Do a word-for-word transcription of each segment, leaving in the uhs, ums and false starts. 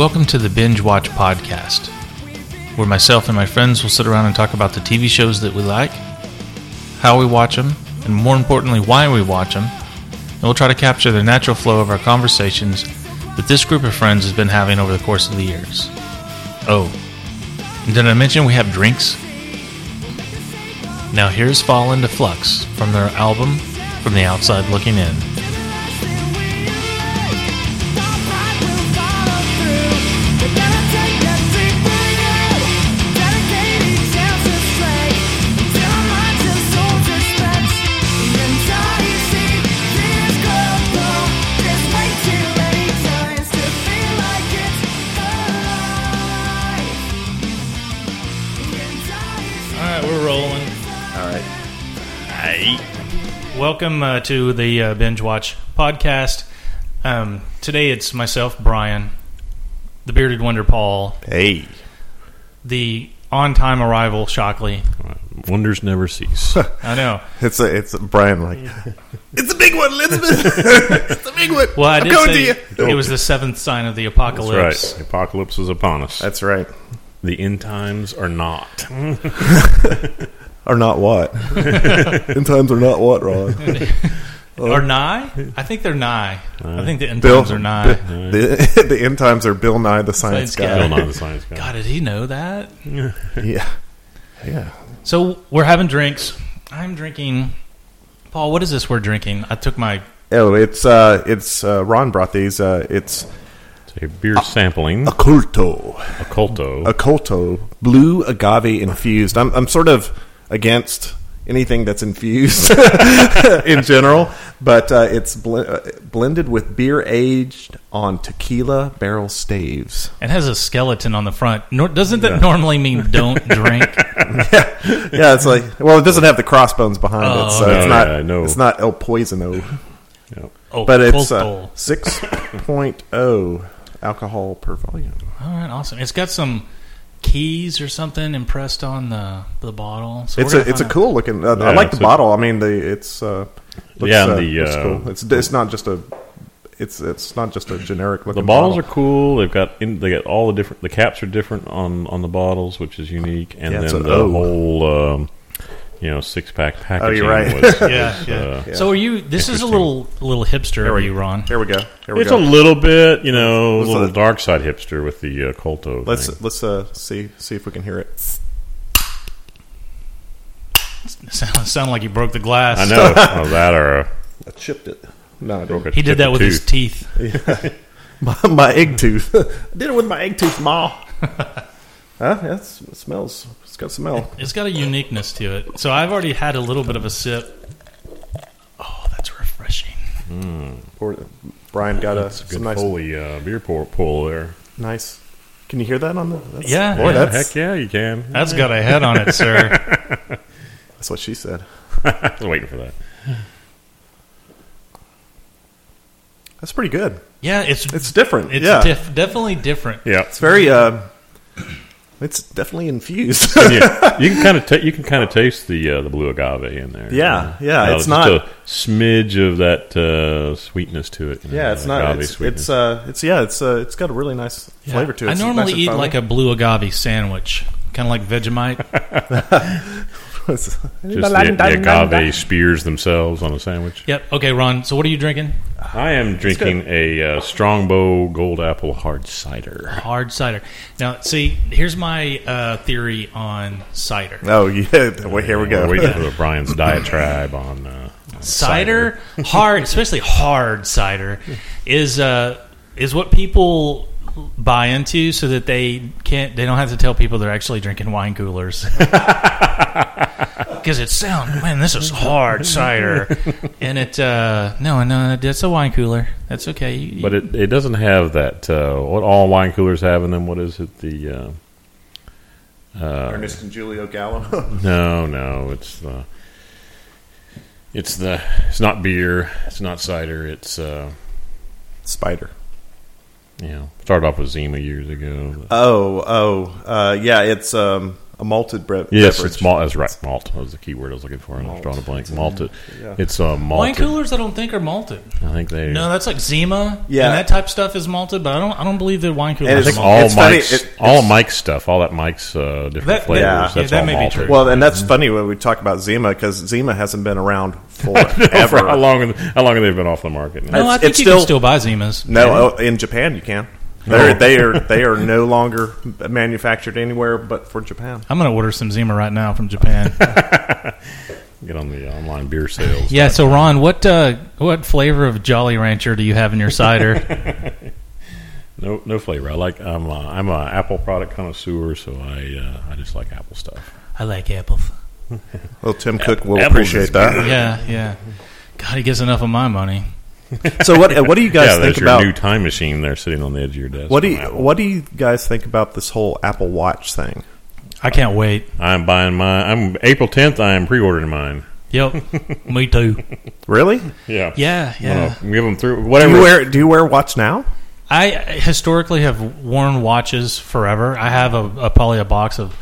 Welcome to the Binge Watch Podcast, where myself and my friends will sit around and talk about the T V shows that we like, how we watch them, and more importantly, why we watch them, and we'll try to capture the natural flow of our conversations that this group of friends has been having over the course of the years. Oh, and did I mention we have drinks? Now here's Fall Into Flux from their album, From the Outside Looking In. Welcome uh, to the uh, Binge Watch Podcast. Um, today it's myself, Brian, the bearded wonder, Paul. Hey. The on-time arrival, Shockley. Wonders never cease. I know. It's a, it's a Brian like, it's a big one, Elizabeth. It's a big one. Well, I I'm did going say to you. It was the seventh sign of the apocalypse. That's right. The apocalypse is upon us. That's right. The end times are not. Are not what? End times are not what, Ron? uh, are nigh? I think they're nigh. Right. I think the end Bill, times are nigh. The, right. the, the end times are Bill Nye the Science, Science Guy. Bill Nye the Science Guy. God, did he know that? Yeah. Yeah. So we're having drinks. I'm drinking. Paul, what is this we're drinking? I took my... Oh, it's... Uh, it's uh, Ron brought these. Uh, it's... A beer sampling. Oculto. Oculto. Oculto. Blue agave infused. I'm, I'm sort of... against anything that's infused in general, but uh, it's bl- blended with beer aged on tequila barrel staves. It has a skeleton on the front. Nor- doesn't that yeah. normally mean don't drink? yeah. yeah, it's like, well, it doesn't have the crossbones behind oh, it, so no, it's not yeah, no. It's not El Poisono. No. Oh, but it's uh, six point oh alcohol per volume. All right, awesome. It's got some... keys or something impressed on the the bottle. So it's a it's a out. cool looking. Uh, yeah, I like the bottle. I mean, the it's uh, looks, yeah, uh, the uh, cool. It's it's not just a it's it's not just a generic looking. The bottles bottle. are cool. They've got in, they got all the different. The caps are different on, on the bottles, which is unique. And yeah, then the O. whole um, you know six pack packaging. Oh, you're right. Was, yeah, was, yeah. Uh, yeah. So are you? This is a little little hipster. Here we, are you, Ron? Here we go. Here we it's go. a little bit, you know, let's a little dark side hipster with the uh, Colto. Let's thing. let's uh, see see if we can hear it. it sound, sound like you broke the glass. I know. oh, that or a, I chipped it. No, I broke it. He did that with tooth. his teeth. Yeah. my, my egg tooth. I did it with my egg tooth, Ma. huh? That's, it smells. It's got smell. It's got a uniqueness to it. So I've already had a little bit of a sip. Oh, that's refreshing. Mm. Pour it. Brian got oh, a good nice holy uh, beer pour, pull there. Nice. Can you hear that on the? That's, yeah, boy, yeah. That's, heck yeah, you can. That's yeah. got a head on it, sir. That's what she said. I was waiting for that. That's pretty good. Yeah, it's it's different. It's yeah. dif- definitely different. Yeah, it's very. Uh, it's definitely infused. yeah. You can kind of ta- you can kind of taste the uh, the blue agave in there. Yeah, you know? yeah. No, it's just not a smidge of that uh, sweetness to it. You know, yeah, it's not. It's it's, uh, it's yeah. It's uh, it's got a really nice yeah. flavor to it. I it's normally nice eat like a blue agave sandwich, kind of like Vegemite. just the, the agave spears themselves on a sandwich. Yep. Okay, Ron. So what are you drinking? I am drinking a uh, Strongbow Gold Apple Hard Cider. Hard cider. Now, see, here's my uh, theory on cider. Oh, yeah. Well, here we go. We're waiting for Brian's diatribe on, uh, on cider. Cider, hard, especially hard cider, is uh, is what people buy into so that they can't. They don't have to tell people they're actually drinking wine coolers. Because it sounds, man, this is hard cider. And it, uh, no, no, it's a wine cooler. That's okay. You, but it, it doesn't have that, uh, what all wine coolers have in them. What is it? The uh, uh, Ernest and Julio Gallo? no, no. It's the, it's the, it's not beer. It's not cider. It's uh, Spider. Yeah. You know, started off with Zima years ago. But. Oh, oh. Uh, yeah, it's, um, a malted bre- yes, beverage. Yes, it's malt. That's right. Malt was the key word I was looking for. And I was drawing a blank. Malted. Yeah. It's uh, malted. Wine coolers, I don't think are malted. I think they. No, that's like Zima. Yeah, and that type of stuff is malted, but I don't. I don't believe the wine coolers. I think all it's Mike's, funny, it, all Mike's stuff, all that Mike's uh, different that, flavors. Yeah, that's yeah, that all may malted. Be true. Well, and that's funny when we talk about Zima because Zima hasn't been around forever. For how long? How long have they been off the market? No, no I think you still, can still buy Zimas. No, in Japan you can. They're, they are they are no longer manufactured anywhere but for Japan. I'm going to order some Zima right now from Japan. Get on the online beer sales. Yeah, so Ron, what uh, what flavor of Jolly Rancher do you have in your cider? no no flavor. I like I'm a, I'm a apple product connoisseur, so I uh, I just like apple stuff. I like apples. Well, Tim Cook apple, will appreciate that. Yeah, yeah. God, he gets enough of my money. So what what do you guys yeah, think your about new time machine there sitting on the edge of your desk? What do you, what do you guys think about this whole Apple Watch thing? I can't wait. I'm buying mine. I'm April tenth. I am pre-ordering mine. Yep, me too. Really? Yeah, yeah, yeah. Give them through whatever. Do you wear, do you wear a watch now? I historically have worn watches forever. I have a, a probably a box of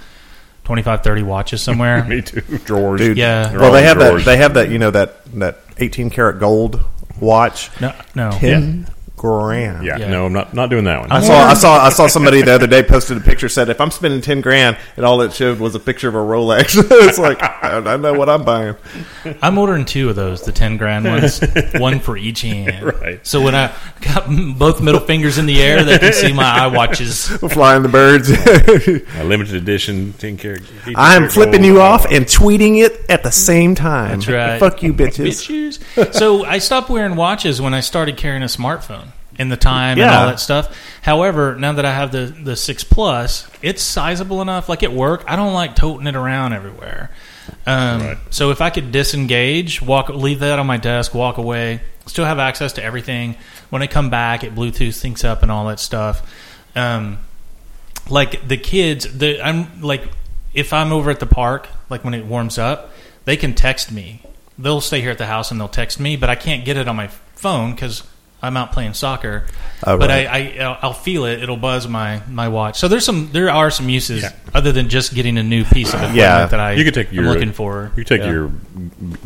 twenty-five, thirty watches somewhere. Me too. Drawers. Dude, yeah. Well, they have drawers. that. They have that. You know that that eighteen karat gold. Watch no, no. ten yeah. grand. Yeah, yeah, no, I'm not not doing that one. I saw, I saw, I saw somebody the other day posted a picture said if I'm spending ten grand and all it showed was a picture of a Rolex. It's like I, I know what I'm buying. I'm ordering two of those, the ten grand ones, one for each hand. Right. So when I got both middle fingers in the air, they can see my eye watches flying the birds. A limited edition ten karat. I'm flipping you off and tweeting it at the same time. That's right. Fuck you, bitches. Bitches. So I stopped wearing watches when I started carrying a smartphone. And the time yeah. and all that stuff. However, now that I have the, the six Plus, it's sizable enough. Like at work, I don't like toting it around everywhere. Um, right. So if I could disengage, walk, leave that on my desk, walk away, still have access to everything. When I come back, it Bluetooth syncs up and all that stuff. Um, like the kids, the, I'm like if I'm over at the park, like when it warms up, they can text me. They'll stay here at the house and they'll text me, but I can't get it on my phone because I'm out playing soccer, oh, but right. I, I I'll feel it. It'll buzz my, my watch. So there's some there are some uses yeah. other than just getting a new piece of equipment yeah. that I you could take your, I'm looking for. You could take yeah. your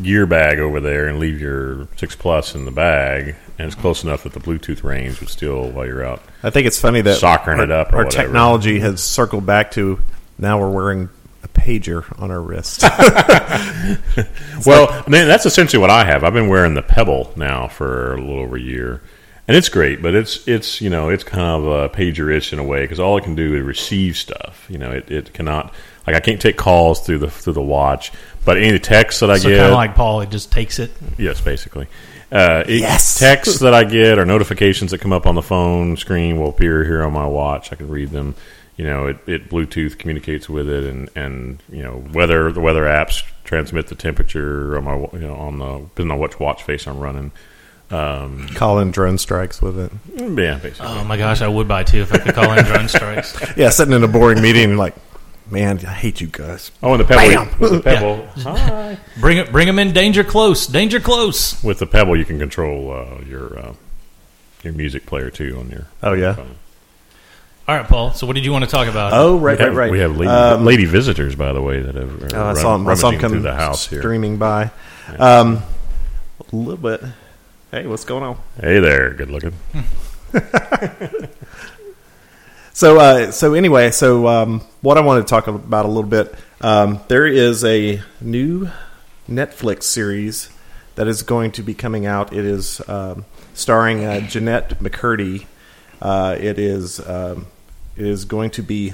gear bag over there and leave your six Plus in the bag, and it's close enough that the Bluetooth range would still while you're out. I think it's funny that soccering our, it up. Or our whatever. Technology has circled back to now we're wearing a pager on our wrist. Well, like, I mean, that's essentially what I have. I've been wearing the Pebble now for a little over a year, and it's great. But it's it's you know it's kind of a pager-ish in a way because all it can do is receive stuff. You know, it, it cannot like I can't take calls through the through the watch, but any texts that I so get, kind of like Paul, it just takes it. Yes, basically. Uh, it, yes. Texts that I get or notifications that come up on the phone screen will appear here on my watch. I can read them. You know, it, it Bluetooth communicates with it, and, and you know weather the weather apps transmit the temperature on my you know on the depending on which watch face I'm running. Um, call in drone strikes with it. Yeah, basically. Oh my gosh, I would buy two if I could call in drone strikes. Yeah, sitting in a boring meeting and like, man, I hate you guys. Oh, and the Pebble, with the Pebble, yeah. Hi. bring it, bring them in, danger close, danger close. With the Pebble, you can control uh, your uh, your music player too on your oh yeah. phone. All right, Paul. So, what did you want to talk about? Oh, right, have, right, right. We have lady, um, lady visitors, by the way, that have uh, oh, I saw them, I saw them come through the house here, streaming by. Yeah. Um, a little bit. Hey, what's going on? Hey there, good looking. so, uh, so anyway, so um, what I wanted to talk about a little bit. Um, there is a new Netflix series that is going to be coming out. It is um, starring uh, Jeanette McCurdy. Uh, it is um, it is going to be.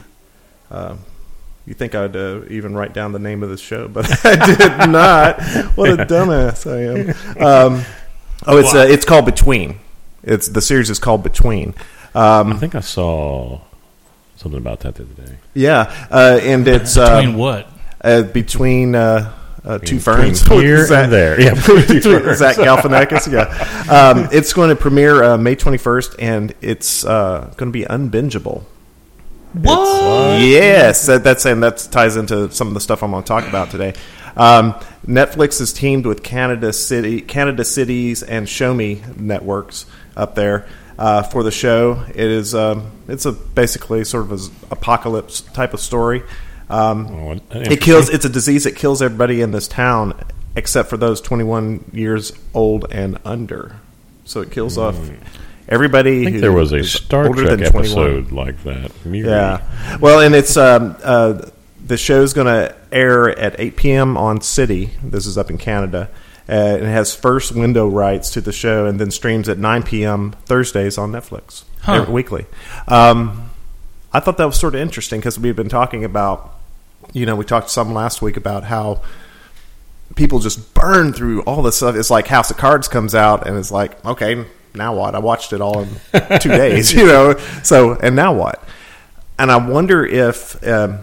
Uh, you think I'd uh, even write down the name of the show, but I did not. What a dumbass I am! Um, oh, it's uh, it's called Between. It's the series is called Between. Um, I think I saw something about that the other day. Yeah, uh, and it's uh, between what? Uh, between. Uh, Uh, two ferns here Zach, and there, yeah. Zach Galifianakis, yeah. Um, it's going to premiere uh, May twenty-first, and it's uh, going to be unbingeable. What? Yes, that, that's and that ties into some of the stuff I'm going to talk about today. Um, Netflix is teamed with Canada City, Canada Cities, and Shomi networks up there uh, for the show. It is um, it's a basically sort of an apocalypse type of story. Um, oh, it kills. It's a disease that kills everybody in this town except for those twenty-one years old and under. So it kills mm. off everybody. I think who there was a Star Trek episode like that. Miri. Yeah. Well, and it's um, uh, the show's going to air at eight p.m. on City. This is up in Canada. Uh, it has first window rights to the show and then streams at nine p.m. Thursdays on Netflix huh. every, weekly. Um, I thought that was sort of interesting because we've been talking about, you know, we talked some last week about how people just burn through all this stuff. It's like House of Cards comes out and it's like, okay, now what? I watched it all in two days, you know, so, and now what? And I wonder if... Um,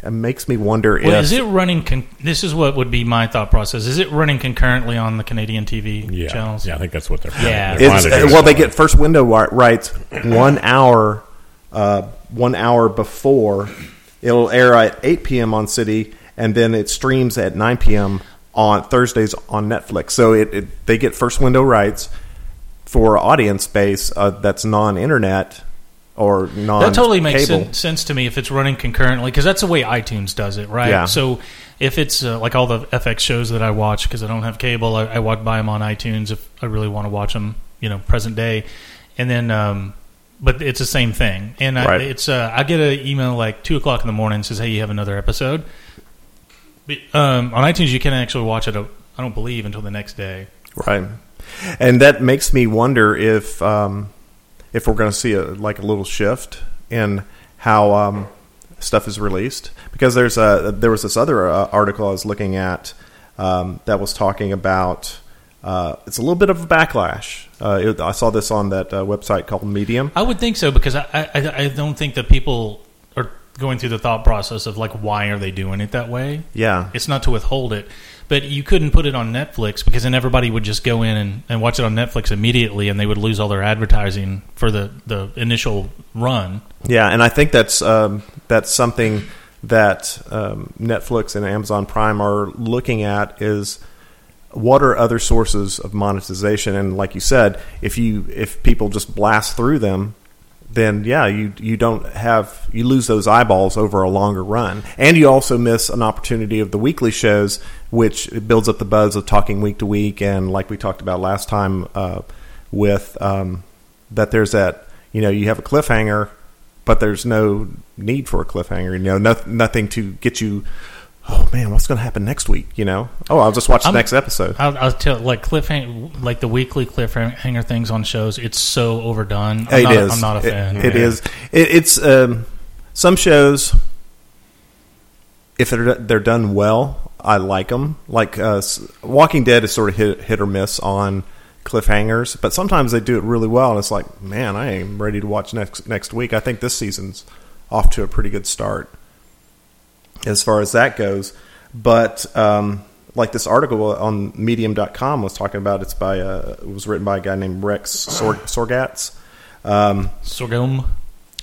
It makes me wonder well, if... Is it running... Con- this is what would be my thought process. Is it running concurrently on the Canadian T V yeah. channels? Yeah, I think that's what they're... Yeah. They're it's, well, well, they get first window rights one hour uh, one hour before. It'll air at eight p.m. on City, and then it streams at nine p.m. on Thursdays on Netflix. So it, it they get first window rights for audience base uh, that's non-internet... Or non- that totally makes sen- sense to me if it's running concurrently, because that's the way iTunes does it, right? Yeah. So if it's uh, like all the F X shows that I watch, because I don't have cable, I, I walk by them on iTunes if I really want to watch them, you know, present day. And then, um, but it's the same thing. And I, right. it's uh, I get an email like two o'clock in the morning and says, "Hey, you have another episode." But, um, on iTunes, you can actually watch it. I don't believe until the next day, right? And that makes me wonder if. Um If we're going to see a like a little shift in how um, stuff is released, because there's a there was this other uh, article I was looking at um, that was talking about uh, it's a little bit of a backlash. Uh, it, I saw this on that uh, website called Medium. I would think so, because I, I I don't think that people are going through the thought process of like, why are they doing it that way? Yeah, it's not to withhold it. But you couldn't put it on Netflix, because then everybody would just go in and, and watch it on Netflix immediately, and they would lose all their advertising for the, the initial run. Yeah, and I think that's um, that's something that um, Netflix and Amazon Prime are looking at is what are other sources of monetization? And like you said, if you if people just blast through them, then yeah, you you don't have you lose those eyeballs over a longer run, and you also miss an opportunity of the weekly shows, which builds up the buzz of talking week to week, and like we talked about last time uh, with um, that there's that you know you have a cliffhanger, but there's no need for a cliffhanger, you know no, nothing to get you. Oh man, what's going to happen next week? You know, oh, I'll just watch the I'm, next episode. I'll, I'll tell like cliffhanger, like the weekly cliffhanger things on shows. It's so overdone. I'm it not, is. I'm not a fan. It, it is. It, it's um, some shows. If they're they're done well, I like them. Like uh, Walking Dead is sort of hit, hit or miss on cliffhangers, but sometimes they do it really well, and it's like, man, I am ready to watch next next week. I think this season's off to a pretty good start as far as that goes. But um, like this article on medium dot com was talking about, it's by uh, it was written by a guy named Rex Sor- Sorgatz. Um, sorghum,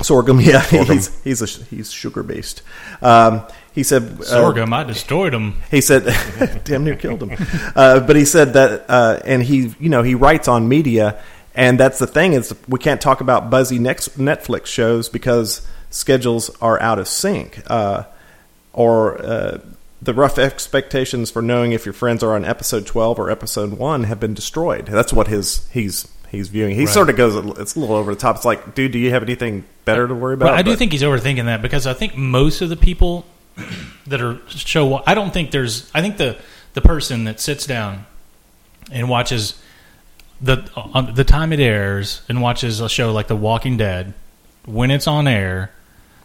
sorghum, yeah, sorghum. he's he's a, he's sugar based. Um, he said sorghum. Uh, I destroyed him. He said, damn near killed him. Uh, but he said that, uh, and he you know he writes on media, and that's the thing is we can't talk about buzzy next Netflix shows because schedules are out of sync. Uh, Or uh, the rough expectations for knowing if your friends are on episode twelve or episode one have been destroyed. That's what his he's he's viewing. He right. sort of goes, it's a little over the top. It's like, dude, do you have anything better to worry about? Well, I do but, think he's overthinking that, because I think most of the people that are show, I don't think there's, I think the, the person that sits down and watches the on the time it airs and watches a show like The Walking Dead when it's on air.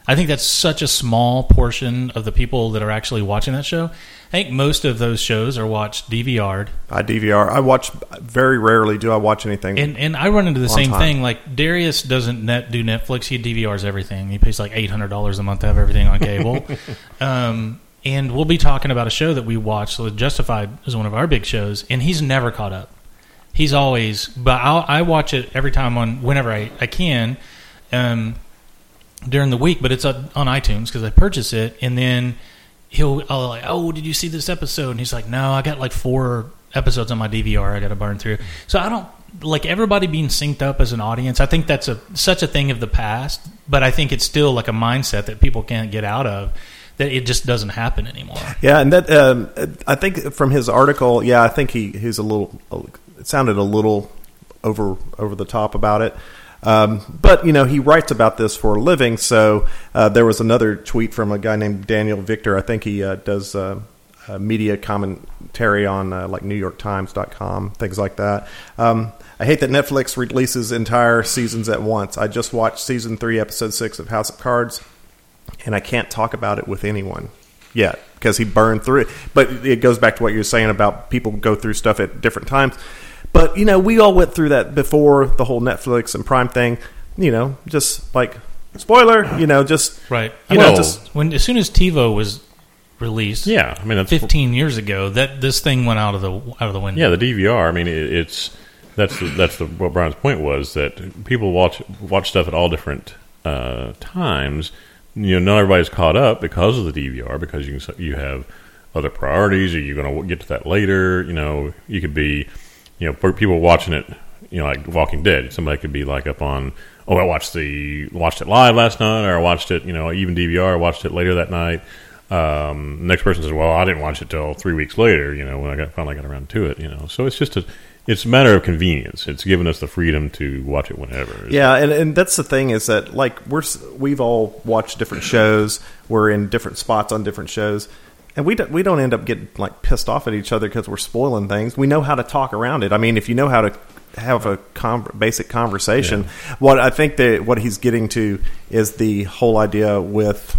I think that's such a small portion of the people that are actually watching that show. I think most of those shows are watched D V R'd. I D V R. I watch very rarely. Do I watch anything? And and I run into the same time. thing. Like Darius doesn't net do Netflix. He D V Rs everything. He pays like eight hundred dollars a month to have everything on cable. um, and we'll be talking about a show that we watched. So Justified is one of our big shows, and he's never caught up. He's always. But I'll, I watch it every time on whenever I I can. Um. During the week, but it's on iTunes because I purchase it, and then he'll I'll like, oh, did you see this episode? And he's like, no, I got like four episodes on my D V R I got to burn through. So I don't like everybody being synced up as an audience. I think that's a such a thing of the past, but I think it's still like a mindset that people can't get out of. that it just doesn't happen anymore. Yeah, and that um, I think from his article, yeah, I think he he's a little it sounded a little over over the top about it. Um, but, you know, he writes about this for a living. So uh, there was another tweet from a guy named Daniel Victor. I think he uh, does uh, uh, media commentary on uh, like New York Times dot com, things like that. Um, I hate that Netflix releases entire seasons at once. I just watched season three, episode six of House of Cards, and I can't talk about it with anyone yet because he burned through it. But it goes back to what you're saying about people go through stuff at different times. But, you know, we all went through that before the whole Netflix and Prime thing, you know, just like, spoiler, you know, just... Right. You well, know, just, when, as soon as TiVo was released, yeah, I mean, that's, fifteen years ago, that this thing went out of the out of the window. Yeah, the D V R, I mean, it, it's... That's the, that's the, what Brian's point was, that people watch watch stuff at all different uh, times. You know, not everybody's caught up because of the D V R, because you can, you have other priorities, or you're going to get to that later, you know, you could be... You know, for people watching it, you know, like Walking Dead, somebody could be like up on, oh, I watched the watched it live last night, or I watched it, you know, even D V R, I watched it later that night. Um, the next person says, well, I didn't watch it till three weeks later, you know, when I got finally got around to it, you know. So it's just a, it's a matter of convenience. It's given us the freedom to watch it whenever. Yeah, it? and and that's the thing is that like we're we've all watched different shows, we're in different spots on different shows. And we don't, we don't end up getting like pissed off at each other because we're spoiling things. We know how to talk around it. I mean, if you know how to have a con- basic conversation, yeah. What I think that what he's getting to is the whole idea with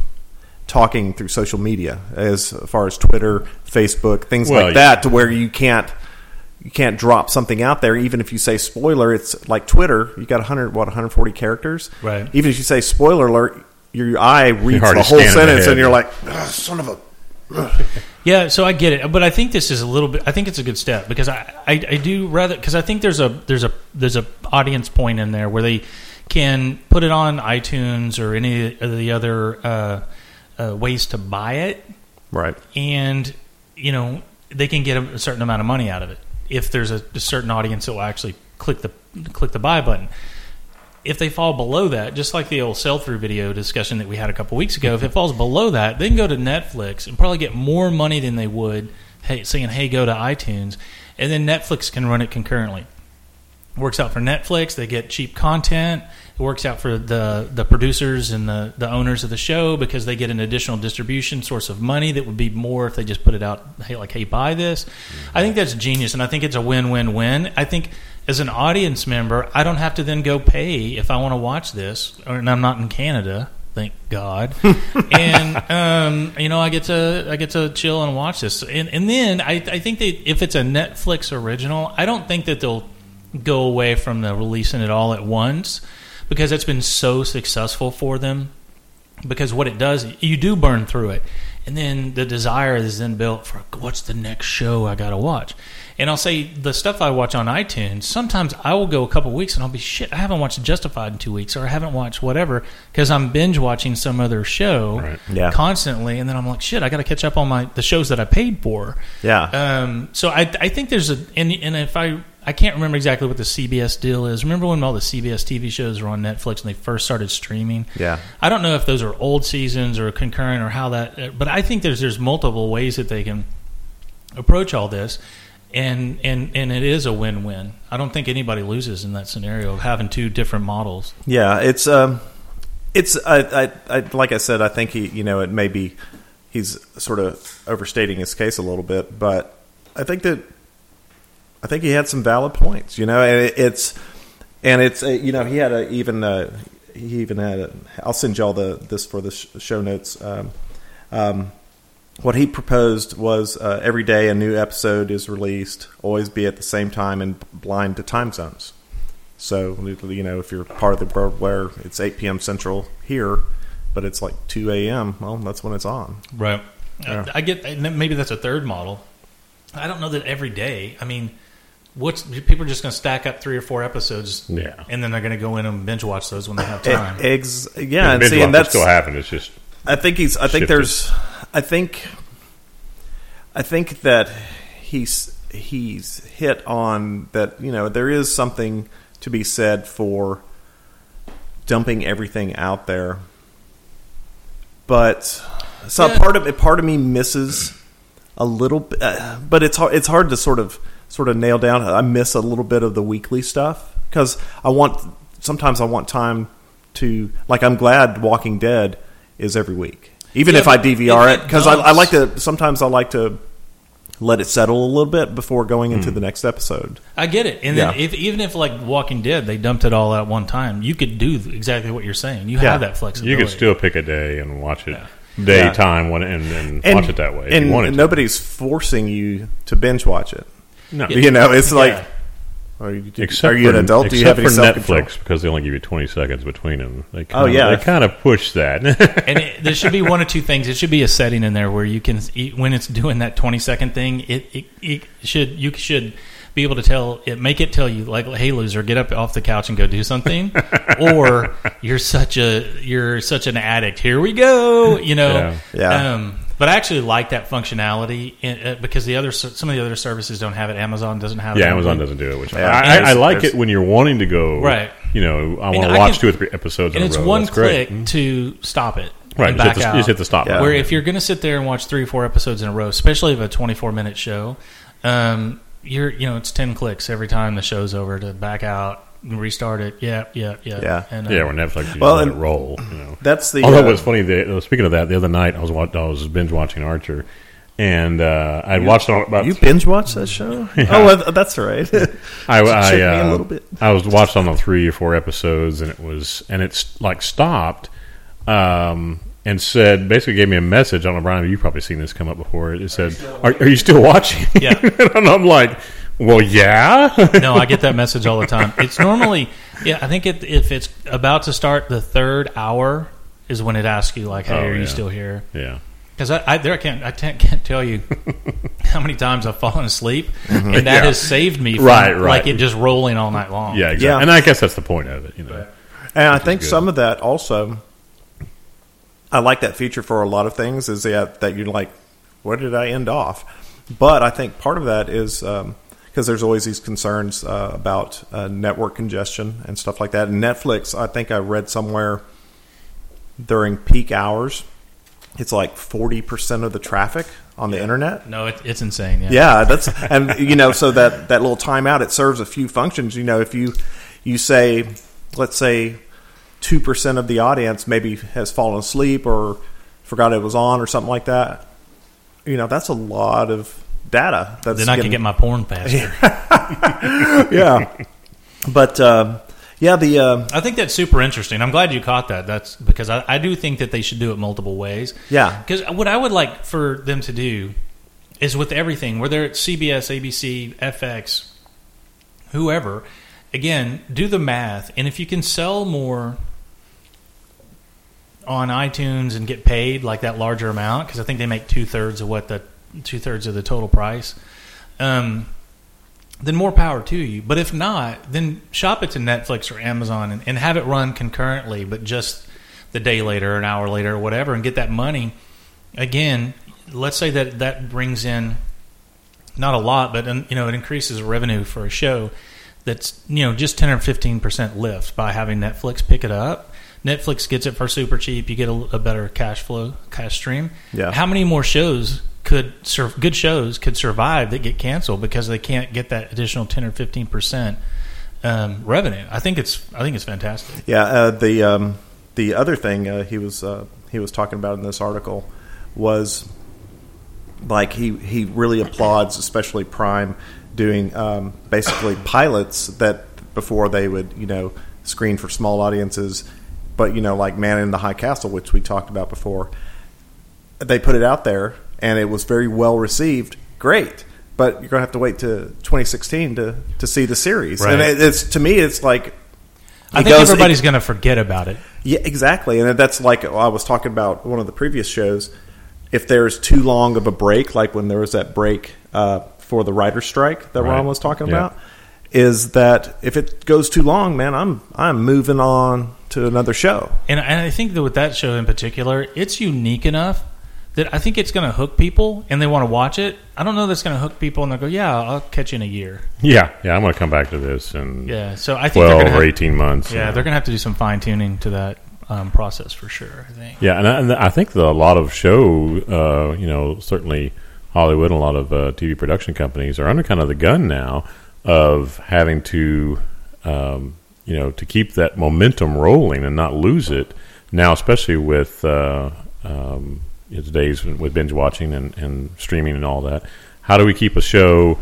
talking through social media, as far as Twitter, Facebook, things well, like that, yeah. To where you can't you can't drop something out there. Even if you say spoiler, it's like Twitter. You got one hundred what one hundred forty characters, right? Even if you say spoiler alert, your eye reads the whole sentence, and you're like, son of a. Yeah, so I get it, but I think this is a little bit. I think it's a good step because I, I, I do rather because I think there's a there's a there's a audience point in there where they can put it on iTunes or any of the other uh, uh, ways to buy it, right? And you know they can get a certain amount of money out of it if there's a, a certain audience that will actually click the click the buy button. If they fall below that, just like the old sell-through video discussion that we had a couple weeks ago, if it falls below that, they can go to Netflix and probably get more money than they would hey, saying, hey, go to iTunes, and then Netflix can run it concurrently. It works out for Netflix. They get cheap content. It works out for the, the producers and the, the owners of the show because they get an additional distribution source of money that would be more if they just put it out, hey, like, hey, buy this. I think that's genius, and I think it's a win-win-win. I think... As an audience member, I don't have to then go pay if I want to watch this, or, and I'm not in Canada, thank God. and um, you know, I get to I get to chill and watch this. And, and then I, I think that if it's a Netflix original, I don't think that they'll go away from the releasing it all at once because it's been so successful for them. Because what it does, you do burn through it, and then the desire is then built for what's the next show I got to watch. And I'll say the stuff I watch on iTunes, sometimes I will go a couple weeks and I'll be, shit, I haven't watched Justified in two weeks or I haven't watched whatever because I'm binge-watching some other show right. yeah. constantly. And then I'm like, shit, I got to catch up on my the shows that I paid for. Yeah. Um, so I I think there's a – and and if I I can't remember exactly what the C B S deal is. Remember when all the C B S T V shows were on Netflix and they first started streaming? Yeah. I don't know if those are old seasons or concurrent or how that – but I think there's there's multiple ways that they can approach all this. And, and and it is a win-win. I don't think anybody loses in that scenario of having two different models. Yeah, it's um, it's I, I, I like I said, I think he, you know, it may be he's sort of overstating his case a little bit, but I think that I think he had some valid points, you know, and it, it's and it's a, you know he had a even a, he even had a, I'll send y'all the this for the show notes. Um, um, What he proposed was uh, every day a new episode is released, always be at the same time and blind to time zones. So, you know, if you're part of the world where it's eight p.m. Central here, but it's like two a.m., well, that's when it's on. Right. Yeah. I, I get maybe that's a third model. I don't know that every day. I mean, what's people are just going to stack up three or four episodes, yeah. and then they're going to go in and binge watch those when they have time. Ex- yeah, and, and see, and that's still happening. It's just I think he's. I think shifted. there's. I think, I think that he's he's hit on that. You know, there is something to be said for dumping everything out there, but So yeah. part of part of me misses a little bit, uh, but it's hard, it's hard to sort of sort of nail down. I miss a little bit of the weekly stuff because I want sometimes I want time to, like, I'm glad Walking Dead is every week, even yeah, if I D V R it, because I, I like to sometimes I like to let it settle a little bit before going into mm. the next episode. I get it. And yeah. then if, even if, like, Walking Dead, they dumped it all out one time, you could do exactly what you're saying. You yeah. have that flexibility. You could still pick a day and watch it. Yeah. Daytime yeah. and, and, and watch it that way. If and you wanted nobody's to. Forcing you to binge watch it. No. You know, it's like, yeah. are you, do, except are you an adult? For, do you have any self-control? Netflix, because they only give you twenty seconds between them. They kinda, oh, yeah. They kind of push that. And it, there should be one or two things. It should be a setting in there where you can, when it's doing that twenty-second thing, it, it, it should you should be able to tell it, make it tell you, like, hey, loser, get up off the couch and go do something. Or you're such a you're such an addict. Here we go. You know. Yeah. yeah. Um, But I actually like that functionality because the other some of the other services don't have it. Amazon doesn't have it. Yeah, Amazon doesn't do it. Which yeah. I, I, I like it when you're wanting to go. Right. You know, I want to watch can, two or three episodes in a row. And it's one That's click great. to stop it. Right. And back just, hit the, out. just hit the stop yeah. button. Where if you're going to sit there and watch three or four episodes in a row, especially of a twenty-four minute show, um, you're you know it's ten clicks every time the show's over to back out. Restart it. Yeah, yeah, yeah. Yeah, and, uh, yeah when Netflix, you well, let it roll. You know. That's the... Although uh, what's funny, the, speaking of that, the other night I was watch, I was binge-watching Archer, and uh, I you, watched... all about You binge-watched that show? Yeah. Oh, well, that's right. I, I, uh, a little bit. I was watched on the three or four episodes, and it was... And it's, like, stopped um, and said... Basically gave me a message. I don't know, Brian, you've probably seen this come up before. It said, are, are you still watching? Yeah. And I'm like... Well, yeah. No, I get that message all the time. It's normally, yeah, I think it, if it's about to start the third hour is when it asks you, like, hey, oh, are yeah. you still here? Yeah. Because I, I, there I can't, I can't tell you how many times I've fallen asleep, mm-hmm. and that yeah. has saved me from, right, right. like, it just rolling all night long. Yeah, exactly. Yeah. And I guess that's the point of it, you know. Right. And I think some of that also, I like that feature for a lot of things, is that, that you're like, where did I end off? But I think part of that is... Um, because there's always these concerns uh, about uh, network congestion and stuff like that. And Netflix, I think I read somewhere during peak hours, it's like forty percent of the traffic on the yeah. internet. No, it, it's insane. Yeah, yeah that's and you know, so that, that little timeout, it serves a few functions. You know, if you you say, let's say, two percent of the audience maybe has fallen asleep or forgot it was on or something like that. You know, that's a lot of. Data. That's then I getting, can get my porn faster. yeah, but uh, yeah, the uh, I think that's super interesting. I'm glad you caught that. That's because I, I do think that they should do it multiple ways. Yeah, because what I would like for them to do is with everything, whether it's C B S, A B C, F X, whoever. Again, do the math, and if you can sell more on iTunes and get paid like that larger amount, because I think they make two thirds of what the two-thirds of the total price, um, then more power to you. But if not, then shop it to Netflix or Amazon and, and have it run concurrently, but just the day later, an hour later, or whatever, and get that money. Again, let's say that that brings in not a lot, but you know it increases revenue for a show that's you know just ten or fifteen percent lift by having Netflix pick it up. Netflix gets it for super cheap. You get a, a better cash flow, cash stream. Yeah. How many more shows... could serve, good shows could survive that get canceled because they can't get that additional ten or fifteen percent um, revenue. I think it's I think it's fantastic. Yeah, uh, the um, the other thing uh, he was uh, he was talking about in this article was like he he really applauds, especially Prime, doing um, basically pilots that before they would you know screen for small audiences, but you know like Man in the High Castle, which we talked about before, they put it out there. And it was very well received. Great, but you're gonna have to wait to twenty sixteen to, to see the series. Right. And it, it's to me, it's like I think goes, everybody's it, gonna forget about it. Yeah, exactly. And that's like I was talking about one of the previous shows. If there's too long of a break, like when there was that break uh, for the writer's strike that right. Ron was talking yeah. about, is that if it goes too long, man, I'm I'm moving on to another show. And and I think that with that show in particular, it's unique enough. That I think it's going to hook people, and they want to watch it. I don't know that's going to hook people, and they'll go, yeah, I'll catch you in a year. Yeah, yeah, I'm going to come back to this in yeah, so I think twelve have, or eighteen months. Yeah, you know. They're going to have to do some fine-tuning to that. um, process for sure, I think. Yeah, and I, and I think the, a lot of show, uh, you know, certainly Hollywood and a lot of uh, T V production companies are under kind of the gun now of having to, um, you know, to keep that momentum rolling and not lose it. Now, especially with uh, um, today's with binge watching and, and streaming and all that, how do we keep a show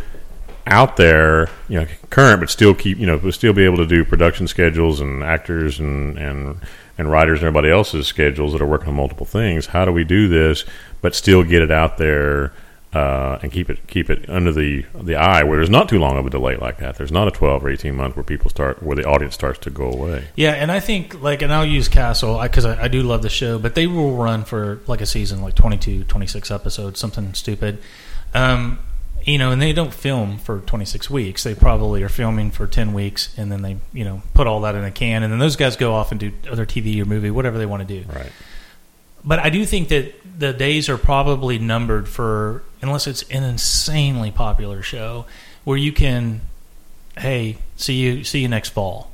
out there, you know, current, but still keep, you know, but still be able to do production schedules and actors and, and and writers and everybody else's schedules that are working on multiple things? How do we do this, but still get it out there uh, and keep it keep it under the the eye where there's not too long of a delay like that? There's not a twelve or eighteen month where people start where the audience starts to go away. Yeah, and I think like, and I'll use Castle because I, I, I do love the show, but they will run for like a season, like twenty-two, twenty-six episodes, something stupid. Um, you know, and they don't film for twenty-six weeks. They probably are filming for ten weeks, and then they, you know, put all that in a can, and then those guys go off and do other T V or movie, whatever they want to do. Right. But I do think that the days are probably numbered for, unless it's an insanely popular show, where you can, hey, see you, see you next fall.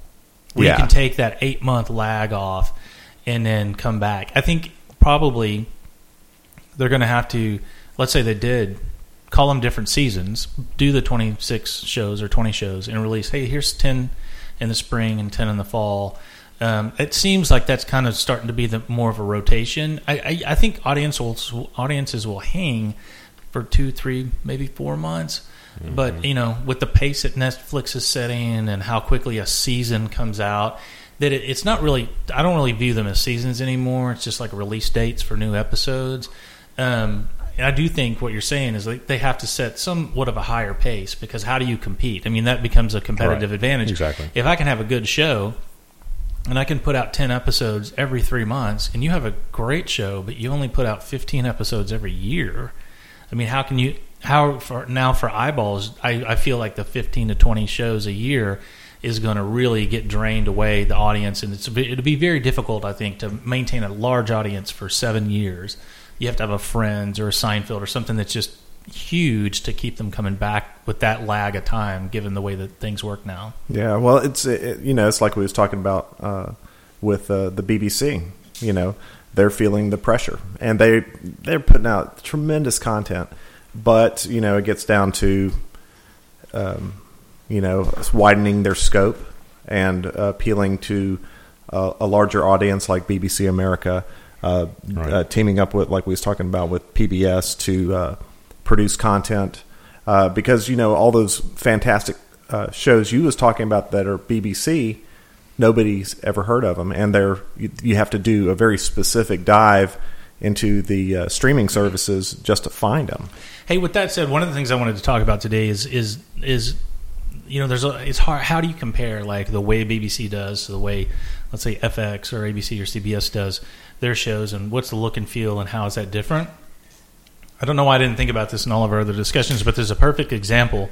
Where yeah. you can take that eight month lag off and then come back. I think probably they're going to have to. Let's say they did. Call them different seasons, do the twenty-six shows or twenty shows and release, hey, here's ten in the spring and ten in the fall. Um, it seems like that's kind of starting to be the more of a rotation. I, I, I think audience will, audiences will hang for two, three, maybe four months. Mm-hmm. But, you know, with the pace that Netflix is setting and how quickly a season comes out, that it, it's not really – I don't really view them as seasons anymore. It's just like release dates for new episodes. Um I do think what you're saying is like they have to set somewhat of a higher pace because how do you compete? I mean, that becomes a competitive right. advantage. Exactly. If I can have a good show and I can put out ten episodes every three months and you have a great show, but you only put out fifteen episodes every year. I mean, how can you, how for now for eyeballs, I, I feel like the fifteen to twenty shows a year is going to really get drained away the audience. And it's, it'll be very difficult, I think, to maintain a large audience for seven years. You have to have a Friends or a Seinfeld or something that's just huge to keep them coming back with that lag of time, given the way that things work now. Yeah, well, it's it, you know, it's like we was talking about uh, with uh, the B B C. You know, they're feeling the pressure, and they they're putting out tremendous content, but you know, it gets down to um, you know, widening their scope and uh, appealing to uh, a larger audience like B B C America. Uh, right. uh, teaming up with, like we was talking about, with P B S to uh, produce content uh, because, you know, all those fantastic uh, shows you was talking about that are B B C, nobody's ever heard of them. And they're you, you have to do a very specific dive into the uh, streaming services just to find them. Hey, with that said, one of the things I wanted to talk about today is, is, is you know, there's a, it's hard. How do you compare like the way B B C does to the way, let's say, F X or A B C or C B S does their shows, and what's the look and feel and how is that different? I don't know why I didn't think about this in all of our other discussions, but there's a perfect example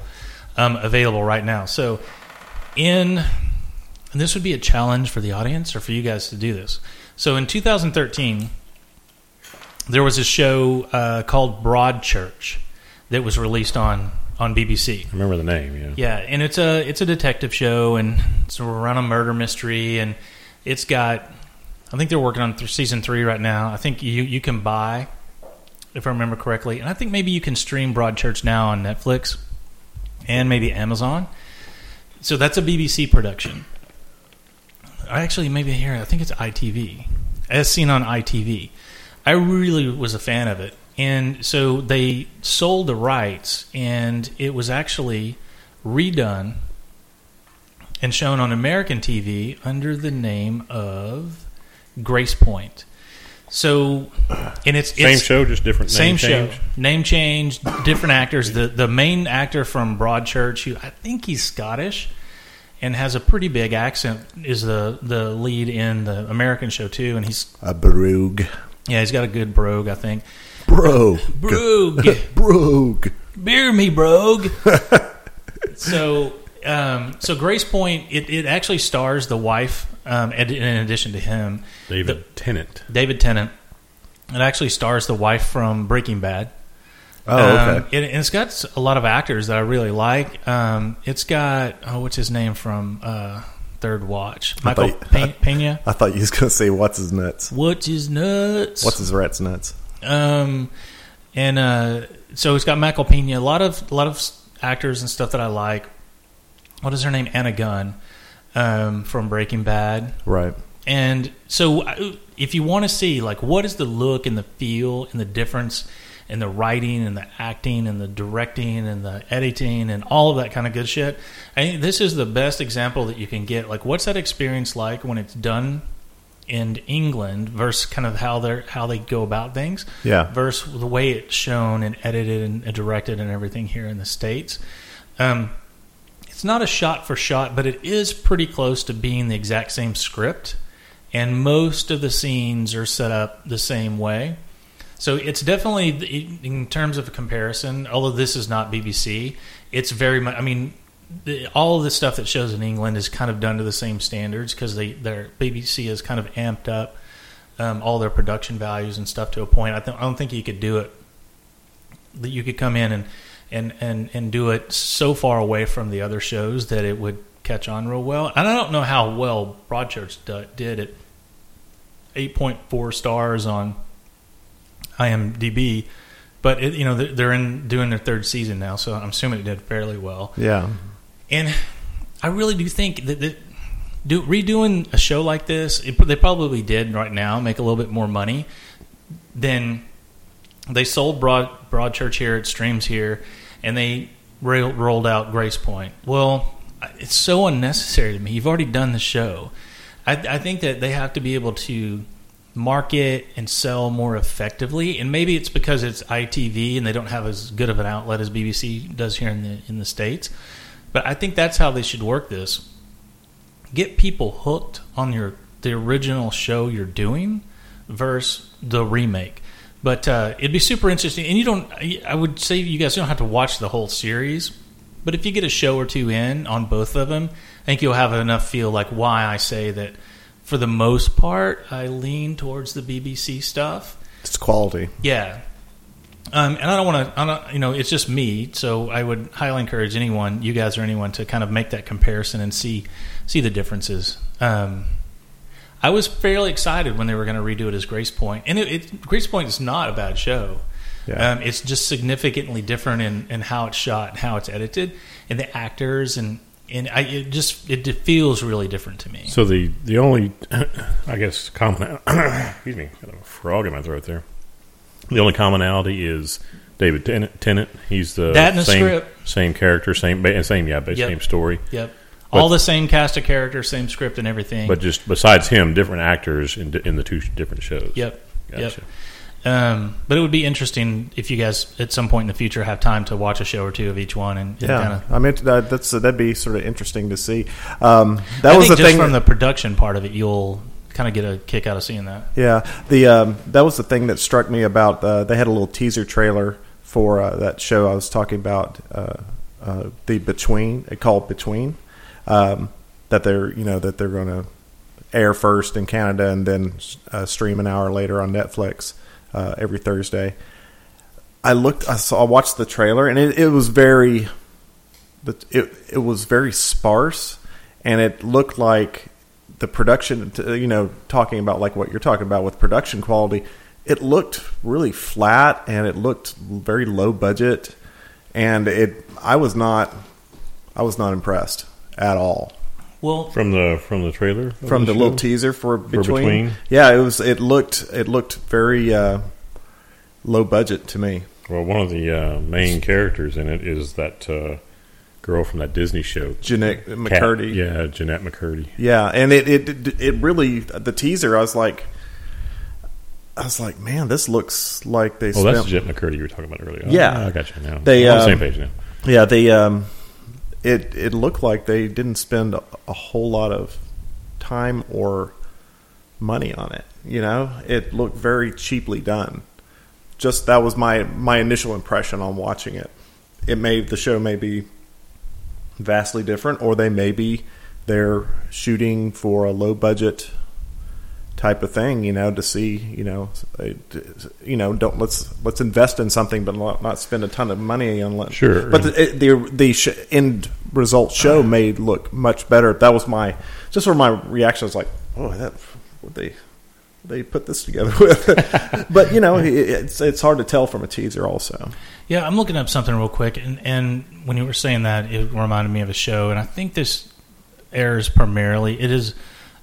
um, available right now. So in, and this would be a challenge for the audience or for you guys to do this. So in two thousand thirteen, there was a show uh, called Broadchurch that was released on on B B C. I remember the name, yeah. Yeah, and it's a, it's a detective show, and it's around a murder mystery, and it's got... I think they're working on th- season three right now. I think you, you can buy, if I remember correctly. And I think maybe you can stream Broadchurch now on Netflix and maybe Amazon. So that's a B B C production. I actually, maybe here, I think it's I T V. As seen on I T V. I really was a fan of it. And so they sold the rights, and it was actually redone and shown on American T V under the name of Grace Point. So, and it's same it's, show, just different name same change. show, name change, different actors. The the main actor from Broadchurch, who I think he's Scottish, and has a pretty big accent, is the the lead in the American show too. And he's a brogue. Yeah, he's got a good brogue, I think. Brogue, brogue, brogue. Beer me, brogue. so, um, so Grace Point, it it actually stars the wife. Um, and in addition to him, David the, Tennant. David Tennant. It actually stars the wife from Breaking Bad. Oh, okay. Um, it, and it's got a lot of actors that I really like. Um, it's got, oh, what's his name from uh, third watch. Michael I thought, Pe- I, Pena. I thought you was going to say what's his nuts. What's his nuts? What's his rat's nuts? Um, and uh, so it's got Michael Pena. A lot of a lot of actors and stuff that I like. What is her name? Anna Gunn, um, from Breaking Bad. Right. And so, if you want to see like what is the look and the feel and the difference and the writing and the acting and the directing and the editing and all of that kind of good shit, I think this is the best example that you can get. Like, what's that experience like when it's done in England versus kind of how they how they go about things, yeah, versus the way it's shown and edited and directed and everything here in the States. Um, it's not a shot for shot, but it is pretty close to being the exact same script. And most of the scenes are set up the same way. So it's definitely, in terms of a comparison, although this is not B B C, it's very much, I mean, the, all of the stuff that shows in England is kind of done to the same standards because they, their B B C has kind of amped up um, all their production values and stuff to a point. I, th- I don't think you could do it, that you could come in and, and, and, and do it so far away from the other shows that it would catch on real well. And I don't know how well Broadchurch d- did it. eight point four stars on I M D B, but it, you know, they're in doing their third season now, so I'm assuming it did fairly well. Yeah, and I really do think that, that do, redoing a show like this, it, they probably did right now make a little bit more money than they sold Broad Broadchurch here. It streams here, and they rail, rolled out Grace Point. Well, it's so unnecessary to me. You've already done the show. I, I think that they have to be able to market and sell more effectively, and maybe it's because it's I T V and they don't have as good of an outlet as B B C does here in the in the States. But I think that's how they should work this. Get people hooked on your the original show you're doing versus the remake. But uh, it'd be super interesting. And you don't, I would say you guys don't have to watch the whole series. But if you get a show or two in on both of them, I think you'll have enough feel like why I say that for the most part, I lean towards the B B C stuff. It's quality. Yeah. Um, and I don't want to, you know, it's just me. So I would highly encourage anyone, you guys or anyone, to kind of make that comparison and see see the differences. Um, I was fairly excited when they were going to redo it as Grace Point. And it, it, Grace Point is not a bad show. Yeah. Um, it's just significantly different in, in how it's shot and how it's edited and the actors, and and I, it just it feels really different to me. So the, the only, I guess, common excuse me, got a frog in my throat there. The only commonality is David Tennant. Tennant he's the, that the same script. same character, same same yeah, yep. same story. Yep, but all the same cast of characters, same script and everything. But just besides him, different actors in in the two different shows. Yep, gotcha. Yep. Um, but it would be interesting if you guys at some point in the future have time to watch a show or two of each one. And, and yeah, kinda... I mean that, that's uh, that'd be sort of interesting to see. Um, that I was think the just thing from the production part of it. You'll kind of get a kick out of seeing that. Yeah, the um, that was the thing that struck me about. Uh, they had a little teaser trailer for uh, that show I was talking about. Uh, uh, the Between, it called Between, um, that they're you know that they're going to air first in Canada and then uh, stream an hour later on Netflix. Uh, every Thursday, I looked. I saw. I watched the trailer, and it, it was very, it it was very sparse, and it looked like the production. You know, talking about like what you're talking about with production quality, it looked really flat, and it looked very low budget, and it. I was not, I was not impressed at all. Well, from the from the trailer, from the, the little teaser for between, for between, yeah, it was. It looked it looked very uh, low budget to me. Well, one of the uh, main characters in it is that uh, girl from that Disney show, Jeanette Kat, McCurdy. Yeah, Jeanette McCurdy. Yeah, and it, it it really the teaser. I was like, I was like, man, this looks like they. Oh, spent- that's Jeanette McCurdy you were talking about earlier. Yeah, oh, I got you now. They I'm on the same page now. Yeah, they. Um, It it looked like they didn't spend a whole lot of time or money on it. You know, it looked very cheaply done. Just that was my, my initial impression on watching it. It may the show may be vastly different, or they may be they're shooting for a low budget type of thing, you know, to see, you know, you know, don't let's let's invest in something, but not spend a ton of money on. Let, sure. But the the, the end result show may look much better. That was my just sort of my reaction. I was like, oh, that what they they put this together with. But you know, it's it's hard to tell from a teaser, also. Yeah, I'm looking up something real quick, and and when you were saying that, it reminded me of a show, and I think this airs primarily. It is.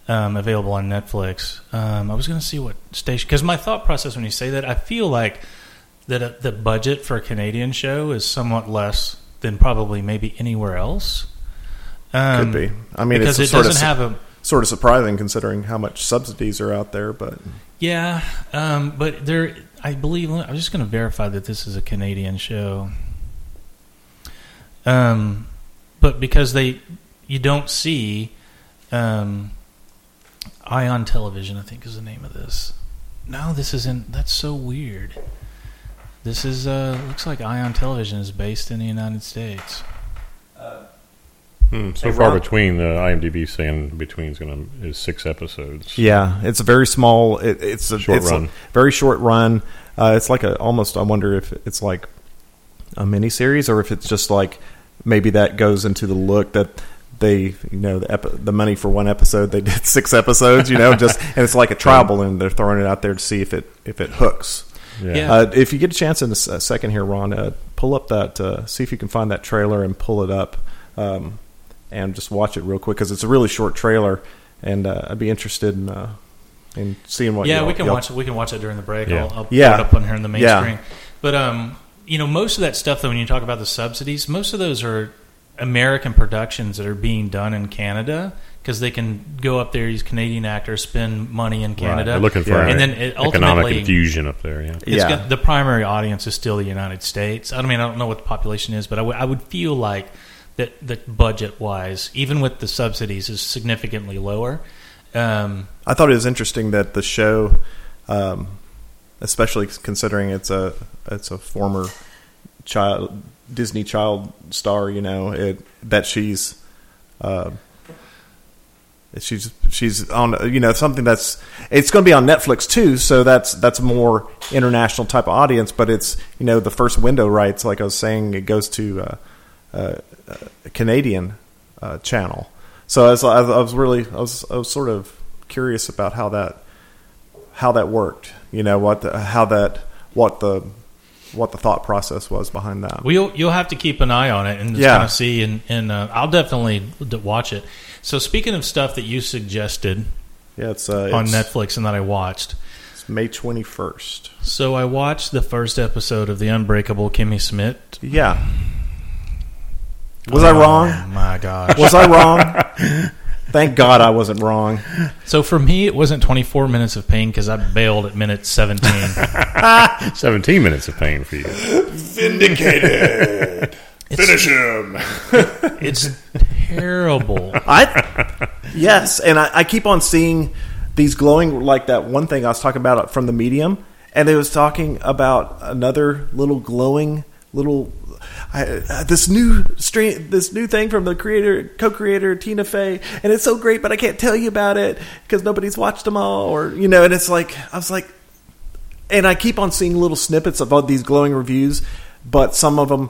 Um, available on Netflix. Um, I was going to see what station, because my thought process when you say that, I feel like that a, the budget for a Canadian show is somewhat less than probably maybe anywhere else. Um, Could be. I mean, because it's it sort doesn't of, have a sort of surprising considering how much subsidies are out there. But yeah, um, but there, I believe. I'm just going to verify that this is a Canadian show. Um, but because they, you don't see. Um, Ion Television, I think, is the name of this. No, this isn't. That's so weird. This is, uh, looks like Ion Television is based in the United States. Uh, hmm, so hey, far Rob, between, uh, I M D B saying between is going to is six episodes. Yeah, it's a very small. It, it's a short it's run. A very short run. Uh, it's like a almost. I wonder if it's like a miniseries or if it's just like maybe that goes into the look that. They, you know, the, epi- the money for one episode, they did six episodes, you know, just and it's like a trial balloon. They're throwing it out there to see if it if it hooks. Yeah. Yeah. Uh, if you get a chance in a second here, Ron, uh, pull up that, uh, see if you can find that trailer and pull it up, um, and just watch it real quick because it's a really short trailer, and uh, I'd be interested in uh, in seeing what. Yeah, we can watch it. We can watch it during the break. Yeah. I'll, I'll yeah. put it up on here in the main yeah. screen. But um, you know, most of that stuff though, when you talk about the subsidies, most of those are. American productions that are being done in Canada because they can go up there, use Canadian actors, spend money in Canada. Right. They're looking for and then it economic infusion up there. Yeah, yeah. Got, the primary audience is still the United States. I mean, I don't know what the population is, but I, w- I would feel like that, that budget-wise, even with the subsidies, is significantly lower. Um, I thought it was interesting that the show, um, especially considering it's a it's a former child. Disney child star, you know, it, that she's, uh, she's she's on, you know, something that's it's going to be on Netflix too. So that's that's more international type of audience, but it's you know the first window rights. Like I was saying, it goes to uh, uh, a Canadian uh, channel. So I was, I was really I was I was sort of curious about how that how that worked. You know what the, how that what the what the thought process was behind that. Well, you'll, you'll have to keep an eye on it and just yeah. kind of see, and, and uh, I'll definitely watch it. So speaking of stuff that you suggested yeah, it's, uh, on it's, Netflix and that I watched. It's May twenty-first. So I watched the first episode of The Unbreakable Kimmy Schmidt. Yeah. Was oh, I wrong? Oh, my gosh. Was I wrong? Thank God I wasn't wrong. So for me, it wasn't twenty-four minutes of pain because I bailed at minute seventeen. seventeen minutes of pain for you. Vindicated. It's, Finish him. It's terrible. I Yes, and I, I keep on seeing these glowing, like that one thing I was talking about from The Medium, and it was talking about another little glowing little... I, uh, this new stream, this new thing from the creator, co-creator Tina Fey, and it's so great, but I can't tell you about it because nobody's watched them all, or you know. And it's like I was like, and I keep on seeing little snippets of all these glowing reviews, but some of them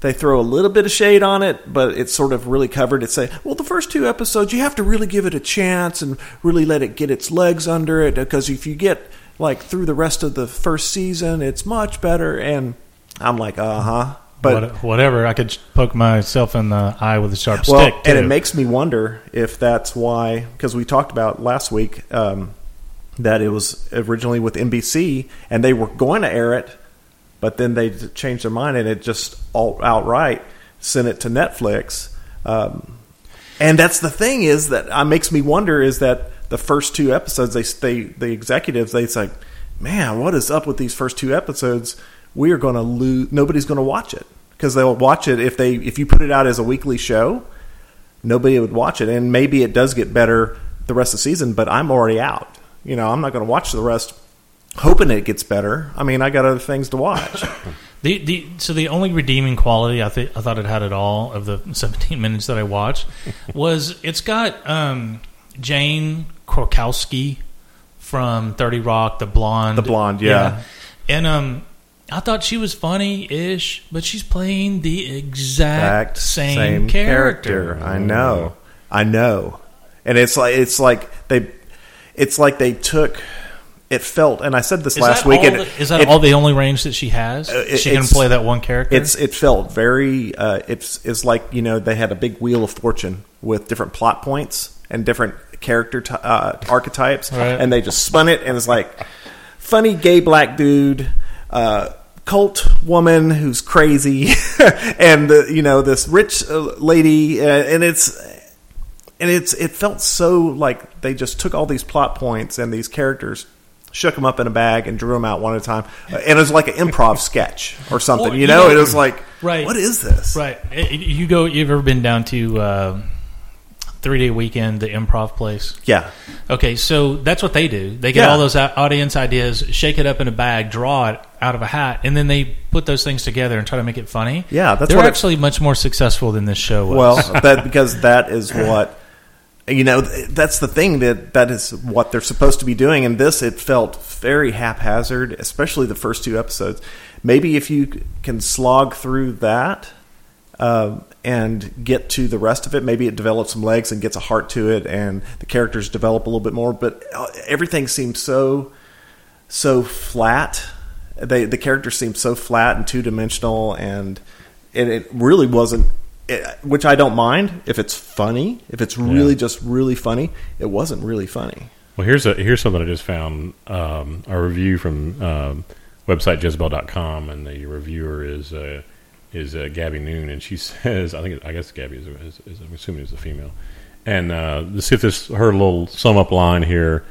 they throw a little bit of shade on it, but it's sort of really covered. It's say, well, the first two episodes you have to really give it a chance and really let it get its legs under it because if you get like through the rest of the first season, it's much better. And I'm like, uh huh. But whatever, I could poke myself in the eye with a sharp well, stick. Too. And it makes me wonder if that's why, because we talked about last week um, that it was originally with N B C and they were going to air it, but then they changed their mind and it just all outright sent it to Netflix. Um, and that's the thing is that uh, makes me wonder is that the first two episodes they they the executives they say, man, what is up with these first two episodes? We are going to lose. Nobody's going to watch it because they'll watch it if they if you put it out as a weekly show, nobody would watch it. And maybe it does get better the rest of the season, but I'm already out. You know, I'm not going to watch the rest, hoping it gets better. I mean, I got other things to watch. the the so the only redeeming quality I th- I thought it had at all of the seventeen minutes that I watched was it's got um, Jane Krakowski. from thirty Rock, the blonde. The blonde, yeah. yeah. And um, I thought she was funny-ish, but she's playing the exact, exact same, same character. character. I know. I know. And it's like it's like they it's like they took it felt and I said this is last week and the, is that it, all the only range that she has? It, is she can play that one character? It's it felt very uh, it's it's like, you know, they had a big wheel of fortune with different plot points and different character t- uh, archetypes, right. And they just spun it and it's like funny gay black dude, uh, cult woman who's crazy and uh, you know, this rich uh, lady uh, and it's And it's it felt so like they just took all these plot points and these characters, shook them up in a bag and drew them out one at a time. And it was like an improv sketch or something, or, you know? Yeah, it was like, right. What is this? Right. You go, you've ever been down to uh, three-day Weekend, the improv place? Yeah. Okay, so that's what they do. They get yeah. all those audience ideas, shake it up in a bag, draw it out of a hat, and then they put those things together and try to make it funny. Yeah, that's They're what actually it, much more successful than this show was. Well, that, because that is what... You know, that's the thing that that is what they're supposed to be doing. And this, it felt very haphazard, especially the first two episodes. Maybe if you can slog through that uh, and get to the rest of it, maybe it develops some legs and gets a heart to it, and the characters develop a little bit more. But everything seems so so flat. They the characters seem so flat and two dimensional, and it, it really wasn't. It, which I don't mind if it's funny, if it's really yeah. just really funny. It wasn't really funny. Well, here's a here's something I just found. Um, a review from um, website Jezebel dot com, and the reviewer is uh, is uh, Gabby Noon, and she says, I think I guess Gabby is, is, is I'm assuming is a female, and uh, let's see if this her little sum up line here.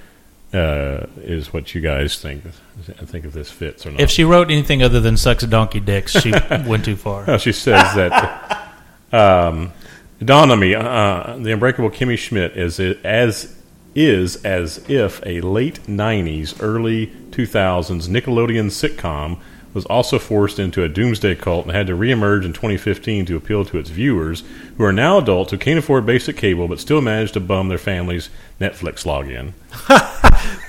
Uh, is what you guys think? I think if this fits or not. If she wrote anything other than "sucks a donkey dicks," she went too far. No, she says that. Um, it dawned on me, uh, the Unbreakable Kimmy Schmidt is as is as if a late nineties, early two thousands Nickelodeon sitcom was also forced into a doomsday cult and had to reemerge in twenty fifteen to appeal to its viewers, who are now adults who can't afford basic cable but still manage to bum their family's Netflix login.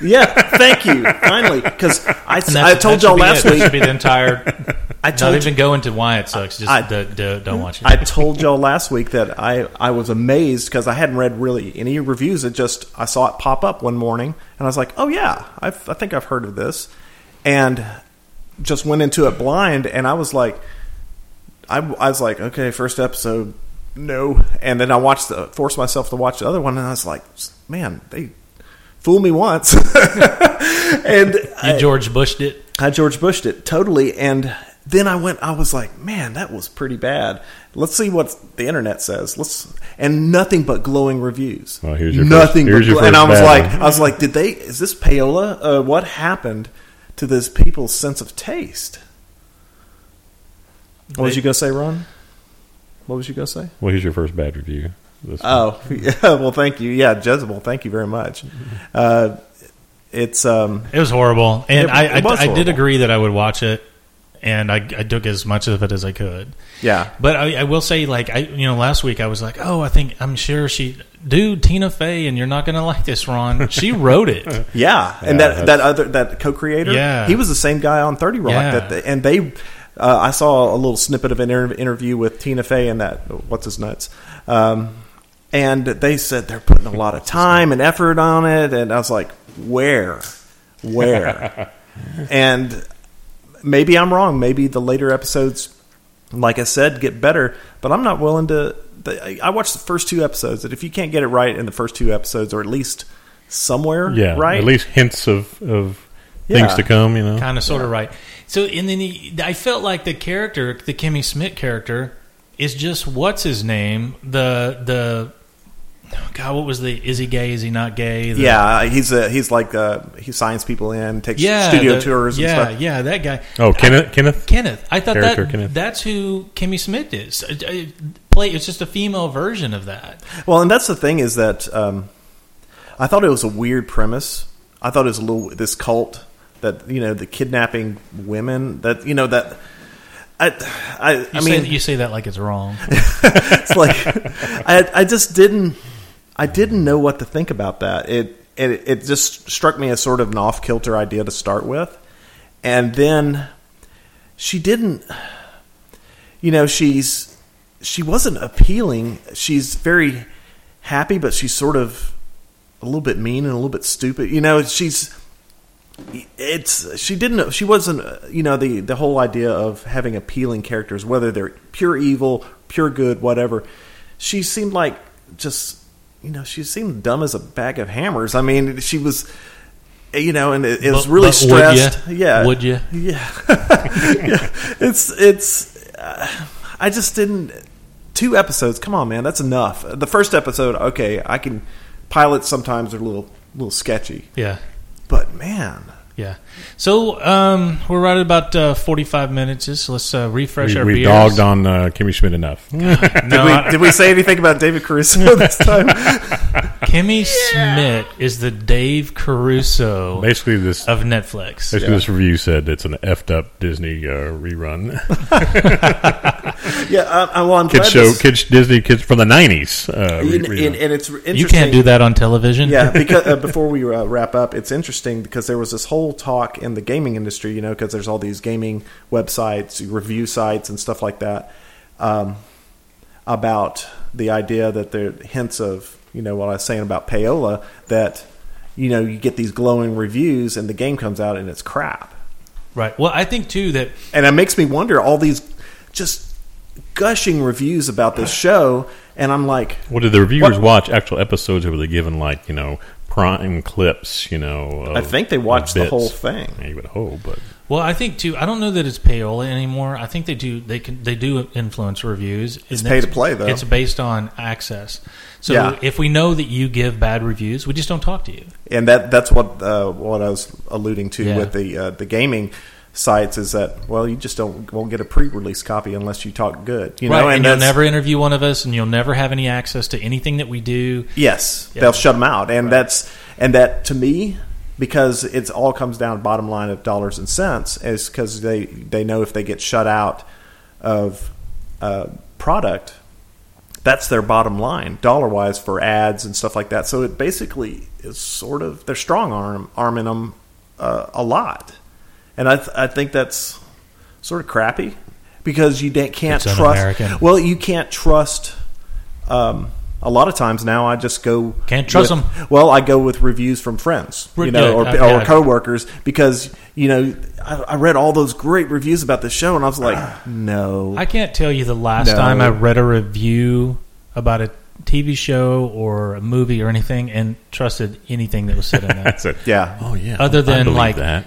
Yeah, thank you. Finally, because I, I told y'all last it. week. That should be the entire... I told Not even go into why it sucks. Just I, d- d- don't watch it. I told y'all last week that I, I was amazed because I hadn't read really any reviews. It just I saw it pop up one morning and I was like, oh yeah, I've, I think I've heard of this, and just went into it blind. And I was like, I, I was like, okay, first episode, no, and then I watched the forced myself to watch the other one, and I was like, man, they fooled me once. And you George Bushed it. I George Bushed it totally, and. Then I went. I was like, "Man, that was pretty bad." Let's see what the internet says. Let's and nothing but glowing reviews. Well, here's your nothing first, here's but your first and I was like, one. I was like, "Did they? Is this payola? Uh, what happened to this people's sense of taste?" What they, was you gonna say, Ron? What was you gonna say? Well, here's your first bad review. This oh, yeah, well, thank you. Yeah, Jezebel, thank you very much. Uh, it's um, it was horrible, and it, I it I, horrible. I did agree that I would watch it. And I, I took as much of it as I could. Yeah. But I, I will say, like, I you know, last week I was like, oh, I think, I'm sure she, dude, Tina Fey, and you're not going to like this, Ron. She wrote it. yeah. yeah. And that, that other, that co-creator, yeah. he was the same guy on thirty Rock. Yeah. That they, and they, uh, I saw a little snippet of an inter- interview with Tina Fey and that, what's his nuts? Um, and they said they're putting a lot of time and effort on it. And I was like, where? Where? And maybe I'm wrong. Maybe the later episodes, like I said, get better. But I'm not willing to... I watched the first two episodes. That if you can't get it right in the first two episodes, or at least somewhere yeah, right... At least hints of, of yeah. things to come, you know? Kind of, sort yeah. of right. So, and then he, I felt like the character, the Kimmy Schmidt character, is just what's-his-name, the... the God, what was the? Is he gay? Is he not gay? The, yeah, he's a, he's like uh, he signs people in, takes yeah, studio the, tours. Yeah, and stuff. yeah, that guy. Oh, Kenneth, I, Kenneth, Kenneth. I thought Character that Kenneth. That's who Kimmy Schmidt is. Play. It's just a female version of that. Well, and that's the thing is that um, I thought it was a weird premise. I thought it was a little this cult that you know the kidnapping women that you know that. I, I, you I mean, say, you say that like it's wrong. It's like I, I just didn't. I didn't know what to think about that. It it, it just struck me as sort of an off-kilter idea to start with. And then she didn't, you know, she's, she wasn't appealing. She's very happy, but she's sort of a little bit mean and a little bit stupid. You know, she's, it's, she didn't, she wasn't, you know, the, the whole idea of having appealing characters, whether they're pure evil, pure good, whatever. She seemed like just, you know, she seemed dumb as a bag of hammers. I mean, she was, you know, and it, it was really but stressed. Would yeah. Would you? Yeah. yeah. It's, it's, uh, I just didn't, two episodes, come on, man, that's enough. The first episode, okay, I can, pilots sometimes are a little, little sketchy. Yeah. But, man. Yeah. So, um, we're right at about uh, forty-five minutes, so let's uh, refresh we, our beers. We dogged on uh, Kimmy Schmidt enough. no, did, we, I, did we say anything about David Caruso this time? Kimmy yeah. Schmidt is the Dave Caruso basically this, of Netflix. Basically, yeah. This review said it's an effed-up Disney uh, rerun. yeah, I, I, well, I'm kids glad show, this... Kids, Disney kids from the nineties. Uh, in, re- in, and it's interesting. You can't do that on television. Yeah, because uh, before we uh, wrap up, it's interesting because there was this whole talk in the gaming industry, you know, because there's all these gaming websites, review sites, and stuff like that, um, about the idea that there are hints of, you know, what I was saying about payola, that, you know, you get these glowing reviews and the game comes out and it's crap. Right. Well, I think, too, that... And it makes me wonder, all these just gushing reviews about this show, and I'm like... Well, did the reviewers what? watch actual episodes or were they given, like, you know... Prime clips, you know. Of, I think they watch the whole thing. Yeah, you would hope, but well, I think too. I don't know that it's payola anymore. I think they do. They can. They do influence reviews. It's pay to play though. It's based on access. So yeah. If we know that you give bad reviews, we just don't talk to you. And that that's what uh, what I was alluding to yeah. with the uh, the gaming sites is that well, you just don't won't get a pre-release copy unless you talk good. You right, know, and, and you'll never interview one of us, and you'll never have any access to anything that we do. Yes, yeah. They'll shut them out, and right. that's. And that, to me, because it all comes down to bottom line of dollars and cents, is because they, they know if they get shut out of uh, product, that's their bottom line, dollar-wise, for ads and stuff like that. So it basically is sort of, they're strong-arm, arming them uh, a lot. And I th- I think that's sort of crappy because you de- can't it's trust... un-American. Well, you can't trust... Um, A lot of times now, I just go can't trust with, them. Well, I go with reviews from friends, you know, or, or coworkers because you know I, I read all those great reviews about the show, and I was like, uh, no, I can't tell you the last no. time I read a review about a T V show or a movie or anything and trusted anything that was said in that. so, yeah, oh yeah. Other than I like that,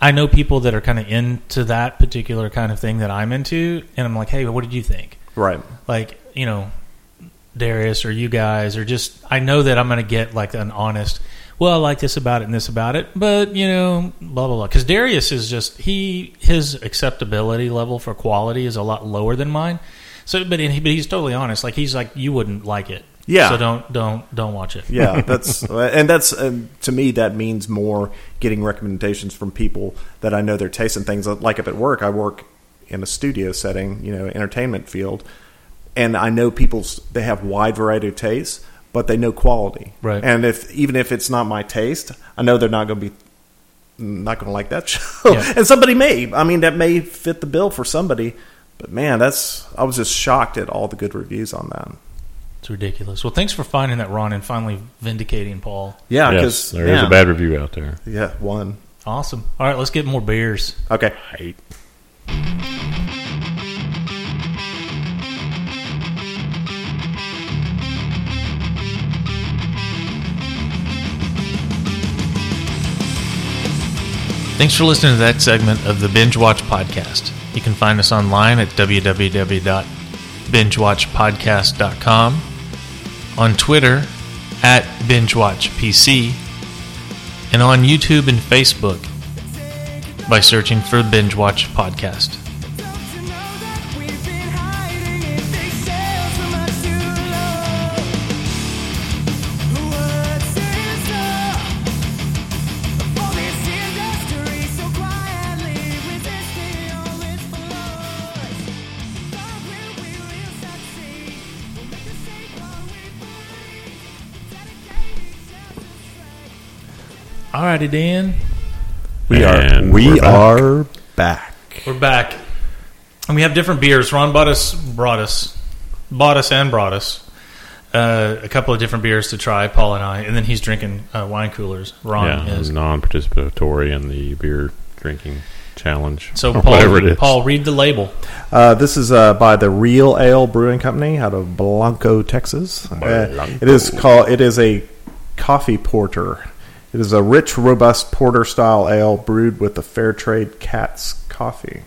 I know people that are kind of into that particular kind of thing that I'm into, and I'm like, hey, what did you think? Right, like you know. Darius or you guys or just I know that I'm going to get like an honest well I like this about it and this about it but you know blah blah blah because Darius is just he his acceptability level for quality is a lot lower than mine so but, he, but he's totally honest like he's like you wouldn't like it yeah so don't don't don't watch it yeah that's and that's um, to me that means more getting recommendations from people that I know their taste and things like if at work I work in a studio setting you know entertainment field. And I know people, they have wide variety of tastes, but they know quality. Right. And if even if it's not my taste, I know they're not going to be not going to like that show. Yeah. And somebody may. I mean, that may fit the bill for somebody. But man, that's I was just shocked at all the good reviews on that. It's ridiculous. Well, thanks for finding that, Ron, and finally vindicating Paul. Yeah, because yes, there man, is a bad review out there. Yeah, one. Awesome. All right, let's get more beers. Okay. Right. Thanks for listening to that segment of the Binge Watch Podcast. You can find us online at w w w dot binge watch podcast dot com, on Twitter at Binge Watch P C, and on YouTube and Facebook by searching for Binge Watch Podcast. Alrighty, Dan. We and are we we're back. are back. We're back, and we have different beers. Ron bought us, brought us, bought us, and brought us uh, a couple of different beers to try. Paul and I, and then he's drinking uh, wine coolers. Ron yeah, is non-participatory in the beer drinking challenge. So, Paul, whatever it is. Paul, read the label. Uh, this is uh, by the Real Ale Brewing Company out of Blanco, Texas. Blanco. Uh, it is called. It is a coffee porter. It is a rich, robust porter-style ale brewed with the Fairtrade Cat's coffee.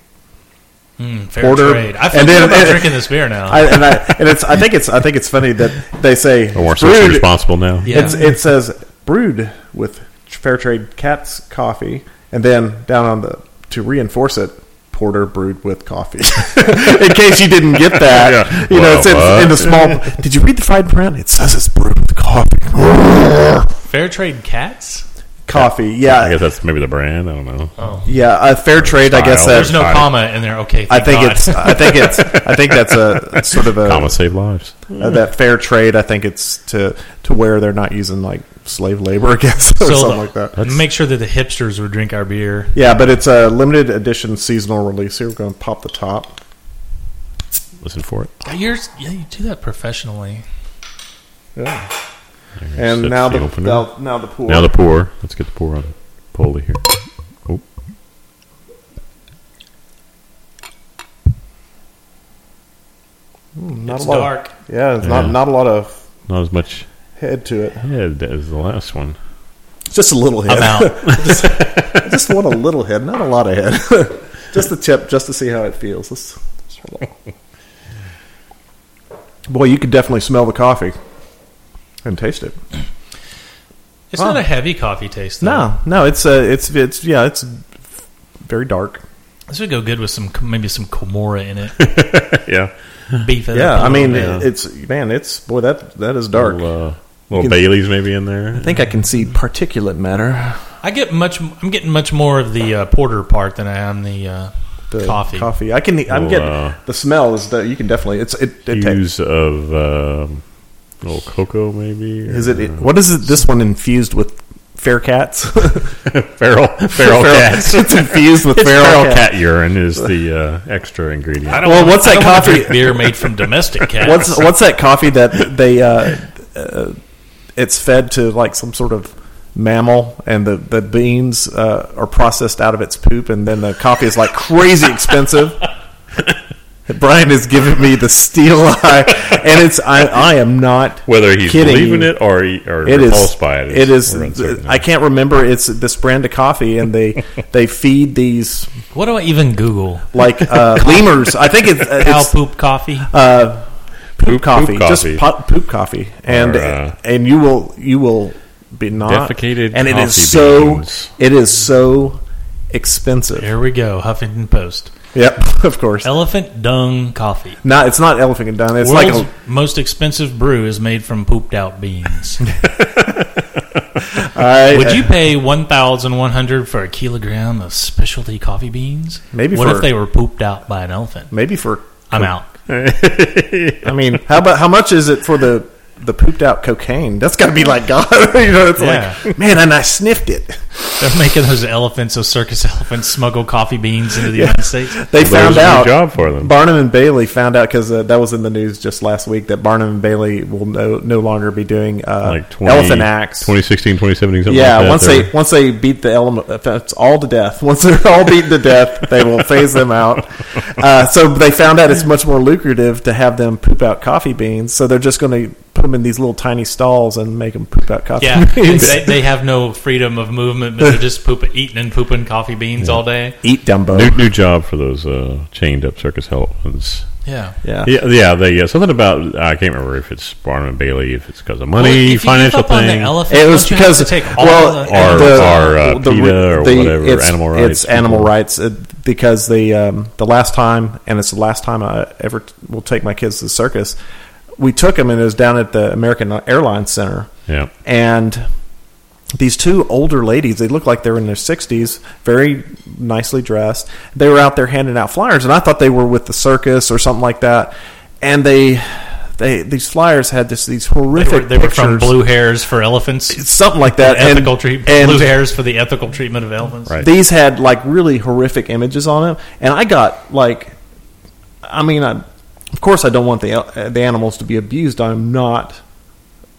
Mm, fair porter. Trade. I feel good about drinking this beer now. I, and I, and it's, I think it's I think it's funny that they say oh, we're so responsible now. Yeah. It's, it says brewed with Fairtrade Cat's coffee, and then down on the to reinforce it, porter brewed with coffee. In case you didn't get that, yeah. you well, know, it's, it's in the small. Did you read the fine print? It says it's brewed with coffee. Fairtrade Cats? Coffee, yeah. I guess that's maybe the brand. I don't know. Oh. Yeah, uh, Fairtrade. I guess there's no comma in there. Okay, I think God. it's. I think it's. I think that's a sort of a comma save lives. Uh, that fair trade. I think it's to to where they're not using like slave labor, I guess, or so something the, like that. That's, make sure that the hipsters would drink our beer. Yeah, but it's a limited edition seasonal release here. We're going to pop the top. Listen for it. Oh, you're, yeah, you do that professionally. Yeah. And now the, the now, now the pour. Now the pour. Let's get the pour on Polly here. Oh. Mm, not it's a lot dark. Of, yeah, it's yeah. Not, not a lot of... Not as much... Head to it. Head as the last one. Just a little head. I'm out. just, I just want a little head, not a lot of head. Just the tip, just to see how it feels. Let's, let's Boy, you could definitely smell the coffee. And taste it. It's wow. not a heavy coffee taste, though. No, no, it's a, it's, it's, yeah, it's very dark. This would go good with some, maybe some Komora in it. yeah, beef. Yeah, I mean, yeah. it's man, it's boy, that that is dark. Little, uh, little can, Bailey's maybe in there. I think I can see particulate matter. I get much. I'm getting much more of the uh, porter part than I am the. Uh, The coffee, coffee. I can. Little, I'm getting uh, the smell is that you can definitely. It's it. it hues takes. of. Um, A little cocoa, maybe? Is it, it? What is it? This one infused with fair cats? feral, feral, feral cats. It's infused with it's feral, feral cat. cat urine is the uh, extra ingredient. I don't well, want, what's I that don't coffee? Want to drink beer made from domestic cats. What's what's that coffee that they? Uh, uh, it's fed to like some sort of mammal, and the the beans uh, are processed out of its poop, and then the coffee is like crazy expensive. Brian has given me the steel eye, and it's I, I am not whether he's kidding. believing it or or it repulsed is, by it. It is. I can't remember. It's this brand of coffee, and they they feed these. What do I even Google? Like uh, lemurs. I think it's uh, cow it's, poop coffee. Uh, poop, poop coffee. Poop just coffee. Po- poop coffee, and or, uh, and you will you will be not defecated. And it is beans. so it is so expensive. Here we go, Huffington Post. Yep, of course. Elephant dung coffee. No, it's not elephant dung. It's World's like a most expensive brew is made from pooped out beans. I, Would you pay one thousand one hundred for a kilogram of specialty coffee beans? Maybe. What for, if they were pooped out by an elephant? Maybe for. I'm co- out. I mean, how about how much is it for the the pooped out cocaine? That's got to be like God. you know, it's yeah. like man, and I sniffed it. They're making those elephants, those circus elephants, smuggle coffee beans into the yeah. United States. They well, found out. There's a new job for them. Barnum and Bailey found out because uh, that was in the news just last week that Barnum and Bailey will no, no longer be doing uh, like twenty, elephant acts. twenty sixteen, twenty seventeen, something yeah, like that. Yeah, once they, once they beat the elephants all to death, once they're all beaten to death, they will phase them out. Uh, so they found out it's much more lucrative to have them poop out coffee beans. So they're just going to put them in these little tiny stalls and make them poop out coffee yeah, beans. They, they have no freedom of movement, but they're just pooping, eating and pooping coffee beans yeah. all day. Eat Dumbo. New, new job for those uh, chained up circus elephants. Yeah. Yeah. Yeah. yeah they, yeah something about, I can't remember if it's Barnum and Bailey, if it's because of money, well, if financial you thing. On the elephant, it was because, take all well, the, or, the, or uh, the, PETA or the, whatever, it's, animal rights. It's people. animal rights because the, um, the last time, and it's the last time I ever t- will take my kids to the circus. We took them, and it was down at the American Airlines Center. Yeah. And these two older ladies, they looked like they were in their sixties, very nicely dressed. They were out there handing out flyers, and I thought they were with the circus or something like that. And they They these flyers had this these horrific. They were, they were from Blue Hairs for Elephants, it's something like that. And ethical treatment. And Blue Hairs for the ethical treatment of elephants. Right. These had like really horrific images on them, and I got like, I mean, I, of course, I don't want the the animals to be abused. I'm not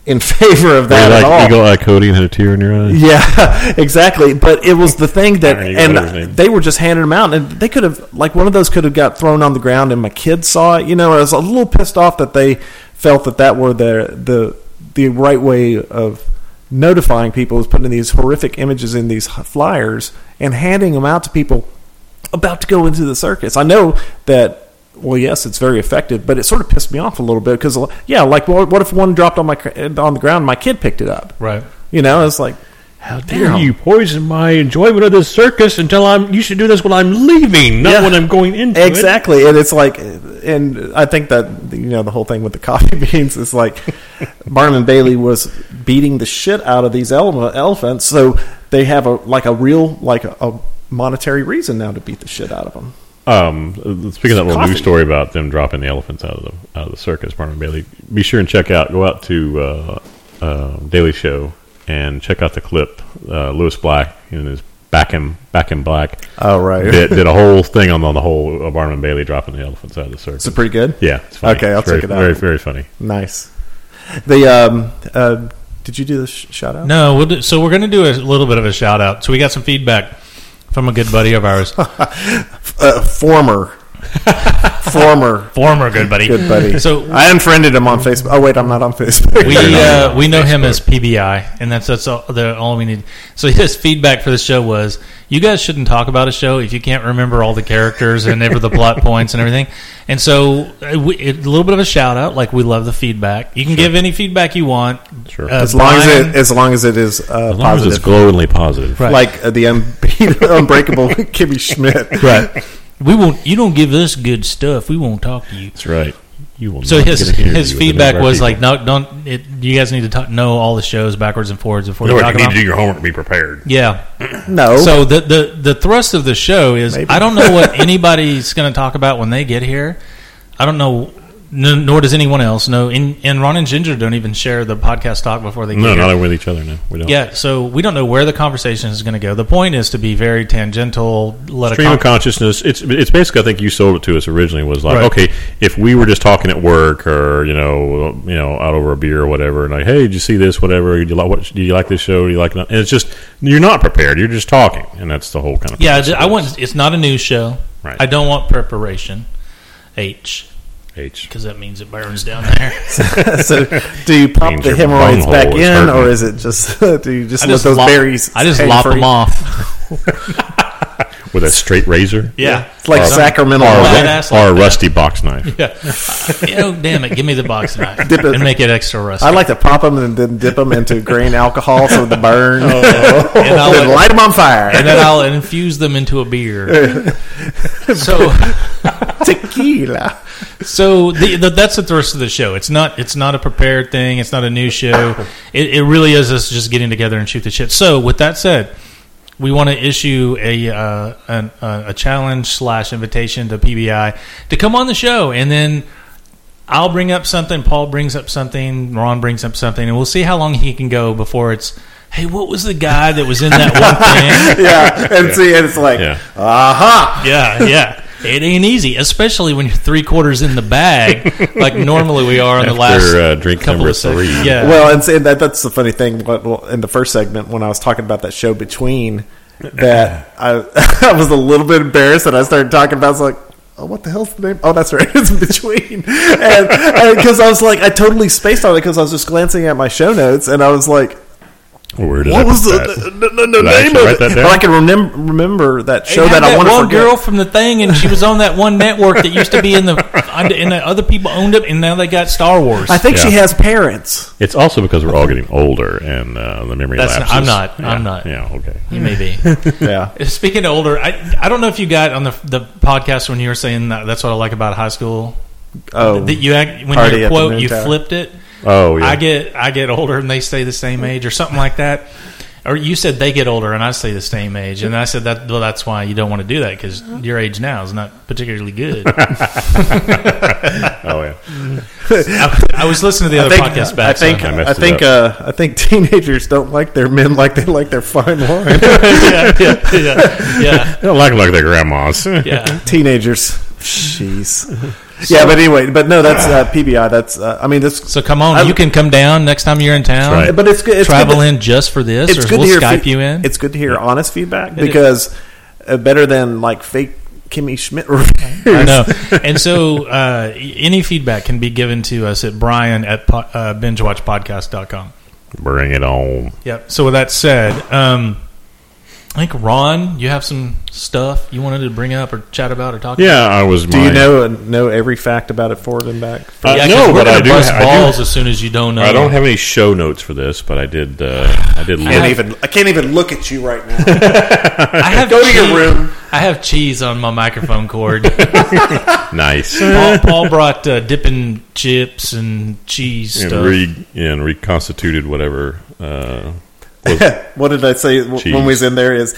in favor of that like at all. You go like Cody and had a tear in your eye. Yeah, exactly. But it was the thing that, and they were just handing them out, and they could have, like, one of those could have got thrown on the ground, and my kids saw it. You know, I was a little pissed off that they felt that that were the the the right way of notifying people, was putting these horrific images in these flyers and handing them out to people about to go into the circus. I know that. Well, yes, it's very effective, but it sort of pissed me off a little bit because, yeah, like, well, what if one dropped on my on the ground and my kid picked it up? Right. You know, it's like, how dare damn. you poison my enjoyment of this circus until I'm, you should do this when I'm leaving, not yeah. when I'm going into exactly. it. Exactly. And it's like, and I think that, you know, the whole thing with the coffee beans is like Barnum and Bailey was beating the shit out of these ele- elephants, so they have a like a real, like a, a monetary reason now to beat the shit out of them. Um, speaking of that little news story about them dropping the elephants out of the out of the circus, Barnum and Bailey, be sure and check out, go out to uh, uh, Daily Show and check out the clip. Uh, Lewis Black in his Back in Back in Black. Oh right, did, did a whole thing on, on the whole uh, Barnum and Bailey dropping the elephants out of the circus. It's pretty good. Yeah, it's funny. Okay, I'll check it out. Very very funny. Nice. The um uh, did you do the sh- shout out? No, we'll do, so we're going to do a little bit of a shout out. So we got some feedback from a good buddy of ours. Uh, former. Former. Former good buddy. Good buddy. So, I unfriended him on Facebook. Oh, wait, I'm not on Facebook. We uh, we know him as P B I, and that's that's all, the, all we need. So his feedback for the show was, you guys shouldn't talk about a show if you can't remember all the characters and ever the plot points and everything. And so we, a little bit of a shout-out. Like, we love the feedback. You can sure. give any feedback you want. Sure. Uh, as, long Brian, as, it, as long as it is uh, as long positive. As it's glowingly positive. Right. Like uh, the un- unbreakable Kimmy Schmidt. Right. We won't. You don't give us good stuff, we won't talk to you. That's right. You will. So not his his feedback was people. like, no, don't. It, you guys need to talk, know all the shows backwards and forwards before no, you talk about. You need to do your homework and be prepared. Yeah. No. So the the the thrust of the show is Maybe. I don't know what anybody's going to talk about when they get here. I don't know. No, nor does anyone else know. And, and Ron and Ginger don't even share the podcast talk before they get No, here. Not with each other, no. We don't. Yeah, so we don't know where the conversation is going to go. The point is to be very tangential. Let Stream a con- of consciousness. It's it's basically, I think you sold it to us originally, was like, right. okay, if we were just talking at work or, you know, you know, out over a beer or whatever, and like, hey, did you see this, whatever? Do you like, what, do you like this show? Do you like it? And it's just, you're not prepared. You're just talking. And that's the whole kind of Yeah, I want. It's not a news show. Right. I don't want preparation. H. H. Because that means it burns down there. So, do you pop means the hemorrhoids back in, or is it just do you just, just let those lop, berries? I just lop free? them off with a straight razor. Yeah, yeah. It's like or Sacramento or, or, or a rusty box knife. Yeah, oh damn it! Give me the box knife dip and it. make it extra rusty. I like to pop them and then dip them into grain alcohol so the burn. Oh. And I'll then light them on fire, and then I'll infuse them into a beer. So. Tequila. So the, the, that's the thrust of the show. It's not it's not a prepared thing. It's not a new show. It, it really is us just getting together and shoot the shit. So with that said, we want to issue a uh, an, uh, a challenge slash invitation to P B I to come on the show, and then I'll bring up something. Paul brings up something. Ron brings up something, and we'll see how long he can go before it's. Hey, what was the guy that was in that one thing? yeah, and yeah. see, and it's like, yeah. aha, uh-huh. yeah, yeah. It ain't easy, especially when you're three quarters in the bag, like normally we are on the last uh, drink couple number of three. Seconds. Yeah. Well, and, and that, that's the funny thing. In the first segment, when I was talking about that show Between, that I, I was a little bit embarrassed, and I started talking about. I was like, "Oh, what the hell's the name? Oh, that's right, it's Between." And because I was like, I totally spaced on it because I was just glancing at my show notes, and I was like. Where did what I was the, the, the, the name I of it? Well, I can remember, remember that show that, that I want to forget. One girl from the thing, and she was on that one network that used to be in the, and the other people owned it, and now they got Star Wars. I think yeah. she has parents. It's also because we're all getting older, and uh, the memory That's lapses. Not, I'm not. Yeah. I'm not. Yeah, okay. You may be. yeah. Speaking of older, I I don't know if you got on the the podcast when you were saying that, that's what I like about high school. Oh. That you act, when you quote, you flipped it. Oh, yeah. I get I get older and they stay the same age or something like that. Or you said they get older, and I say the same age. And I said, that, well, that's why you don't want to do that, because uh-huh. your age now is not particularly good. Oh, yeah. I, I was listening to the I other think, podcast back. I think, so I, I, think uh, I think teenagers don't like their men like they like their fine wine. yeah, yeah, yeah, yeah. They don't like like their grandmas. yeah. Teenagers. Jeez. So, yeah, but anyway, but no, that's uh, P B I. That's uh, I mean, that's so. Come on, I, you can come down next time you're in town. Right. But it's good. It's travel good to, in just for this. It's or good we'll to hear Skype fe- you in. It's good to hear yeah. honest feedback it because uh, better than like fake Kimmy Schmidt reviews. I know. And so uh, any feedback can be given to us at Brian at po- uh, binge watch podcast dot com. Bring it on. Yep. So with that said, um, I think, Ron, you have some stuff you wanted to bring up or chat about or talk yeah, about? Yeah, I was... Do my, you know know every fact about it forward and back? Uh, yeah, no, but I do... Bust ha- balls I do, as soon as you don't know. I don't have any show notes for this, but I did... Uh, I did. I, have, even, I can't even look at you right now. I have Go cheese, to your room. I have cheese on my microphone cord. Nice. Paul, Paul brought uh, dipping chips and cheese and stuff. Re, and reconstituted whatever... Uh, what did I say cheese. When we was in there? Is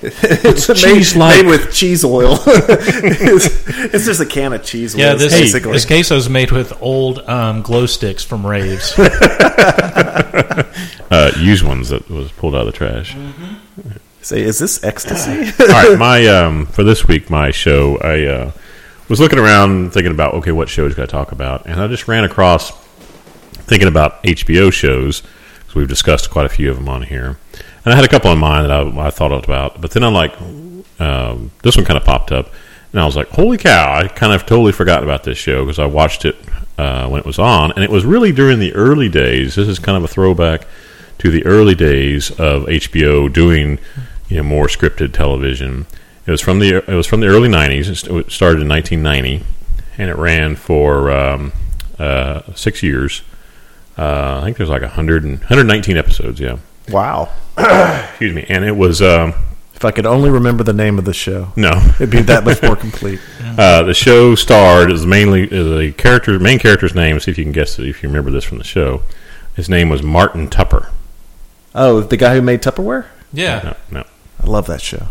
it's made, made with cheese oil. it's, it's just a can of cheese oil. Yeah, this, hey, this queso is made with old um, glow sticks from raves. uh, used ones that was pulled out of the trash. Mm-hmm. Say, is this ecstasy? All right, my um, for this week, my show. I uh, was looking around thinking about okay, what shows could I talk about, and I just ran across thinking about H B O shows. So we've discussed quite a few of them on here. And I had a couple in mind that I, I thought about. But then I'm like, um, this one kind of popped up. And I was like, holy cow, I kind of totally forgot about this show because I watched it uh, when it was on. And it was really during the early days. This is kind of a throwback to the early days of H B O doing, you know, more scripted television. It was from the it was from the early nineties. It started in nineteen ninety. And it ran for um, uh, six years. Uh, I think there's like one hundred and, one hundred nineteen episodes, yeah. Wow. Excuse me. And it was... Um, if I could only remember the name of the show. No. It'd be that much more complete. Uh, the show starred, is mainly, the character, main character's name, see if you can guess it, if you remember this from the show. His name was Martin Tupper. Oh, the guy who made Tupperware? Yeah. No, no. I love that show.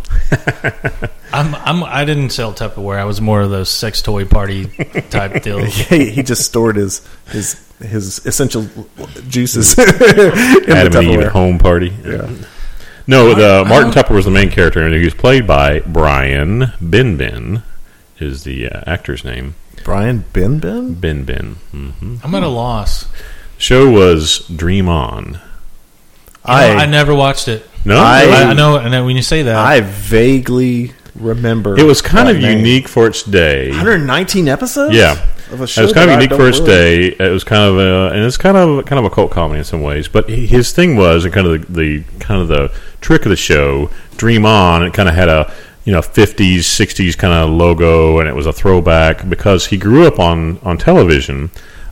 I'm, I'm, I didn't sell Tupperware. I was more of those sex toy party type deals. he, he just stored his his his essential juices in Adam the and Eve at home party. Yeah. No, the Martin Tupper was the main character, and he was played by Brian Benben, is the uh, actor's name. Brian Benben? Benben. Mm-hmm. I'm at a loss. Show was Dream On. I, I never watched it. No, I, I know, and when you say that, I vaguely remember. It was kind of name. unique for its day. one hundred nineteen episodes. Yeah, of a show it was kind of unique for its really. day. It was kind of a, and it's kind of kind of a cult comedy in some ways. But his thing was, and kind of the, the kind of the trick of the show, Dream On. It kind of had a you know fifties, sixties kind of logo, and it was a throwback because he grew up on on television,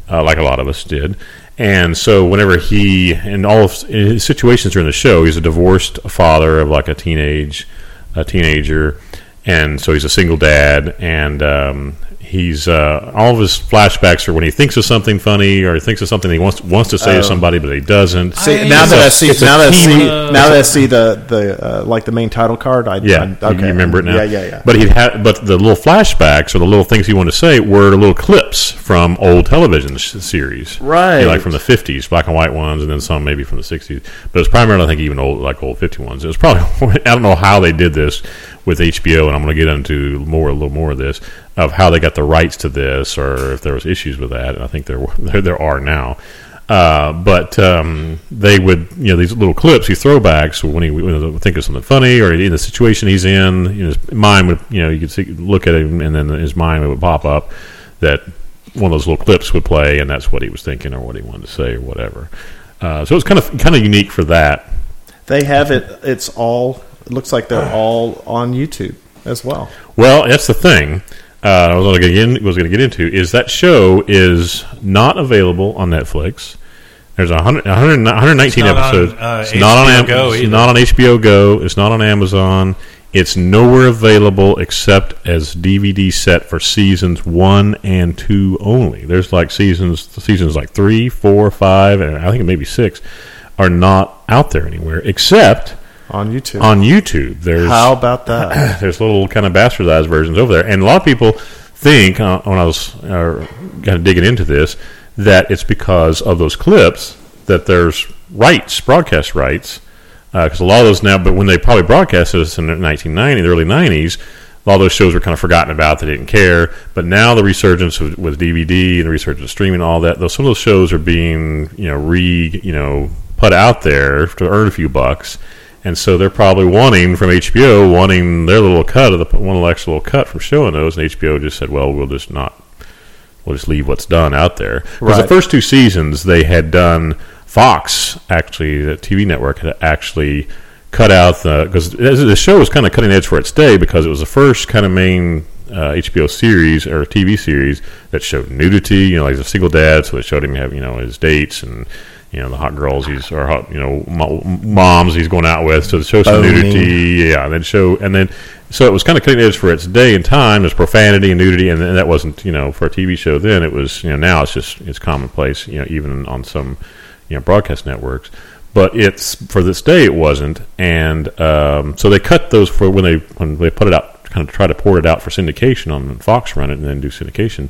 uh, like a lot of us did. And so whenever he, in all of his situations during the show, he's a divorced father of like a teenage, a teenager, and so he's a single dad, and um, he's, uh, all of his flashbacks are when he thinks of something funny, or he thinks of something he wants wants to say oh. to somebody, but he doesn't. See, now that I see, now that I see, now that I see the, the uh, like the main title card, I, yeah, I, okay. you remember it now? Yeah, yeah, yeah. But, he'd ha- but the little flashbacks, or the little things he wanted to say, were little clips from old television series. Right. You know, like from the fifties, black and white ones, and then some maybe from the sixties. But it was primarily, I think, even old, like old fifty ones. It was probably, I don't know how they did this with H B O, and I'm going to get into more a little more of this, of how they got the rights to this, or if there was issues with that, and I think there were, there, there are now. Uh, but um, they would, you know, these little clips, these throwbacks, when he would think of something funny, or in the situation he's in, you know, his mind would, you know, you could see, look at him, and then his mind would pop up that one of those little clips would play, and that's what he was thinking, or what he wanted to say, or whatever. Uh, so it was kind of kind of unique for that. They have it. It's all. It looks like they're all on YouTube as well. Well, that's the thing. Uh, I was going to get into is that show is not available on Netflix. There's one hundred, one hundred, one hundred nineteen it's episodes. On, uh, it's H B O not on Go It's either. Not on H B O Go. It's not on Amazon. It's nowhere available except as D V D set for seasons one and two only. There's like seasons, seasons like three, four, five, and I think maybe six are not out there anywhere except on YouTube. On YouTube, there's how about that? There's little kind of bastardized versions over there, and a lot of people think uh, when I was uh, kind of digging into this that it's because of those clips that there's rights, broadcast rights, because uh, a lot of those now. But when they probably broadcast this in the nineteen nineties, the early nineties. A lot of those shows were kind of forgotten about. They didn't care. But now the resurgence of, with D V D and the resurgence of streaming and all that, though some of those shows are being, you know, re, you know, put out there to earn a few bucks. And so they're probably wanting, from H B O, wanting their little cut, of the one extra little cut from showing those. And H B O just said, well, we'll just not, we'll just leave what's done out there. Because right. The first two seasons they had done, Fox, actually, the T V network had actually cut out the, because the show was kind of cutting edge for its day because it was the first kind of main uh, H B O series or T V series that showed nudity. You know, like the single dad, so it showed him have you know his dates and you know the hot girls he's or hot you know moms he's going out with. So the show some nudity, yeah. And then show and then so it was kind of cutting edge for its day and time. There's profanity and nudity, and, and that wasn't you know for a T V show then. It was you know now it's just it's commonplace you know even on some you know broadcast networks. But it's for this day it wasn't, and um, so they cut those for when they when they put it out, kind of try to port it out for syndication on Fox, run it and then do syndication.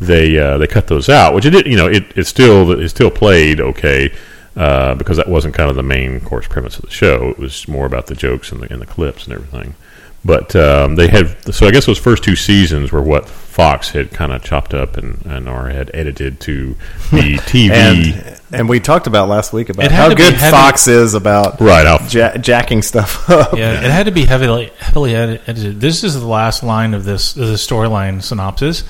They uh, they cut those out, which it did, you know it it still it still played okay uh, because that wasn't kind of the main course premise of the show. It was more about the jokes and the and the clips and everything. But um, they had so I guess those first two seasons were what Fox had kind of chopped up and, and or had edited to the T V. and, and we talked about last week about how good be, Fox to, is about right, ja- jacking stuff up. Yeah, yeah, it had to be heavily heavily edited. This is the last line of this, this is the storyline synopsis,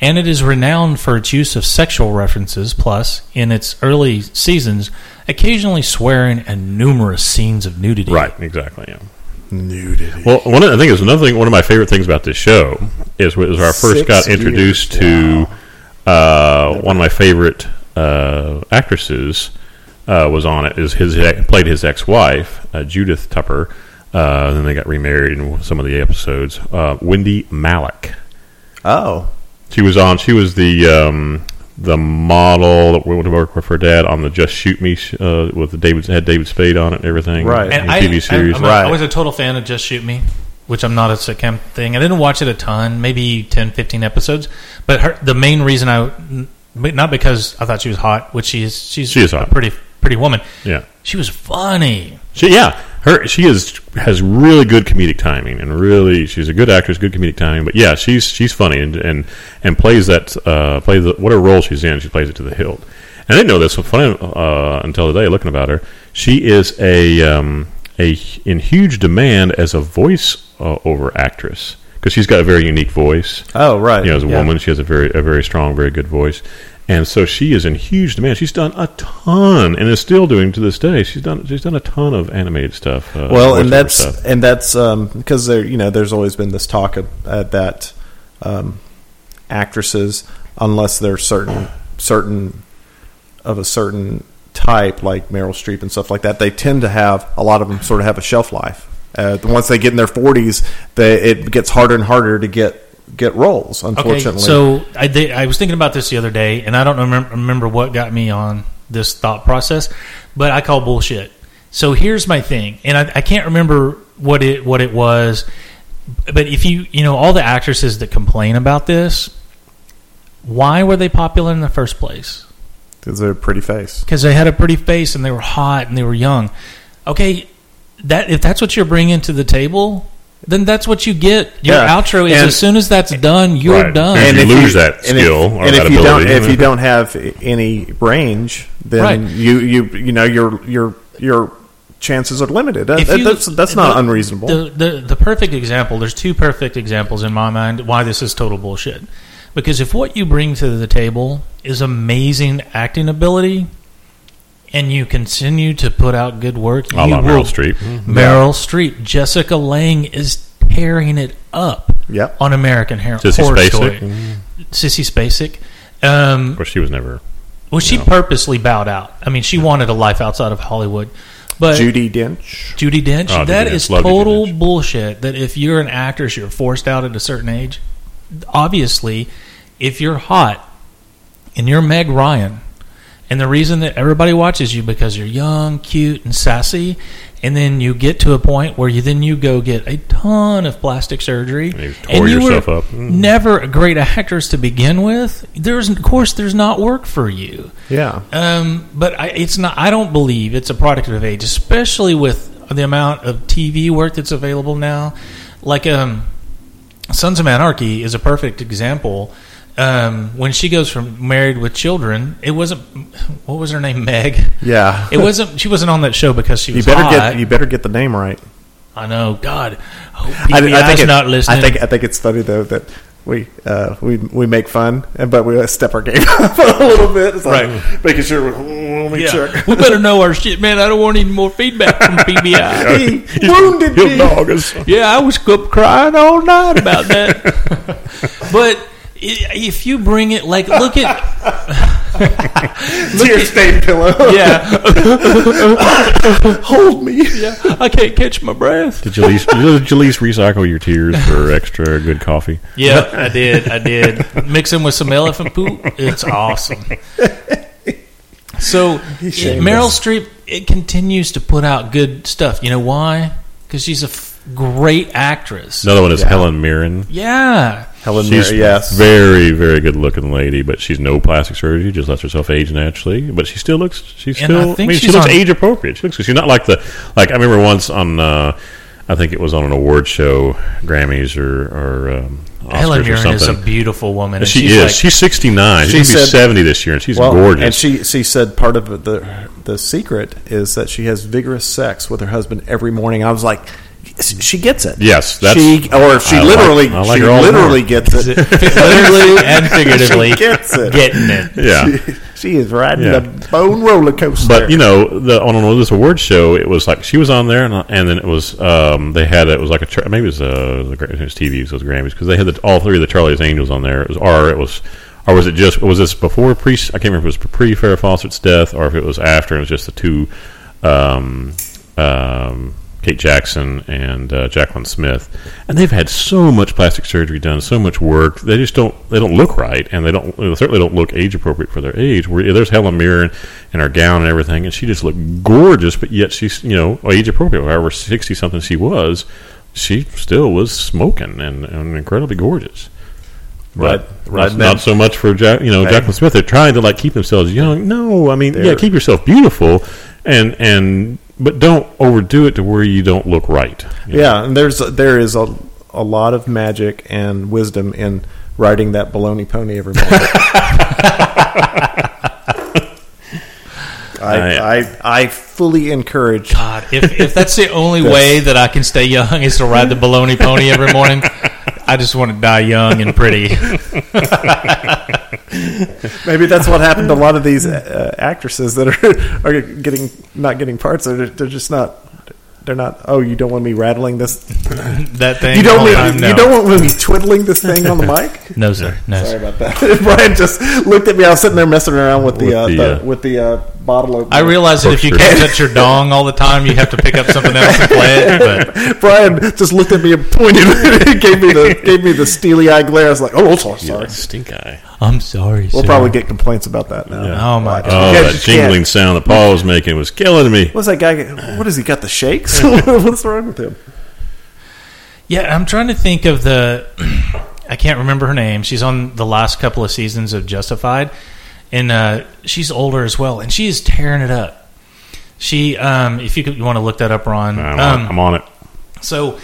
and it is renowned for its use of sexual references. Plus, in its early seasons, occasionally swearing and numerous scenes of nudity. Right, exactly. Yeah. Nudity. Well, one of, I think it was another thing. One of my favorite things about this show is was where I first Six got introduced years. to wow. uh, one of my favorite uh, actresses uh, was on it. Is his played his ex-wife uh, Judith Tupper? Uh, and then they got remarried in some of the episodes. Uh, Wendy Malick. Oh, she was on. She was the um, the model that went to work with her dad on the Just Shoot Me uh, with the David had David Spade on it and everything. Right. And I, T V series. I, I'm a, right. I was a total fan of Just Shoot Me, which I'm not a sitcom thing. I didn't watch it a ton, maybe ten, fifteen episodes. But her, the main reason I... Not because I thought she was hot, which she is. She's she is a hot. pretty pretty woman. Yeah. She was funny. She, yeah. Her She is has really good comedic timing and really she's a good actress, good comedic timing. But yeah, she's she's funny and and, and plays that uh, plays the, whatever role she's in, she plays it to the hilt. And I didn't know this was funny uh, until today. Looking about her, she is a um, a in huge demand as a voice uh, over actress because she's got a very unique voice. Oh right, you know, as a yeah. woman, she has a very a very strong, very good voice. And so she is in huge demand. She's done a ton, and is still doing to this day. She's done she's done a ton of animated stuff. Uh, well, and that's stuff. and that's because um, there you know there's always been this talk of, uh, that um, actresses, unless they're certain certain of a certain type, like Meryl Streep and stuff like that, they tend to have a lot of them sort of have a shelf life. Uh, once they get in their forties, they, it gets harder and harder to get. get roles, unfortunately. Okay, so I, they, I was thinking about this the other day, and I don't remember, remember what got me on this thought process, but I call bullshit. So here's my thing, and I, I can't remember what it what it was, but if you, you know, all the actresses that complain about this, why were they popular in the first place? Because they had a pretty face. Because they had a pretty face, and they were hot, and they were young. Okay, that if that's what you're bringing to the table... Then that's what you get. Your yeah. outro is and, as soon as that's done, you're right. done. And, and you lose you, that skill and if, or and that if you ability. Don't, if you don't have any range, then right. you, you you know your your your chances are limited. That, you, that's that's not the, unreasonable. The, the the perfect example. There's two perfect examples in my mind why this is total bullshit. Because if what you bring to the table is amazing acting ability, and you continue to put out good work. I love Meryl Streep. Mm-hmm. Meryl Streep. Jessica Lange is tearing it up yep. on American Horror Story. Mm-hmm. Sissy Spacek. Um, of course, she was never... Well, she know. purposely bowed out. I mean, she mm-hmm. wanted a life outside of Hollywood. But Judi Dench. Judi Dench. Oh, that Judi is Dench. total Dench. bullshit that if you're an actress, you're forced out at a certain age. Obviously, if you're hot and you're Meg Ryan... And the reason that everybody watches you because you're young, cute, and sassy, and then you get to a point where you then you go get a ton of plastic surgery, and you tore and you yourself were up. Mm. Never a great actress to begin with. There's of course there's not work for you. Yeah. Um. But I, it's not. I don't believe it's a product of age, especially with the amount of T V work that's available now. Like um, Sons of Anarchy is a perfect example. Um, when she goes from Married with Children, it wasn't. What was her name? Meg. Yeah. It wasn't. She wasn't on that show because she was you better hot. Get, you better get the name right. I know. God. Oh, I, I think it, not listening. I think. I think it's funny though that we uh, we we make fun, but we step our game up a little bit. It's like right. Making sure. We're, let me yeah. check. We better know our shit, man. I don't want any more feedback from P B I. He wounded me. Yeah, I was up crying all night about that. But. If you bring it, like, look at... Tear-stained pillow. Yeah. Hold me. Yeah. I can't catch my breath. Did you, at least, did you at least recycle your tears for extra good coffee? Yeah, I did. I did. Mix them with some elephant poop. It's awesome. So, Meryl Streep, it continues to put out good stuff. You know why? Because she's a f- great actress. Another one is yeah. Helen Mirren. Yeah. Helen she's Mirren, yes. Very, very good-looking lady, but she's no plastic surgery. Just lets herself age naturally, but she still looks. She's and still. I, think I mean, she looks on, age-appropriate. She looks. She's not like the like. I remember once on. Uh, I think it was on an award show, Grammys or. or um, Oscars Helen Mirren or is a beautiful woman. And she she's is. Like, she's sixty-nine. She's she going to be seventy this year, and she's well, gorgeous. And she, she said part of the the secret is that she has vigorous sex with her husband every morning. I was like. She gets it. Yes, that's, she or she I literally, like, like she literally gets it, literally and figuratively she gets it, getting it. Yeah, she, she is riding yeah. the bone roller coaster. But you know, the, on this award show, it was like she was on there, and, and then it was um, they had it was like a maybe it was uh, the T V, so it was Grammys because they had the, all three of the Charlie's Angels on there. It was or it was or was it just was this before pre? I can't remember if it was pre Farrah Fawcett's death or if it was after. It was just the two. Um, um, Kate Jackson and uh, Jacqueline Smith, and they've had so much plastic surgery done, so much work. They just don't. They don't look right, and they don't they certainly don't look age appropriate for their age. Where there's Helen Mirren in her gown and everything, and she just looked gorgeous, but yet she's you know age appropriate. However, sixty something she was, she still was smoking and, and incredibly gorgeous. But right, right not so much for Jack, you know right. Jacqueline Smith. They're trying to like keep themselves young. No, I mean they're, yeah, keep yourself beautiful, and and. But don't overdo it to where you don't look right. You know? Yeah, and there's there is a a lot of magic and wisdom in riding that baloney pony every morning. I, I I fully encourage. God, if if that's the only way that I can stay young is to ride the baloney pony every morning. I just want to die young and pretty. Maybe that's what happened to a lot of these uh, actresses that are are getting not getting parts. They're, they're just not. They're not. Oh, you don't want me rattling this that thing. You don't. Mean, you no. don't want me twiddling this thing on the mic. No sir. No. Sorry sir. about that. Brian just looked at me. I was sitting there messing around with the with uh, the, uh, with the uh, bottle opener. I realize that if you can't touch your dong all the time, you have to pick up something else to play it. But. Brian just looked at me and pointed. He gave me the gave me the steely eye glare. I was like, oh, I'm sorry. Yeah, stink eye. I'm sorry. We'll sir. probably get complaints about that now. Yeah. Oh my like, god! Oh, that jingling can't. sound that Paul was making was killing me. What's that guy? What has he got? The shakes? What's wrong with him? Yeah, I'm trying to think of the. I can't remember her name. She's on the last couple of seasons of Justified, and uh, she's older as well, and she is tearing it up. She, um, if you, could, you want to look that up, Ron, I'm, um, on, I'm on it. So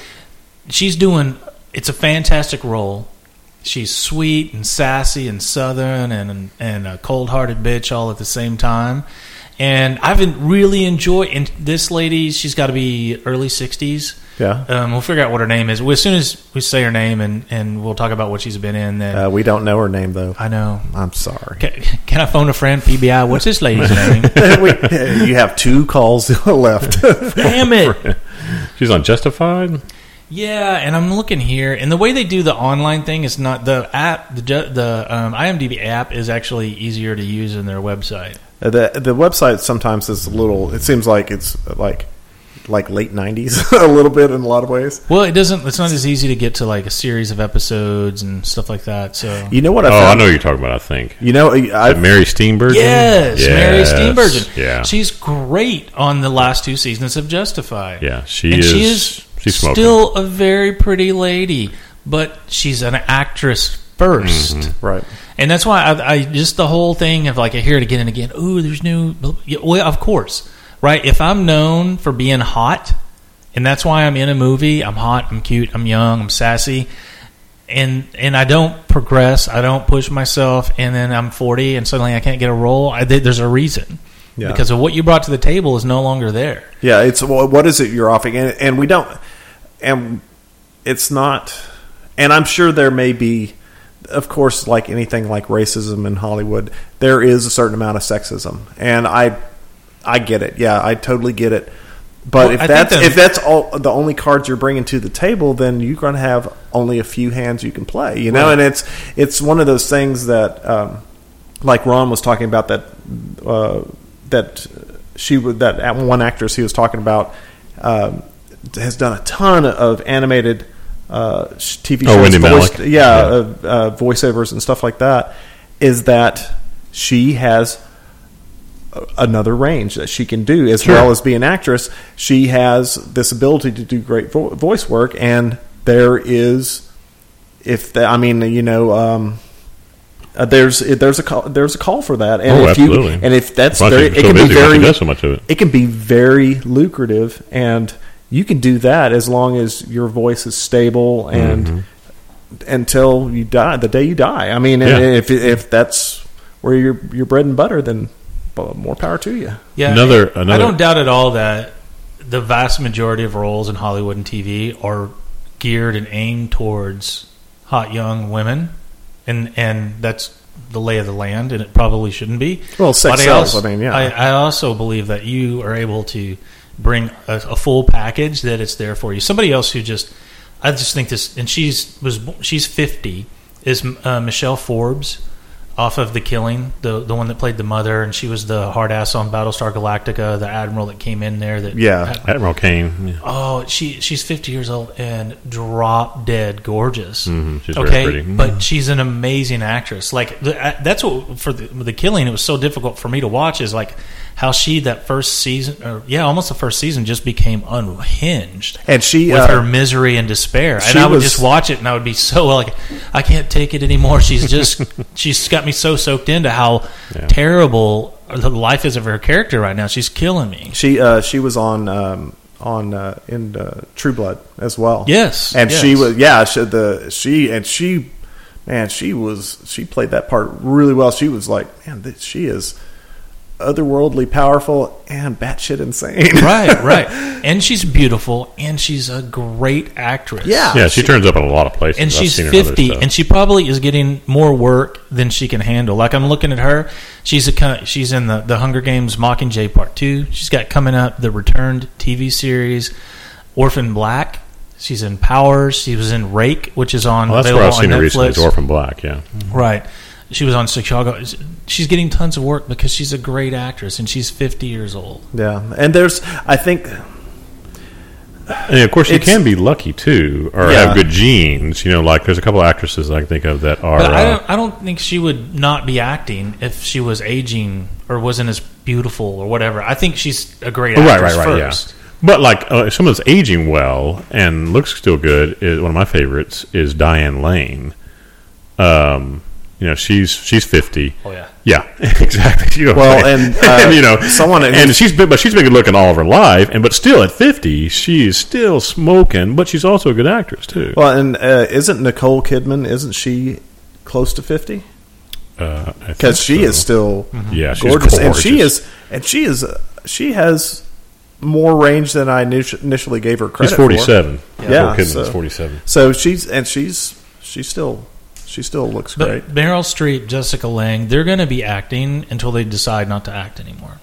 she's doing. It's a fantastic role. She's sweet and sassy and southern and and a cold-hearted bitch all at the same time. And I've been really enjoying and this lady. She's got to be early sixties. Yeah, um, we'll figure out what her name is. Well, as soon as we say her name, and, and we'll talk about what she's been in. Then uh, we don't know her name though. I know. I'm sorry. Can, can I phone a friend? P B I. What's this lady's name? Wait, you have two calls left. Damn it! She's on Justified. Yeah, and I'm looking here, and the way they do the online thing is not the app. The the um, IMDb app is actually easier to use than their website. The the website sometimes is a little. It seems like it's like like late nineties a little bit in a lot of ways. Well, it doesn't. It's not as easy to get to like a series of episodes and stuff like that. So you know what? I oh, found? I know what you're talking about. I think you know I, Mary Steenburgen. Yes, yes, Mary Steenburgen. Yeah, she's great on the last two seasons of Justified. Yeah, she and is. She is she's still smoking. A very pretty lady, but she's an actress first, mm-hmm. right? And that's why I, I just the whole thing of like I hear it again and again. Ooh, there's new. Well, of course. Right, if I'm known for being hot, and that's why I'm in a movie, I'm hot, I'm cute, I'm young, I'm sassy, and and I don't progress, I don't push myself, and then I'm forty, and suddenly I can't get a role, I, there's a reason. Yeah. Because of what you brought to the table is no longer there. Yeah, it's what is it you're offering? And, and we don't, and it's not, and I'm sure there may be, of course, like anything like racism in Hollywood, there is a certain amount of sexism, and I... I get it. Yeah, I totally get it. But well, if I that's if that's all the only cards you're bringing to the table, then you're going to have only a few hands you can play, you know. Right. And it's it's one of those things that, um, like Ron was talking about that uh, that she would that one actress he was talking about um, has done a ton of animated uh, T V shows, oh, Wendy voice, Malick. yeah, yeah. Uh, uh, voiceovers and stuff like that. Is that she has another range that she can do as sure. well as be an actress. She has this ability to do great vo- voice work, and there is, if the, I mean, you know, um, uh, there's there's a call, there's a call for that, and oh, if absolutely. you and if that's very, it so can busy, be very can so much of it. It can be very lucrative, and you can do that as long as your voice is stable and mm-hmm. until you die, the day you die. I mean, yeah. and if if that's where your your bread and butter, then. More power to you. Yeah, another, another. I don't doubt at all that the vast majority of roles in Hollywood and T V are geared and aimed towards hot young women, and and that's the lay of the land, and it probably shouldn't be. Well, sex sells. I, I mean, yeah. I, I also believe that you are able to bring a, a full package that it's there for you. Somebody else who just, I just think this, and she's was she's fifty is uh, Michelle Forbes. Off of The Killing, the the one that played the mother, and she was the hard ass on Battlestar Galactica, the admiral that came in there. That yeah, had, Admiral Kane. Yeah. Oh, she she's fifty years old and drop dead gorgeous. Mm-hmm. She's okay, very pretty. Mm-hmm. But she's an amazing actress. Like the, I, that's what for the, the Killing. It was so difficult for me to watch. Is like how she that first season, or yeah, almost the first season, just became unhinged. And she with uh, her misery and despair. And I would was, just watch it, and I would be so like, I can't take it anymore. She's just she's got me so soaked into how yeah. terrible the life is of her character right now. She's killing me. She uh, she was on um, on uh, in uh, True Blood as well. Yes, and yes. she was yeah. She, the she and she man she was she played that part really well. She was like man, this, she is otherworldly powerful and batshit insane. right, right. And she's beautiful, and she's a great actress. Yeah, yeah. She, she turns up in a lot of places. And I've she's seen fifty, and she probably is getting more work than she can handle. Like I'm looking at her, she's a she's in the the Hunger Games: Mockingjay Part Two. She's got coming up the Returned T V series, Orphan Black. She's in Power. She was in Rake, which is on. Well, that's where I've seen her recently. Is Orphan Black, yeah. Mm-hmm. Right. She was on Chicago. She's getting tons of work because she's a great actress, and she's fifty years old. Yeah, and there's, I think... And, of course, you can be lucky, too, or yeah. have good genes. You know, like, there's a couple of actresses I can think of that are... But I don't, I don't think she would not be acting if she was aging or wasn't as beautiful or whatever. I think she's a great actress right, right, right, first. Yeah. But, like, uh, if someone's aging well and looks still good, is, one of my favorites is Diane Lane. Um... You know, she's she's fifty. Oh yeah, yeah, exactly. You know, well, right? and, uh, and you know, someone, and she's been, but she's been good looking all of her life, and but still at fifty, she's still smoking. But she's also a good actress too. Well, and uh, isn't Nicole Kidman? Isn't she close to fifty? Because uh, she so. is still mm-hmm. yeah, she's gorgeous. gorgeous, and she is, and she is, uh, she has more range than I initially gave her credit. She's forty-seven. For. Yeah, yeah Nicole Kidman so, is forty-seven. So she's and she's she's still. She still looks great. But Meryl Streep, Jessica Lange, they're going to be acting until they decide not to act anymore,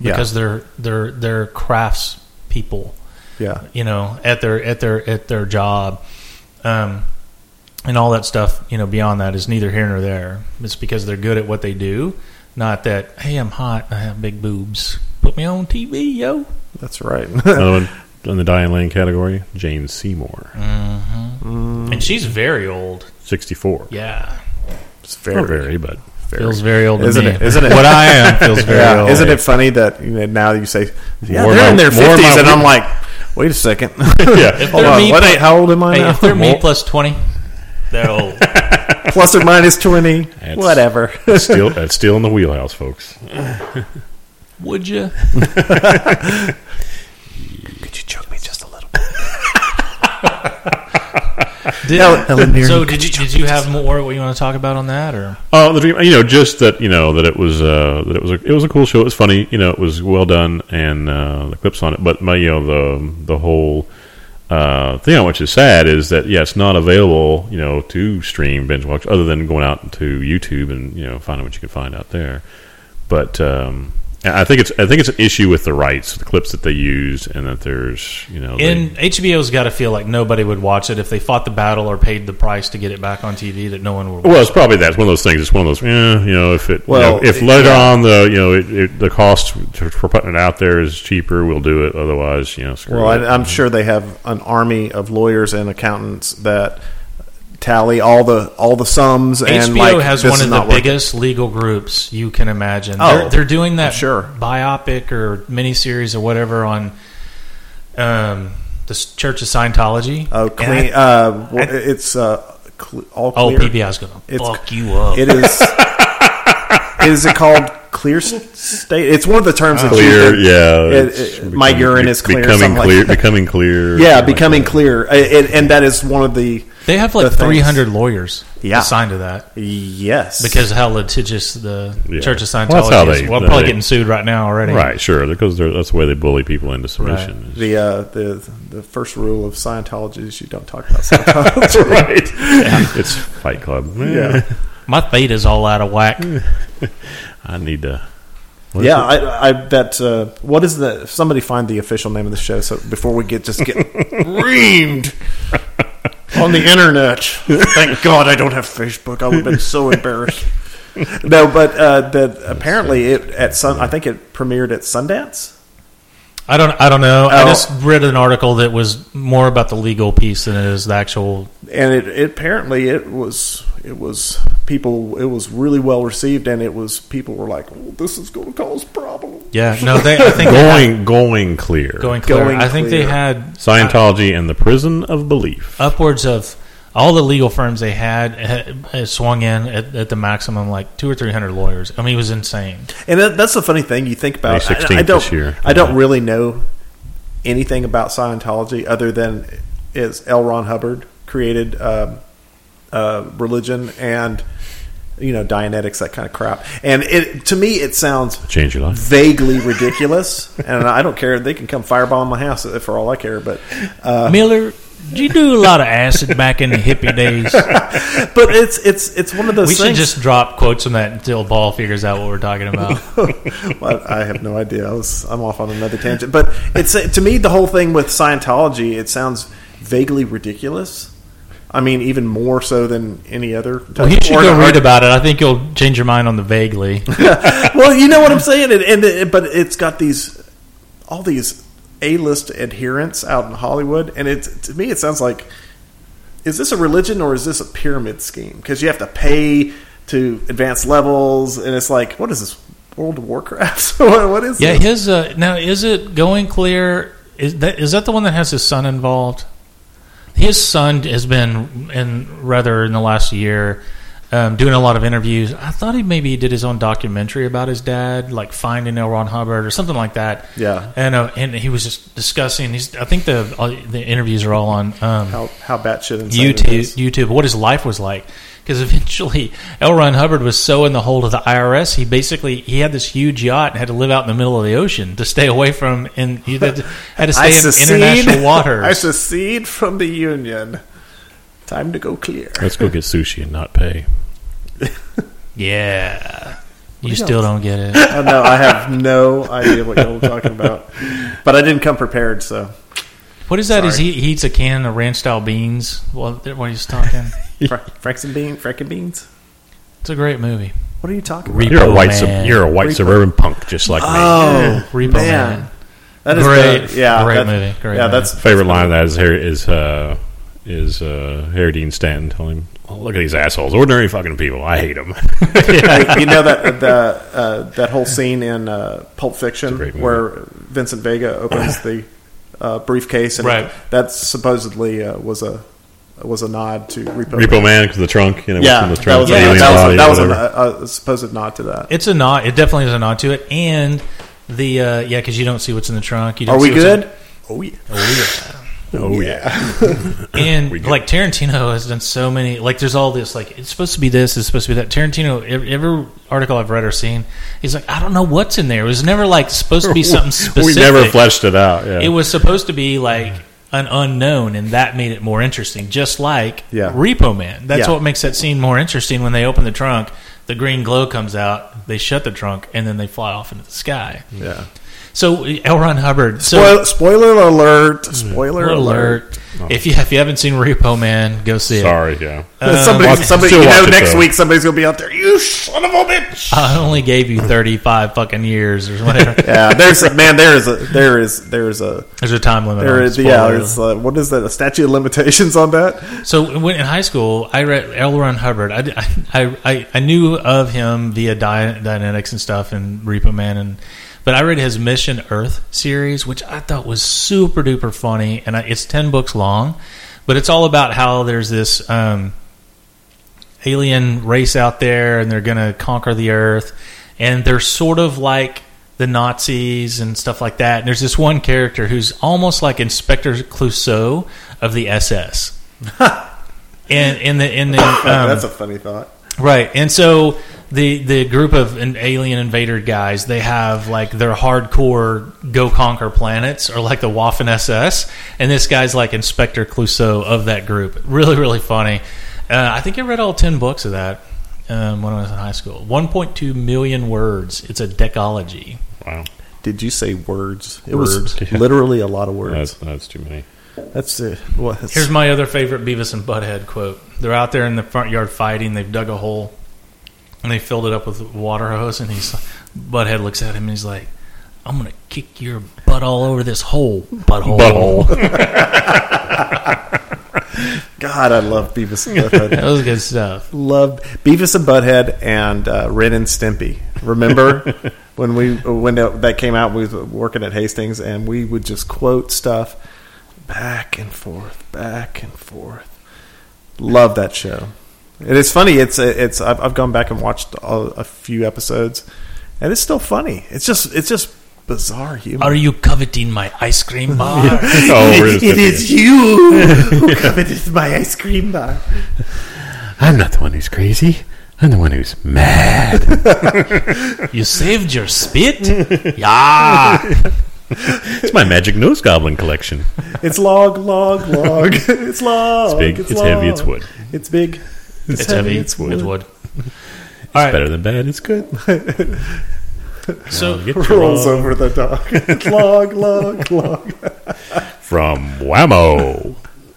because yeah. they're they're they're crafts people. Yeah, you know, at their at their at their job, um, and all that stuff. You know, beyond that is neither here nor there. It's because they're good at what they do. Not that hey, I'm hot, I have big boobs. Put me on T V, yo. That's right. Another one, in the Diane Lane category, Jane Seymour. Mm-hmm. Mm. And she's very old. sixty-four. Yeah. It's very, Not very but... Very. Feels very old, isn't it? Isn't it? What I am feels very yeah. old. Isn't it funny that you know, now you say yeah, they're my, in their fifties, and I'm like, wait a second. yeah, if hold on. What plus, how old am I? Hey, now? If they're me plus twenty, they're old. Plus or minus twenty, that's, whatever. That's still, that's still in the wheelhouse, folks. Would you? Could you choke me just a little bit? Did, Helen, so did you did you have more what you want to talk about on that, or oh uh, the dream, you know, just that, you know, that it was uh, that it was a, it was a cool show, it was funny, you know, it was well done, and uh, the clips on it, but my, you know, the the whole uh, thing on which is sad is that yeah, it's not available, you know, to stream, binge watch, other than going out to YouTube and, you know, finding what you can find out there. But um, I think it's I think it's an issue with the rights, the clips that they used, and that there's, you know, and H B O's got to feel like nobody would watch it if they fought the battle or paid the price to get it back on T V, that no one would. Well, it's probably that. It's one of those things. It's one of those. Eh, you know, if it, well, you know, if later yeah. on the, you know, it, it, the cost for putting it out there is cheaper, we'll do it. Otherwise, you know, screw well, it. I, I'm sure they have an army of lawyers and accountants that tally all the all the sums. H B O and like, has one of the biggest working. legal groups you can imagine. Oh, they're, they're doing that sure. biopic or miniseries or whatever on um, the Church of Scientology. Oh, clean, I, uh, I, it's uh, cl- all clear. Oh, P B I is going to fuck you up. It is. Is it called clear state? It's one of the terms. Uh, that clear, you yeah. It, it, becoming, my urine is clear. Becoming clear. Like becoming clear. Yeah, becoming like clear, it, and that is one of the. They have like the three hundred things. Lawyers yeah. assigned to that. Yes. Because of how litigious the yeah. Church of Scientology well, that's how they, is. Well, they, probably they, getting sued right now already. Right, sure. Because that's the way they bully people into submission. Right. The, uh, the the first rule of Scientology is you don't talk about Scientology. That's right. Yeah. It's Fight Club. Yeah. My fate is all out of whack. I need to... Yeah, I, I bet... Uh, what is the... Somebody find the official name of the show so before we get just get reamed. On the internet. Thank God I don't have Facebook. I would have been so embarrassed. No, but uh, that apparently it at Sun. I think it premiered at Sundance. I don't. I don't know. Oh. I just read an article that was more about the legal piece than it is the actual. And it, it apparently it was it was people. It was really well received, and it was people were like, oh, "This is going to cause problems." Yeah. No. They. I think going had, going clear. Going clear. Going I think clear. They had Scientology I, and the Prison of Belief. Upwards of all the legal firms they had, had swung in at, at the maximum like two or three hundred lawyers. I mean, it was insane. And that's the funny thing you think about. May sixteenth I, I don't. This year. I don't really know anything about Scientology other than is L. Ron Hubbard created um, uh, religion and you know Dianetics, that kind of crap. And it to me it sounds change your life vaguely ridiculous. And I don't care. They can come fireball in my house for all I care. But uh, Miller. Did you do a lot of acid back in the hippie days? But it's it's it's one of those we things. We should just drop quotes on that until Ball figures out what we're talking about. Well, I have no idea. I was, I'm off on another tangent. But it's to me, the whole thing with Scientology, it sounds vaguely ridiculous. I mean, even more so than any other. Type well, you should go read about it. I think you'll change your mind on the vaguely. Well, you know what I'm saying? And, and it, But it's got these, all these... A-list adherents out in Hollywood, and it's to me it sounds like, is this a religion or is this a pyramid scheme? Because you have to pay to advance levels, and it's like, what is this, World of Warcraft? What is? Yeah, this? his uh, now is it going clear? Is that is that the one that has his son involved? His son has been in rather in the last year. Um, doing a lot of interviews. I thought he maybe did his own documentary about his dad, like Finding L. Ron Hubbard or something like that. Yeah. And uh, and he was just discussing. He's, I think the all, the interviews are all on um, how how batshit insane YouTube. YouTube. What his life was like, because eventually L. Ron Hubbard was so in the hold of the I R S. He basically he had this huge yacht and had to live out in the middle of the ocean to stay away from and he had to, had to stay in secede, international waters. I secede from the union. Time to go clear. Let's go get sushi and not pay. Yeah. You, you still don't get it. Oh, no, I have no idea what y'all are talking about. But I didn't come prepared, so. What is that? Sorry. Is he, he eats a can of ranch-style beans while, while he's talking? Fra- Franks and bean, Frank and Beans? It's a great movie. What are you talking about? You're a white, sub, you're a white suburban punk just like oh, me. Oh, Repo Man. Man. That is great. The, yeah, great that, movie. Great yeah, movie. That's favorite that's line of that is Harry is uh, is uh, Harry Dean Stanton telling him, oh, "Look at these assholes, ordinary fucking people. I hate them." You know that the, uh, that whole scene in uh, Pulp Fiction where Vincent Vega opens the uh, briefcase, and right. that supposedly uh, was a was a nod to Repo, Repo Man, Man because the trunk, you know, yeah, was trunk that was, yeah, that was, that was a, a supposed nod to that. It's a nod. It definitely is a nod to it, and. The uh, yeah, because you don't see what's in the trunk. You don't Are we see good? In... Oh yeah, oh yeah, oh yeah. And like Tarantino has done so many. Like there's all this. Like it's supposed to be this. It's supposed to be that. Tarantino. Every, every article I've read or seen, he's like, I don't know what's in there. It was never like supposed to be something specific. We never fleshed it out. Yeah. It was supposed to be like an unknown, and that made it more interesting. Just like yeah. Repo Man. That's yeah. what makes that scene more interesting when they open the trunk. The green glow comes out, they shut the trunk, and then they fly off into the sky. Yeah. So, L. Ron Hubbard. So, spoiler, spoiler alert. Spoiler alert. alert. Oh. If you if you haven't seen Repo Man, go see Sorry, it. Sorry, yeah. Um, somebody, somebody, you know, next show. week somebody's going to be out there, you son of a bitch. I only gave you thirty-five fucking years or whatever. Yeah, there's a, man, there is a, there is, there is a... There's a time limit there on is, Yeah, there's a, what is that, a statute of limitations on that? So, when in high school, I read L. Ron Hubbard. I, I, I, I knew of him via Dianetics and stuff and Repo Man and... But I read his Mission Earth series, which I thought was super duper funny, and I, it's ten books long. But it's all about how there's this um, alien race out there, and they're going to conquer the Earth, and they're sort of like the Nazis and stuff like that. And there's this one character who's almost like Inspector Clouseau of the S S. and in the in the um, that's a funny thought, right? And so. The the group of an alien invader guys, they have like their hardcore go conquer planets or like the Waffen S S, and this guy's like Inspector Clouseau of that group. Really, really funny. Uh, I think I read all ten books of that um, when I was in high school. one point two million words. It's a decology. Wow. Did you say words? It words. was literally a lot of words. That's, that's too many. That's it. Well, that's... Here's my other favorite Beavis and Butthead quote. They're out there in the front yard fighting. They've dug a hole. And they filled it up with water hose, and he's like, Butthead looks at him, and he's like, I'm going to kick your butt all over this hole, butthole. Butthole. God, I love Beavis and Butthead. That was good stuff. Loved Beavis and Butthead and uh, Ren and Stimpy. Remember when we when that came out, we were working at Hastings, and we would just quote stuff back and forth, back and forth. Love that show. It is funny. It's it's. I've, I've gone back and watched a, a few episodes, and it's still funny. It's just it's just bizarre humor. Are you coveting my ice cream bar? Yeah. Oh, it it is you who coveted my ice cream bar. I'm not the one who's crazy. I'm the one who's mad. You saved your spit? Yeah. It's my magic nose goblin collection. It's log, log, log. It's log. It's big. It's, it's log. heavy. It's wood. It's big. It's, it's heavy. heavy. It's wood. It's wood. All it's right. better than bad. It's good. So it rolls log. over the dog. log, log, log. From Whammo.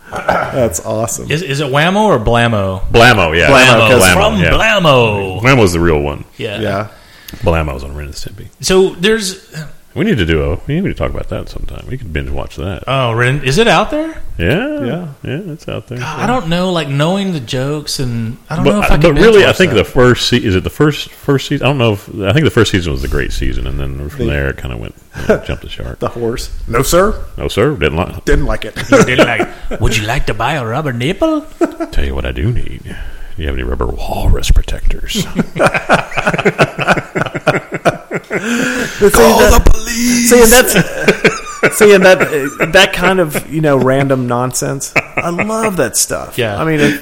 That's awesome. Is, is it Whammo or Blammo? Blammo, yeah. Blammo. Blammo. From yeah. Blammo. Whammo's the real one. Yeah. Yeah. Blammo's on Ren and Stimpy. So there's. We need to do a. We need to talk about that sometime. We could binge watch that. Oh, Ren, is it out there? Yeah, yeah, yeah. It's out there. God, yeah. I don't know, like knowing the jokes, and I don't but, know if I. I can but really, watch I think that. the first se- is it the first first season. I don't know if I think the first season was the great season, and then from the, there it kind of went you know, jumped the shark. The horse. No sir. No sir. Didn't like. Didn't like it. Didn't like it. Would you like to buy a rubber nipple? Tell you what, I do need. Do you have any rubber walrus protectors? But Call that, the police. Seeing that's seeing that that kind of you know random nonsense. I love that stuff. Yeah, I mean, it,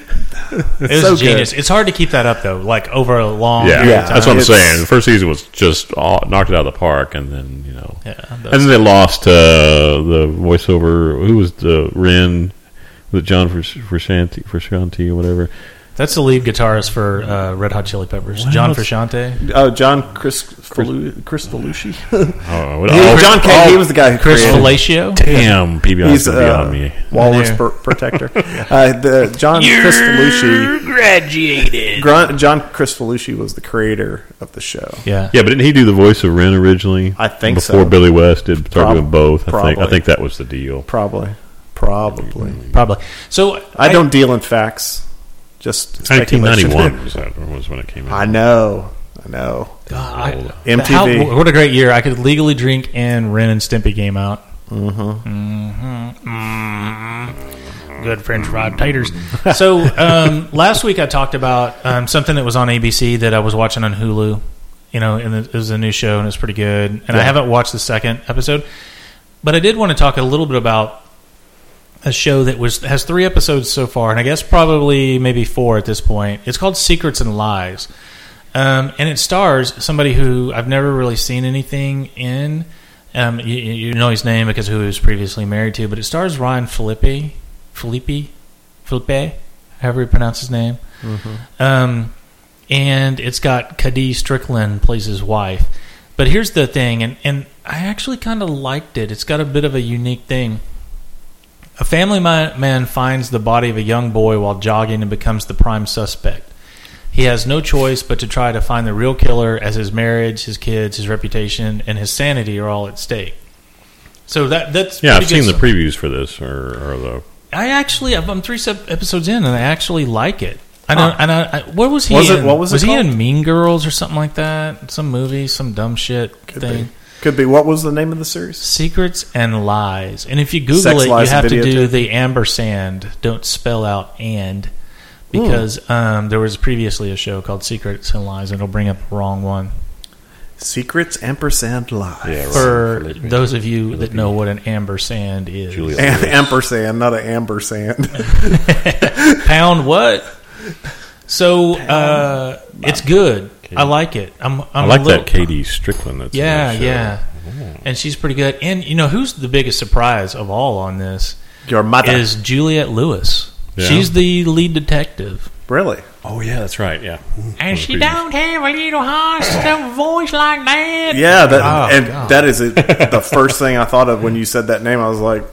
it's it so genius. Good. It's hard to keep that up though. Like over a long yeah, period of time. That's what I'm it's, saying. The first season was just all, knocked it out of the park, and then you know, yeah, and then they lost uh, the voiceover. Who was the Ren? Was it John Frusciante or whatever? That's the lead guitarist for uh, Red Hot Chili Peppers. Wow. John Frusciante. Oh, uh, John Chris Falu- Chris Falucci. oh, what, oh, John K. Oh, he was the guy who Chris Falatio. Damn, P B I's going to be on me. Walrus per- protector. uh, the John You're Chris Falucci graduated. Grunt, John Chris Falucci was the creator of the show. Yeah, yeah, but didn't he do the voice of Ren originally? I think before so. Before Billy West did start doing both. I think I think that was the deal. Probably. Probably, probably. So I, I don't deal in facts. Just nineteen ninety-one was when it came out. I know, I know. God, I, M T V. How, what a great year! I could legally drink, and Ren and Stimpy came out. Mm-hmm. Mm-hmm. Mm-hmm. Good French fried taters. So um, last week I talked about um, something that was on A B C that I was watching on Hulu. You know, and it was a new show, and it's pretty good. And yeah. I haven't watched the second episode, but I did want to talk a little bit about a show that was has three episodes so far, and I guess probably maybe four at this point. It's called Secrets and Lies, um, and it stars somebody who I've never really seen anything in. Um, you, you know his name because of who he was previously married to, but it stars Ryan Phillippe, Phillippe, Phillippe, however you pronounce his name. Mm-hmm. Um, and it's got Cadi Strickland plays his wife. But here's the thing, and, and I actually kind of liked it. It's got a bit of a unique thing. A family man finds the body of a young boy while jogging and becomes the prime suspect. He has no choice but to try to find the real killer, as his marriage, his kids, his reputation, and his sanity are all at stake. So that that's yeah. I've seen stuff. The previews for this, or, or the I actually I'm three episodes in, and I actually like it. I don't. Huh. And I, I, what was he? Was in? It, what was was it he called? In Mean Girls or something like that? Some movie, some dumb shit Could thing. Be. Could be. What was the name of the series? Secrets and Lies. And if you Google Sex, it, you have to do too. The ampersand. Don't spell out and. Because mm. um, there was previously a show called Secrets and Lies, and it'll bring up the wrong one. Secrets, ampersand, lies. Yeah, right. For Phillippe. Those of you Phillippe. That know what an ampersand is. An- ampersand, not an ampersand. Pound what? So Pound. Uh, it's good. I like it. I'm, I'm I like a little, that Cadi Strickland. That's yeah, yeah, oh. And she's pretty good. And you know who's the biggest surprise of all on this? Your mother is Juliette Lewis. Yeah. She's the lead detective. Really? Oh yeah, that's right. Yeah. And she don't have a little hostile voice like that. Yeah, that, oh, and God. That is a, the first thing I thought of when you said that name. I was like,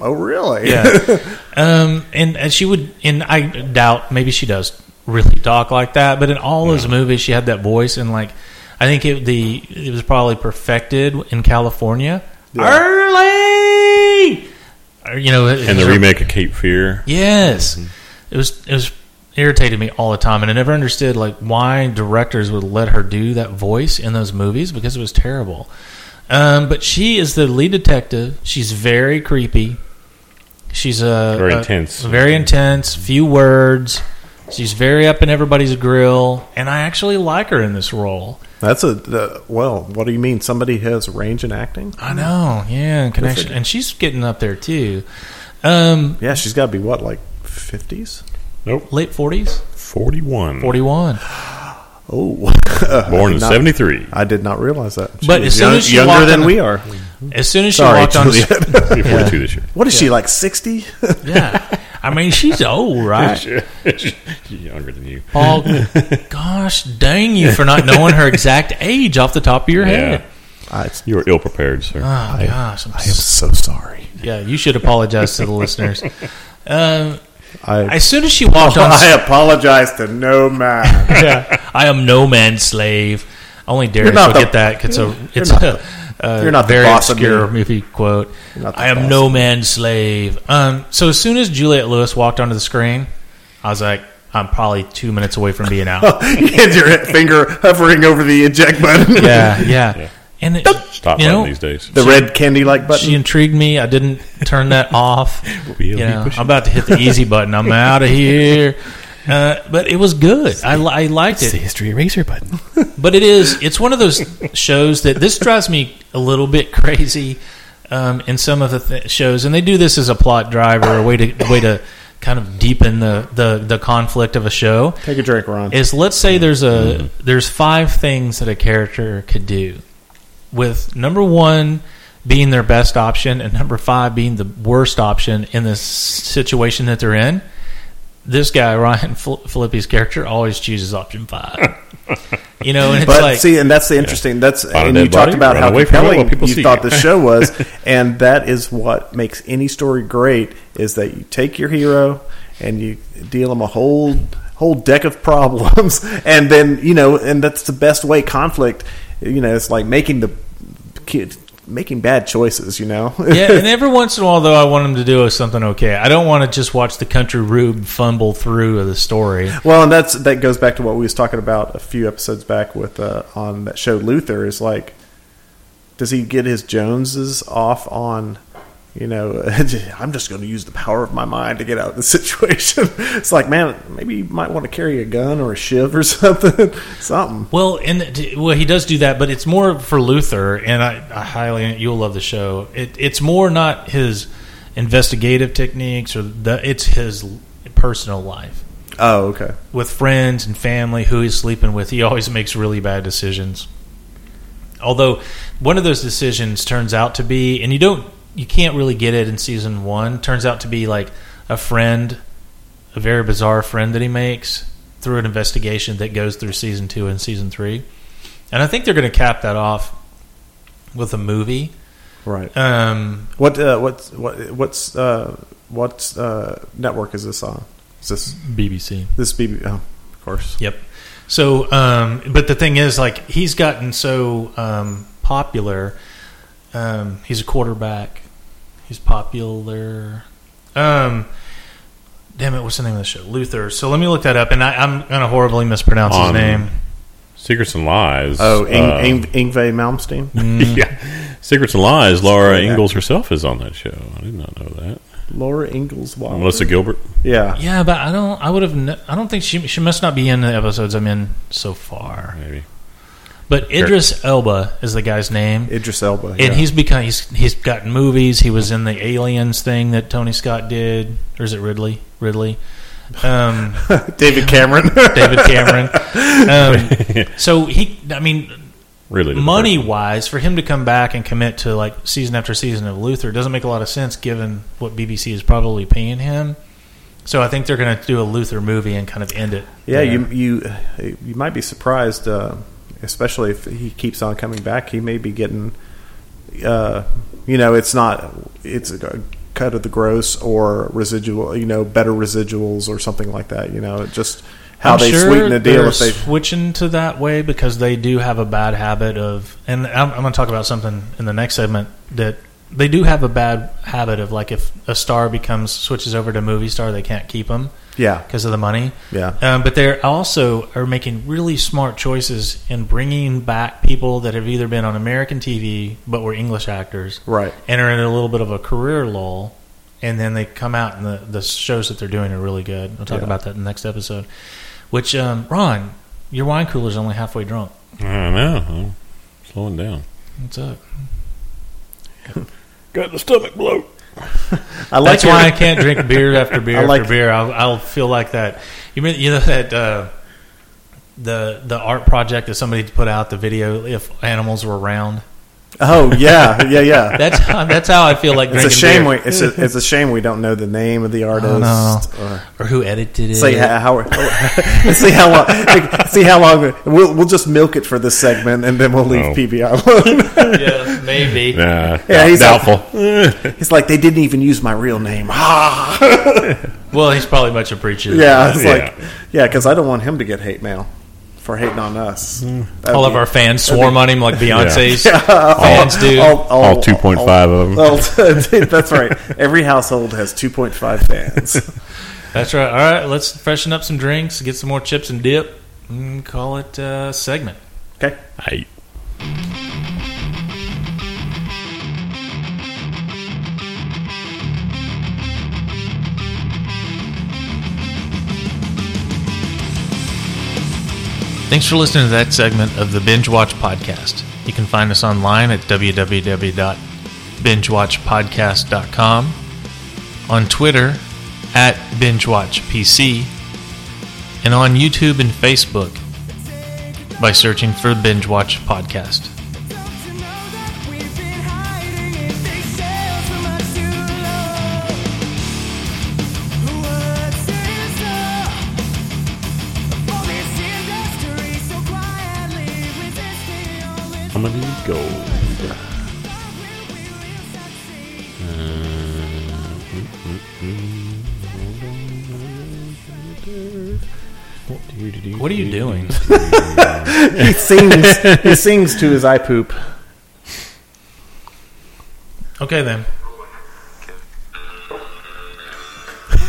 oh really? Yeah. um, and, and she would, and I doubt maybe she does really talk like that, but in all yeah. those movies she had that voice, and like I think it the it was probably perfected in California yeah. early, or, you know, it, and the remake of Cape Fear. Yes, mm-hmm. it was it was irritated me all the time, and I never understood like why directors would let her do that voice in those movies because it was terrible. Um, but she is the lead detective. She's very creepy. She's a very intense, a, very intense. Few words. She's very up in everybody's grill, and I actually like her in this role. That's a uh, well. What do you mean? Somebody has range in acting. I know, yeah, and connection, and she's getting up there too. Um, yeah, she's got to be what, like fifties? Nope, late forties. Forty-one. Forty-one. Oh, born in seventy-three. I did not realize that. She but as soon young, as she younger walked than on, we are, as soon as she Sorry, walked Juliet. On, forty-two yeah. this year. What is yeah. she like? Sixty? Yeah. I mean, she's old, right? She's younger than you. Paul, gosh dang you for not knowing her exact age off the top of your head. Yeah. Uh, you were ill-prepared, sir. Oh, I, gosh. I'm I am so sorry. Yeah, you should apologize to the listeners. Um, I, as soon as she walked on... I apologize to no man. yeah, I am no man's slave. Only Darius will the, get that. It's a, it's a, a, a very obscure movie quote. I am no man's slave. Um, so as soon as Juliette Lewis walked onto the screen, I was like, I'm probably two minutes away from being out. And your finger hovering over the eject button. yeah, yeah, yeah. And it, stop you know, these days. The she, red candy-like button. She intrigued me. I didn't turn that off. You know, I'm about to hit the easy button. I'm out of here. Uh, but it was good. I, I liked it. It's the history eraser button. But it is. It's one of those shows that this drives me a little bit crazy um, in some of the th- shows, and they do this as a plot driver, a way to way to kind of deepen the, the, the conflict of a show. Take a drink, Ron. Is let's say there's a there's five things that a character could do, with number one being their best option and number five being the worst option in the situation that they're in. this guy, Ryan Philippi's character, always chooses option five. You know, and it's but, like, see, and that's the interesting. Yeah. That's and you talked body, about how compelling you, you thought the show was, and that is what makes any story great. Is that you take your hero and you deal him a whole whole deck of problems, and then you know, and that's the best way. Conflict, you know, it's like making the kid. Making bad choices, you know. Yeah, and every once in a while, though, I want them to do something okay. I don't want to just watch the country rube fumble through the story. Well, and that's that goes back to what we was talking about a few episodes back with uh, on that show Luther. Is like, does he get his Joneses off on? You know, I'm just going to use the power of my mind to get out of the situation. It's like, man, maybe you might want to carry a gun or a shiv or something. Something. Well, and well, he does do that, but it's more for Luther, and I, I highly you'll love the show. It, it's more not his investigative techniques or the, it's his personal life. Oh, okay. With friends and family, who he's sleeping with, he always makes really bad decisions. Although one of those decisions turns out to be, and you don't. You can't really get it in season one. Turns out to be like a friend, a very bizarre friend that he makes through an investigation that goes through season two and season three. And I think they're going to cap that off with a movie, right? Um, what uh, what's what what's uh, what uh, network is this on? Is this B B C? This B B C, oh, of course. Yep. So, um, but the thing is, like, he's gotten so um, popular. Um, he's a quarterback. He's popular. Um, damn it, what's the name of the show? Luther. So let me look that up, and I, I'm going to horribly mispronounce on his name. Secrets and Lies. Oh, Ing- um, Ingve Malmsteen? Mm. Yeah. Secrets and Lies, Laura Ingalls herself is on that show. I did not know that. Laura Ingalls Wilder. Melissa Gilbert. Yeah. Yeah, but I don't I would have no, I don't think she she must not be in the episodes I'm in so far. Maybe. But Idris Elba is the guy's name. Idris Elba, and yeah. he's become he's he's gotten movies. He was in the Aliens thing that Tony Scott did, or is it Ridley? Ridley, um, David Cameron, David Cameron. Um, so he, I mean, really, money wise, for him to come back and commit to like season after season of Luther doesn't make a lot of sense given what B B C is probably paying him. So I think they're going to do a Luther movie and kind of end it. Yeah, there. you you you might be surprised. Uh, Especially if he keeps on coming back, he may be getting, uh, you know, it's not, it's a cut of the gross or residual, you know, better residuals or something like that. You know, just how I'm they sure sweeten the deal. If they switching to that way because they do have a bad habit of, and I'm, I'm going to talk about something in the next segment that they do have a bad habit of, like if a star becomes switches over to movie star, they can't keep them. Yeah, because of the money. Yeah, um, but they also are making really smart choices in bringing back people that have either been on American T V but were English actors, right? And are in a little bit of a career lull, and then they come out and the, the shows that they're doing are really good. We'll talk yeah. about that in the next episode. Which, um, Ron, your wine cooler's only halfway drunk. I know. I'm slowing down. What's up? Got the stomach bloat. I like That's your, why I can't drink beer after beer like, after beer. I'll, I'll feel like that. You mean you know that uh, the the art project that somebody put out, the video if animals were round. Oh yeah, yeah, yeah. that's how, that's how I feel like. It's a shame beer. we it's a, it's a shame we don't know the name of the artist or, or who edited it. See how, how see how long see how long we'll we'll just milk it for this segment and then we'll leave oh. P B I alone. Yeah, maybe. Nah, yeah, he's doubtful. Like, he's like they didn't even use my real name. Well, he's probably much appreciated. Yeah, it's yeah. like yeah, because I don't want him to get hate mail. For hating on us. That'd all of be, our fans swarm be, on him like Beyonce's yeah. Yeah. fans all, do. All, all, all two point five all, of them. All, that's right. Every household has two point five fans. That's right. All right, let's freshen up some drinks, get some more chips and dip, and call it a segment. Okay. Aye. Thanks for listening to that segment of the Binge Watch Podcast. You can find us online at w w w dot binge watch podcast dot com, on Twitter at Binge Watch P C, and on YouTube and Facebook by searching for Binge Watch Podcast. Comedy Gold. What are you doing? He sings. He sings to his eye poop. Okay then.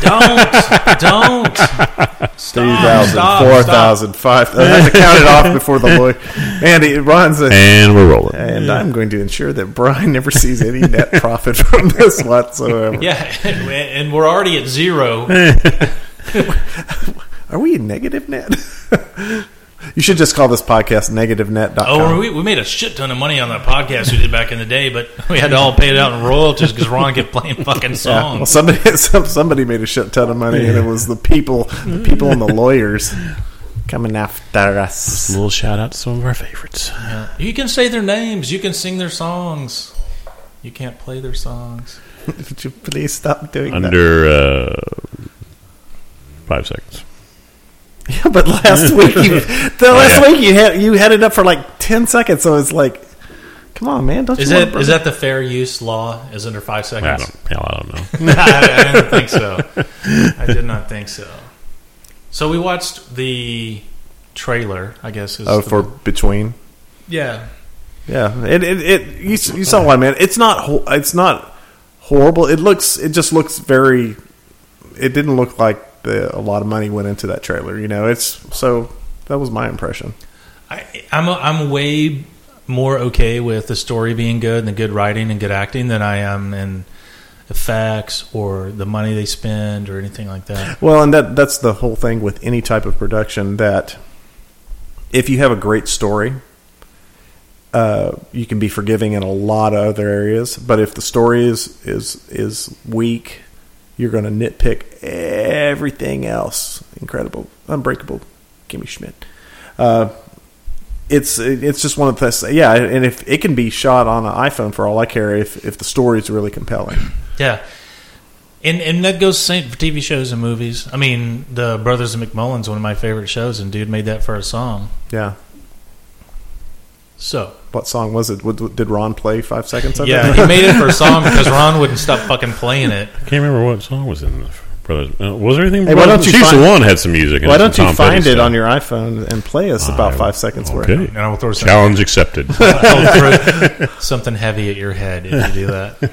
Don't, don't. three thousand, four thousand, five thousand. I have to count it off before the lawyer. And it runs. A, and we're rolling. And yeah. I'm going to ensure that Brian never sees any net profit from this whatsoever. Yeah, and we're already at zero. Are we in negative net? You should just call this podcast negative net dot com. Oh, we, we made a shit ton of money on that podcast we did back in the day, but we had to all pay it out in royalties because Ron kept playing fucking songs. Yeah, well, somebody some, somebody made a shit ton of money, yeah. And it was the people, the people and the lawyers coming after us. Just a little shout out to some of our favorites. Yeah. You can say their names. You can sing their songs. You can't play their songs. Would you please stop doing Under, that? Under uh, five seconds. Yeah, but last week, you, the last yeah. week you had you had it up for like ten seconds, so it's like, come on, man! Don't is you? That, is that the fair use law? Is under five seconds? I don't, I don't know. no, I, I didn't think so. I did not think so. So we watched the trailer, I guess. Is oh, the, for Between. Yeah, yeah. It it, it you, you saw one, man. It's not it's not horrible. It looks it just looks very. It didn't look like. The, a lot of money went into that trailer, you know. It's so that was my impression. I, I'm a, I'm way more okay with the story being good and the good writing and good acting than I am in effects or the money they spend or anything like that. Well, and that that's the whole thing with any type of production, that if you have a great story, uh, you can be forgiving in a lot of other areas. But if the story is is is weak. You're going to nitpick everything else. Incredible, Unbreakable, Kimmy Schmidt. Uh, it's it's just one of those. Yeah, and if it can be shot on an iPhone for all I care, if if the story is really compelling. Yeah, and and that goes same for T V shows and movies. I mean, The Brothers McMullen's one of my favorite shows, and dude made that for a song. Yeah. So what song was it? Did Ron play five seconds of yeah, it? Yeah, he made it for a song because Ron wouldn't stop fucking playing it. I can't remember what song was in the Brothers. Uh, was there anything? Hey, why don't you find, one had some music. Why don't you find it on your iPhone and play us about five seconds worth? Okay. And I will throw challenge accepted. I'll throw something heavy at your head if you do that.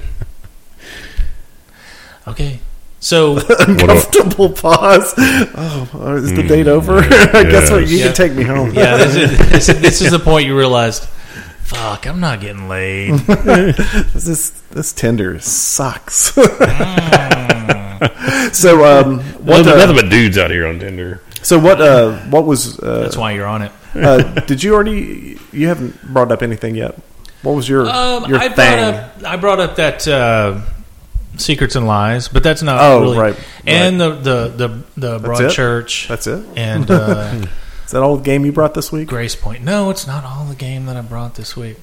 Okay. So uncomfortable pause. Oh, is the mm, date over? Yeah, I guess what, you yeah. can take me home. Yeah, this is, this, is, this is the point you realized. Fuck, I'm not getting laid. this this Tinder sucks. mm. So um, what? Nothing, uh, nothing but dudes out here on Tinder. So what? Uh, what was? Uh, That's why you're on it. uh, did you already? You haven't brought up anything yet. What was your um, your I thing? Brought up, I brought up that. Uh, Secrets and Lies, but that's not oh, really. Oh, right, right. And the the the, the Broad that's Church. That's it. And uh, is that all the game you brought this week? Grace Point. No, it's not all the game that I brought this week.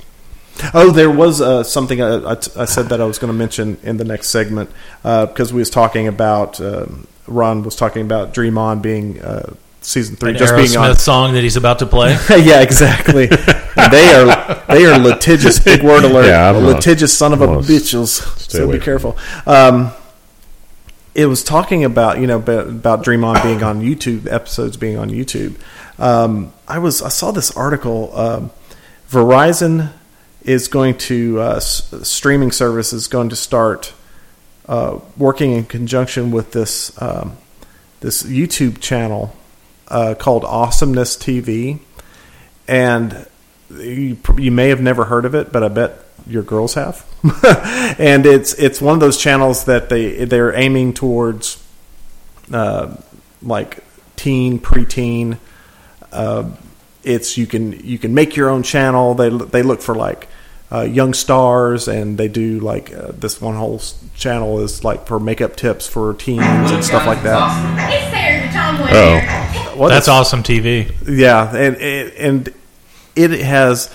Oh, there was uh, something I, I, I said that I was going to mention in the next segment because uh, we was talking about uh, Ron was talking about Dream On being uh, season three, An just Aerosmith being on song that he's about to play. Yeah, exactly. they are they are litigious. Big word alert. Yeah, a litigious son of a bitches. So be careful. Um, it was talking about you know about Dream On being on YouTube, episodes being on YouTube. Um, I was I saw this article. Um, Verizon is going to uh, s- streaming service is going to start uh, working in conjunction with this um, this YouTube channel uh, called Awesomeness T V, and You, you may have never heard of it, but I bet your girls have. And it's it's one of those channels that they they're aiming towards, uh, like teen, preteen. Uh, it's you can you can make your own channel. They they look for like uh, young stars, and they do like uh, this one whole channel is like for makeup tips for teens and stuff like that. It's there, Tom Winter. Oh, that's Awesome T V. Yeah, and and. and It has,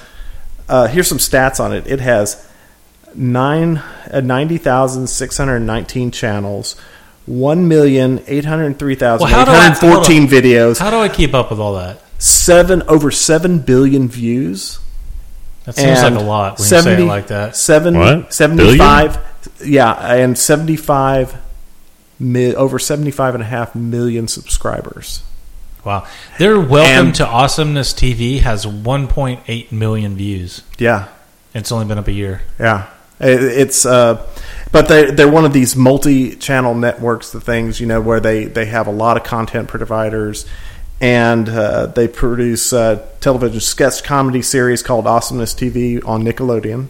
uh, here's some stats on it. It has nine uh, ninety thousand six hundred nineteen channels, one million eight hundred three thousand eight hundred fourteen well, how do I, how do I, videos. How do I keep up with all that? Seven over seven billion views, That seems and like a lot when seventy, you say it like that. seventy, what? seventy-five, billion? Yeah, and seventy-five, over seventy-five and a half million subscribers. Wow. Their Welcome and, to Awesomeness T V has one point eight million views. Yeah. It's only been up a year. Yeah. It, it's, uh, but they, they're one of these multi-channel networks, the things, you know, where they, they have a lot of content providers. And uh, they produce a television sketch comedy series called Awesomeness T V on Nickelodeon.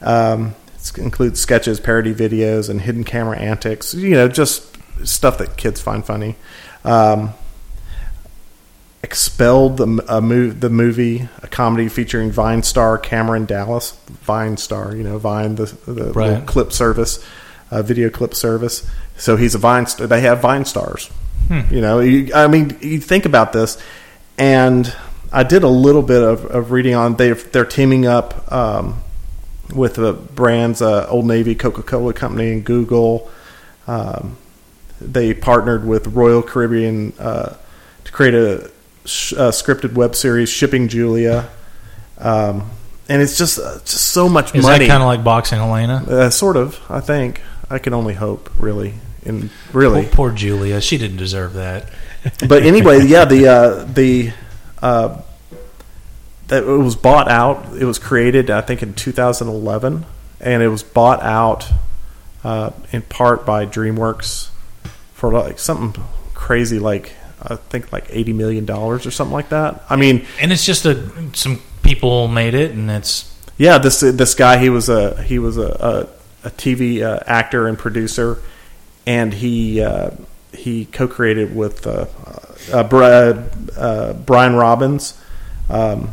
Um, it includes sketches, parody videos, and hidden camera antics. You know, just stuff that kids find funny. Um, Expelled, the, a move, the movie, a comedy featuring Vine star Cameron Dallas. Vine star, you know, Vine, the, the, right. the clip service, uh, video clip service. So he's a Vine star. They have Vine stars. Hmm. You know, you, I mean, you think about this, and I did a little bit of, of reading on. They they're teaming up um, with the brands uh, Old Navy, Coca-Cola Company, and Google. Um, they partnered with Royal Caribbean uh, to create a, sh- a scripted web series, Shipping Julia, um, and it's just uh, just so much Is money. Is that kind of like Boxing Helena? Uh, sort of, I think. I can only hope, really. And really, poor, poor Julia, she didn't deserve that. But anyway, yeah, the uh, the uh, that it was bought out. It was created, I think, in two thousand eleven, and it was bought out uh, in part by DreamWorks for like something crazy, like I think like eighty million dollars or something like that. I mean, and it's just a some people made it, and it's yeah. This this guy he was a he was a a, a T V uh, actor and producer. And he uh, he co-created with uh, uh, Bra- uh, Brian Robbins. Um,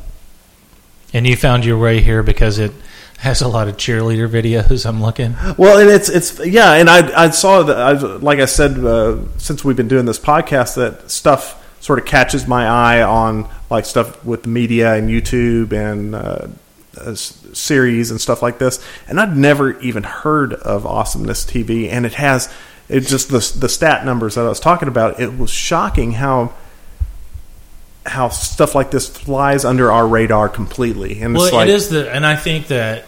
and you found your way here because it has a lot of cheerleader videos. I'm looking. Well, and it's it's yeah, and I I saw that I, like I said uh, since we've been doing this podcast that stuff sort of catches my eye on like stuff with media and YouTube and uh, uh, series and stuff like this. And I'd never even heard of Awesomeness T V, and it has. It just the the stat numbers that I was talking about. It was shocking how how stuff like this flies under our radar completely. And well, it's like, it is the, and I think that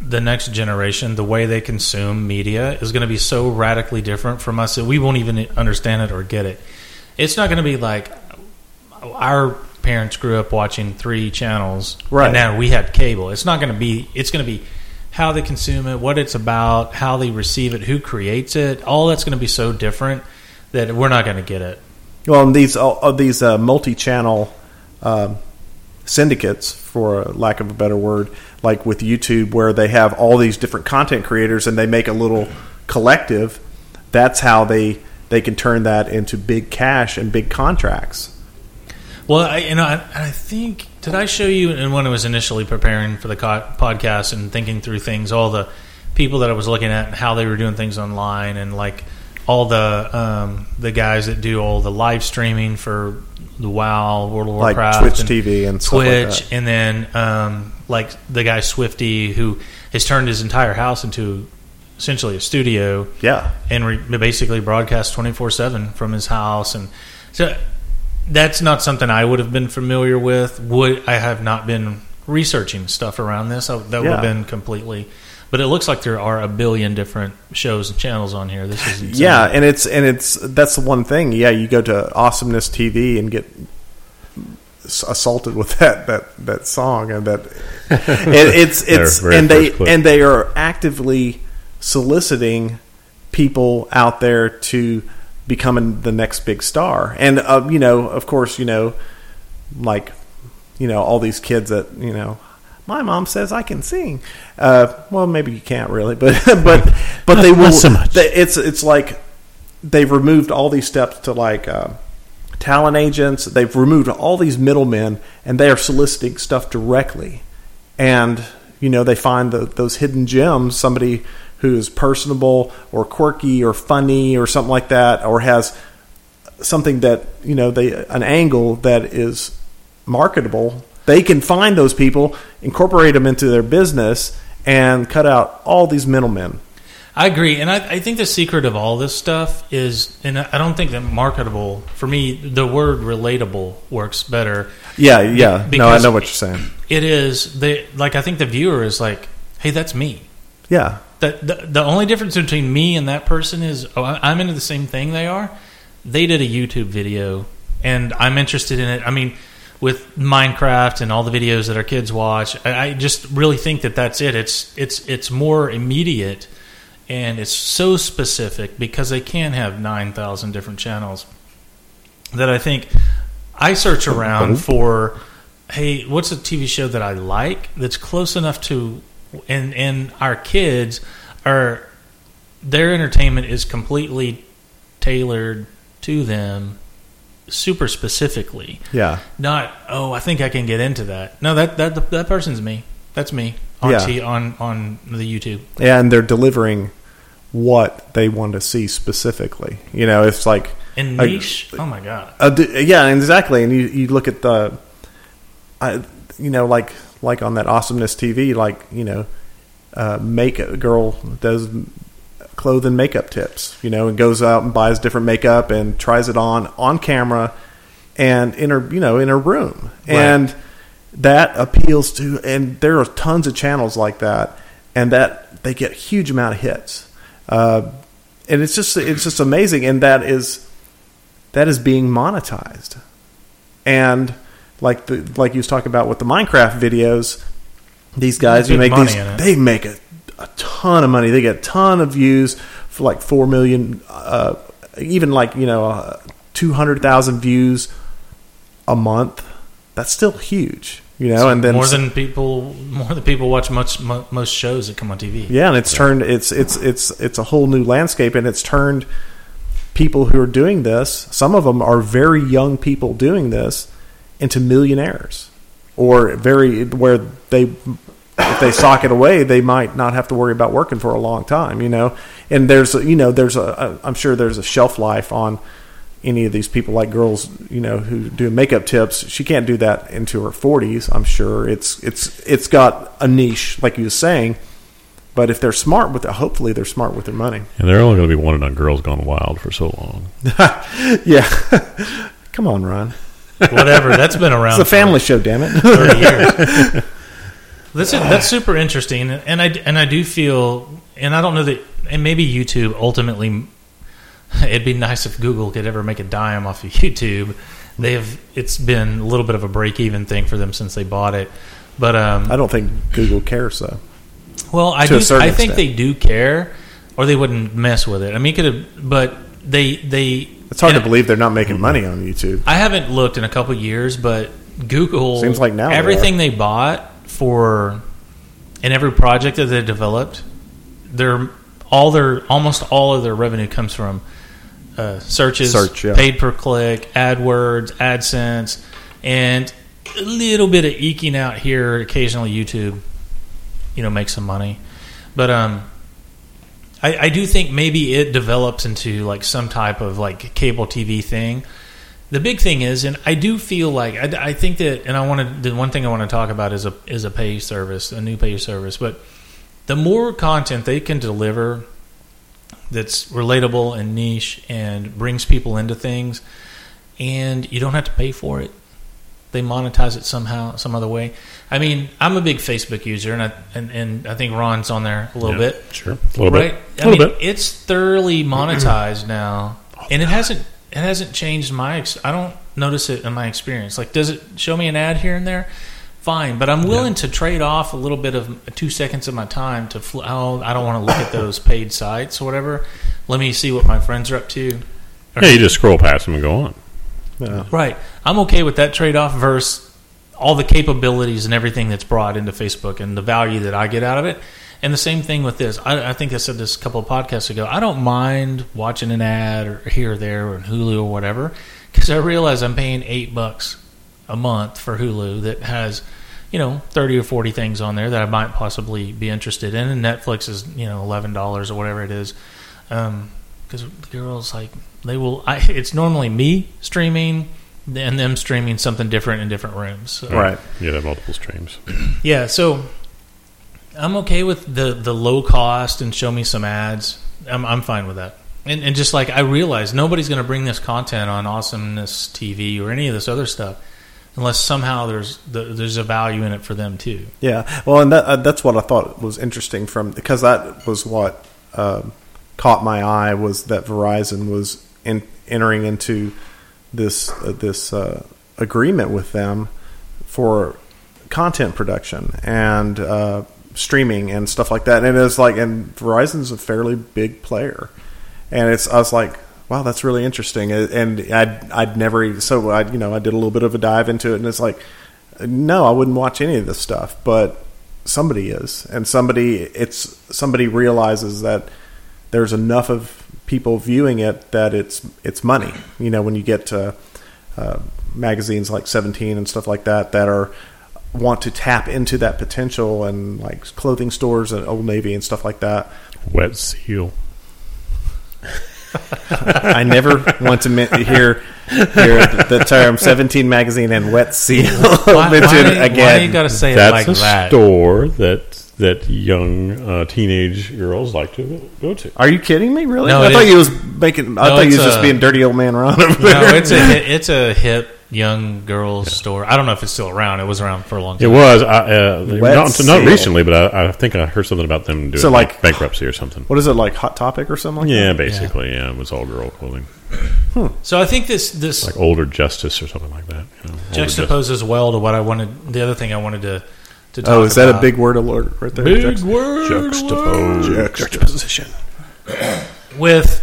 the next generation, the way they consume media, is going to be so radically different from us that we won't even understand it or get it. It's not going to be like our parents grew up watching three channels, right? And now we had cable. It's not going to be. It's going to be. How they consume it, what it's about, how they receive it, who creates it, all that's going to be so different that we're not going to get it. Well, and these all these uh, multi-channel uh, syndicates, for lack of a better word, like with YouTube, where they have all these different content creators and they make a little collective, that's how they, they can turn that into big cash and big contracts. Well, I, and I, I think... Did I show you, and when I was initially preparing for the co- podcast and thinking through things, all the people that I was looking at, and how they were doing things online, and like all the um, the guys that do all the live streaming for the WoW, World of Warcraft, like Twitch T V and stuff Twitch, like that. And then um, like the guy Swifty, who has turned his entire house into essentially a studio, yeah, and re- basically broadcasts twenty-four seven from his house, and so. That's not something I would have been familiar with. Would I have not been researching stuff around this? I, that would yeah. have been completely. But it looks like there are a billion different shows and channels on here. This is insane. Yeah, and it's and it's that's the one thing. Yeah, you go to Awesomeness T V and get assaulted with that that, that song and that and it's it's and they clip. and they are actively soliciting people out there to. Becoming the next big star, and uh, you know, of course, you know, like, you know, all these kids that you know, my mom says I can sing. Uh, well, maybe you can't really, but but but they will. So much. They, it's it's like they've removed all these steps to like uh, talent agents. They've removed all these middlemen, and they are soliciting stuff directly. And you know, they find the, those hidden gems. Somebody. Who is personable or quirky or funny or something like that, or has something that, you know, they an angle that is marketable, they can find those people, incorporate them into their business, and cut out all these middlemen. I agree. And I, I think the secret of all this stuff is, and I don't think that marketable, for me, the word relatable works better. Yeah, yeah. No, I know what you're saying. it is they like I think the viewer is like, hey, that's me. Yeah. The, the the only difference between me and that person is oh, I'm into the same thing they are. They did a YouTube video, and I'm interested in it. I mean, with Minecraft and all the videos that our kids watch, I, I just really think that that's it. It's it's it's more immediate, and it's so specific because they can have nine thousand different channels that I think I search around for, hey, what's a T V show that I like that's close enough to... And, and our kids are, their entertainment is completely tailored to them super specifically. Yeah. Not, oh, I think I can get into that. No, that that that person's me. That's me on yeah. T, on, on the YouTube. Yeah, and they're delivering what they want to see specifically. You know, it's like... And niche? A, oh, my God. A, yeah, exactly. And you, you look at the... I, you know, like... like on that Awesomeness T V, like, you know, uh, make a girl does clothes and makeup tips, you know, and goes out and buys different makeup and tries it on, on camera and in her, you know, in her room. Right. And that appeals to, and there are tons of channels like that, and that they get a huge amount of hits. Uh, and it's just, it's just amazing. And that is, that is being monetized. And, Like the like you was talking about with the Minecraft videos, these guys who make these, they make a, a ton of money. They get a ton of views for like four million, uh, even like you know uh, two hundred thousand views a month. That's still huge, you know. So and then more than people, more than people watch much mo- most shows that come on T V. Yeah, and it's so. turned it's it's it's it's a whole new landscape, and it's turned people who are doing this. Some of them are very young people doing this. Into millionaires, or very where they, if they sock it away, they might not have to worry about working for a long time, you know. And there's, a, you know, there's a, I'm sure there's a shelf life on any of these people. Like girls, you know, who do makeup tips, she can't do that into her forties. I'm sure it's it's it's got a niche, like you were saying. But if they're smart with it, hopefully they're smart with their money. And they're only going to be wanted on Girls Gone Wild for so long. Yeah, come on, Ron. Whatever, that's been around. It's a family show, damn it. thirty years. That's it, that's super interesting, and I and I do feel, and I don't know that, and maybe YouTube ultimately, it'd be nice if Google could ever make a dime off of YouTube. They have, it's been a little bit of a break-even thing for them since they bought it, but um, I don't think Google cares though. Well, I do. I think extent. They do care, or they wouldn't mess with it. I mean, could have, but they they. It's hard and to believe they're not making money on YouTube. I haven't looked in a couple of years, but Google, seems like now everything they, they bought for, and every project that they developed, their all their almost all of their revenue comes from uh, searches, Search, yeah. paid per click, AdWords, AdSense, and a little bit of eking out here. Occasionally, YouTube, you know, makes some money, but um. I, I do think maybe it develops into like some type of like cable T V thing. The big thing is, and I do feel like I, I think that, and I want to. The one thing I want to talk about is a is a pay service, a new pay service. But the more content they can deliver that's relatable and niche and brings people into things, and you don't have to pay for it. They monetize it somehow, some other way. I mean, I'm a big Facebook user, and I and, and I think Ron's on there a little yeah, bit. Sure, a little right? bit. I a little mean, bit. It's thoroughly monetized now, oh, and it hasn't it hasn't changed my. Ex- I don't notice it in my experience. Like, does it show me an ad here and there? Fine, but I'm willing yeah. to trade off a little bit of two seconds of my time to. Fl- oh, I don't want to look at those paid sites or whatever. Let me see what my friends are up to. Or, yeah, you just scroll past them and go on. Yeah. Right. I'm okay with that trade-off versus all the capabilities and everything that's brought into Facebook and the value that I get out of it. And the same thing with this. I, I think I said this a couple of podcasts ago. I don't mind watching an ad or here or there or Hulu or whatever because I realize I'm paying eight bucks a month for Hulu that has, you know, thirty or forty things on there that I might possibly be interested in. And Netflix is, you know, eleven dollars or whatever it is. Um, because girls, like, they will... I, it's normally me streaming and them streaming something different in different rooms. So. Right. Yeah, they have multiple streams. Yeah, so I'm okay with the, the low cost and show me some ads. I'm I'm fine with that. And, and just, like, I realize nobody's going to bring this content on Awesomeness T V or any of this other stuff unless somehow there's the, there's a value in it for them too. Yeah, well, and that, uh, that's what I thought was interesting from because that was what uh, caught my eye was that Verizon was in, entering into this uh, this uh, agreement with them for content production and uh, streaming and stuff like that. And it was like, and Verizon's a fairly big player, and it's I was like. Wow, that's really interesting, and I'd I'd never so I you know I did a little bit of a dive into it, and it's like, no, I wouldn't watch any of this stuff, but somebody is, and somebody it's somebody realizes that there's enough of people viewing it that it's it's money. You know, when you get to uh, magazines like Seventeen and stuff like that that are want to tap into that potential, and like clothing stores and Old Navy and stuff like that. Wet Seal. I never want to hear, hear the, the term Seventeen Magazine and Wet Seal mentioned again. Why you gotta say That's it like a that? Store that that young uh, teenage girls like to go to. Are you kidding me? Really? No, I thought is. you was making. No, I thought you was a, just being dirty old man Ron over there. No, it's a it's a hip young girls yeah. store. I don't know if it's still around. It was around for a long time. It was I, uh, not not recently, but I, I think I heard something about them doing so like, like bankruptcy or something. What is it like? Hot Topic or something? Like yeah, that? basically. Yeah. yeah, it was all girl clothing. Hmm. So I think this this like older Justice or something like that. You know, juxtaposes well to what I wanted. The other thing I wanted to to talk about. Oh, is that about. a big word alert right there? Big Juxt- word juxtapose alert. juxtaposition with.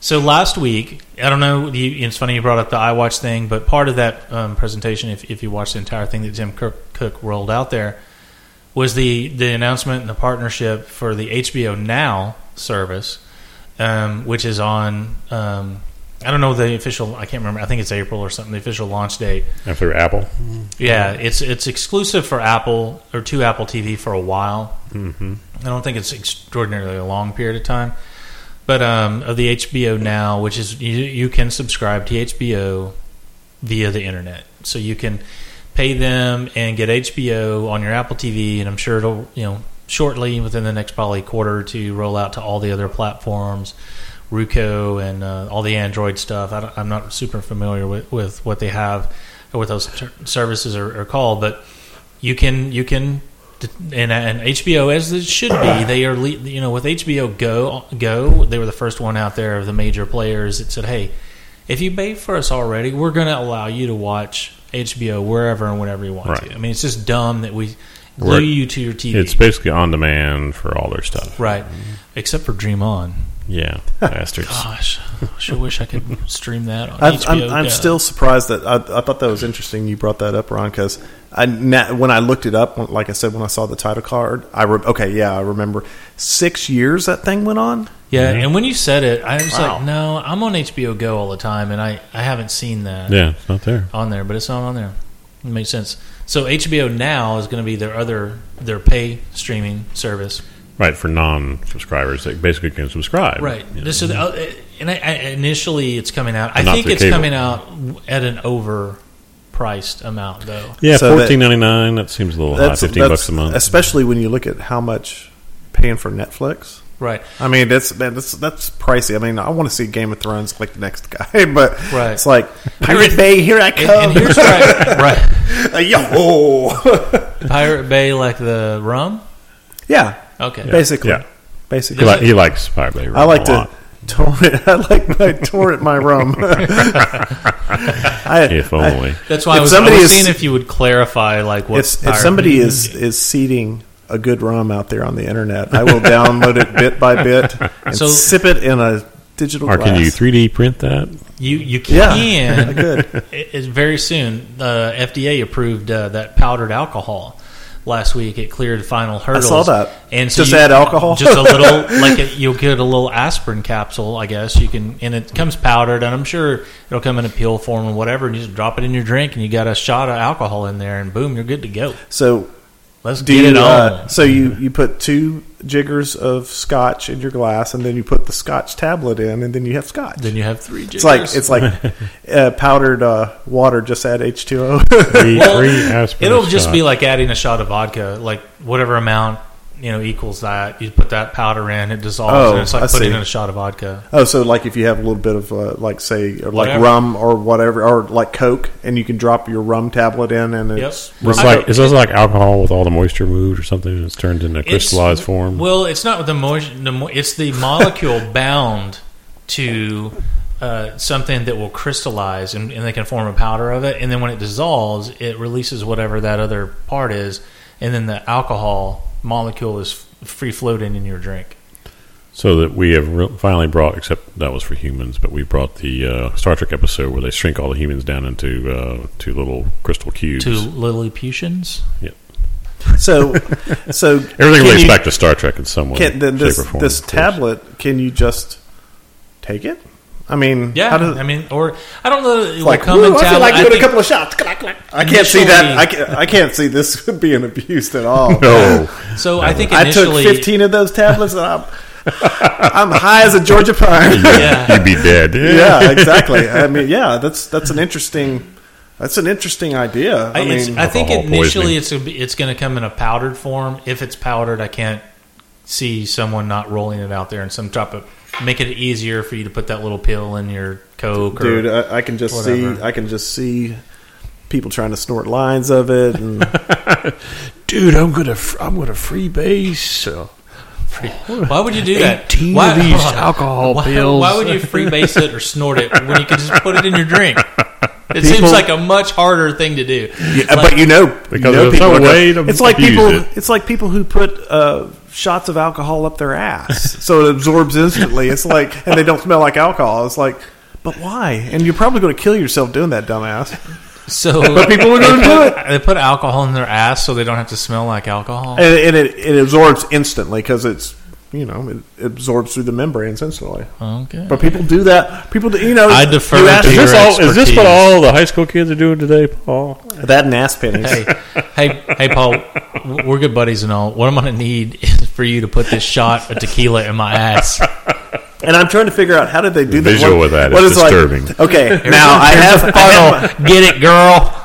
So last week, I don't know, you, it's funny you brought up the iWatch thing, but part of that um, presentation, if, if you watch the entire thing that Tim Cook, Cook rolled out there, was the, the announcement and the partnership for the H B O Now service, um, which is on, um, I don't know the official, I can't remember, I think it's April or something, the official launch date. After Apple? Yeah, it's it's exclusive for Apple, or to Apple T V for a while. Mm-hmm. I don't think it's extraordinarily a long period of time. But um, of the H B O Now, which is you, you can subscribe to H B O via the internet, so you can pay them and get H B O on your Apple T V, and I'm sure it'll you know shortly within the next probably quarter or two roll out to all the other platforms, Roku and uh, all the Android stuff. I I'm not super familiar with, with what they have or what those ter- services are, are called, but you can you can. And, and H B O, as it should be, they are you know with H B O Go, Go, they were the first one out there of the major players that said, "Hey, if you pay for us already, we're going to allow you to watch H B O wherever and whenever you want right. to." I mean, it's just dumb that we glue we're, you to your T V. It's basically on demand for all their stuff, right? Mm-hmm. Except for Dream On. Yeah, bastards. Gosh, I sure wish I could stream that on H B O I'm, I'm still surprised that I, I thought that was interesting. You brought that up, Ron, because I when I looked it up, like I said, when I saw the title card, I re- okay, yeah, I remember six years that thing went on. Yeah, mm-hmm. And when you said it, I was wow. like, no, I'm on H B O Go all the time, and I, I haven't seen that. Yeah, it's not there on there, but it's not on there. It makes sense. So H B O Now is going to be their other their pay streaming service. Right, for non-subscribers that basically can subscribe. Right. You know? So the, uh, and I, I, initially it's coming out. I think it's cable. coming out at an overpriced amount, though. Yeah, so fourteen ninety-nine, that, that seems a little high, fifteen bucks a month. Especially when you look at how much paying for Netflix. Right. I mean, that's man, that's that's pricey. I mean, I want to see Game of Thrones like the next guy, but right. it's like, Pirate Bay, here I come. And, and here's right. right. Yo! Pirate Bay like the rum? Yeah. Okay. Yeah. Basically, yeah. basically, he, li- he likes Pirate Bay rum. I like a to lot. torrent. I like I torrent my rum. I, if only. I, That's why if I was, somebody I was is, seeing if you would clarify, like, what if, if somebody is, is seeding a good rum out there on the internet, I will download it bit by bit and so, sip it in a digital. Or glass. Can you three D print that? You you can. Yeah, good. It's very soon. The uh, F D A approved uh, that powdered alcohol. Last week, it cleared final hurdles. I saw that. And so just you, add alcohol? Just a little, like a, you'll get a little aspirin capsule, I guess. You can, and it comes powdered, and I'm sure it'll come in a pill form and whatever, and you just drop it in your drink, and you got a shot of alcohol in there, and boom, you're good to go. So let's do get you, it on. Uh, so you, you put two jiggers of scotch in your glass, and then you put the scotch tablet in, and then you have scotch. Then you have three jiggers. It's like, it's like uh, powdered uh, water, just add H two O. Well, it'll just shot. be like adding a shot of vodka, like whatever amount you know, equals that. You put that powder in, it dissolves, oh, and it's like I putting see. in a shot of vodka. Oh, so like if you have a little bit of, uh, like, say, or like rum or whatever, or like Coke, and you can drop your rum tablet in, and it's... Yep. It's like, is this like alcohol with all the moisture moved or something, and it's turned into crystallized it's, form? Well, it's not with the moisture. It's the molecule bound to... Uh, something that will crystallize, and, and they can form a powder of it, and then when it dissolves, it releases whatever that other part is, and then the alcohol molecule is f- free floating in your drink. So that we have re- finally brought, except that was for humans, but we brought the uh, Star Trek episode where they shrink all the humans down into uh, two little crystal cubes. Two Lilliputians? Yep. So, so everything relates you, back to Star Trek in some way. Can, the, this shape or form, this tablet, can you just take it? I mean, yeah. How does, I mean, or I don't know. It like, come I feel like doing a couple of shots. I can't see that. I can't, I can't see this being abused at all. No. So no. I think initially, I took fifteen of those tablets, and I'm, I'm high as a Georgia pine. Yeah. You'd be dead. Yeah, exactly. I mean, yeah, that's that's an interesting. That's an interesting idea. I, I mean, I think initially poisoning. it's it's going to come in a powdered form. If it's powdered, I can't see someone not rolling it out there in some type of. Make it easier for you to put that little pill in your Coke, or dude. I, I can just whatever. see, I can just see people trying to snort lines of it. And dude, I'm gonna, I'm gonna freebase. So. Why would you do that? eighteen why, of these alcohol why, pills. Why would you freebase it or snort it when you can just put it in your drink? It people, seems like a much harder thing to do. Yeah, like, but you know, because you know people no way to it's like people. It. It's like people who put. Uh, shots of alcohol up their ass so it absorbs instantly. It's like, and they don't smell like alcohol. It's like, but why? And you're probably going to kill yourself doing that, dumbass. So but people are going to do it. They put alcohol in their ass so they don't have to smell like alcohol, and, and it, it absorbs instantly because it's, you know, it absorbs through the membranes instantly. Okay. But people do that. People do, you know. I defer to ask, your is, this all, is this what all the high school kids are doing today, Paul? That and ass pennies. Hey, hey, hey, Paul, we're good buddies and all. What I'm going to need is for you to put this shot of tequila in my ass. And I'm trying to figure out how did they do the visual what, with that. What it's is disturbing. Like, okay, now I have funnel. Get it, girl.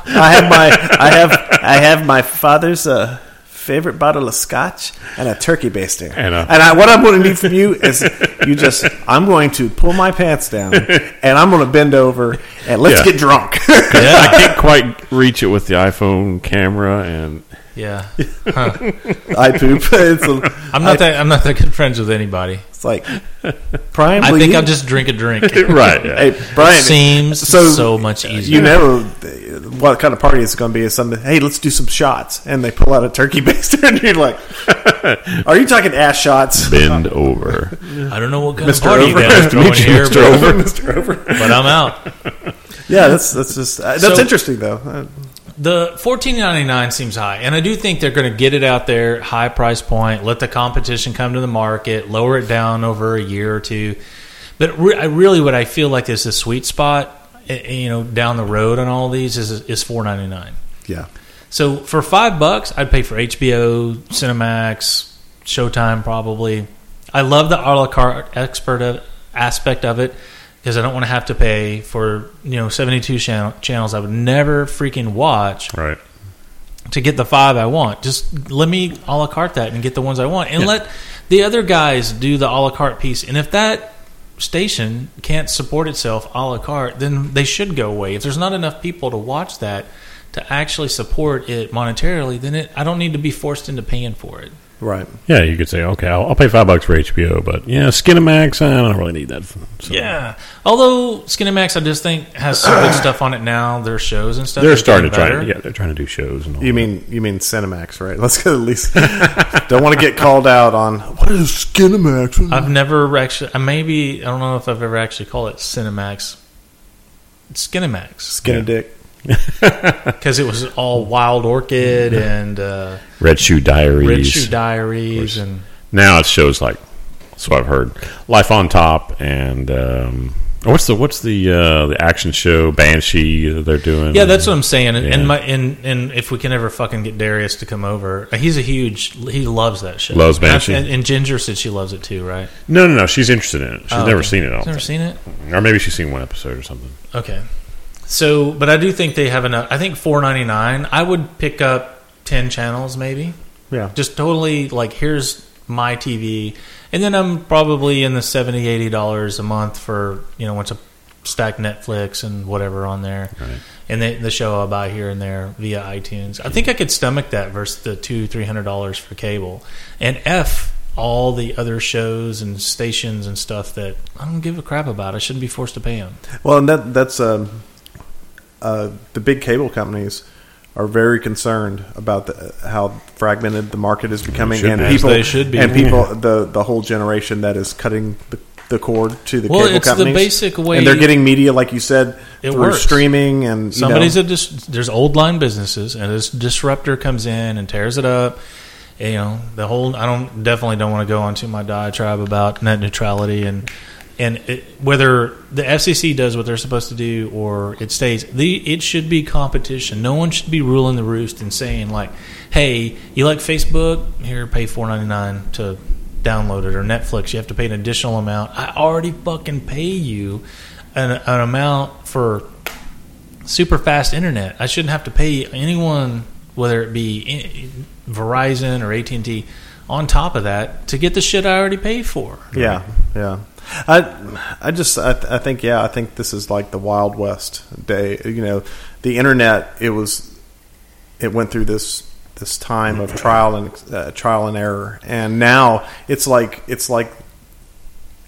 I have my I have I have my father's uh, favorite bottle of scotch and a turkey basting, and, uh, and I, what I'm going to need from you is you just I'm going to pull my pants down and I'm going to bend over and let's yeah. get drunk. Yeah, I can't quite reach it with the iPhone camera and yeah, huh. I poop. It's a, I'm not I, that I'm not that good friends with anybody. It's like Brian. I think you? I'll just drink a drink. Right, yeah. Hey, Brian. It seems so, so much easier. You never. What kind of party it's going to be is something, hey, let's do some shots. And they pull out a turkey baster, and you're like, are you talking ass shots? Bend over. I don't know what kind Mister of party that's going here, Mister Over. Mister Over. But I'm out. Yeah, that's that's just uh, that's so, interesting, though. The fourteen ninety-nine seems high, and I do think they're going to get it out there, high price point, let the competition come to the market, lower it down over a year or two. But re- I really what I feel like is the sweet spot, you know, down the road on all these is is four ninety-nine. Yeah. So for five bucks, I'd pay for H B O, Cinemax, Showtime probably. I love the a la carte expert of, aspect of it because I don't want to have to pay for, you know, seventy-two channel, channels I would never freaking watch. Right. To get the five I want, just let me a la carte that and get the ones I want, and yeah. let the other guys do the a la carte piece. And if that station can't support itself a la carte, then they should go away. If there's not enough people to watch that to actually support it monetarily, then it, I don't need to be forced into paying for it. Right. Yeah, you could say, okay, I'll, I'll pay five bucks for H B O, but yeah, Skinemax, I don't really need that. So. Yeah. Although Skinemax, I just think has some good stuff on it now. Their shows and stuff. They're starting to try. Yeah, they're trying to do shows. And all you mean that. You mean Cinemax, right? Let's go at least. Don't want to get called out on what is Skinemax. I've never actually. Maybe I don't know if I've ever actually called it Cinemax. It's Skinemax. Skin yeah. a dick. Because it was all Wild Orchid and uh, Red Shoe Diaries, Red Shoe Diaries, and now it shows like so I've heard Life on Top and um, what's the what's the uh, the action show Banshee that they're doing? Yeah, that's what I'm saying. And yeah. and, my, and and if we can ever fucking get Darius to come over, he's a huge he loves that show. Loves Banshee, and, and Ginger said she loves it too, right? No, no, no, she's interested in it. She's oh, never okay. seen it. She's never seen it, or maybe she's seen one episode or something. Okay. So, but I do think they have enough. I think four ninety-nine. I would pick up ten channels, maybe. Yeah. Just totally like, here's my T V. And then I'm probably in the seventy dollars, eighty dollars a month for, you know, once I stack Netflix and whatever on there. Right. And the, the show I buy here and there via iTunes. I think I could stomach that versus the two, three hundred dollars for cable. And F all the other shows and stations and stuff that I don't give a crap about. I shouldn't be forced to pay them. Well, and that that's um, uh, the big cable companies are very concerned about the, how fragmented the market is becoming, and people they should be. and people the the whole generation that is cutting the, the cord to the well, cable it's companies. The basic way, and they're getting media, like you said, it through works. streaming and you somebody's know. a dis- there's old line businesses, and this disruptor comes in and tears it up. You know, the whole I don't definitely don't want to go onto my diatribe about net neutrality and. And it, whether the F C C does what they're supposed to do or it stays, the, it should be competition. No one should be ruling the roost and saying, like, hey, you like Facebook? Here, pay four dollars and ninety-nine cents to download it. Or Netflix, you have to pay an additional amount. I already fucking pay you an, an amount for super fast internet. I shouldn't have to pay anyone, whether it be Verizon or A T and T, on top of that to get the shit I already paid for. Yeah, right? yeah. I, I just, I, th- I think, yeah, I think this is like the Wild West day. You know, the internet, it was, it went through this this time of trial and uh, trial and error, and now it's like it's like,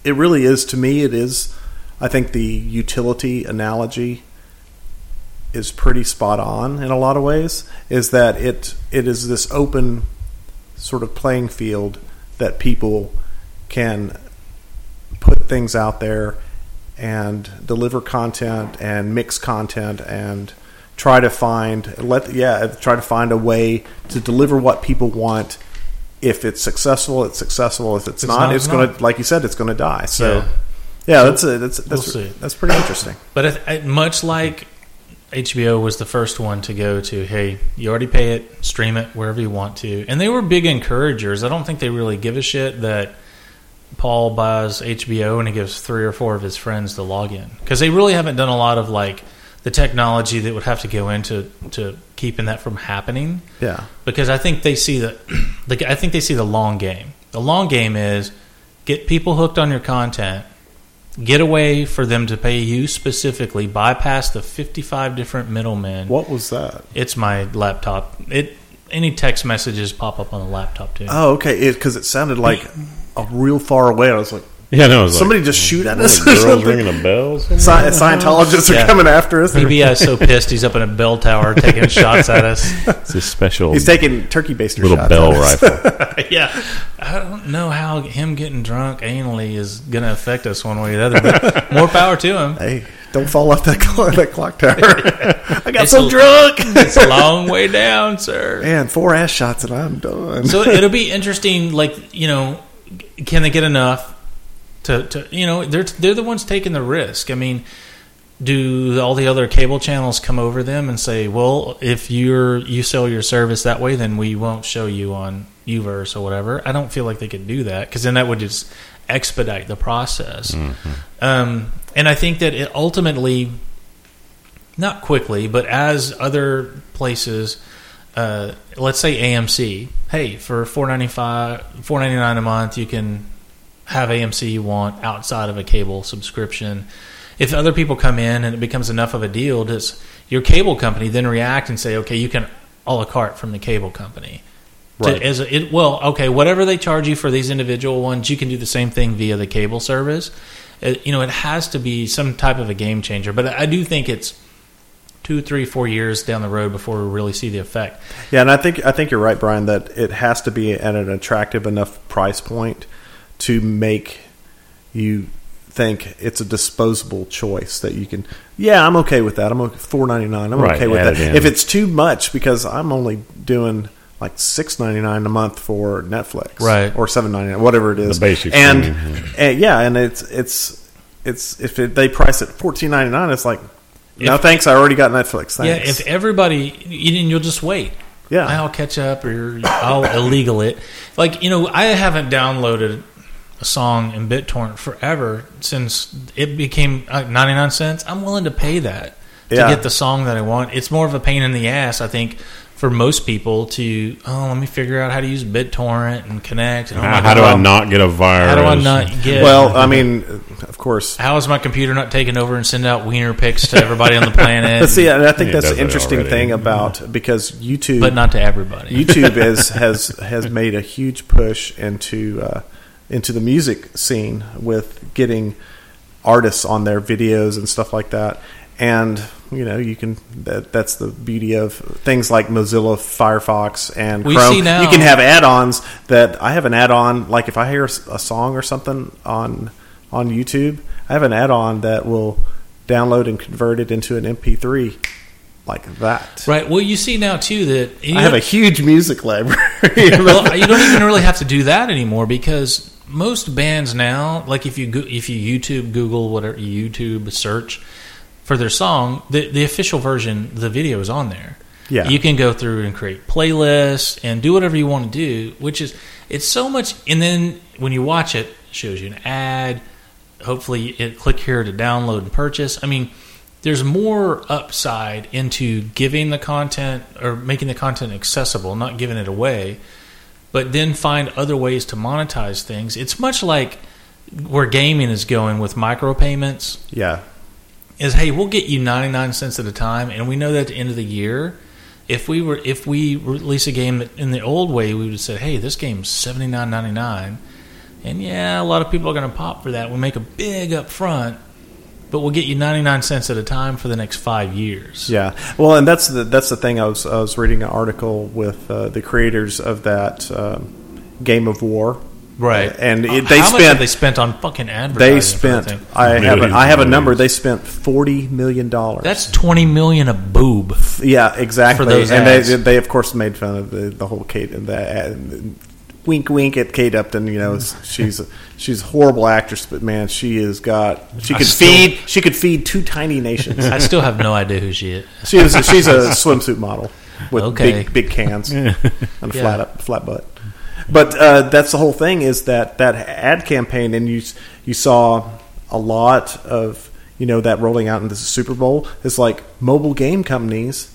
it really is to me. It is, I think the utility analogy is pretty spot on in a lot of ways. Is that it? It is this open sort of playing field that people can put things out there and deliver content and mix content and try to find let yeah try to find a way to deliver what people want. If it's successful, it's successful. If it's, it's not, not, it's going to, like you said, it's going to die. So yeah, yeah so that's a, that's that's, we'll that's pretty interesting. But it, much like H B O was the first one to go to, hey, you already pay it, stream it wherever you want to, and they were big encouragers. I don't think they really give a shit that Paul buys H B O and he gives three or four of his friends the login, because they really haven't done a lot of like the technology that would have to go into to keeping that from happening. Yeah, because I think they see the, like I think they see the long game. The long game is get people hooked on your content, get a way for them to pay you specifically, bypass the fifty-five different middlemen. What was that? It's my laptop. It any text messages pop up on the laptop too. Oh, okay, because it, it sounded like. A real far away. I was like, yeah, no, was somebody like, just shoot at us. Girls something. ringing a bell. Sci- Scientologists are yeah. coming after us. B B I's so pissed. He's up in a bell tower taking shots at us. It's a special. He's taking turkey baster little shots. Little bell rifle. yeah, I don't know how him getting drunk anally is going to affect us one way or the other. But more power to him. Hey, don't fall off that clock, that clock tower. I got it's so a, drunk. It's a long way down, sir. Man, four ass shots and I'm done. So it'll be interesting. Like you know. Can they get enough to, to you know, they're they're the ones taking the risk. I mean, do all the other cable channels come over them and say, well, if you're you sell your service that way, then we won't show you on U-verse or whatever? I don't feel like they could do that, because then that would just expedite the process. Mm-hmm. Um, and I think that it ultimately, not quickly, but as other places... Uh, let's say A M C. Hey, for four ninety-five, four ninety-nine a month, you can have A M C you want outside of a cable subscription. If other people come in and it becomes enough of a deal, does your cable company then react and say, okay, you can a la carte from the cable company? Right. To, as a, it, well, okay, whatever they charge you for these individual ones, you can do the same thing via the cable service. It, you know, it has to be some type of a game changer. But I do think it's two, three, four years down the road before we really see the effect. Yeah, and I think I think you're right, Brian, that it has to be at an attractive enough price point to make you think it's a disposable choice that you can. Yeah, I'm okay with that. I'm okay, four ninety-nine. I'm right, okay with that. It if it's too much, because I'm only doing like six ninety-nine a month for Netflix, right, or seven ninety-nine, whatever it is. The basic and, thing. and yeah, and it's it's it's if it, they price it fourteen ninety-nine, it's like. If, no, thanks. I already got Netflix. Thanks. Yeah, if everybody, you'll just wait. Yeah. I'll catch up or I'll illegal it. Like, you know, I haven't downloaded a song in BitTorrent forever since it became ninety-nine cents. I'm willing to pay that to yeah. get the song that I want. It's more of a pain in the ass, I think, for most people to, oh, let me figure out how to use BitTorrent and connect. And, oh, how, how do I not get a virus? How do I not get... Well, I mean, of course... How is my computer not taking over and sending out wiener pics to everybody on the planet? See, and I think that's an interesting thing about... Because YouTube... But not to everybody. YouTube is, has has made a huge push into uh, into the music scene with getting artists on their videos and stuff like that. And... You know, you can. That, that's the beauty of things like Mozilla, Firefox, and we Chrome. See now. You can have add-ons. That I have an add-on. Like if I hear a song or something on on YouTube, I have an add-on that will download and convert it into an M P three, like that. Right. Well, you see now too that I have a huge music library. Well, you don't even really have to do that anymore because most bands now, like if you if you YouTube Google whatever YouTube search. For their song, the, the official version, the video is on there. Yeah. You can go through and create playlists and do whatever you want to do, which is, it's so much. And then when you watch it, it shows you an ad. Hopefully, it click here to download and purchase. I mean, there's more upside into giving the content or making the content accessible, not giving it away, but then find other ways to monetize things. It's much like where gaming is going with micropayments. Yeah. Is, hey, we'll get you ninety-nine cents at a time, and we know that at the end of the year, if we were if we release a game that in the old way, we would have said, hey, this game's seventy-nine ninety-nine, and yeah, a lot of people are going to pop for that. We'll make a big up front, but we'll get you ninety-nine cents at a time for the next five years. Yeah, well, and that's the that's the thing. I was I was reading an article with uh, the creators of that um, Game of War. Right, and it, they how spent. Much have they spent on fucking advertising. They spent. I have. A, I have a number. They spent forty million dollars. That's twenty million a boob. Yeah, exactly. For those and ads. they, they of course made fun of the, the whole Kate and the wink, wink at Kate Upton. You know, she's she's a horrible actress, but man, she has got. She could still, feed. She could feed two tiny nations. I still have no idea who she is. She is. She's a swimsuit model with okay. big big cans and a yeah. flat up flat butt. But uh, that's the whole thing is that, that ad campaign, and you you saw a lot of, you know, that rolling out into the Super Bowl. It's like mobile game companies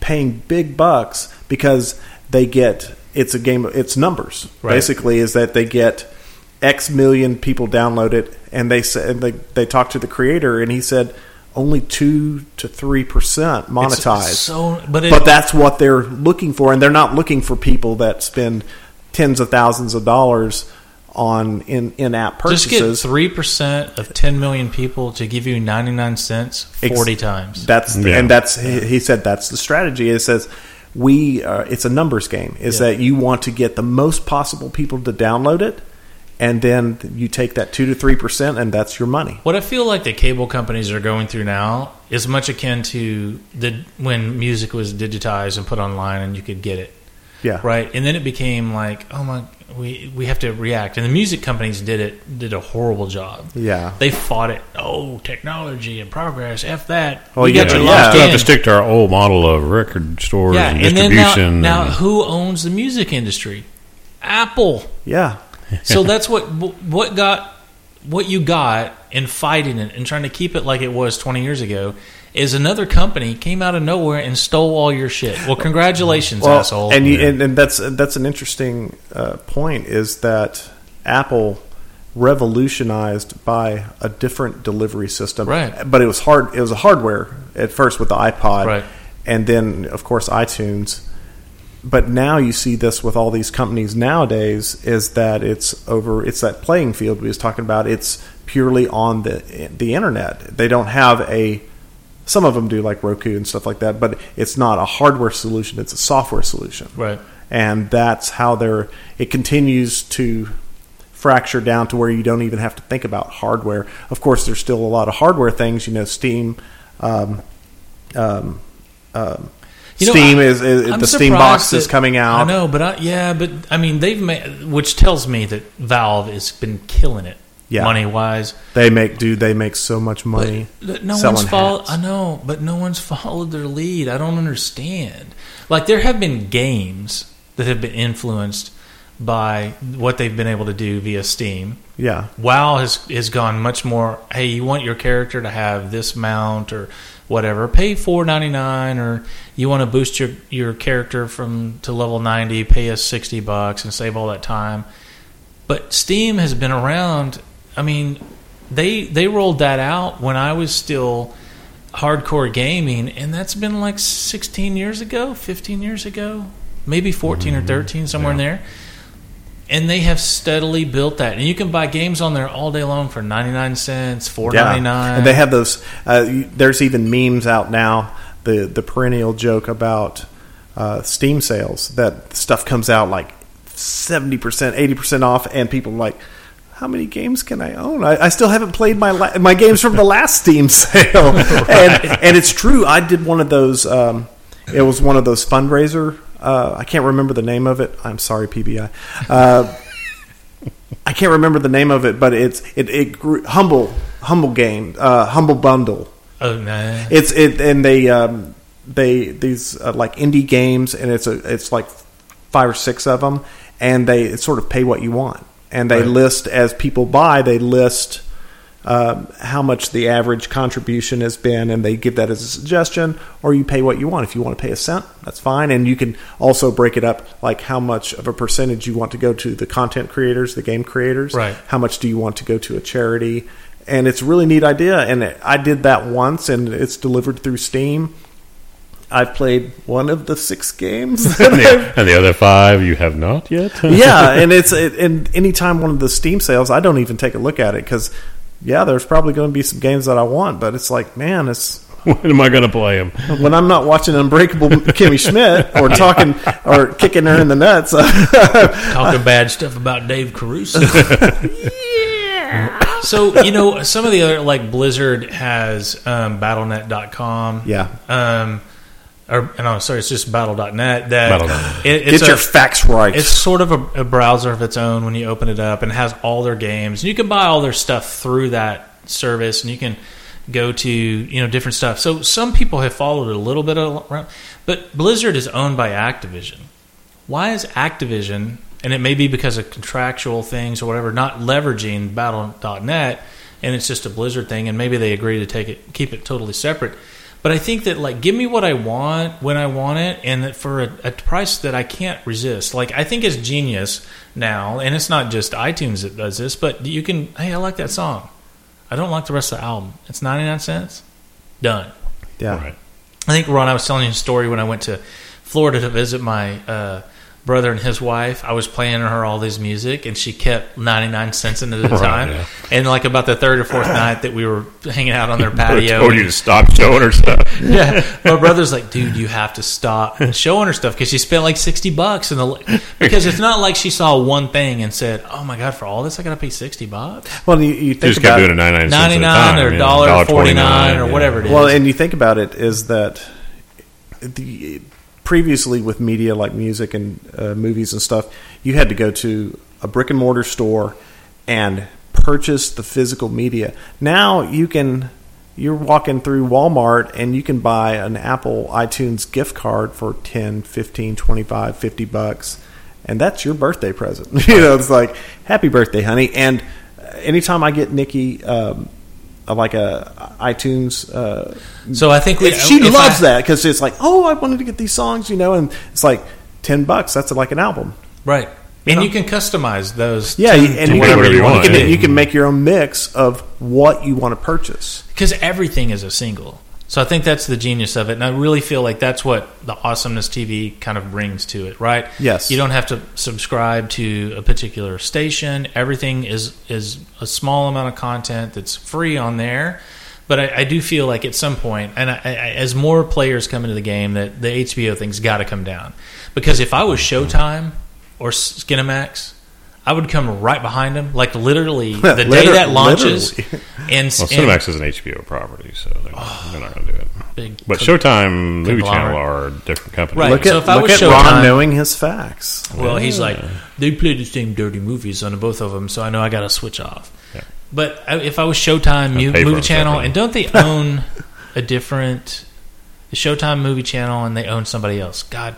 paying big bucks because they get it's a game. It's numbers right. Basically is that they get X million people download it, and they said they they talked to the creator, and he said. Only two to three percent monetized, so, but, it, but that's what they're looking for, and they're not looking for people that spend tens of thousands of dollars on in in-app purchases. Just get three percent of ten million people to give you ninety-nine cents forty Ex- times. That's yeah. and that's yeah. he said that's the strategy. It says we uh, it's a numbers game. Is yeah. that you want to get the most possible people to download it. And then you take that two to three percent, and that's your money. What I feel like the cable companies are going through now is much akin to the when music was digitized and put online and you could get it. Yeah. Right? And then it became like, oh, my, we we have to react. And the music companies did it, did a horrible job. Yeah. They fought it. Oh, technology and progress, F that. Oh, well, yeah. You yeah. have to stick to our old model of record stores yeah. and, and distribution. Then now, and now who owns the music industry? Apple. Yeah. So that's what what got what you got in fighting it and trying to keep it like it was twenty years ago is another company came out of nowhere and stole all your shit. Well, congratulations, well, asshole. And, you, and and that's that's an interesting uh, point is that Apple revolutionized by a different delivery system, right? But it was hard. It was a hardware at first with the iPod, right? And then of course iTunes. But now you see this with all these companies nowadays is that it's over. It's that playing field we was talking about. It's purely on the the internet. They don't have a. Some of them do like Roku and stuff like that, but it's not a hardware solution. It's a software solution, right? And that's how they're. It continues to fracture down to where you don't even have to think about hardware. Of course, there's still a lot of hardware things. You know, Steam. Um, um, um, You know, Steam I, is, is the Steam box that, is coming out. I know, but I, yeah, but I mean they've made, which tells me that Valve has been killing it, yeah. money wise. They make dude, they make so much money. But, no selling one's followed. I know, but no one's followed their lead. I don't understand. Like there have been games that have been influenced by what they've been able to do via Steam. Yeah. WoW has, has gone much more, hey, you want your character to have this mount or whatever, pay four ninety-nine, or you want to boost your, your character from to level ninety, pay us sixty bucks and save all that time. But Steam has been around. I mean, they they rolled that out when I was still hardcore gaming, and that's been like sixteen years ago, fifteen years ago, maybe fourteen mm-hmm. or thirteen, somewhere yeah. in there. And they have steadily built that. And you can buy games on there all day long for ninety-nine cents, four ninety-nine. Yeah. And they have those. Uh, there's even memes out now, the, the perennial joke about uh, Steam sales, that stuff comes out like seventy percent, eighty percent off, and people are like, how many games can I own? I, I still haven't played my la- my games from the last Steam sale. Right. And and it's true. I did one of those. Um, it was one of those fundraiser. Uh, I can't remember the name of it. I'm sorry, P B I. Uh, I can't remember the name of it, but it's it, it grew, humble humble game uh, humble bundle. Oh no! It's it and they um, they these uh, like indie games, and it's a it's like five or six of them, and they sort of pay what you want. And they right. list, as people buy, they list um, how much the average contribution has been, and they give that as a suggestion, or you pay what you want. If you want to pay a cent, that's fine. And you can also break it up, like how much of a percentage you want to go to the content creators, the game creators. Right. How much do you want to go to a charity? And it's a really neat idea. And I did that once, and it's delivered through Steam. I've played one of the six games, and, the, and the other five you have not yet. Yeah, and it's it, and anytime one of the Steam sales, I don't even take a look at it because, yeah, there's probably going to be some games that I want, but it's like, man, it's when am I going to play them? When I'm not watching Unbreakable Kimmy Schmidt or talking or kicking her in the nuts, talking bad stuff about Dave Caruso. Yeah. So you know, some of the other, like Blizzard has um, Battle net dot com. Yeah. Um, Or, no, sorry, it's just battle dot net. That battle dot net. It, it's Get a, your facts right. It's sort of a, a browser of its own when you open it up, and it has all their games. And you can buy all their stuff through that service, and you can go to, you know, different stuff. So some people have followed it a little bit around. But Blizzard is owned by Activision. Why is Activision, and it may be because of contractual things or whatever, not leveraging battle dot net, and it's just a Blizzard thing, and maybe they agree to take it, keep it totally separate. But I think that, like, give me what I want when I want it, and that for a, a price that I can't resist. Like, I think it's genius now, and it's not just iTunes that does this, but you can, hey, I like that song. I don't like the rest of the album. It's ninety-nine cents. Done. Yeah. Right. I think, Ron, I was telling you a story when I went to Florida to visit my uh, brother and his wife. I was playing her all this music, and she kept ninety-nine cents into the right, time. Yeah. And like about the third or fourth night that we were hanging out on their patio. I told you to stop showing her stuff. Yeah. My brother's like, dude, you have to stop showing her stuff because she spent like sixty bucks. In the, because it's not like she saw one thing and said, oh my God, for all this, I got to pay sixty bucks. Well, you, you think Just about it. Just kept doing it ninety-nine cents or one dollar forty-nine or yeah. whatever it is. Well, and you think about it is that the... previously with media like music and uh, movies and stuff, you had to go to a brick and mortar store and purchase the physical media. Now you can, you're walking through Walmart and you can buy an Apple iTunes gift card for ten, fifteen, twenty-five, fifty bucks, and that's your birthday present. You know, it's like, happy birthday, honey. And anytime I get Nikki um like a iTunes uh, so I think we, she loves I, that because it's like, oh, I wanted to get these songs, you know, and it's like ten bucks, that's like an album, right? And you, you know? Can customize those, yeah, ten, and you can, you, want. You, can, you can make your own mix of what you want to purchase because everything is a single. So I think that's the genius of it, and I really feel like that's what the Awesomeness T V kind of brings to it, right? Yes. You don't have to subscribe to a particular station. Everything is is a small amount of content that's free on there. But I, I do feel like at some point, and I, I, as more players come into the game, that the H B O thing's got to come down. Because if I was Showtime or Skinamax, I would come right behind them, like literally the Liter- day that launches. And, well, and Cinemax is an H B O property, so they're not, oh, not going to do it. Big, but Showtime, Movie Channel are different companies. Right. Look at, so if I look was at Showtime, Ron knowing his facts. Well, yeah. He's like, they play the same dirty movies on both of them, so I know I got to switch off. Yeah. But if I was Showtime, Mu- Movie Channel, and don't they own a different Showtime, Movie Channel, and they own somebody else? God,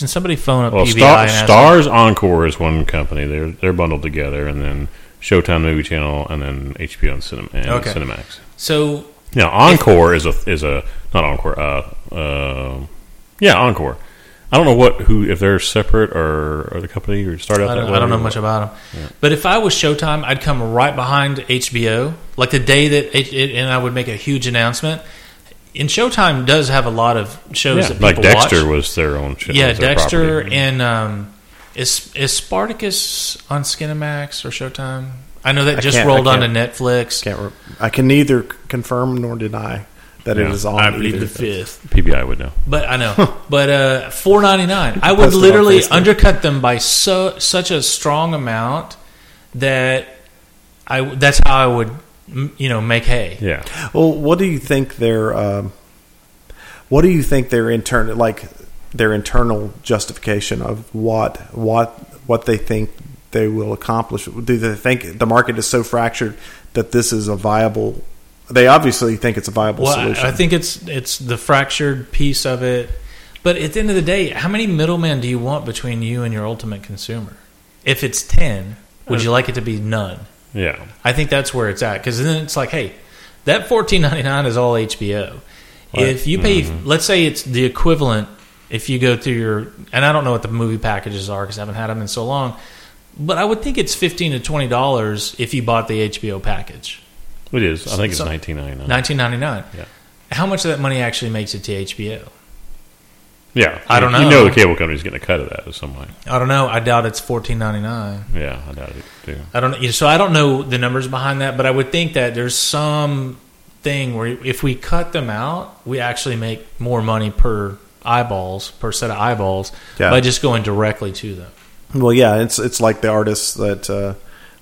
Can somebody phone up well, P B I Star, and ask Stars them? Encore is one company. They're they're bundled together, and then Showtime Movie Channel, and then H B O and, Cinem- and okay. Cinemax. So now Encore if, is a is a not Encore. Uh, uh, yeah, Encore. I don't know what who if they're separate or, or the company or startup. I don't, that I don't know much about them. Yeah. But if I was Showtime, I'd come right behind H B O. Like the day that it, it, and I would make a huge announcement. And Showtime does have a lot of shows yeah, that people like Dexter watch. Was their own show. Yeah, Dexter property. and um, is is Spartacus on Cinemax or Showtime? I know that I just rolled onto Netflix. Can't re- I can neither confirm nor deny. That no, it is on I either. The fifth. P B I would know, but I know. But uh, four ninety-nine. I would literally undercut them by so such a strong amount that I that's how I would you know make hay. Yeah. Well, what do you think their um, what do you think their internal like their internal justification of what what what they think they will accomplish? Do they think the market is so fractured that this is a viable? They obviously think it's a viable well, solution. I think it's it's the fractured piece of it. But at the end of the day, how many middlemen do you want between you and your ultimate consumer? If it's ten, would you like it to be none? Yeah. I think that's where it's at. Because then it's like, hey, that fourteen ninety-nine is all H B O. Right. If you pay, mm-hmm. let's say it's the equivalent, if you go through your, and I don't know what the movie packages are because I haven't had them in so long, but I would think it's fifteen to twenty dollars if you bought the H B O package. It is. I think it's nineteen ninety-nine. nineteen ninety-nine. Yeah. How much of that money actually makes it to H B O? Yeah. I don't know. You know the cable company's getting a cut of that in some way. I don't know. I doubt it's fourteen ninety-nine. Yeah, I doubt it too. I don't know. So I don't know the numbers behind that, but I would think that there's some thing where if we cut them out, we actually make more money per eyeballs, per set of eyeballs yeah. by just going directly to them. Well, yeah, it's it's like the artists that uh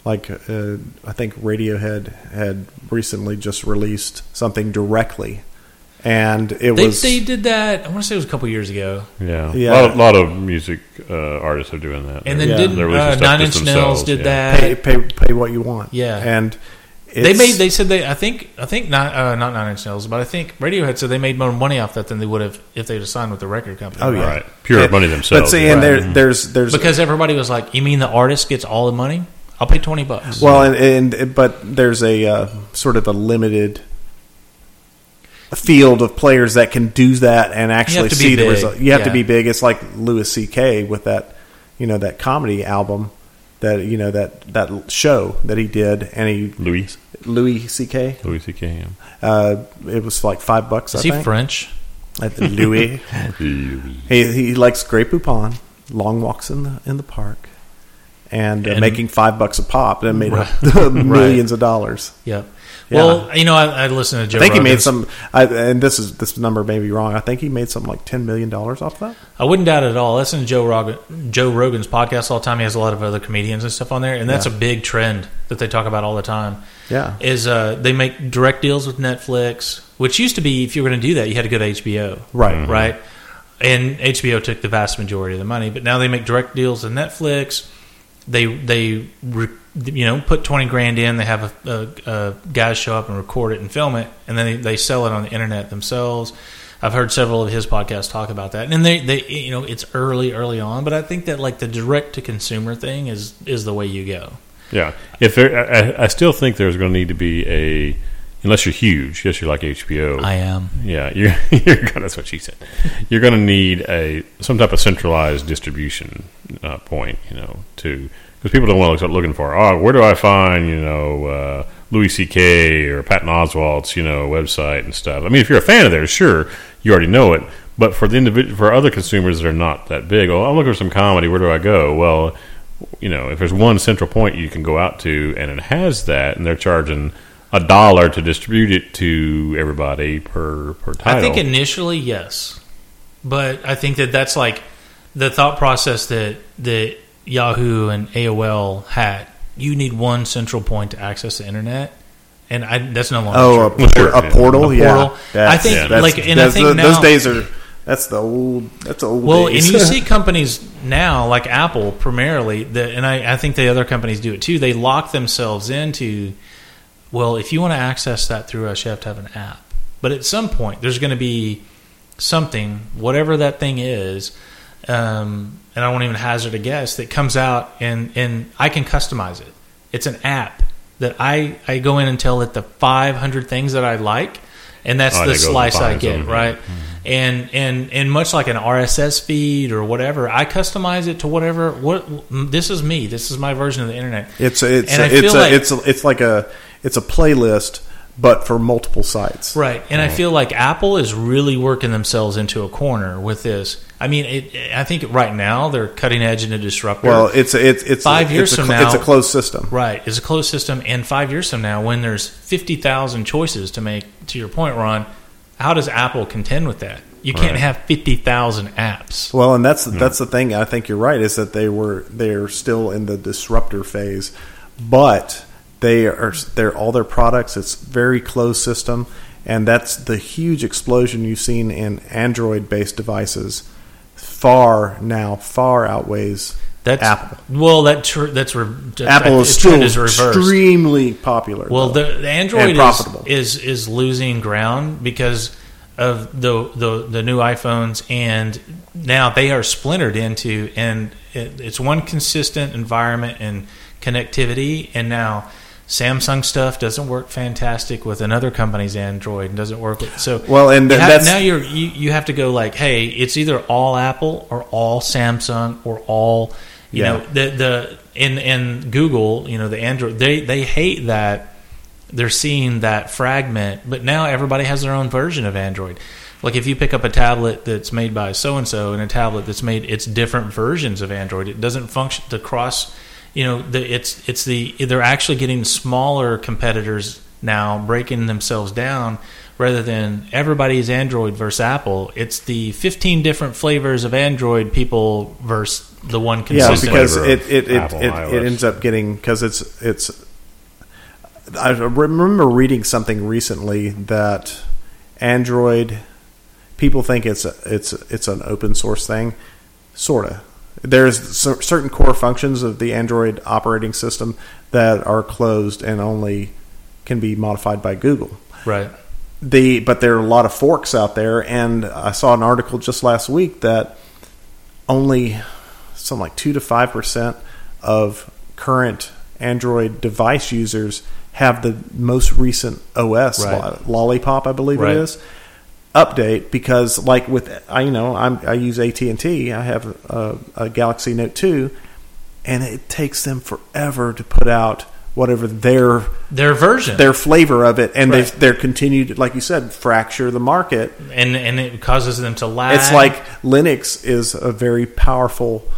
Like, uh, I think Radiohead had recently just released something directly. And it they, was... They did that, I want to say it was a couple years ago. Yeah. yeah. A, lot, a lot of music uh, artists are doing that. And they're, then yeah. didn't, uh, Nine Inch Nails did yeah. that. Pay, pay pay what you want. Yeah. And it's, They made, they said they, I think, I think not, uh, not Nine Inch Nails, but I think Radiohead said they made more money off that than they would have if they had signed with the record company. Oh, yeah. Right. Pure and, money themselves. But see, right. and there, mm-hmm. there's, there's... Because everybody was like, you mean the artist gets all the money? I'll pay twenty bucks. Well, and, and but there's a uh, sort of a limited field of players that can do that and actually see the result. You have yeah. to be big. It's like Louis C K with that, you know, that comedy album, that you know that, that show that he did, and he Louis Louis C K Louis C K. Yeah. Uh, it was like five bucks. Is I he think. French? Louis. Louis. He he likes Grey Poupon. Long walks in the in the park. And, uh, and making five bucks a pop, that made right, millions right. of dollars. Yeah. Well, yeah. you know, I, I listened to Joe. I think Rogan. He made some. I, and this is this number may be wrong. I think he made something like ten million dollars off that. I wouldn't doubt it at all. I listen to Joe Rogan, Joe Rogan's podcast all the time. He has a lot of other comedians and stuff on there, and that's yeah. a big trend that they talk about all the time. Yeah, is uh, they make direct deals with Netflix, which used to be if you were going to do that, you had to go to H B O. Right. Mm-hmm. Right. And H B O took the vast majority of the money, but now they make direct deals with Netflix. They they you know put twenty grand in. They have a, a, a guys show up and record it and film it, and then they, they sell it on the internet themselves. I've heard several of his podcasts talk about that, and they, they you know it's early early on, but I think that like the direct to consumer thing is is the way you go. Yeah, if there, I, I still think there's going to need to be a unless you're huge, yes, you're like H B O. I am. Yeah, you're you're gonna, that's what she said. You're going to need a some type of centralized distribution. Uh, point, you know, too, because people don't want to start looking for, oh, where do I find, you know, uh, Louis C K or Patton Oswalt's, you know, website and stuff. I mean, if you're a fan of theirs, sure, you already know it, but for the individual, for other consumers that are not that big, oh, I'm looking for some comedy, where do I go? Well, you know, if there's one central point you can go out to and it has that, and they're charging a dollar to distribute it to everybody per, per title. I think initially, yes, but I think that that's like the thought process that, that Yahoo and A O L had. You need one central point to access the internet, and I, that's no longer oh, true. Oh, a, por- a portal, yeah. A portal. Yeah. I think yeah. That's, like, and I think the, now, those days are that's the old that's the old. Well, days. And you see companies now like Apple primarily, that, and I, I think the other companies do it too. They lock themselves into, well, if you want to access that through us, you have to have an app. But at some point, there's going to be something, whatever that thing is, um, and I won't even hazard a guess, that comes out, and, and I can customize it. It's an app that I, I go in and tell it the five hundred things that I like, and that's oh, the slice I get, right? Mm-hmm. And and and much like an R S S feed or whatever, I customize it to whatever. What this is me. This is my version of the internet. It's it's a, it's a, like, it's a, it's like a it's a playlist, but for multiple sites, right? And mm-hmm. I feel like Apple is really working themselves into a corner with this. I mean, it, I think right now they're cutting edge and a disruptor. Well, it's it's it's five a, years it's a, from now, it's a closed system, right? It's a closed system, and five years from now, when there's fifty thousand choices to make, to your point, Ron, how does Apple contend with that? You can't right. have fifty thousand apps. Well, and that's mm. that's the thing. I think you're right. Is that they were they're still in the disruptor phase, but they are they're all their products. It's very closed system, and that's the huge explosion you've seen in Android-based devices. Far now, far outweighs that's, Apple. Well, that tr- that's re- Apple is still is extremely popular. Well, though, the, the Android is, is is losing ground because of the, the the new iPhones, and now they are splintered into, and it, it's one consistent environment and connectivity. And now Samsung stuff doesn't work fantastic with another company's Android, and doesn't work with, so well. And you have, that's, now you're, you you have to go like, hey, it's either all Apple or all Samsung or all. You yeah. know, the the in in Google, you know, the Android, they, they hate that they're seeing that fragment, but now everybody has their own version of Android. Like if you pick up a tablet that's made by so and so and a tablet that's made, it's different versions of Android. It doesn't function the cross, you know, the, it's it's the they're actually getting smaller competitors now, breaking themselves down rather than everybody's Android versus Apple. It's the fifteen different flavors of Android people versus the one consistent. Yeah, because it it, it, it, it ends up getting, because it's it's. I remember reading something recently that Android people think it's a, it's it's an open source thing, sorta. There's certain core functions of the Android operating system that are closed and only can be modified by Google. Right. The but there are a lot of forks out there, and I saw an article just last week that only something like two to five percent of current Android device users have the most recent O S, right. Lollipop, I believe right. it is, update, because like with, I you know, I'm, I use A T and T, I have a, a Galaxy Note two, and it takes them forever to put out whatever their their version, their flavor of it, and right. they've they're continued, like you said, fracture the market, and and it causes them to lag. It's like Linux is a very powerful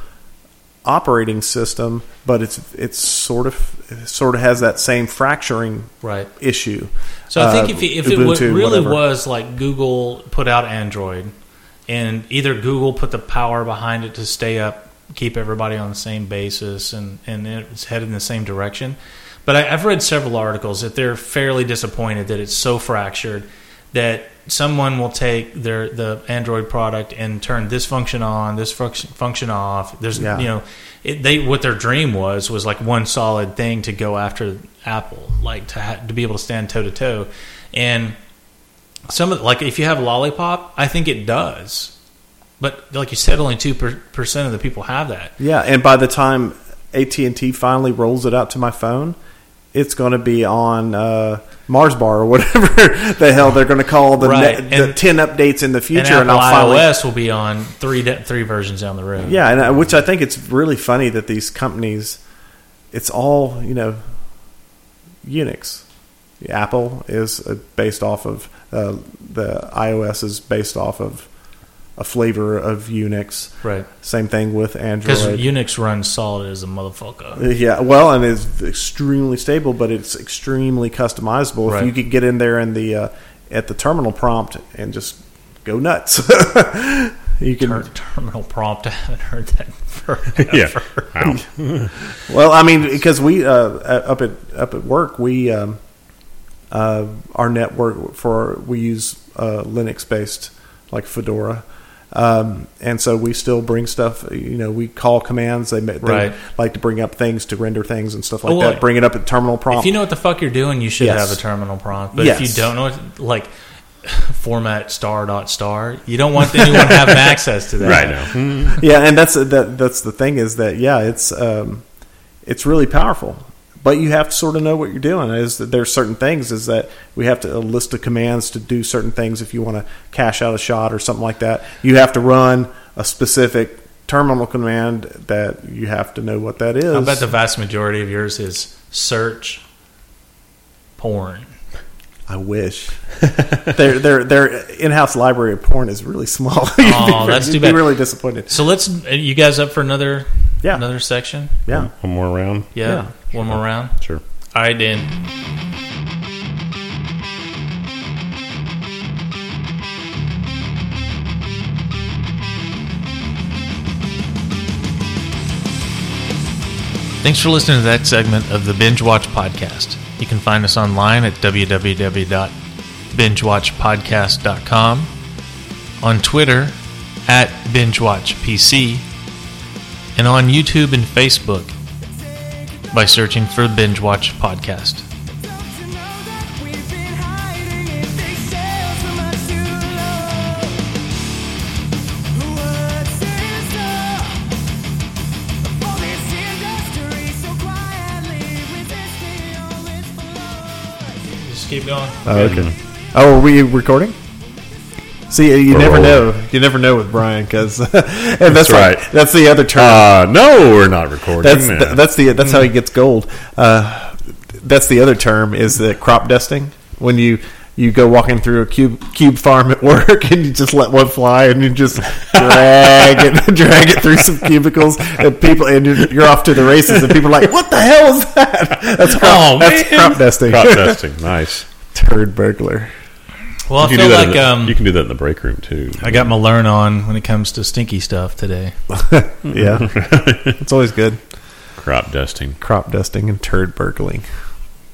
operating system, but it's it's sort of it sort of has that same fracturing right. issue. So I think uh, if, if Ubuntu, it really whatever. was like Google put out Android, and either Google put the power behind it to stay up, keep everybody on the same basis, and, and it's headed in the same direction. But I, I've read several articles that they're fairly disappointed that it's so fractured that someone will take their the Android product and turn this function on, this function off. There's yeah. you know, it, they what their dream was was like one solid thing to go after Apple, like to ha- to be able to stand toe to toe. And some of, like if you have Lollipop, I think it does, but like you said, only two percent of the people have that. Yeah, and by the time A T and T finally rolls it out to my phone, it's going to be on uh, Mars Bar or whatever the hell they're going to call the, right. ne- the and, ten updates in the future. And, Apple and I'll finally, iOS will be on three de- three versions down the road. Yeah, and I, which I think it's really funny that these companies, it's all, you know, Unix. Apple is based off of, uh, the iOS is based off of a flavor of Unix. Right. Same thing with Android. Because Unix runs solid as a motherfucker. Yeah, well, and it's extremely stable, but it's extremely customizable. Right. If you could get in there in the uh, at the terminal prompt and just go nuts. You can Ter- terminal prompt. I haven't heard that forever. Yeah. Well, I mean, because we uh, up at up at work, we um, uh, our network for we use uh, Linux based, like Fedora. Um, and so we still bring stuff, you know, we call commands. They, they right. like to bring up things to render things and stuff like oh, well, that. Bring it up at terminal prompt. If you know what the fuck you're doing, you should yes. have a terminal prompt. But yes. if you don't know, what, like, format star dot star. You don't want anyone to have access to that. Right now. Yeah, and that's that. That's the thing is that, yeah, it's um, it's really powerful. But you have to sort of know what you're doing. Is that there's certain things is that we have to a list of commands to do certain things. If you want to cash out a shot or something like that, you have to run a specific terminal command that you have to know what that is. I bet the vast majority of yours is search porn. I wish. their their their in-house library of porn is really small. Oh, that's too bad. You'd be really disappointed. So let's. Are you guys up for another? Yeah. Another section? Yeah. One more round? Yeah. yeah. One more round? Sure. All right, Dan. Thanks for listening to that segment of the Binge Watch Podcast. You can find us online at w w w dot binge watch podcast dot com, on Twitter at Binge Watch P C, and on YouTube and Facebook by searching for Binge Watch Podcast. Just keep going. Oh, okay. Oh, are we recording? See, you or never old. know. You never know with Brian, because that's, that's right. Like, that's the other term. Uh, no, we're not recording. That's th- that's the that's mm. how he gets gold. Uh, that's the other term is the crop dusting, when you you go walking through a cube cube farm at work and you just let one fly and you just drag it drag it through some cubicles and people and you're off to the races and people are like, what the hell is that? That's crop, oh, that's crop dusting. Crop dusting, nice. Turd burglar. Well, you I feel like the, um, you can do that in the break room too. I got my learn on when it comes to stinky stuff today. Yeah, it's always good. Crop dusting, crop dusting, and turd burgling.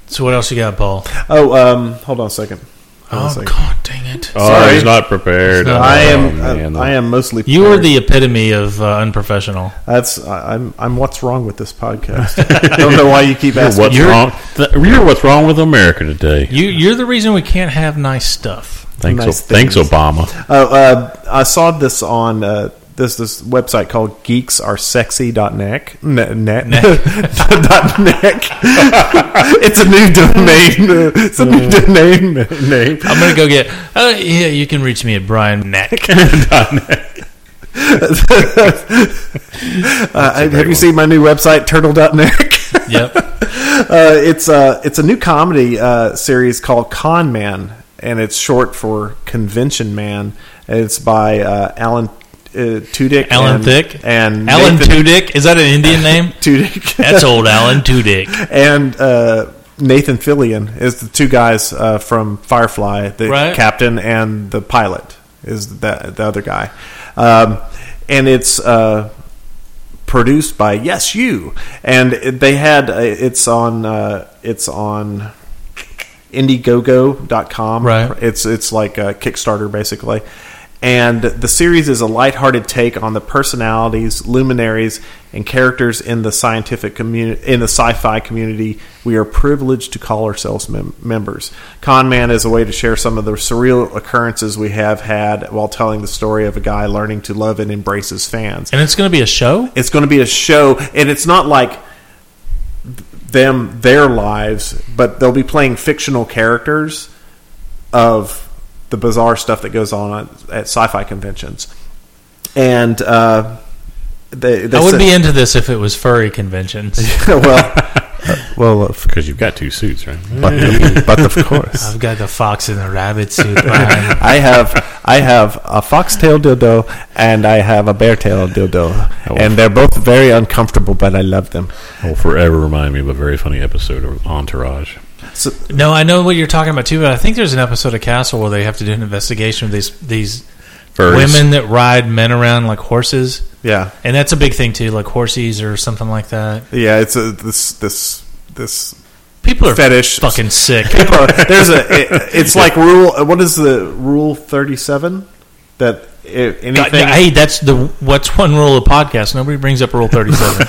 So, what else you got, Paul? Oh, um, hold on a second. Hold oh a second. God, dang it! Oh, Sorry. He's not prepared. He's not, I am. Oh, man, I, I am mostly prepared. You are the epitome of uh, unprofessional. That's I'm. I'm. What's wrong with this podcast? I don't know why you keep asking. You're what's you're, wrong? The, you're what's wrong with America today. You. You're the reason we can't have nice stuff. Thanks. Nice o- thanks, Obama. Uh, uh, I saw this on. Uh, There's this website called geeks are sexy dot net. Net. net. net. dot neck. It's a new domain. It's a new domain name. I'm going to go get... Uh, yeah, you can reach me at Brian Neck. dot net. uh, have you seen my new website, turtle dot neck? Yep. Uh, it's, uh, it's a new comedy uh, series called Con Man, and it's short for Convention Man. And it's by uh, Alan... Uh, Tudyk Alan and, Thick and Alan Nathan. Tudyk, is that an Indian name? Tudyk, that's old Alan Tudyk. And uh, Nathan Fillion is the two guys uh, from Firefly, the right. captain and the pilot is the, the other guy, um, and it's uh, produced by Yes You, and they had it's on uh, it's on indiegogo dot com. Right, it's it's like a Kickstarter basically. And the series is a lighthearted take on the personalities, luminaries, and characters in the scientific community, in the sci-fi community we are privileged to call ourselves mem- members. Con Man is a way to share some of the surreal occurrences we have had while telling the story of a guy learning to love and embrace his fans. And it's going to be a show? It's going to be a show, and it's not like them, their lives, but they'll be playing fictional characters of... the bizarre stuff that goes on at, at sci-fi conventions. And uh, they, they I would said, be into this if it was furry conventions. well, uh, well, because uh, you've got two suits, right? But, the, but of course, I've got the fox and the rabbit suit. I have, I have a foxtail dildo and I have a beartail dildo, oh, and they're both very uncomfortable, but I love them. Will forever remind me of a very funny episode of Entourage. So, no, I know what you're talking about too, but I think there's an episode of Castle where they have to do an investigation of these these furs. Women that ride men around like horses. Yeah, and that's a big thing too, like horsies or something like that. Yeah, it's a this this this people are fetish fucking sick. People are, there's a it, it's like rule. What is the rule thirty-seven that If anything, hey, that's the what's one rule of podcast. Nobody brings up Rule thirty-seven.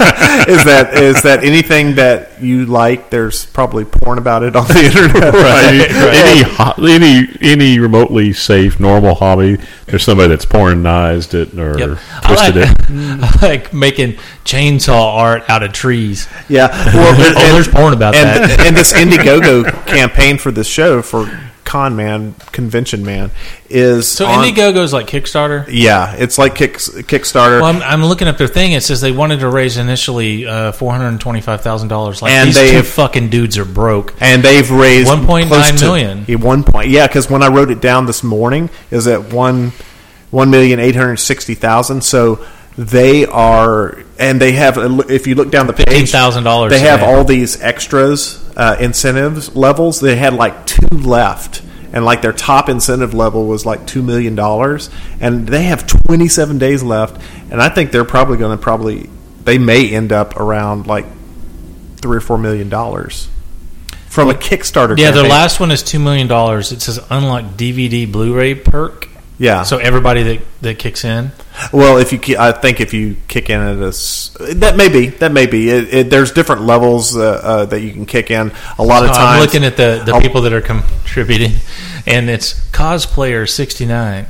is that is that anything that you like? There's probably porn about it on the internet, right? right. Any any any remotely safe, normal hobby. There's somebody that's pornized it or yep. twisted I like, it. I like making chainsaw art out of trees. Yeah, well, and, oh, there's porn about and, that. And this Indiegogo campaign for this show for. Con Man Convention Man is so on, Indiegogo's like Kickstarter. Yeah, it's like kick, Kickstarter. Well, I'm, I'm looking up their thing. It says they wanted to raise initially uh, four hundred twenty-five thousand dollars. Like and these two fucking dudes are broke, and they've raised one point nine million. To, one point, yeah, because when I wrote it down this morning, is at one one million eight hundred sixty thousand. So they are, and they have. If you look down the page, fifteen thousand dollars. They have all these extras. Uh, incentives levels. They had like two left, and like their top incentive level was like two million dollars, and they have twenty-seven days left, and I think they're probably going to probably they may end up around like three or four million dollars from a Kickstarter yeah campaign. Their last one is two million dollars. It says unlock D V D Blu-ray perk. Yeah. So everybody that, that kicks in. Well, if you, I think if you kick in at a, that may be, that may be. It, it, there's different levels uh, uh, that you can kick in. A lot of oh, times, I'm looking at the, the people that are contributing, and it's cosplayer sixty-nine.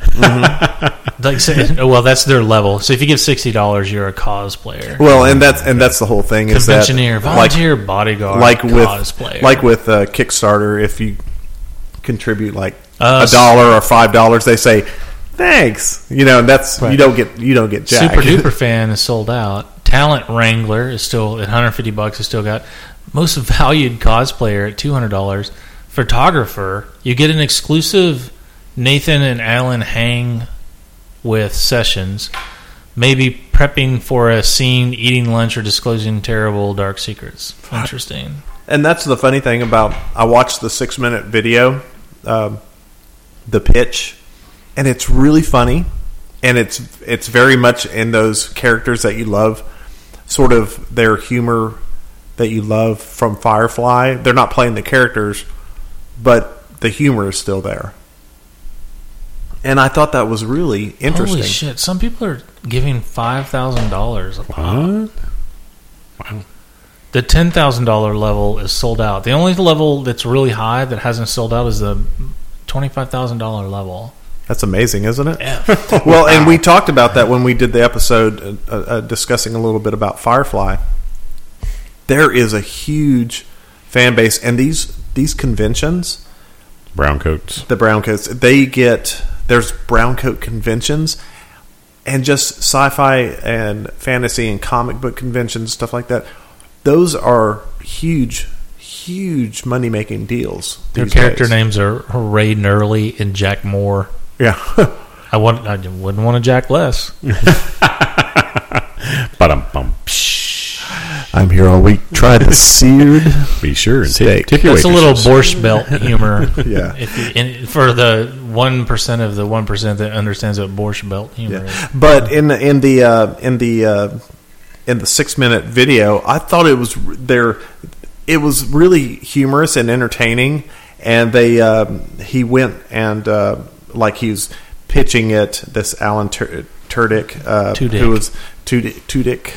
Mm-hmm. Like, so, well, that's their level. So if you give sixty dollars, you're a cosplayer. Well, and that's and that's the whole thing. Is conventioneer, that, volunteer, like, bodyguard, like cosplayer. with like with uh, Kickstarter, if you contribute like. Uh, a dollar or five dollars, they say thanks. You know, that's right. you don't get you don't get jack. Super Duper Fan is sold out. Talent Wrangler is still at one hundred fifty bucks. Has still got most valued cosplayer at two hundred dollars. Photographer, you get an exclusive Nathan and Alan hang with sessions. Maybe prepping for a scene, eating lunch, or disclosing terrible dark secrets. Interesting. And that's the funny thing about I watched the six minute video. Um, the pitch, and it's really funny, and it's it's very much in those characters that you love, sort of their humor that you love from Firefly. They're not playing the characters, but the humor is still there, and I thought that was really interesting. Holy shit, some people are giving five thousand dollars a pop. What? Wow. The ten thousand dollars level is sold out. The only level that's really high that hasn't sold out is the twenty-five thousand dollars level. That's amazing, isn't it? Yeah. Well, wow. And we talked about that when we did the episode uh, uh, discussing a little bit about Firefly. There is a huge fan base, and these these conventions, browncoats, the browncoats, they get there's browncoat conventions, and just sci-fi and fantasy and comic book conventions, stuff like that. Those are huge. Huge money making deals. Their character days. Names are Ray Nerley and Jack Moore. Yeah, I want. I wouldn't want to Jack less. But I'm, I'm, I'm here all week. Try the seared. Be sure and steak. Tip, tip your That's waitress. A little borscht belt humor. Yeah, if you, in, for the one percent of the one percent that understands what borscht belt humor yeah. is. But in the in the uh, in the uh, in the six minute video, I thought it was their. It was really humorous and entertaining, and they um, he went and uh, like he was pitching it. This Alan Tur- Turdick, uh, who was two dick, two dick,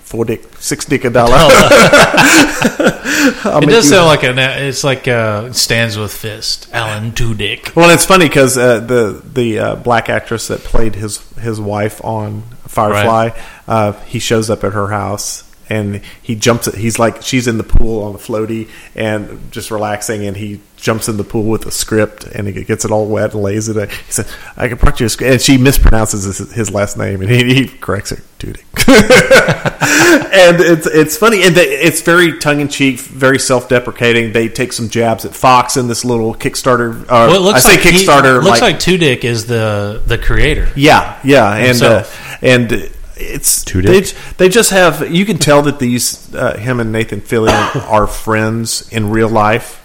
four dick, six dick a dollar. It does sound like an it's like uh, it stands with fist. Alan Tudyk. Well, it's funny because uh, the the uh, black actress that played his his wife on Firefly, right. uh, he shows up at her house. And he jumps. He's like she's in the pool on the floaty and just relaxing. And he jumps in the pool with a script, and he gets it all wet and lays it. He said, "I can print you a script." And she mispronounces his, his last name, and he, he corrects her, dude. And it's it's funny, and they, it's very tongue in cheek, very self deprecating. They take some jabs at Fox in this little Kickstarter. Uh, well, it looks I say like Kickstarter. He, looks like, like Tudyk is the the creator. Yeah, yeah, and uh, and. It's they, they just have you can tell that these uh, him and Nathan Fillion are friends in real life.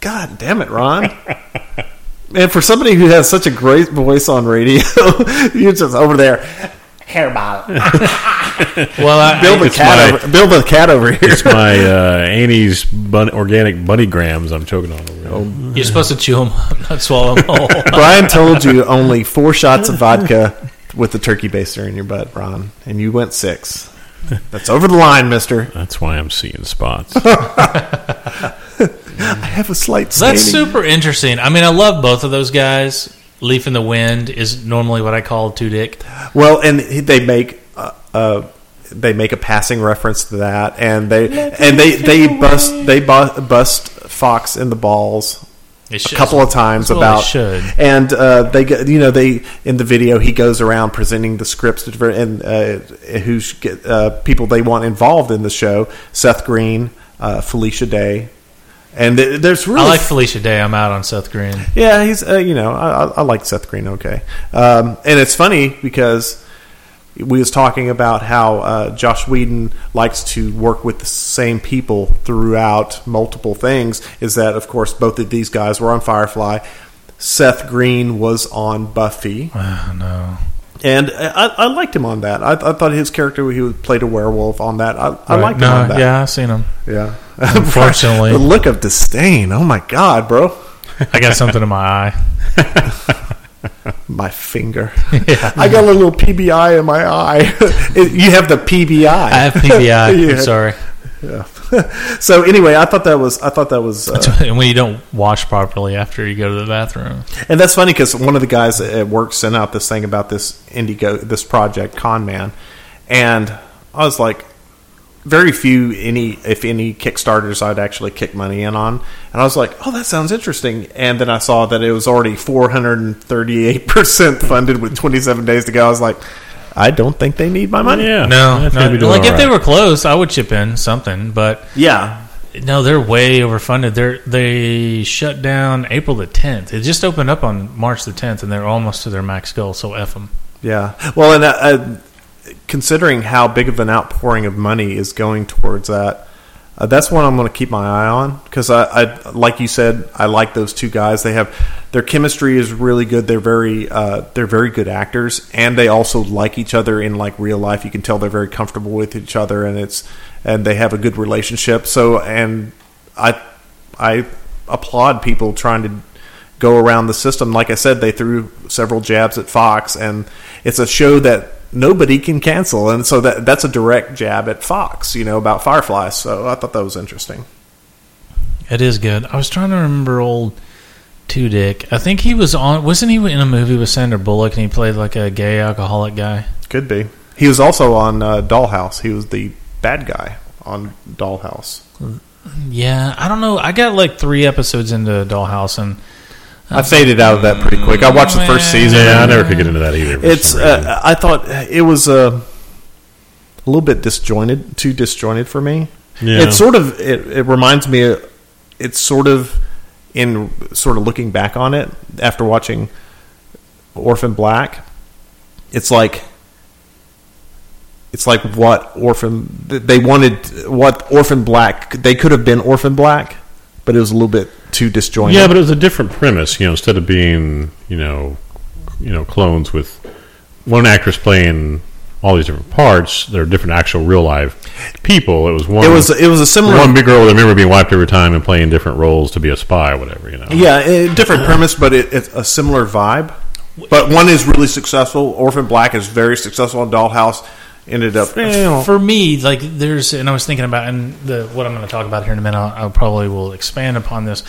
God damn it, Ron! And for somebody who has such a great voice on radio, you're just over there. hairball. Well, I, Bill, I the cat my, over, Bill the cat over here. It's my uh, Annie's bun, organic bunny grams I'm choking on over here. Oh. You're supposed to chew them, not swallow them whole. Brian told you only four shots of vodka with the turkey baster in your butt, Ron, and you went six. That's over the line, mister. That's why I'm seeing spots. I have a slight stain. That's super interesting. I mean, I love both of those guys. Leaf in the Wind is normally what I call two dick. Well, and they make uh, uh, they make a passing reference to that, and they Let and they they away. bust they bu- bust Fox in the balls a couple of times well, about should. and uh, they you know they in the video he goes around presenting the scripts to different and uh, who uh, people they want involved in the show. Seth Green, uh, Felicia Day. And there's really I like Felicia Day. I'm out on Seth Green. Yeah, he's uh, you know I, I like Seth Green. Okay, um, and it's funny because we was talking about how uh, Josh Whedon likes to work with the same people throughout multiple things. Is that of course both of these guys were on Firefly. Seth Green was on Buffy. Oh, no. And I, I liked him on that. I, I thought his character, he played a werewolf on that. I, I right. liked no, him on that. Yeah, I've seen him. Yeah. Unfortunately. The look of disdain. Oh, my God, bro. I got something in my eye. My finger. Yeah. I got a little P B I in my eye. You have the P B I. I have P B I. I'm sorry. Yeah. So anyway, I thought that was I thought that was uh, and when you don't wash properly after you go to the bathroom. And that's funny because one of the guys at work sent out this thing about this Indiegogo, this project Con Man, and I was like, very few any if any Kickstarters I'd actually kick money in on, and I was like, oh, that sounds interesting. And then I saw that it was already four hundred thirty-eight percent funded with twenty-seven days to go. I was like, I don't think they need my money. Yeah, no, no like if right. they were close, I would chip in something. But yeah, no, they're way overfunded. They they shut down April the tenth. It just opened up on March the tenth, and they're almost to their max goal. So f them. Yeah. Well, and uh, uh, considering how big of an outpouring of money is going towards that, uh, that's one I'm going to keep my eye on because I, I, like you said, I like those two guys. They have. Their chemistry is really good. They're very, uh, they're very good actors, and they also like each other in like real life. You can tell they're very comfortable with each other, and it's and they have a good relationship. So, and I, I applaud people trying to go around the system. Like I said, they threw several jabs at Fox, and it's a show that nobody can cancel, and so that that's a direct jab at Fox, you know, about Firefly. So I thought that was interesting. It is good. I was trying to remember old. Two Dick. I think he was on... Wasn't he in a movie with Sandra Bullock and he played like a gay alcoholic guy? Could be. He was also on uh, Dollhouse. He was the bad guy on Dollhouse. Yeah, I don't know. I got like three episodes into Dollhouse and... I, I faded out of that pretty quick. I watched the first season. Yeah, I never could get into that either. It's. Uh, I thought it was uh, a little bit disjointed. Too disjointed for me. Yeah. It sort of... It, it reminds me... Of, it's sort of... In sort of looking back on it after watching Orphan Black, it's like it's like what Orphan they wanted, what Orphan Black they could have been Orphan Black, but it was a little bit too disjointed. Yeah, but it was a different premise. You know, instead of being you know, you know, clones with one actress playing all these different parts, they're different actual real life people. It was one. It was it was a similar one big girl with a memory being wiped every time and playing different roles to be a spy or whatever. You know, yeah, it, different premise, but it, it's a similar vibe. But one is really successful. Orphan Black is very successful. And Dollhouse ended up you know. For me like there's and I was thinking about and the, what I'm going to talk about here in a minute. I probably will expand upon this.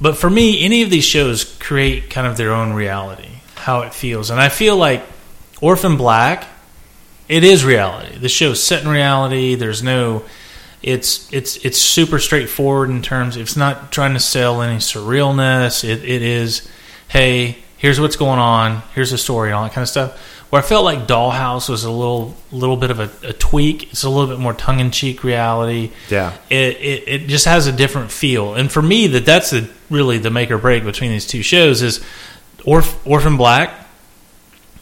But for me, any of these shows create kind of their own reality, how it feels, and I feel like Orphan Black. It is reality. The show's set in reality. There's no, it's it's it's super straightforward in terms. It's not trying to sell any surrealness. It it is, hey, here's what's going on. Here's the story and all that kind of stuff. Where I felt like Dollhouse was a little little bit of a, a tweak. It's a little bit more tongue in cheek reality. Yeah. It, it it just has a different feel. And for me, that that's the, really the make or break between these two shows is Orph- Orphan Black.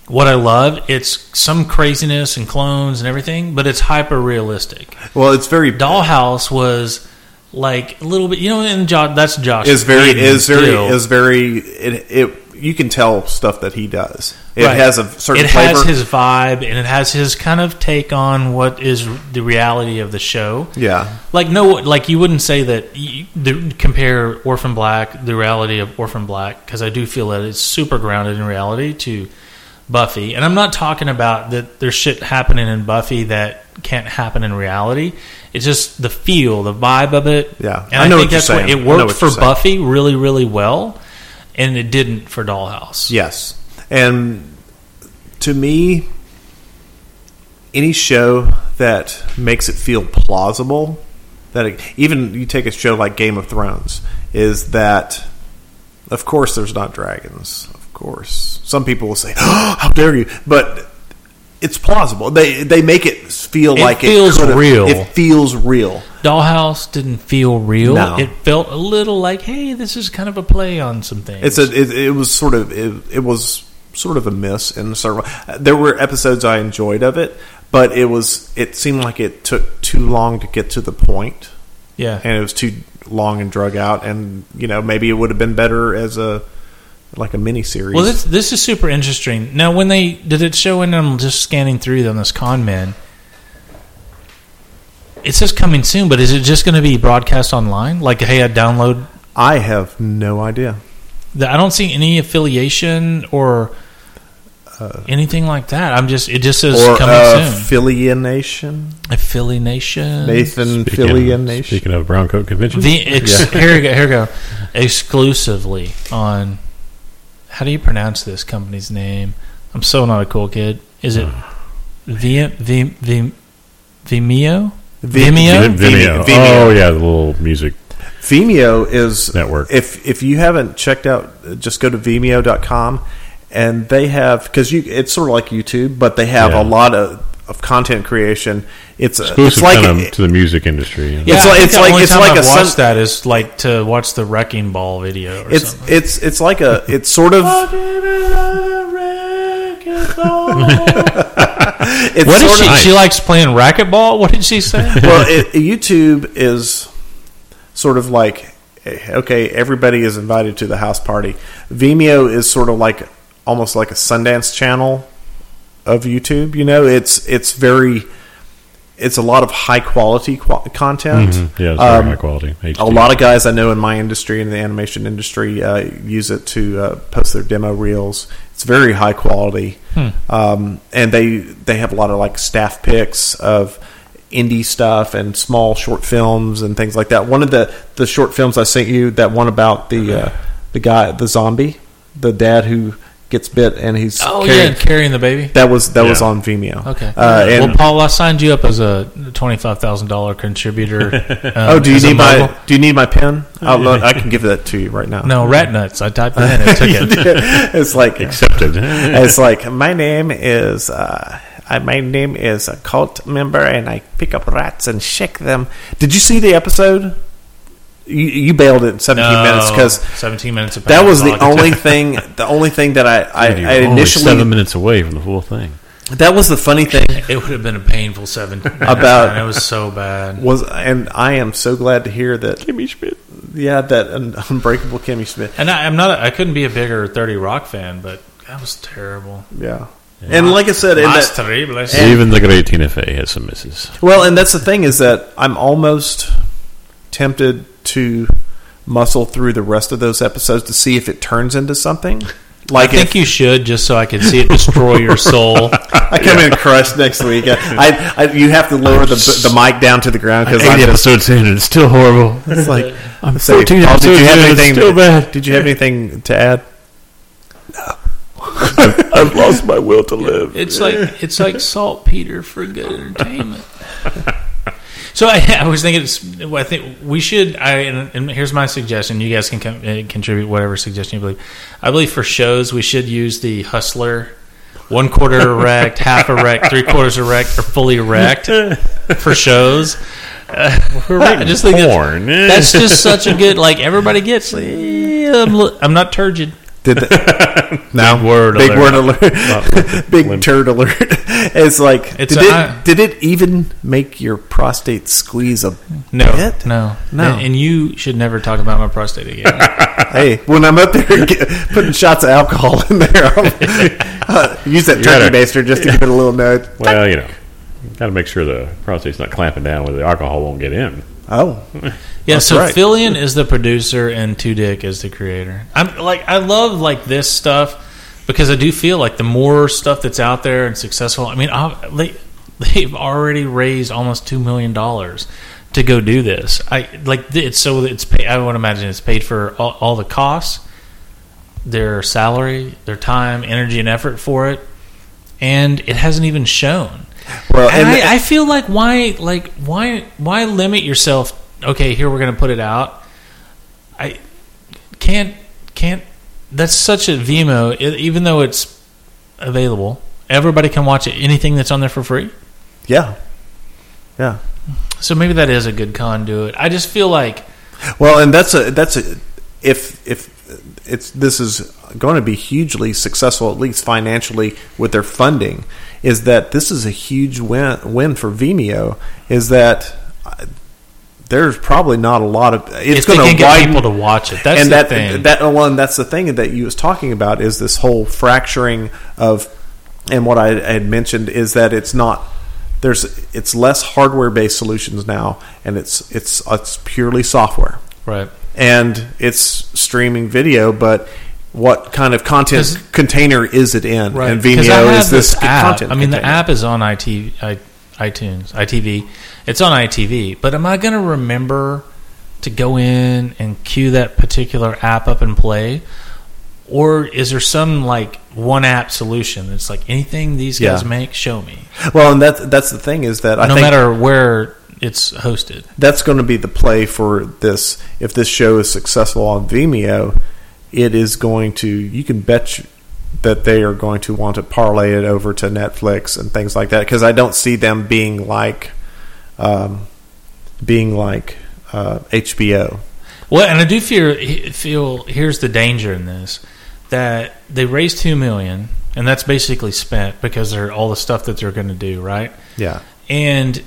What I love, it's some craziness and clones and everything, but it's hyper-realistic. Well, it's very... Dollhouse was like a little bit... You know, and jo- that's Josh. It's very... It's very, it's very it, it, you can tell stuff that he does. It right. has a certain It flavor. Has his vibe, and it has his kind of take on what is the reality of the show. Yeah. Like, no, like you wouldn't say that you, the, compare Orphan Black, the reality of Orphan Black, because I do feel that it's super grounded in reality, to Buffy. And I'm not talking about that there's shit happening in Buffy that can't happen in reality. It's just the feel, the vibe of it. Yeah. And I, know I think what that's what it worked for Buffy really, really well, and it didn't for Dollhouse. Yes. And to me, any show that makes it feel plausible, that it, even you take a show like Game of Thrones, is that, of course, there's not dragons. Of course. Some people will say, oh, how dare you? But it's plausible. They they make it feel it like feels it feels real. It feels real. Dollhouse didn't feel real. No. It felt a little like, hey, this is kind of a play on some things. It's a it, it was sort of it, it was sort of a miss in the circle. There were episodes I enjoyed of it, but it was it seemed like it took too long to get to the point. Yeah, and it was too long and drug out. And you know, maybe it would have been better as a like a miniseries. Well, this this is super interesting. Now, when they did it show, and I'm just scanning through them, this Con Men. It says coming soon, but is it just going to be broadcast online? Like, hey, I download. I have no idea. I don't see any affiliation or uh, anything like that. I'm just it just says or coming uh, soon. Affiliation. Affiliation. Nathan Affiliation. Speaking of Brown Coat Convention, the ex- yeah. here we go. Here we go. Exclusively on. How do you pronounce this company's name? I'm so not a cool kid. Is it Vimeo? Vimeo? Vimeo? Vimeo. Oh, yeah, the little music. Vimeo is... Network. If if you haven't checked out, just go to Vimeo dot com, and they have... Because you, it's sort of like YouTube, but they have yeah. a lot of... of content creation. It's exclusive, it's like kind of it, to the music industry. Yeah, it's like, it's the like, only it's time like I've a watched sun- that is like to watch the Wrecking Ball video or it's, something. It's it's like a it's sort of it's What is she nice. She likes playing racquetball? What did she say? Well, it, YouTube is sort of like, okay, everybody is invited to the house party. Vimeo is sort of like almost like a Sundance channel of YouTube. You know, it's it's very it's a lot of high quality qu- content. Mm-hmm. Yeah, it's very um, high quality. H D. A lot of guys I know in my industry, in the animation industry, uh, use it to uh, post their demo reels. It's very high quality, hmm. um, and they they have a lot of like staff picks of indie stuff and small short films and things like that. One of the, the short films I sent you, that one about the uh, the guy, the zombie, the dad who gets bit and he's oh carrying, yeah carrying the baby, that was that yeah. was on Vimeo. Okay, uh, and well, Paul, I signed you up as a twenty five thousand dollar contributor. Um, oh, do you need my do you need my pen? I'll look, I can give that to you right now. No, rat nuts. I typed it in and took it. It's like accepted. It's like my name is uh, I, my name is a cult member, and I pick up rats and shake them. Did you see the episode? You, you bailed it in seventeen no, minutes because seventeen minutes. That was the only thing. The only thing that I, I, Dude, I initially only seven minutes away from the whole thing. That was the funny thing. It would have been a painful seven. About it was so bad. Was and I am so glad to hear that Kimmy Schmidt. Yeah, that un- unbreakable Kimmy Schmidt. And I, I'm not. A, I couldn't be a bigger thirty Rock fan, but that was terrible. Yeah. Yeah. And like I said, in that, and, even the great Tina Fey has some misses. Well, and that's the thing, is that I'm almost tempted to muscle through the rest of those episodes to see if it turns into something. Like, I think if, you should, just so I can see it destroy your soul. I come yeah. in crushed next week. I, I, you have to lower the the mic down to the ground because eight episodes in and it's still horrible. It's like I'm saying, did you have anything? Still bad. Did you have anything to add? No. I've, I've lost my will to live. It's like it's like saltpeter for good entertainment. So I, I was thinking, it's, I think we should, I, and, and here's my suggestion. You guys can com- contribute whatever suggestion you believe. I believe for shows, we should use the Hustler, one quarter erect, half erect, three quarters erect, or fully erect for shows. Uh, we're I just think that's, that's just such a good, like, everybody gets, I'm, I'm not turgid. Did the, no big word big alert, word alert. Not, big limp. Turd alert. It's like it's did, a, it, I, did it even make your prostate squeeze a no, bit? No, no, and, and you should never talk about my prostate again. Hey, when I'm up there get, putting shots of alcohol in there, uh, use that turkey baster just to give it a little nudge. Well, you know, got to make sure the prostate's not clamping down where the alcohol won't get in. Oh, yeah. So right. Fillion is the producer and Two Dick is the creator. I'm like, I love like this stuff because I do feel like the more stuff that's out there and successful. I mean, I, they, they've already raised almost two million dollars to go do this. I like it's so it's. Pay, I would imagine it's paid for all, all the costs, their salary, their time, energy, and effort for it, and it hasn't even shown. Well, and, and I, I feel like why, like why, why limit yourself? Okay, here we're going to put it out. I can't, can't. That's such a Vimeo. It, even though it's available, everybody can watch it. Anything that's on there for free. Yeah, yeah. So maybe that is a good conduit. I just feel like. Well, and that's a that's a if if it's this is going to be hugely successful, at least financially, with their funding. Is that this is a huge win, win for Vimeo? Is that there's probably not a lot of it's going to get people to watch it. That's and the that, thing. That alone, that's the thing that you was talking about is this whole fracturing of, and what I had mentioned is that it's not there's it's less hardware based solutions now, and it's it's it's purely software, right? And it's streaming video, but. What kind of content container is it in? Right. And Vimeo is this, this app. Content I mean, container. The app is on I T, I, iTunes, I T V. It's on I T V. But am I going to remember to go in and queue that particular app up and play? Or is there some like one app solution that's like anything these guys yeah. make, show me? Well, and that's that's the thing is that I no think no matter where it's hosted, that's going to be the play for this. If this show is successful on Vimeo. It is going to, you can bet that they are going to want to parlay it over to Netflix and things like that. Because I don't see them being like, um, being like uh, H B O. Well, and I do fear, feel, here's the danger in this, that they raised two million dollars, and that's basically spent because they're all the stuff that they're going to do, right? Yeah. And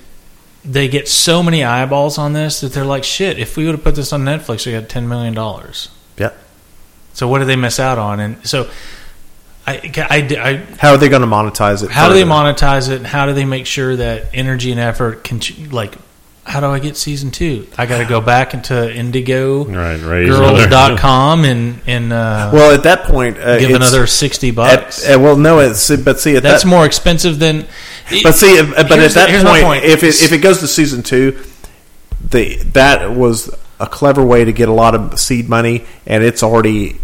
they get so many eyeballs on this that they're like, shit, if we would have put this on Netflix, we had ten million dollars. Yeah. So what do they miss out on? And so, I, I, I how are they going to monetize it? How further? do they monetize it? How do they make sure that energy and effort can like? How do I get season two? I got to go back into indigo girls dot com and and uh, well, at that point, uh, give another sixty bucks. At, uh, well, no, it's but see, at that's that, more expensive than. It, but see, but at that point, point, if it if it goes to season two, the that was. A clever way to get a lot of seed money, and it's already,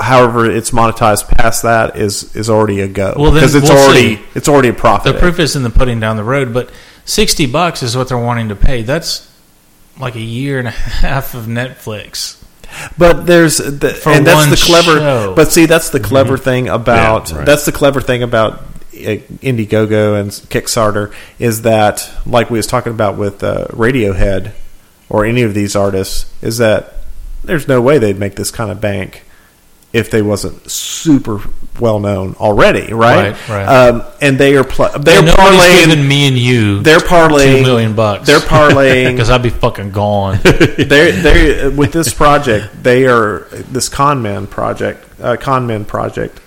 however it's monetized past that is is already a go well, because it's we'll already see. It's already a profit. The proof is in the pudding down the road, but sixty bucks is what they're wanting to pay. That's like a year and a half of Netflix. But there's the, for and that's one the clever. Show. But see, that's the clever mm-hmm. thing about yeah, right. that's the clever thing about Indiegogo and Kickstarter is that like we was talking about with uh, Radiohead. Or any of these artists, is that there's no way they'd make this kind of bank if they wasn't super well known already, right? Right, right. Um, and they are pl- they're and parlaying giving me and you. They're parlaying two million bucks. They're parlaying because I'd be fucking gone. They they with this project, they are this con man project, uh, con man project.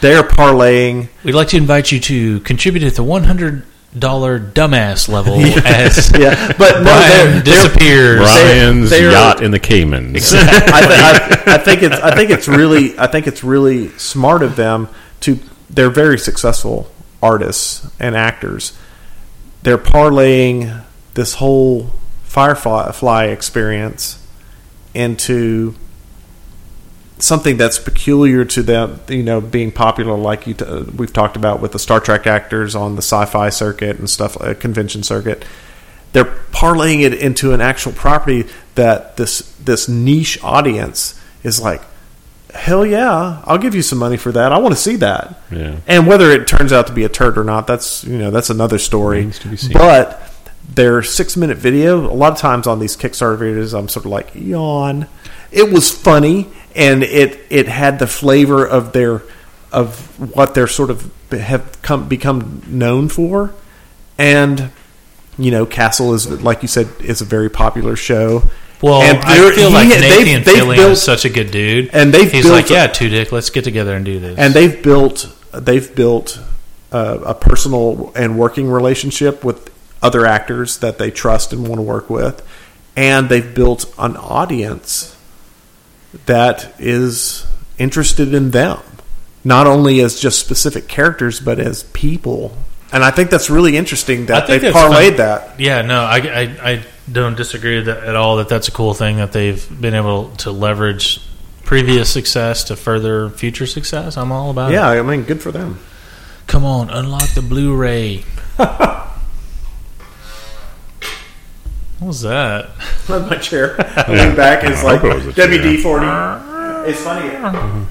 They are parlaying. We'd like to invite you to contribute at the one hundred. Dollar dumbass level yeah. as yeah. But Brian no, they're, disappears. Brian's they're, they're, yacht in the Caymans. Exactly. I, th- I, I think it's. I think it's really. I think it's really smart of them to. They're very successful artists and actors. They're parlaying this whole Firefly experience into something that's peculiar to them, you know, being popular, like you t- we've talked about with the Star Trek actors on the sci-fi circuit and stuff, uh, convention circuit. They're parlaying it into an actual property that this this niche audience is like, hell yeah, I'll give you some money for that. I want to see that. Yeah. And whether it turns out to be a turd or not, that's you know that's another story. It needs to be seen. But their six minute video, a lot of times on these Kickstarter videos, I'm sort of like yawn. It was funny. and it it had the flavor of their of what they're sort of have come become known for. And you know, Castle is, like you said, is a very popular show. Well, and I feel like he, Nathan they've, Fillion they've built, is such a good dude, and they've he's built like, yeah, Two Dick, let's get together and do this. And they've built they've built uh, a personal and working relationship with other actors that they trust and want to work with, and they've built an audience that is interested in them, not only as just specific characters, but as people. And I think that's really interesting that they've parlayed fun. that. Yeah, no, I, I, I don't disagree with that at all, that that's a cool thing that they've been able to leverage previous success to further future success. I'm all about yeah, it. Yeah, I mean, good for them. Come on, unlock the Blu-ray. What was that? My chair. I lean back and it's like W D forty. It's funny. Mm-hmm.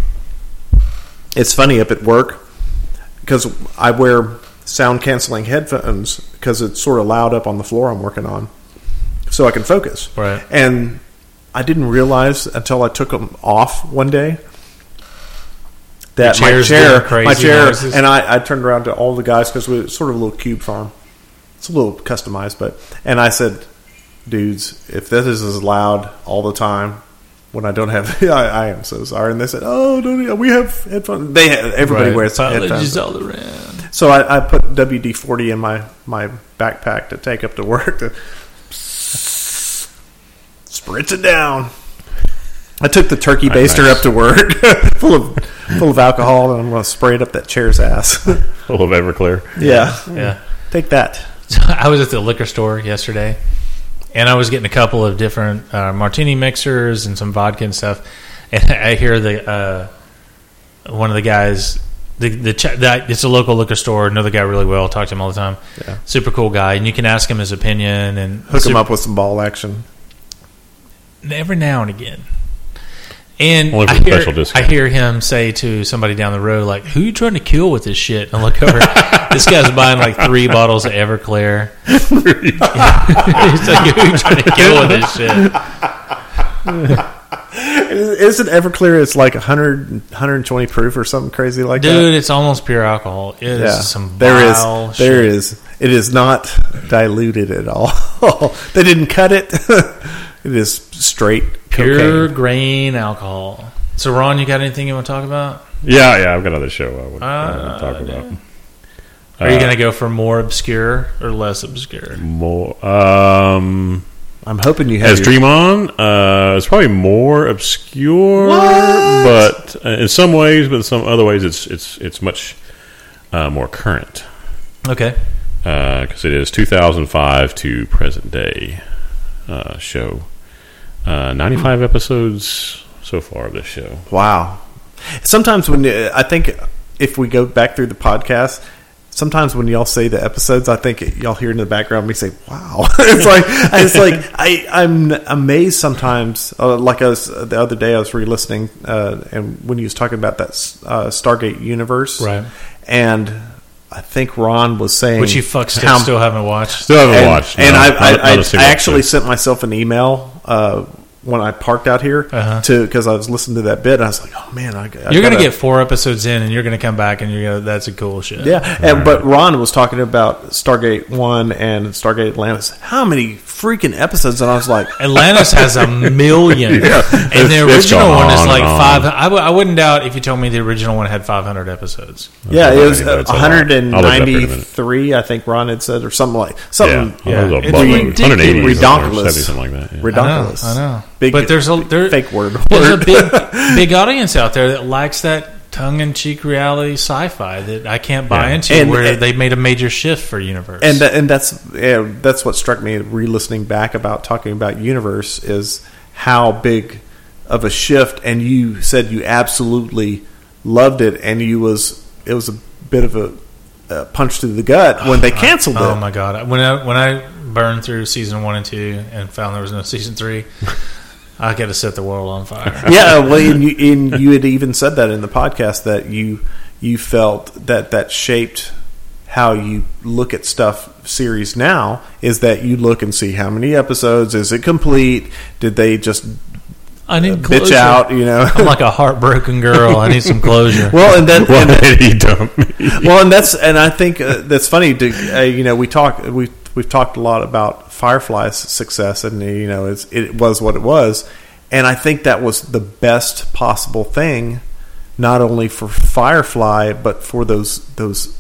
It's funny up at work because I wear sound-canceling headphones because it's sort of loud up on the floor I'm working on, so I can focus. Right. And I didn't realize until I took them off one day that my chair, crazy my chair, noises. and I, I turned around to all the guys because we sort of a little cube farm. It's a little customized, but and I said, "Dudes, if this is as loud all the time when I don't have, I, I am so sorry." And they said, "Oh, don't we have headphones?" They everybody right. wears headphones all around. So I, I put W D forty in my, my backpack to take up to work to spritz it down. I took the turkey right, baster nice. up to work full of full of alcohol, and I'm going to spray it up that chair's ass. Full of Everclear. Yeah. yeah. Take that. So I was at the liquor store yesterday, and I was getting a couple of different uh, martini mixers and some vodka and stuff, and I hear the uh, one of the guys... The, the that it's a local liquor store. I know the guy really well. I talk to him all the time. Yeah. Super cool guy, and you can ask him his opinion and hook super, him up with some ball action every now and again. And I hear, I hear him say to somebody down the road, like, "Who are you trying to kill with this shit?" And I look over, this guy's buying like three bottles of Everclear. He's like, "Who are you trying to kill with this shit?" Isn't Everclear, it's like one hundred, one hundred twenty proof or something crazy like Dude, that? Dude, it's almost pure alcohol. It yeah. is some there vile is, shit. There is. It is not diluted at all. They didn't cut it. It is straight pure cocaine. Grain alcohol. So, Ron, you got anything you want to talk about? Yeah, yeah, I've got another show I want uh, to talk about. Yeah. Are uh, you going to go for more obscure or less obscure? More... Um... I'm hoping you have As your... Dream On. Uh, it's probably more obscure, what? but uh, in some ways, but in some other ways, it's it's it's much uh, more current. Okay, because uh, it is two thousand five to present day uh, show. Uh, ninety-five mm. episodes so far of this show. Wow. Sometimes when uh, I think if we go back through the podcast. Sometimes when y'all say the episodes, I think it, y'all hear in the background me say, "Wow!" It's like it's like I, I'm amazed sometimes. Uh, like I was uh, the other day, I was re-listening, uh, and when you was talking about that uh, Stargate universe, right? And I think Ron was saying, "Which you fucks how, still haven't watched, still haven't and, watched." No, and I, I, I, I, I actually sent myself an email. Uh, When I parked out here, uh-huh. to because I was listening to that bit, and I was like, "Oh man, I, I you're going to get four episodes in, and you're going to come back, and you're gonna, that's a cool shit." Yeah, right. and, but Ron was talking about Stargate One and Stargate Atlantis. How many freaking episodes? And I was like, "Atlantis has a million, yeah. and the original one is on like on. five." I, w- I wouldn't doubt if you told me the original one had five hundred episodes. That's yeah, it was uh, one hundred and ninety-three. I think Ron had said, or something like something. Yeah, yeah. It's ridiculous, redonkulous, something like that. Yeah. Redonkulous, I know. I know. Big, but there's a there, fake word. There's a big, big audience out there that likes that tongue-in-cheek reality sci-fi that I can't buy yeah. into. And, where and, they made a major shift for Universe, and and that's yeah, that's what struck me re-listening back about talking about Universe is how big of a shift. And you said you absolutely loved it, and you was it was a bit of a, a punch to the gut when they canceled I, it. Oh my god! When I when I burned through season one and two and found there was no season three. I got to set the world on fire. Yeah, well, and you, and you had even said that in the podcast that you you felt that that shaped how you look at stuff series now is that you look and see how many episodes, is it complete, did they just I need uh, bitch out, you know. I'm like a heartbroken girl. I need some closure. Well, and then well, and, he dumped me. Well, and that's and I think uh, that's funny. To, uh, you know, we talk we we've talked a lot about Firefly's success, and you know, it's, it was what it was, and I think that was the best possible thing, not only for Firefly but for those those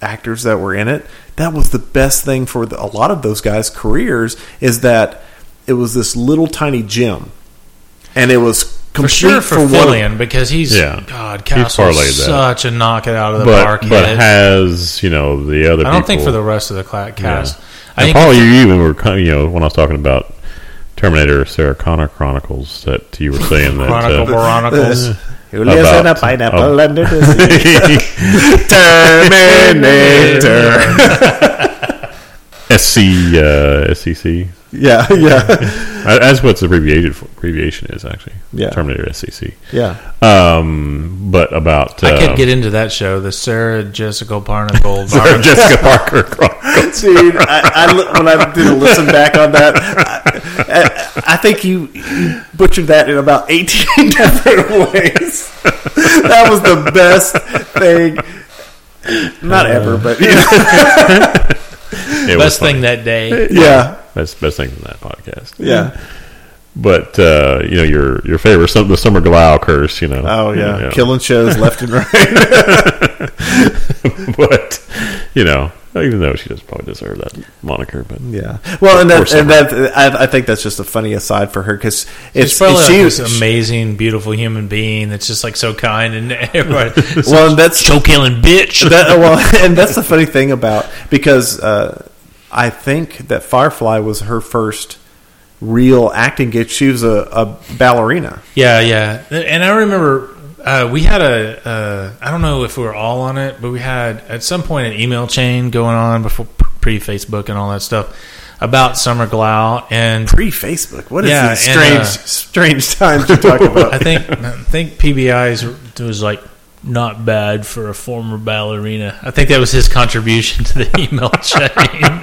actors that were in it. That was the best thing for the, a lot of those guys' careers. Is that it was this little tiny gem. And it was complete for, sure for, for Fillion one, because he's yeah, God, Castle's such a knock it out of the but, park. But hit. Has you know the other? I don't people, think for the rest of the cast. Yeah. I and think Paul, you even were you know when I was talking about Terminator, Sarah Connor Chronicles, that you were saying that Chronicle uh, Chronicles. Who lives about, in a pineapple oh. under the sea? Terminator. S C, uh, S C C. Yeah, yeah. That's what the abbreviation abbreviation is actually. Yeah, Terminator S C C. Yeah. Um, but about I can't um, get into that show. The Sarah Jessica Parker Gold. Sarah Jessica Parker. Dude, I, I, when I did a listen back on that, I, I, I think you, you butchered that in about eighteen different ways. That was the best thing. Not uh, ever, but you know. Best thing that day. Yeah. That's the best thing from that podcast. Yeah. But, uh, you know, your your favorite, some, the Summer Glau curse, you know. Oh, yeah. You know. Killing shows left and right. But, you know, even though she does probably deserve that moniker. But yeah. Well, and that, and that I, I think that's just a funny aside for her because it's probably it's, like she was an amazing, beautiful human being that's just like so kind and everybody. So well, and that's. Show killing bitch. That, well, and that's the funny thing about, because. Uh, I think that Firefly was her first real acting gig. She was a, a ballerina. Yeah, yeah. And I remember uh, we had a, uh, I don't know if we were all on it, but we had at some point an email chain going on before pre-Facebook and all that stuff about Summer Glau. And pre-Facebook? What is yeah, these strange and, uh, strange times you're talking about? I think, I think P B I's was like, not bad for a former ballerina. I think that was his contribution to the email chain.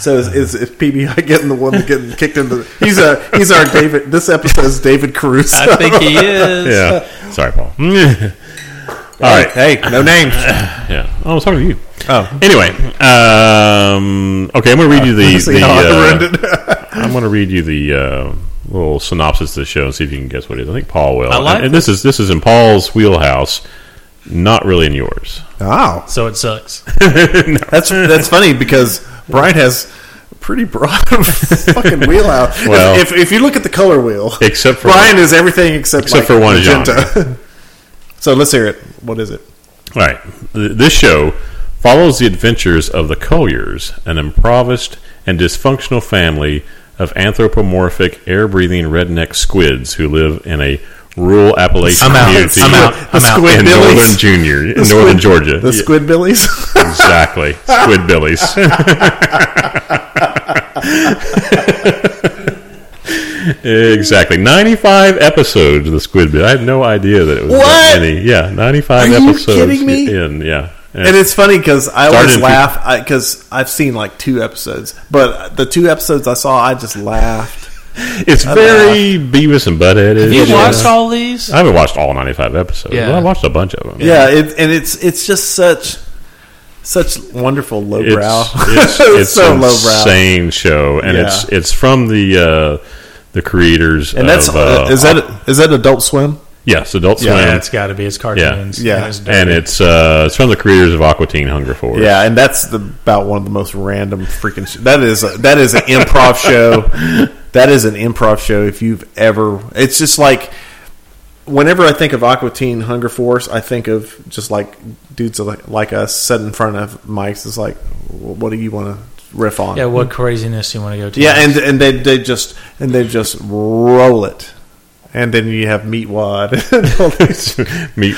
So is, is, is P B I getting the one that getting kicked in the? He's a he's our David. This episode is David Caruso. I think he is. Yeah. Sorry, Paul. All hey, right. Hey, no names. Yeah. Oh, I was talking to you. Oh. Anyway. Um. Okay. I'm going to read you the. the uh, I'm going to read you the. Uh, little synopsis of the show and see if you can guess what it is. I think Paul will. I like and, and this is this is in Paul's wheelhouse, not really in yours. Oh, so it sucks. No. That's that's funny because Brian has a pretty broad fucking wheelhouse. Well, if, if if you look at the color wheel, except for Brian one, is everything except except like for one magenta. So let's hear it. What is it? All right, this show follows the adventures of the Colliers, an impoverished and dysfunctional family of anthropomorphic, air-breathing redneck squids who live in a rural Appalachian I'm out, community I'm out, I'm out. The in northern Junior, in the northern squid, Georgia. The yeah. Squid Billies? Exactly. Squid Billies. Exactly. ninety-five episodes of the Squid Billies. I had no idea that it was what? That many. Yeah, ninety-five Are episodes. Are you kidding me? In, yeah. Yeah. And it's funny because I Started always laugh because I've seen like two episodes, but the two episodes I saw, I just laughed. It's I very laughed. Beavis and Butthead. Have you watched yeah. all these? I haven't watched all ninety-five episodes. Yeah. But I watched a bunch of them. Yeah, yeah it, and it's it's just such such wonderful lowbrow. It's, it's, it's so an lowbrow, insane show, and yeah. it's it's from the uh, the creators. And that's of, uh, is that a, is that Adult Swim? Yes, Adult Swim. Yeah, it's got to be. It's cartoons. Yeah, yeah. And, and it's uh, it's from the creators of Aqua Teen Hunger Force. Yeah, and that's the, about one of the most random freaking. Sh- that is a, that is an improv show. That is an improv show. If you've ever, it's just like whenever I think of Aqua Teen Hunger Force, I think of just like dudes like, like us sitting in front of mics. It's like, what do you want to? Riff on? Yeah, what craziness do you want to go to? Yeah, next? and and they they just and they just roll it. And then you have meat wad, meat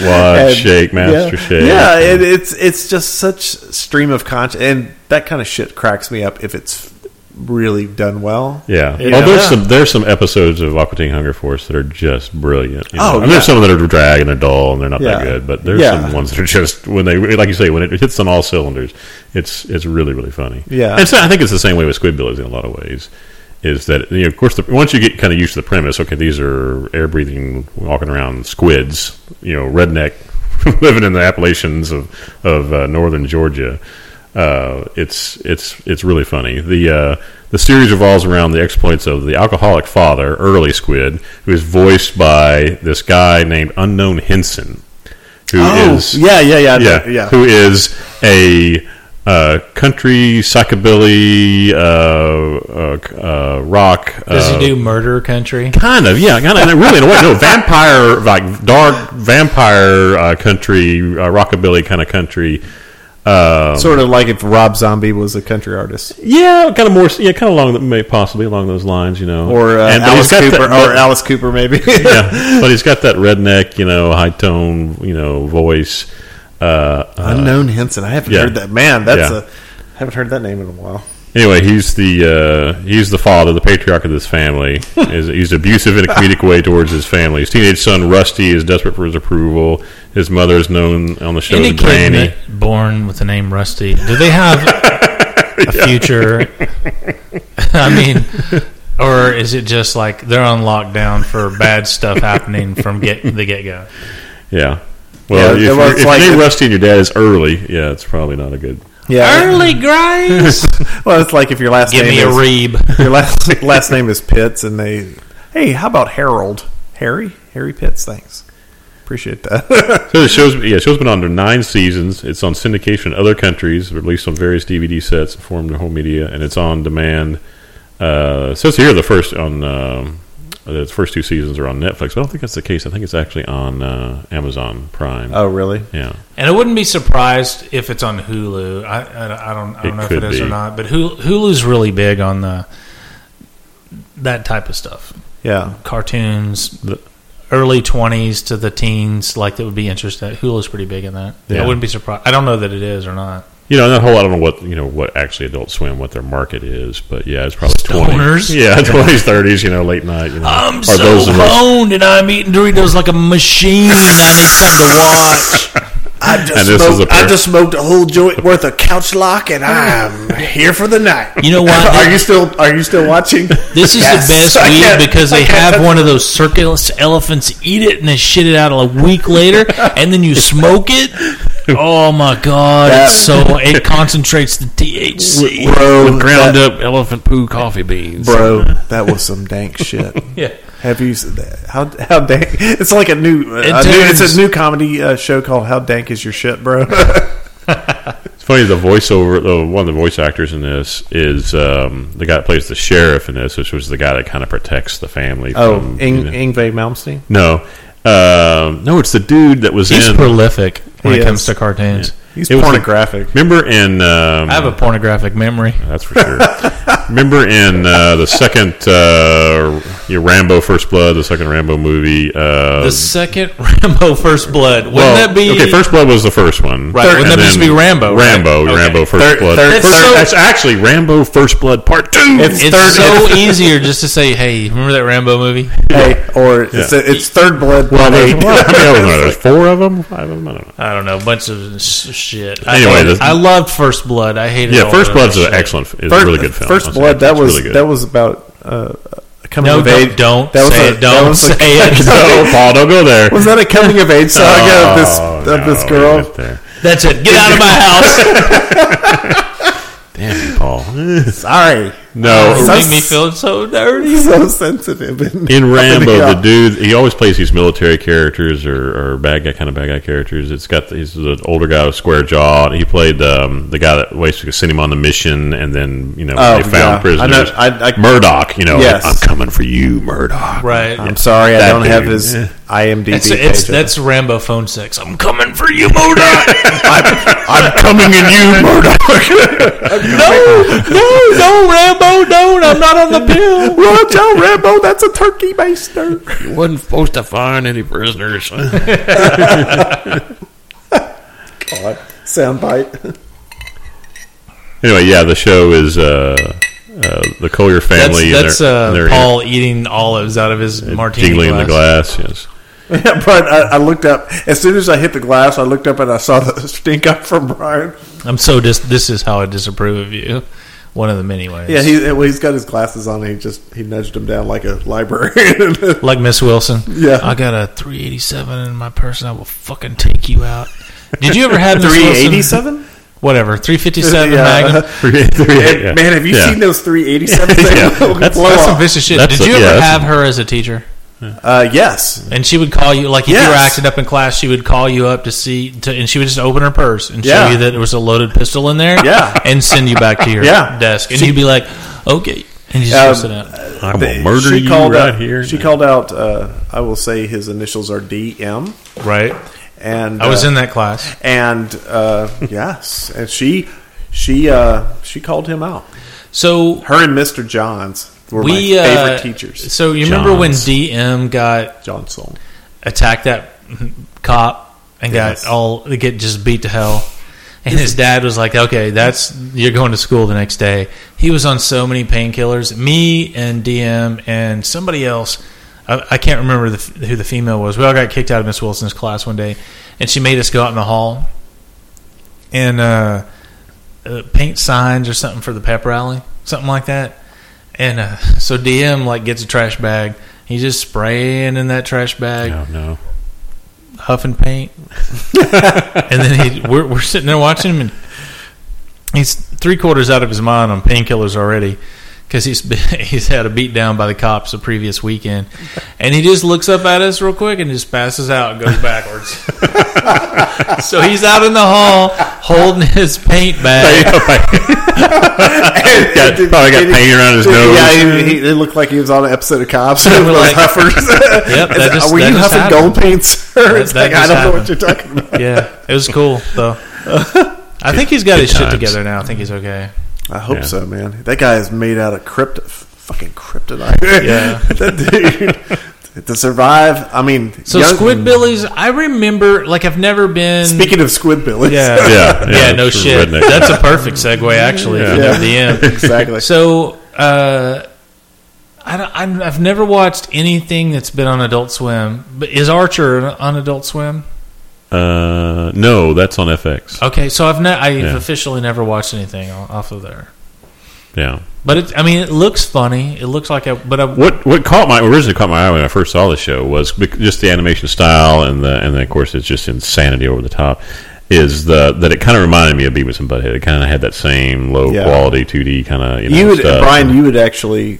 wad, and, shake, master yeah, shake. Yeah, it, it's it's just such stream of conscious, and that kind of shit cracks me up if it's really done well. Yeah. You well, know? There's yeah. some there's some episodes of Aqua Teen Hunger Force that are just brilliant. You know? Oh, yeah. I mean, there's some that are drag and they're dull and they're not yeah. that good, but there's yeah. some ones that are just when they like you say when it hits on all cylinders, it's it's really really funny. Yeah, and so I think it's the same way with Squidbillies in a lot of ways. is that, you know, of course, the, once you get kind of used to the premise, okay, these are air-breathing, walking around squids, you know, redneck, living in the Appalachians of of uh, northern Georgia. Uh, it's it's it's really funny. The uh, the series revolves around the exploits of the alcoholic father, Early Squid, who is voiced by this guy named Unknown Henson, who oh, is yeah yeah yeah yeah, yeah. who is a Uh, country, psychobilly, uh, uh, uh, rock. Does uh, he do murder country? Kind of, yeah. Kind of, really, in a way. No, vampire, like dark vampire uh, country, uh, rockabilly kind of country. Um, sort of like if Rob Zombie was a country artist. Yeah, kind of more. Yeah, kind of along, possibly along those lines, you know. Or uh, and, Alice Cooper, that, or Alice Cooper, maybe. Yeah, but he's got that redneck, you know, high tone, you know, voice. Uh, Unknown uh, Henson. I haven't yeah. heard that. Man, that's yeah. a. I haven't heard that name in a while. Anyway, he's the uh, he's the father, the patriarch of this family. he's, he's abusive in a comedic way towards his family. His teenage son Rusty is desperate for his approval. His mother is known on the show as Granny. Born with the name Rusty, do they have a future? I mean, or is it just like they're on lockdown for bad stuff happening from get the get go? Yeah. Well, yeah, if, if like, your name Rusty and your dad is Early, yeah, it's probably not a good... Yeah. Early Grace! Well, it's like if your last Give name is... Give me a reeb. Your last, last name is Pitts, and they... Hey, how about Harold? Harry? Harry Pitts, thanks. Appreciate that. So the show's, yeah, the show's been on for nine seasons. It's on syndication in other countries, released on various D V D sets, formed in home media, and it's on demand. Uh, so it's here the first on... Um, The first two seasons are on Netflix. But I don't think that's the case. I think it's actually on uh, Amazon Prime. Oh, really? Yeah. And I wouldn't be surprised if it's on Hulu. I, I, I don't, I don't know if it is or not. But Hulu's really big on the that type of stuff. Yeah. Cartoons, the, early twenties to the teens, like that would be interesting. Hulu's pretty big in that. Yeah. I wouldn't be surprised. I don't know that it is or not. You know, that whole I don't know what you know what actually Adult Swim what their market is, but yeah, it's probably stoners. twenty yeah, twenties, thirties. You know, late night. You know, I'm so boned and I'm eating Doritos like a machine. I need something to watch. I just smoked, I just smoked a whole joint worth of couch lock, and I'm here for the night. You know what? Are you still Are you still watching? This is yes. the best I weed can. Because they have one of those circus elephants eat it and they shit it out a week later, and then you smoke it. Oh my god! That, it's so it concentrates the T H C, bro. With ground that, up elephant poo coffee beans, bro. That was some dank shit. Yeah. Have you how how dank? It's like a new, it a turns, new it's a new comedy uh, show called How Dank Is Your Shit, Bro? It's funny the voiceover though. One of the voice actors in this is um, the guy that plays the sheriff in this, which was the guy that kind of protects the family. Oh, from, Ing, you know, Ingve Malmsteen? No, uh, no, it's the dude that was He's in. He's prolific when he it is. comes to cartoons. Yeah. He's it pornographic. Was, remember in... Um, I have a pornographic memory. That's for sure. Remember in uh, the second uh, you know, Rambo First Blood, the second Rambo movie... Uh, the second Rambo First Blood. Wouldn't well, that be... Okay, First Blood was the first one. Right. Third, wouldn't that just be Rambo? Rambo. Right? Okay. Rambo First third, Blood. Third, first, so, that's actually Rambo First Blood Part two. It's, it's third, so it's, easier just to say, hey, remember that Rambo movie? Hey, or yeah. it's, it's Third Blood Part well, eight. Well, I mean, I don't know. There's four of them? Five of them? I don't know. I don't know. A bunch of... Shit. I anyway, hated, I loved First Blood. I hated. Yeah, First Blood's an excellent, is a really good film. First Blood. That was really that was about uh, coming no, of don't, age. Don't that was say a, it. Don't say a, it. No, Paul, don't go there. Was that a coming of age saga oh, of this of no, this girl? Right That's it. Get out of my house. Damn you, Paul. Sorry. No, it so, make me feel so dirty, so sensitive. In Rambo, the dude, he always plays these military characters or, or bad guy kind of bad guy characters. It's got he's an older guy with square jaw. He played um, the guy that basically sent him on the mission, and then you know oh, they found yeah. prisoners. I know, I, I, Murdoch, you know, yes. I'm coming for you, Murdoch. Right. I'm yeah. sorry, I that don't dude. have his yeah. IMDb. It's, it's, that's Rambo phone sex. I'm coming for you, Murdoch. I'm, I'm coming in you, Murdoch. no, no, no, Rambo. Oh, don't! I'm not on the bill. Run, tell Rambo that's a turkey baster. You wasn't supposed to find any prisoners. God, soundbite. Anyway, yeah, the show is uh, uh, the Collier family. That's, that's and they're, uh, and Paul here. eating olives out of his and martini glass. Jiggling the glass, yes. Yeah, but I, I looked up as soon as I hit the glass. I looked up and I saw the stink up from Brian. I'm so dis- this is how I disapprove of you. One of them, anyways. Yeah, he, well, he's got his glasses on. And he just he nudged him down like a librarian, like Miss Wilson. Yeah, I got a three eighty-seven in my purse, and I will fucking take you out. Did you ever have three eighty-seven? Whatever, three fifty-seven yeah. Magnum. three eighty-seven, yeah. Man, have you yeah. seen those three eighty-seven things? Yeah. That's, that's some vicious shit. That's Did you a, ever yeah, have her as a teacher? Uh, yes. And she would call you, like if yes. you were acting up in class, she would call you up to see, to, and she would just open her purse and yeah. show you that there was a loaded pistol in there yeah. and send you back to your yeah. desk. And she, you'd be like, okay. And you just um, it out. I'm going to murder you right out, here. She called out, uh, I will say his initials are D M. Right. And I was uh, in that class. And, uh, yes. And she, she, uh, she called him out. So her and Mister Johns. Were we, my favorite uh, teachers. So you Johns. remember when D M got Johnson attacked that cop and yes. got all get just beat to hell, and his dad was like, "Okay, that's you're going to school the next day." He was on so many painkillers. Me and D M and somebody else, I, I can't remember the, who the female was. We all got kicked out of Miss Wilson's class one day, and she made us go out in the hall and uh, uh, paint signs or something for the pep rally, something like that. And uh, so D M like gets a trash bag. He's just spraying in that trash bag. Oh, no. Huffing paint. And then he, we're, we're sitting there watching him, and he's three quarters out of his mind on painkillers already because he's, he's had a beat down by the cops the previous weekend. And he just looks up at us real quick and just passes out and goes backwards. So he's out in the hall holding his paint bag. and, got, did, probably got paint around his nose. Yeah, he, he, it looked like he was on an episode of Cops. And we're like, huffers. Yep, that just, were that you just huffing happened. Gold paint, sir? That, that like, I don't happened. know what you're talking about. Yeah, it was cool, though. I think he's got Good his times. shit together now. I think he's okay. I hope yeah. so, man. That guy is made out of crypto, fucking kryptonite. Yeah. That dude. To survive, I mean... So young, Squidbillies, I remember, like, I've never been... Speaking of Squidbillies. Yeah, yeah, yeah, yeah no shit. Redneck. That's a perfect segue, actually, yeah. Yeah. the end. Exactly. So, uh, I don't, I'm, I've never watched anything that's been on Adult Swim. But is Archer on Adult Swim? Uh, no, that's on F X. Okay, so I've, ne- I've yeah. officially never watched anything off of there. Yeah. But, it, I mean, it looks funny. It looks like a... But I, what what caught my originally caught my eye when I first saw the show was just the animation style, and the, and then, of course, it's just insanity over the top, is the that it kind of reminded me of Beavis and Butthead. It kind of had that same low-quality yeah. two D kind of, you know, you would, stuff. Brian, and, you would actually...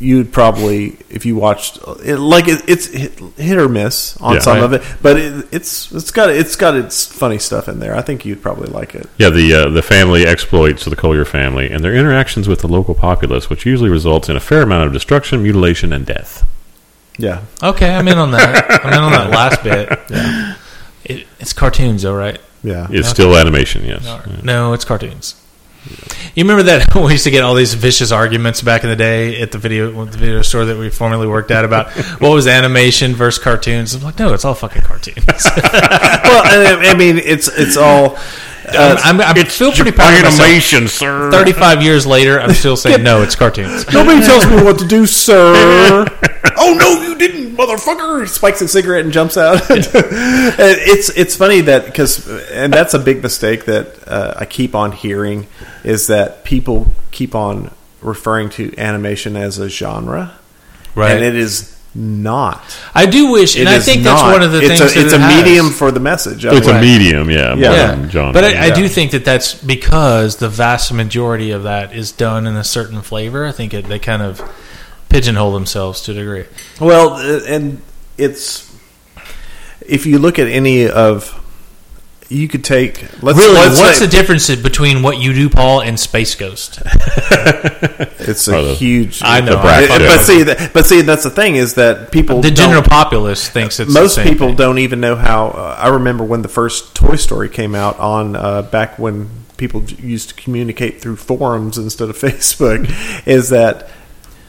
You would probably, if you watched... It, like, it, it's hit or miss on yeah, some right. of it, but it, it's it's got it's got its funny stuff in there. I think you'd probably like it. Yeah, the uh, the family exploits of the Collier family and their interactions with the local populace, which usually results in a fair amount of destruction, mutilation, and death. Yeah. Okay, I'm in on that. I'm in on that last bit. Yeah. It, it's cartoons, though, right? Yeah. It's okay. Still animation, yes. No, yeah. no it's cartoons. You remember that we used to get all these vicious arguments back in the day at the video the video store that we formerly worked at about what was animation versus cartoons? I'm like, no, it's all fucking cartoons. Well, I mean, it's it's all. Uh, I'm, I'm, I it's feel pretty proud of animation, sir. thirty-five years later, I'm still saying no, it's cartoons. Nobody tells me what to do, sir. Oh no, you didn't, motherfucker! Spikes a cigarette and jumps out. Yeah. it's it's funny that because and that's a big mistake that uh, I keep on hearing is that people keep on referring to animation as a genre, right? And it is. Not. I do wish, it and I think not. That's one of the it's things. A, that it's it a has. medium for the message. I it's mean. a medium, yeah, yeah. More than but I, yeah. I do think that that's because the vast majority of that is done in a certain flavor. I think it, they kind of pigeonhole themselves to a degree. Well, and it's if you look at any of, you could take. Let's, really, let's what's say, the difference between what you do, Paul, and Space Ghost? It's a oh, huge. I know, I, but see, that, but see, that's the thing is that people, the general populace, thinks it's most the same people thing. Don't even know how. Uh, I remember when the first Toy Story came out on uh, back when people used to communicate through forums instead of Facebook. Is that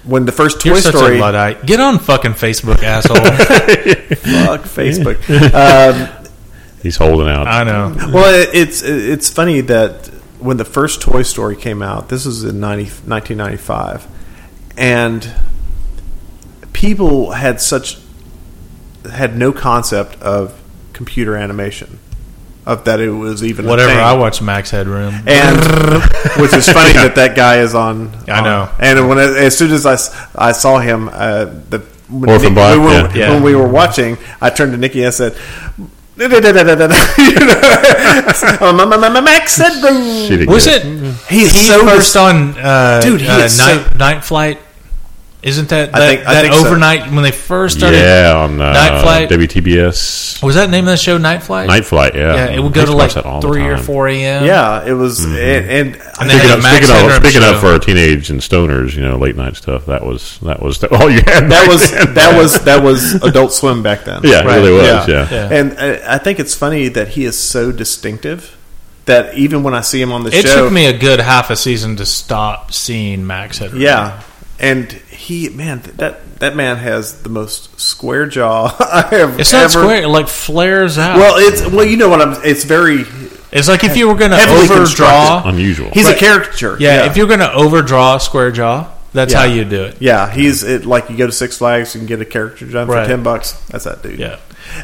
when the first Toy You're Story? Such a Luddite. Get on fucking Facebook, asshole! Fuck Facebook. Um, He's holding out. I know. Well, it's it's funny that when the first Toy Story came out, this was in nineteen ninety-five, and people had such had no concept of computer animation. of that it was even whatever. I watched Max Headroom, and which is funny yeah. that that guy is on. I know. On. And when as soon as I, I saw him, uh, the when, Orphan Nick, Black, we were, yeah. when yeah. we were watching, I turned to Nikki and I said, you know, Max Headroom. Was it? He is so first on dude. Night Flight. Isn't that that, I think, I that think overnight so. When they first started? Yeah, on uh, Night Flight, W T B S. Was that the name of the show? Night Flight. Night Flight. Yeah, yeah. It would go to like three or four a m. Yeah, it was. Mm-hmm. And, and, and picking up, Max picking up, picking up for our teenage and stoners, you know, late night stuff. That was that was the, all you had. That was then. that was that was Adult Swim back then. Yeah, right? It really was. Yeah, yeah. yeah. And uh, I think it's funny that he is so distinctive. That even when I see him on the it show, it took me a good half a season to stop seeing Max Headroom. Yeah. And he, man, that that man has the most square jaw I have. It's not ever. Square; it like flares out. Well, it's well, you know what I'm. It's very. It's like if you were going to overdraw, unusual. He's right. a caricature. Yeah, yeah. If you're going to overdraw a square jaw, that's yeah. how you do it. Yeah, he's it, like you go to Six Flags, you can get a caricature done right. for ten bucks. That's that dude. Yeah.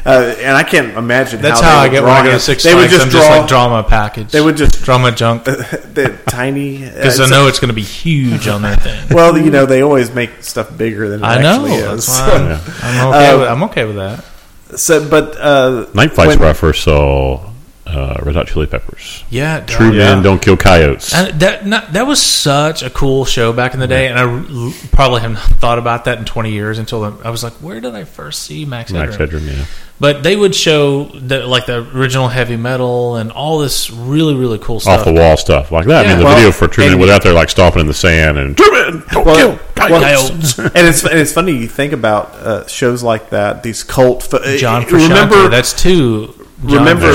Uh, and I can't imagine that's how, how I get when I go to Six Flags. They would just I'm draw, just like drama package. They would just drama junk. The, the tiny because uh, I know it's going to be huge on that thing. Well, you know they always make stuff bigger than it I know. Actually that's is. Why I'm, yeah. I'm, okay uh, with, I'm okay with that. So, but uh, Night Flight's where I first saw uh, Red Hot Chili Peppers. Yeah, true yeah. men don't kill coyotes. And that not, that was such a cool show back in the day, yeah. and I probably have not thought about that in twenty years until I was like, where did I first see Max Headroom? Max Headroom, yeah. But they would show the, like the original heavy metal and all this really, really cool stuff. Off the wall stuff like that. Yeah. I mean, the well, video for True Men was out there like stomping in the sand and True Men don't well, kill coyotes. Well, and it's and it's funny you think about uh, shows like that. These cult f- John Frusciante. Remember, that's two. John remember,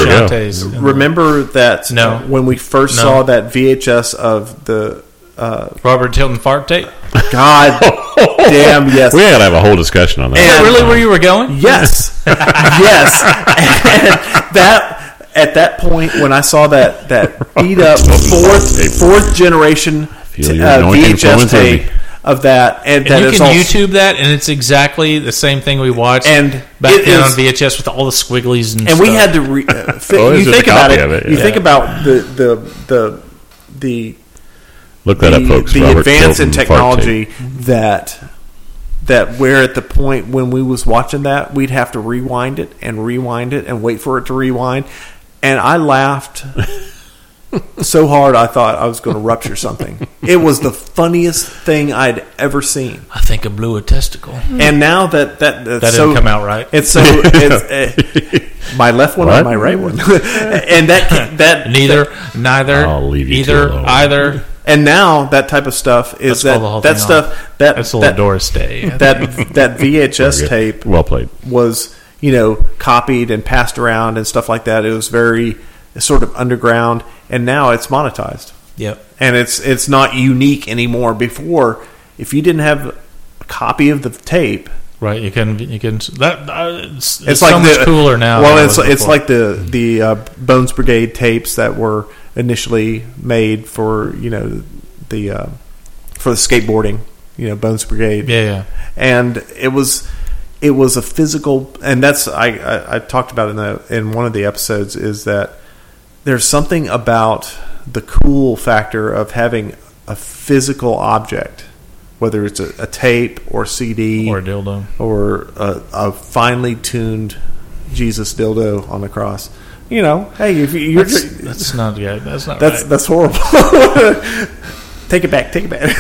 remember that no. when we first no. saw that V H S of the uh, Robert Tilton fart tape. God damn yes! We had to have a whole discussion on that. Is that really where you were going? Yes, yes. And that at that point when I saw that that beat up fourth fourth generation t- uh, V H S tape. Of that, and, and that you can YouTube that, and it's exactly the same thing we watched and back then on V H S with all the squigglies and, and stuff. And we had to. Re- uh, th- oh, you think about it. it yeah. You yeah. think about the the the the look that the, up, folks. The Robert advance Tilton in technology that that we're at the point when we was watching that, we'd have to rewind it and rewind it and wait for it to rewind, and I laughed. So hard, I thought I was going to rupture something. It was the funniest thing I'd ever seen. I think I blew a testicle. And now that that that's that so, didn't come out right. It's so it's, uh, my left one what? Or my right one, and that that neither that, neither I'll leave you either either. And now that type of stuff is Let's that that stuff on. that that's a that, Doris Day that that V H S tape well played was you know copied and passed around and stuff like that. It was very sort of underground. And now it's monetized. Yep. And it's it's not unique anymore. Before, if you didn't have a copy of the tape, right? You can you can that uh, it's, it's, it's like so much the, cooler now. Well, it's it it's like the the uh, Bones Brigade tapes that were initially made for you know the uh, for the skateboarding. You know, Bones Brigade. Yeah, yeah. And it was it was a physical, and that's I I, I talked about in the in one of the episodes is that. There's something about the cool factor of having a physical object, whether it's a, a tape or C D or a dildo or a, a finely tuned Jesus dildo on the cross. You know, hey, if you're that's, just, that's not good. That's not that's right. That's horrible. Take it back. Take it back.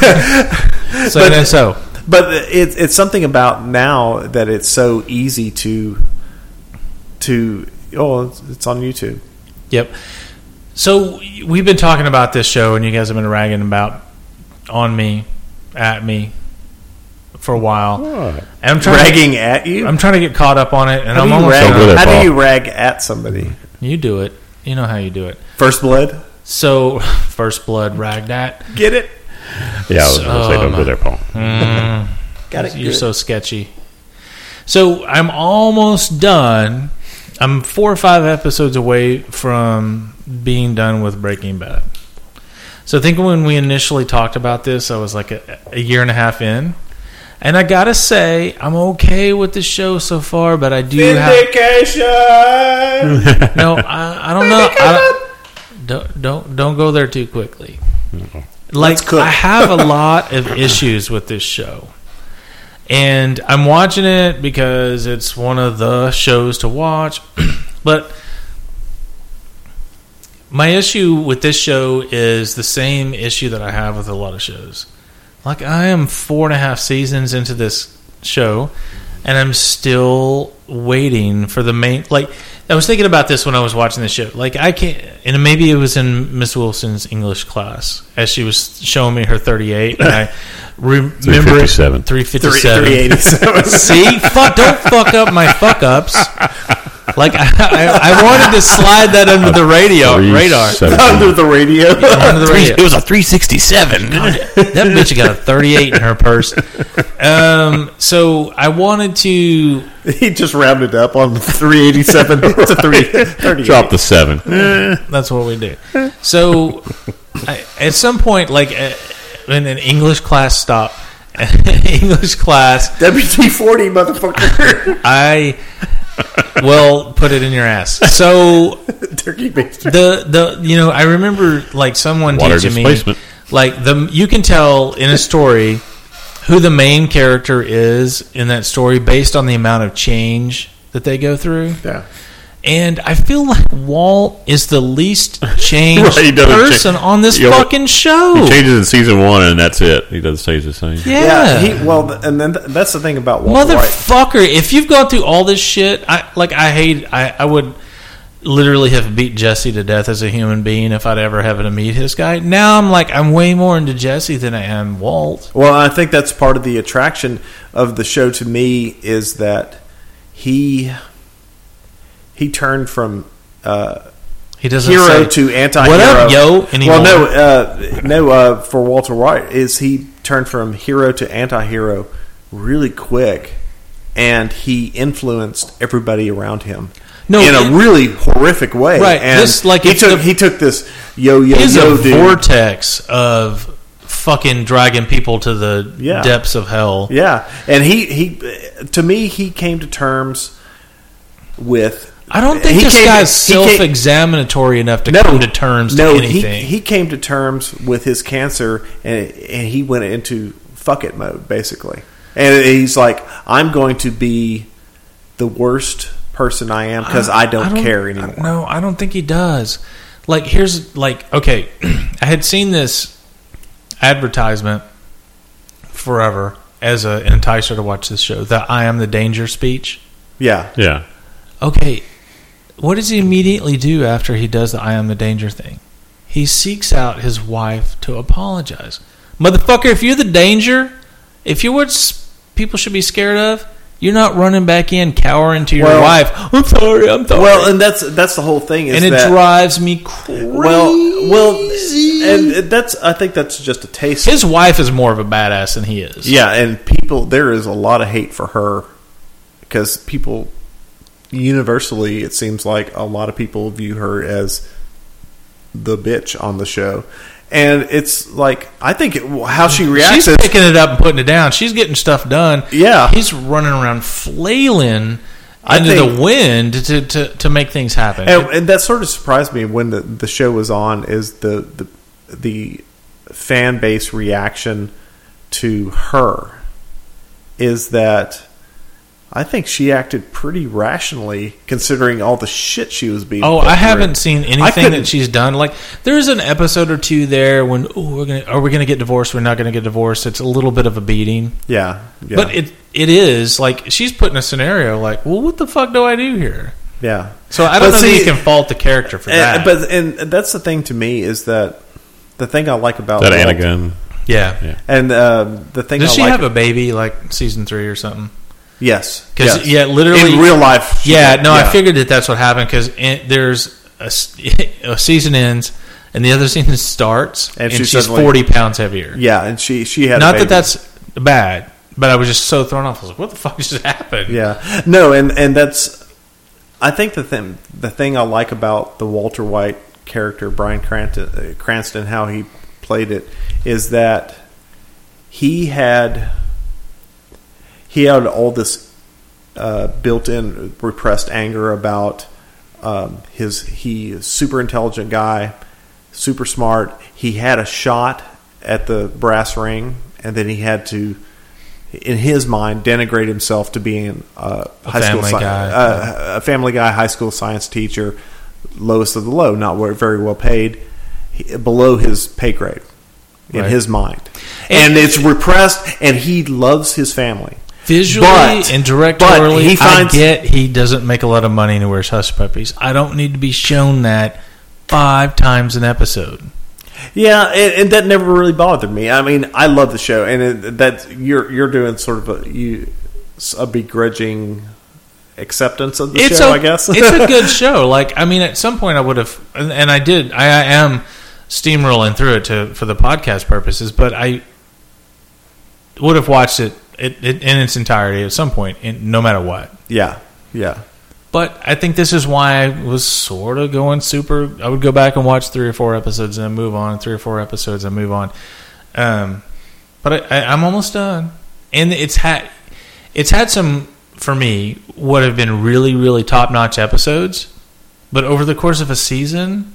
so but, and so, but it's it's something about now that it's so easy to to oh, it's on YouTube. Yep. So we've been talking about this show, and you guys have been ragging about on me, at me, for a while. What? And I'm trying ragging to, at you. I'm trying to get caught up on it, and how I'm almost. Rag, there, how Paul. Do you rag at somebody? You do it. You know how you do it. First blood. So first blood ragged at. Get it? Yeah, I was so, going to say don't go there, Paul. Mm, Got it. You're good. So sketchy. So I'm almost done. I'm four or five episodes away from being done with Breaking Bad. So I think when we initially talked about this, I was like a, a year and a half in. And I gotta say, I'm okay with the show so far, but I do Vindication! have... no, I, I don't know. I don't, don't, don't, don't go there too quickly. No. Like, I have a lot of issues with this show. And I'm watching it because it's one of the shows to watch. But my issue with this show is the same issue that I have with a lot of shows. Like, I am four and a half seasons into this show, and I'm still waiting for the main... Like, I was thinking about this when I was watching the show. Like, I can't... And maybe it was in Miss Wilson's English class, as she was showing me her thirty-eight, and I remember... three fifty-seven. three fifty-seven. three eighty-seven. See? Fuck, don't fuck up my fuck-ups. Like, I, I, I wanted to slide that under the radio radar. Under the radio? Yeah, under the radio. It was a three sixty-seven. God, that bitch got a thirty-eight in her purse. Um, so I wanted to... He just rounded up on three eighty-seven to three thirty-eight. Drop the seven. That's what we do. So I, at some point, like, in an English class stop, English class... W T forty, motherfucker. I... Well, put it in your ass. So turkey baster. The the you know, I remember like someone Water teaching me like the you can tell in a story who the main character is in that story based on the amount of change that they go through. Yeah. And I feel like Walt is the least changed right, person change. on this you fucking know, show. He changes in season one, and that's it. He doesn't stay the same. Yeah. yeah he, well, and then th- that's the thing about Walt. Motherfucker, White. If you've gone through all this shit, I like I hate. I, I would literally have beat Jesse to death as a human being if I'd ever have to meet his guy. Now I'm like I'm way more into Jesse than I am Walt. Well, I think that's part of the attraction of the show to me is that he. He turned from uh, he doesn't hero say, to anti-hero. What up, yo? Anymore. Well, no, uh, no. Uh, for Walter White, is he turned from hero to anti-hero really quick, and he influenced everybody around him no, in it, a really horrific way. Right? And this, like he took the, he took this yo yo yo dude. vortex of fucking dragging people to the yeah. depths of hell. Yeah, and he he to me he came to terms with. I don't think he this guy's self-examinatory enough to no, come to terms no, to anything. He, he came to terms with his cancer, and, and he went into fuck-it mode, basically. And he's like, I'm going to be the worst person I am because I, I, don't I don't care anymore. No, I don't think he does. Like, here's, like, okay, I had seen this advertisement forever as an enticer to watch this show, the I am the danger speech. Yeah. Yeah. Okay. What does he immediately do after he does the I am the danger thing? He seeks out his wife to apologize. Motherfucker, if you're the danger, if you're what people should be scared of, you're not running back in, cowering to your well, wife. I'm sorry, I'm sorry. Well, and that's that's the whole thing. Is and that, it drives me crazy. Well, well, and that's I think that's just a taste. His wife is more of a badass than he is. Yeah, and people, there is a lot of hate for her because people... Universally, it seems like a lot of people view her as the bitch on the show, and it's like I think it, how she reacts. She's picking it up and putting it down. She's getting stuff done. Yeah, he's running around flailing I into think, the wind to, to to make things happen. And, and that sort of surprised me when the, the show was on. Is the the the fan base reaction to her is that. I think she acted pretty rationally considering all the shit she was being. Oh, I haven't seen anything that she's done. Like there's an episode or two there when oh, we're gonna are we gonna get divorced? We're not gonna get divorced. It's a little bit of a beating. Yeah, yeah. But it it is like she's put in a scenario like, well, what the fuck do I do here? Yeah. So I don't but know see, that you can fault the character for and, that. But and that's the thing to me is that the thing I like about that Anakin. Yeah. yeah. And uh, the thing does I she like, have a baby like season three or something? Yes, because yes. yeah, literally in real life. Yeah, no, yeah. I figured that that's what happened because there's a, a season ends and the other season starts, and, and she she's suddenly, forty pounds heavier. Yeah, and she she had not a baby. That that's bad, but I was just so thrown off. I was like, what the fuck just happened? Yeah, no, and, and that's I think the thing the thing I like about the Walter White character, Bryan Cranston, Cranston, how he played it is that he had. he had all this uh, built-in repressed anger about um, his he super intelligent guy, super smart. He had a shot at the brass ring, and then he had to, in his mind, denigrate himself to being uh, a high family school sci- guy, uh, yeah. a family guy, high school science teacher, lowest of the low, not very well paid, below his pay grade in right. his mind, and, and it's repressed. And he loves his family visually but, and directorally. He finds, I get he doesn't make a lot of money and he wears hush puppies. I don't need to be shown that five times an episode. Yeah, and, and that never really bothered me. I mean, I love the show, and it, that you're you're doing sort of a, you, a begrudging acceptance of the it's show. A, I guess it's a good show. Like, I mean, at some point I would have, and, and I did. I, I am steamrolling through it to for the podcast purposes, but I would have watched it, it, it in its entirety at some point, in, no matter what. Yeah, yeah. But I think this is why I was sort of going super... I would go back and watch three or four episodes and then move on. Three or four episodes and move on. Um, but I, I, I'm almost done. And it's had, it's had some, for me, what have been really, really top-notch episodes. But over the course of a season,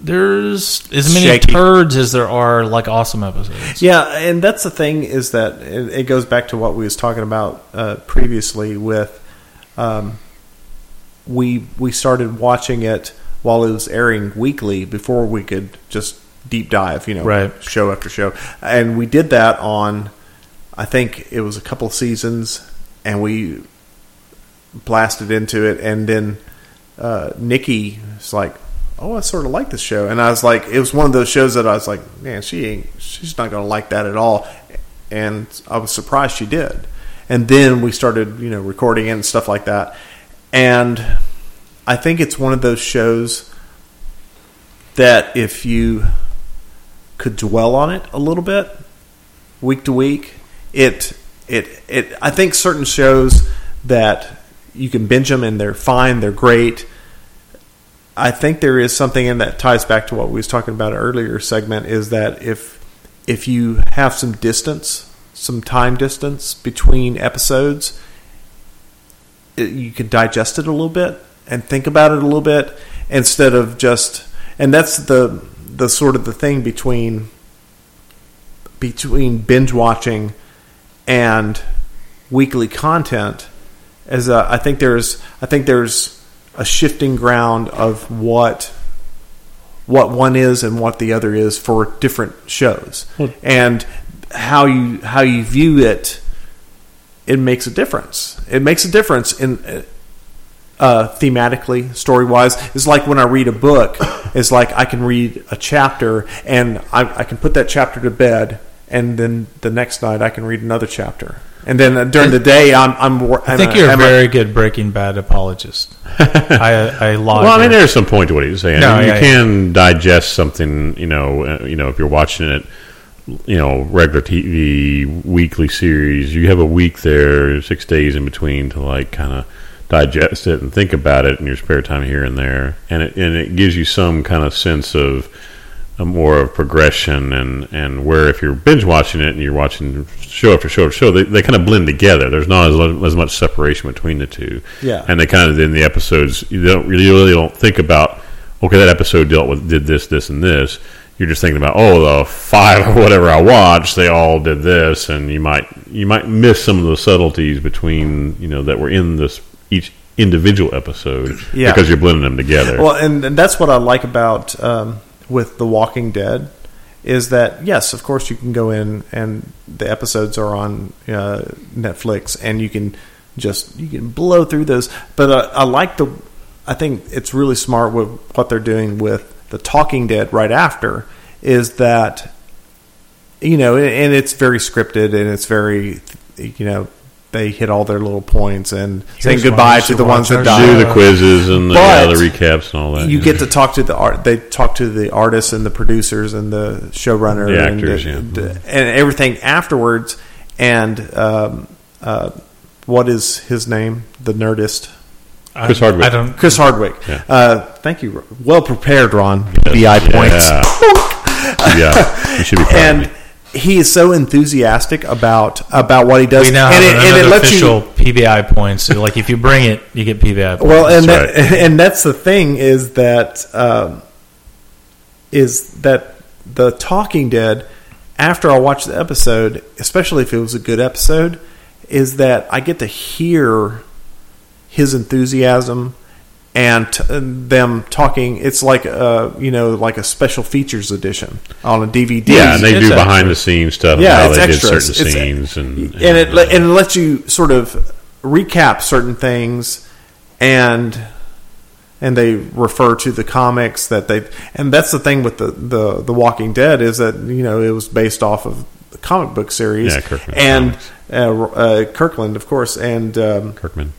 there's as many Shaky. turds as there are like awesome episodes. Yeah, and that's the thing is that it, it goes back to what we was talking about uh, previously with... Um, We we started watching it while it was airing weekly before we could just deep dive, you know, right. show after show. And we did that on, I think it was a couple seasons, and we blasted into it. And then uh, Nikki was like, oh, I sort of like this show. And I was like, it was one of those shows that I was like, man, she ain't, she's not going to like that at all. And I was surprised she did. And then we started, you know, recording it and stuff like that. And I think it's one of those shows that if you could dwell on it a little bit, week to week, it it it. I think certain shows that you can binge them and they're fine, they're great. I think there is something in that ties back to what we was talking about in an earlier segment, is that if if you have some distance, some time distance between episodes, you can digest it a little bit and think about it a little bit instead of just, and that's the the sort of the thing between between binge watching and weekly content, as a, I think there's I think there's a shifting ground of what what one is and what the other is for different shows, hmm. and how you how you view it. It makes a difference. It makes a difference in uh, thematically, story-wise. It's like when I read a book. It's like I can read a chapter, and I, I can put that chapter to bed, and then the next night I can read another chapter. And then during the day, I'm... I'm, I'm I think I'm, you're I'm, a very I'm, good Breaking Bad apologist. I, I log Well, I mean, there's some point to what he's saying. No, I mean, yeah, you yeah. can digest something, you know, you know, if you're watching it, you know, regular T V weekly series, you have a week there, six days in between to like kind of digest it and think about it in your spare time here and there, and it and it gives you some kind of sense of a more of progression, and and where if you're binge watching it and you're watching show after show after show, they, they kind of blend together. There's not as, as much separation between the two, yeah. And they kind of in the episodes you don't really, really don't think about, okay, that episode dealt with did this, this, and this. You're just thinking about, oh, the five or whatever I watched, they all did this, and you might you might miss some of the subtleties between, you know, that were in this each individual episode, yeah. because you're blending them together. Well, and, and that's what I like about um, with The Walking Dead, is that yes, of course you can go in and the episodes are on uh, Netflix, and you can just you can blow through those. But uh, I like the I think it's really smart with what they're doing with The Talking Dead right after, is that, you know, and it's very scripted, and it's very, you know, they hit all their little points and Here's saying goodbye to the ones that die. Do the quizzes and the, yeah, the recaps and all that. You yeah. get to talk to the art. They talk to the artists and the producers and the showrunner, the actors, and, the, yeah. and everything afterwards. And um, uh, what is his name? The Nerdist. Chris Hardwick. I don't, Chris Hardwick. Yeah. Uh, thank you. Well prepared, Ron. B I points. Yeah, you should be proud and, of me. he is so enthusiastic about about what he does. We now have and it, and it official lets you, P B I points. So like if you bring it, you get P B I points. Well, and that, right. and that's the thing is that um, is that the Talking Dead. After I watch the episode, especially if it was a good episode, is that I get to hear his enthusiasm and t- them talking. It's like a, you know, like a special features edition on a D V D. Yeah, and they it's do extra. behind the scenes stuff. Yeah, and how they did certain it's, scenes, and and, and it uh, and it lets you sort of recap certain things, and and they refer to the comics that they and that's the thing with the the the Walking Dead is that you know it was based off of the comic book series, yeah, Kirkman and uh, uh, Kirkland, of course, and um, Kirkman.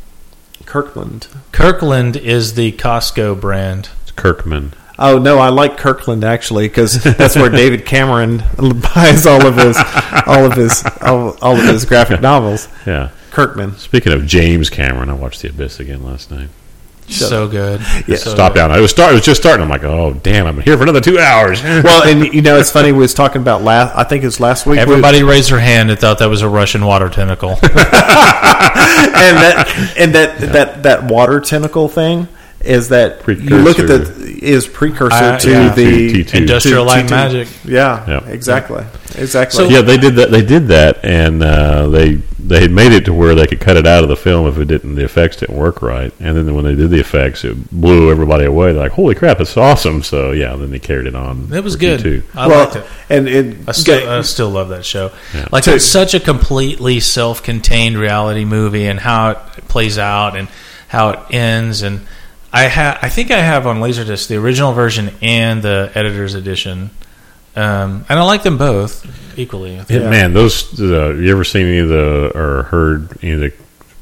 Kirkland. Kirkland is the Costco brand. It's Kirkman. Oh, no, I like Kirkland, actually, because that's where David Cameron buys all of his all of his, all, all of his graphic novels. Yeah. Kirkman. Speaking of James Cameron, I watched The Abyss again last night. So, so good. Yeah. So Stop good. down. I was, start, I was just starting. I'm like, oh, damn, I'm here for another two hours. Well, and, you know, it's funny. We was talking about, last. I think it was last week. Everybody we was, raised their hand and thought that was a Russian water tentacle. and that and that, yeah. that that water tentacle thing is that precursor. you look at the is precursor I, to yeah. the T two Industrial Light Magic. Yeah, yeah, exactly. Exactly. So, yeah, they did that. They did that, and uh, they... They had made it to where they could cut it out of the film if it didn't, the effects didn't work right. And then when they did the effects, it blew everybody away. They're like, "Holy crap, it's awesome!" So yeah, then they carried it on. It was good. Q two. I well, liked it, and it, I, still, I still love that show. Yeah. Like so, it's such a completely self-contained reality movie, and how it plays out and how it ends. And I ha- I think I have on Laserdisc the original version and the editor's edition. Um, and I like them both equally. I think. Yeah, man, those uh, you ever seen any of the or heard any of the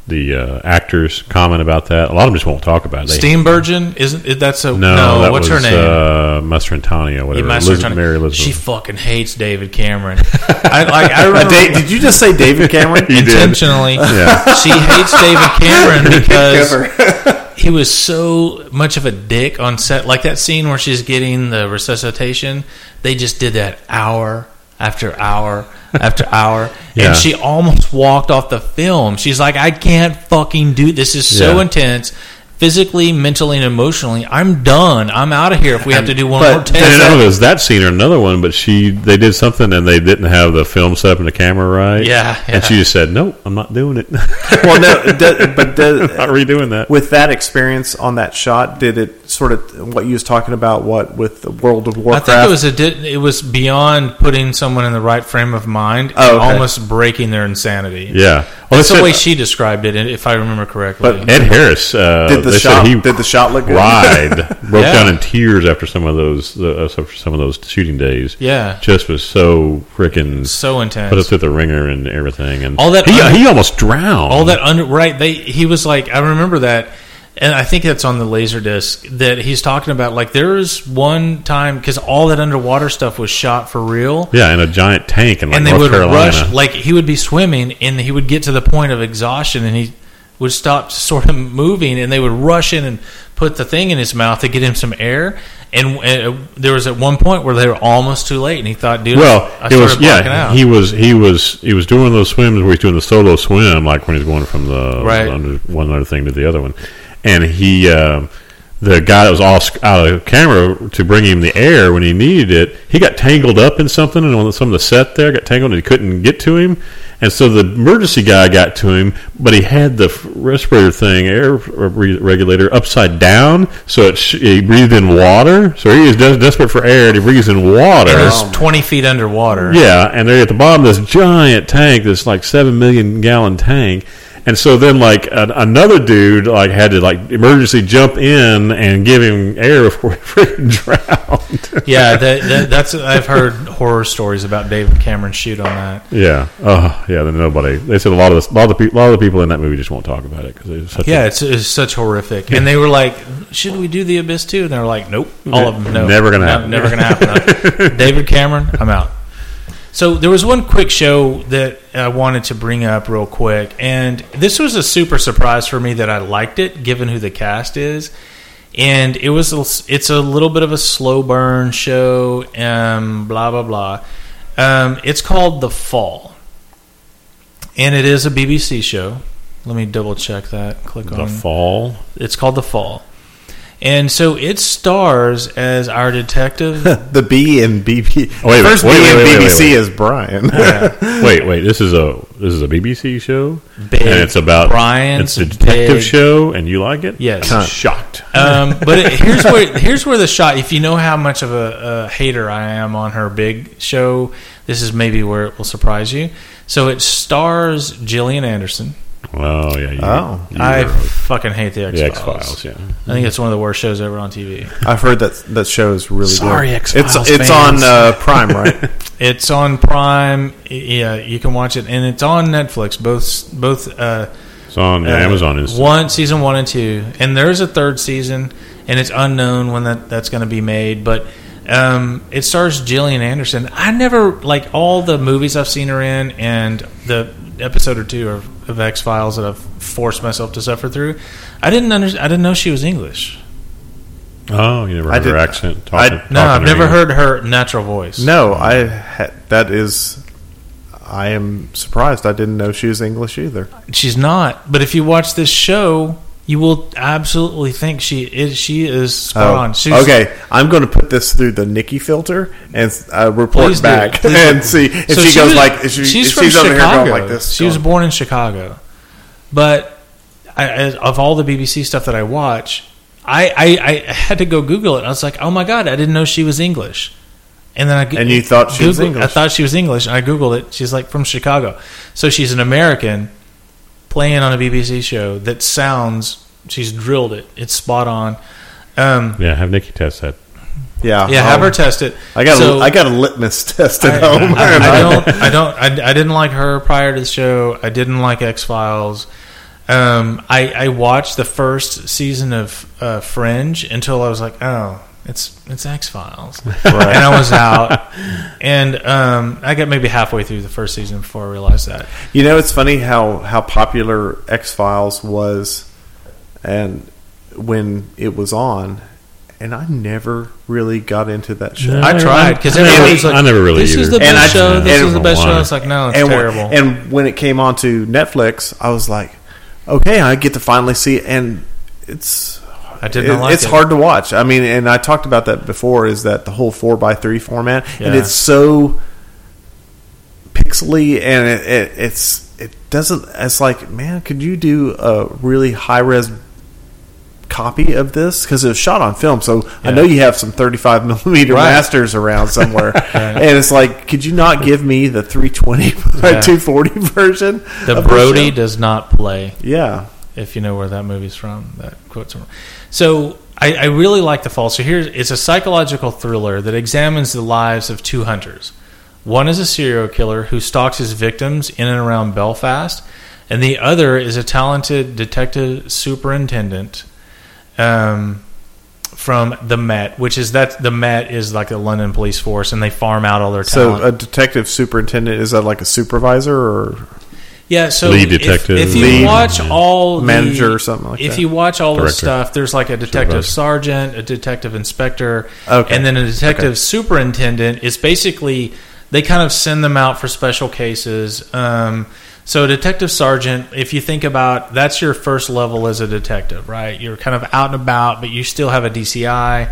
the uh, actors comment about that? A lot of them just won't talk about it. Steenburgen isn't that's a no. no that what's was, her name? Uh, Mastrantani or whatever. Yeah, Mastrantani. Mary Elizabeth. She fucking hates David Cameron. I, like, I remember. Dave, did you just say David Cameron? Intentionally. Yeah. She hates David Cameron because. He was so much of a dick on set. Like that scene where she's getting the resuscitation, they just did that hour after hour after hour. Yeah. And she almost walked off the film. She's like, I can't fucking do this. This is so yeah. intense. Physically, mentally, and emotionally, I'm done. I'm out of here if we have to do one but, more test. I don't know if it was that scene or another one, but she they did something and they didn't have the film set up and the camera right. Yeah, yeah. And she just said, nope, I'm not doing it. Well, no, does, but does, I'm not redoing that. With that experience on that shot, did it sort of what you was talking about, what, with World of Warcraft? I think it was, a, it was beyond putting someone in the right frame of mind and oh, okay. almost breaking their insanity. Yeah. Well, that's the said, way she described it, if I remember correctly. But Ed Harris... Uh, did the shot, he did the shot look good? Cried, broke yeah. down in tears after some of those uh, some of those shooting days. Yeah, just was so freaking so intense. Put us through the ringer and everything, and all that he, under, he almost drowned. All that under right. They he was like I remember that, and I think that's on the Laserdisc that he's talking about. Like there was one time because all that underwater stuff was shot for real. Yeah, in a giant tank, in like and they North would Carolina. rush. Like he would be swimming, and he would get to the point of exhaustion, and he. would stop sort of moving, and they would rush in and put the thing in his mouth to get him some air. And uh, there was at one point where they were almost too late, and he thought, "Dude, well, I started was, blacking yeah, out." He was he was he was doing those swims where he's doing the solo swim, like when he's going from the right. under, one other thing to the other one, and he. Uh, The guy that was off out of camera to bring him the air when he needed it, he got tangled up in something, and on some of the set there got tangled, and he couldn't get to him. And so the emergency guy got to him, but he had the respirator thing, air regulator, upside down, so it sh- he breathed in water. So he was des- desperate for air, and he breathes in water. It was twenty feet underwater. Yeah, and they're at the bottom of this giant tank, this like seven million gallon tank. And so then, like an, another dude, like had to like emergency jump in and give him air before he freaking drowned. Yeah, that, that, that's I've heard horror stories about David Cameron shoot on that. Yeah, oh yeah, then nobody. They said a lot of this, a lot of the people, a lot of the people in that movie just won't talk about it because it's such yeah, a, it's, it's such horrific. And they were like, "Should we do The Abyss too?" And they were like, "Nope, all of them, no, never gonna no, happen, never gonna happen." David Cameron, I'm out. So there was one quick show that I wanted to bring up real quick, and this was a super surprise for me that I liked it, given who the cast is. And it was a, it's a little bit of a slow burn show, um, blah blah blah. Um, it's called The Fall. And it is a B B C show. Let me double check that. Click the on The Fall. It's called The Fall. And so it stars as our detective. The B in B B C. Oh, wait, first wait, B wait, in wait, BBC wait, wait, wait. is Brian. Yeah. Wait, wait. This is a this is a B B C show, Big and it's about Brian. It's a detective Big. show, and you like it? Yes, I'm shocked. Um, but it, here's where here's where the shot. If you know how much of a, a hater I am on her Big show, this is maybe where it will surprise you. So it stars Gillian Anderson. Oh yeah! You, oh, you I were, fucking hate the X Files. Yeah, I think it's one of the worst shows ever on T V. I've heard that that show is really sorry. X Files. It's it's fans. on uh, Prime, right? It's on Prime. Yeah, you can watch it, and it's on Netflix. Both both. Uh, it's on uh, Amazon. Is one season one and two, and there's a third season, and it's unknown when that, that's going to be made, but. Um, it stars Gillian Anderson. I never, like, all the movies I've seen her in and the episode or two of, of X-Files that I've forced myself to suffer through, I didn't under, I didn't know she was English. Oh, you never heard her accent? Talking, I, no, I've never heard her natural voice. No, I ha- that is... I am surprised I didn't know she was English either. She's not, but if you watch this show... You will absolutely think she is. She is spot oh, on. She's, okay, I'm going to put this through the Nikki filter and uh, report back and see if so she, she goes was, like. If she, she's if from she's Chicago. Over here going like this. She was born in Chicago, but I, of all the B B C stuff that I watch, I, I, I had to go Google it. I was like, oh my god, I didn't know she was English. And then I and you thought she Googled, was English. I thought she was English, and I Googled it. She's like from Chicago, so she's an American. Playing on a B B C show that sounds, she's drilled it. It's spot on. Um, yeah, have Nikki test that. Yeah, yeah, um, have her test it. I got so, a, I got a litmus test at I, home. I, I, I don't, I don't, I, I didn't like her prior to the show. I didn't like X-Files. Um, I, I watched the first season of uh, Fringe until I was like, oh, it's it's X-Files, right. And I was out, and um, I got maybe halfway through the first season before I realized that. You know, it's funny how, how popular X-Files was, and when it was on, and I never really got into that show. No, I tried because everyone was like, "I never really." This either. is the and best I, show. Yeah, this is the best show. It's like, no, it's and terrible. When, and when it came onto Netflix, I was like, okay, I get to finally see it, and it's. I did not like it. It's hard to watch. I mean, and I talked about that before, is that the whole four by three format, yeah. And it's so pixely, and it, it, it's it doesn't... It's like, man, could you do a really high-res copy of this? Because it was shot on film, so yeah. I know you have some thirty-five millimeter right. masters around somewhere. Right. And it's like, could you not give me the three twenty by two forty yeah. version? The Brody the does not play. Yeah. If you know where that movie's from, that quote's from. So I, I really like The Fall. So here's it's a psychological thriller that examines the lives of two hunters. One is a serial killer who stalks his victims in and around Belfast, and the other is a talented detective superintendent um, from the Met, which is that the Met is like the London police force, and they farm out all their talent. So a detective superintendent, is that like a supervisor or? Yeah, so lead detective, if, if you lead, watch all the, manager or something like if that. If you watch all the stuff, there's like a detective sergeant, a detective inspector, okay. and then a detective okay. superintendent. It's basically they kind of send them out for special cases. Um, so a detective sergeant, if you think about, that's your first level as a detective, right? You're kind of out and about, but you still have a D C I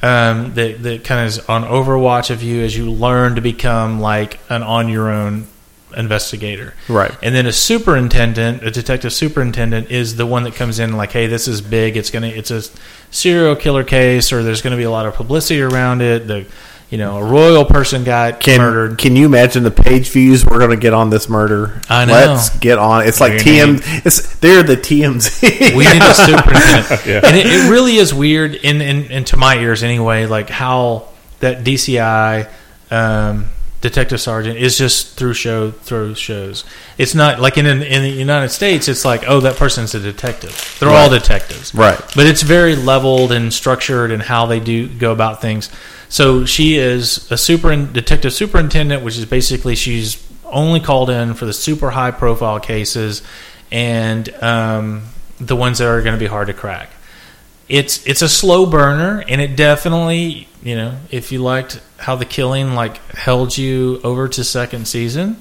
um, that that kind of is on overwatch of you as you learn to become like an on your own. Investigator, right? And then a superintendent, a detective superintendent, is the one that comes in like, "Hey, this is big. It's gonna, it's a serial killer case, or there's gonna be a lot of publicity around it. The, you know, a royal person got can, murdered. Can you imagine the page views we're gonna get on this murder? I know. Let's get on. It's like T M. It's they're the T M Z. We need a superintendent, yeah. and it, it really is weird in, in, in to my ears anyway. Like how that D C I. Um, Detective sergeant is just through show through shows. It's not like in in the United States. It's like, oh, that person's a detective. They're right. all detectives, right? But it's very leveled and structured in how they do go about things. So she is a super detective superintendent, which is basically she's only called in for the super high profile cases and um, the ones that are going to be hard to crack. it's it's a slow burner, and it definitely, you know, if you liked how The Killing like held you over to second season,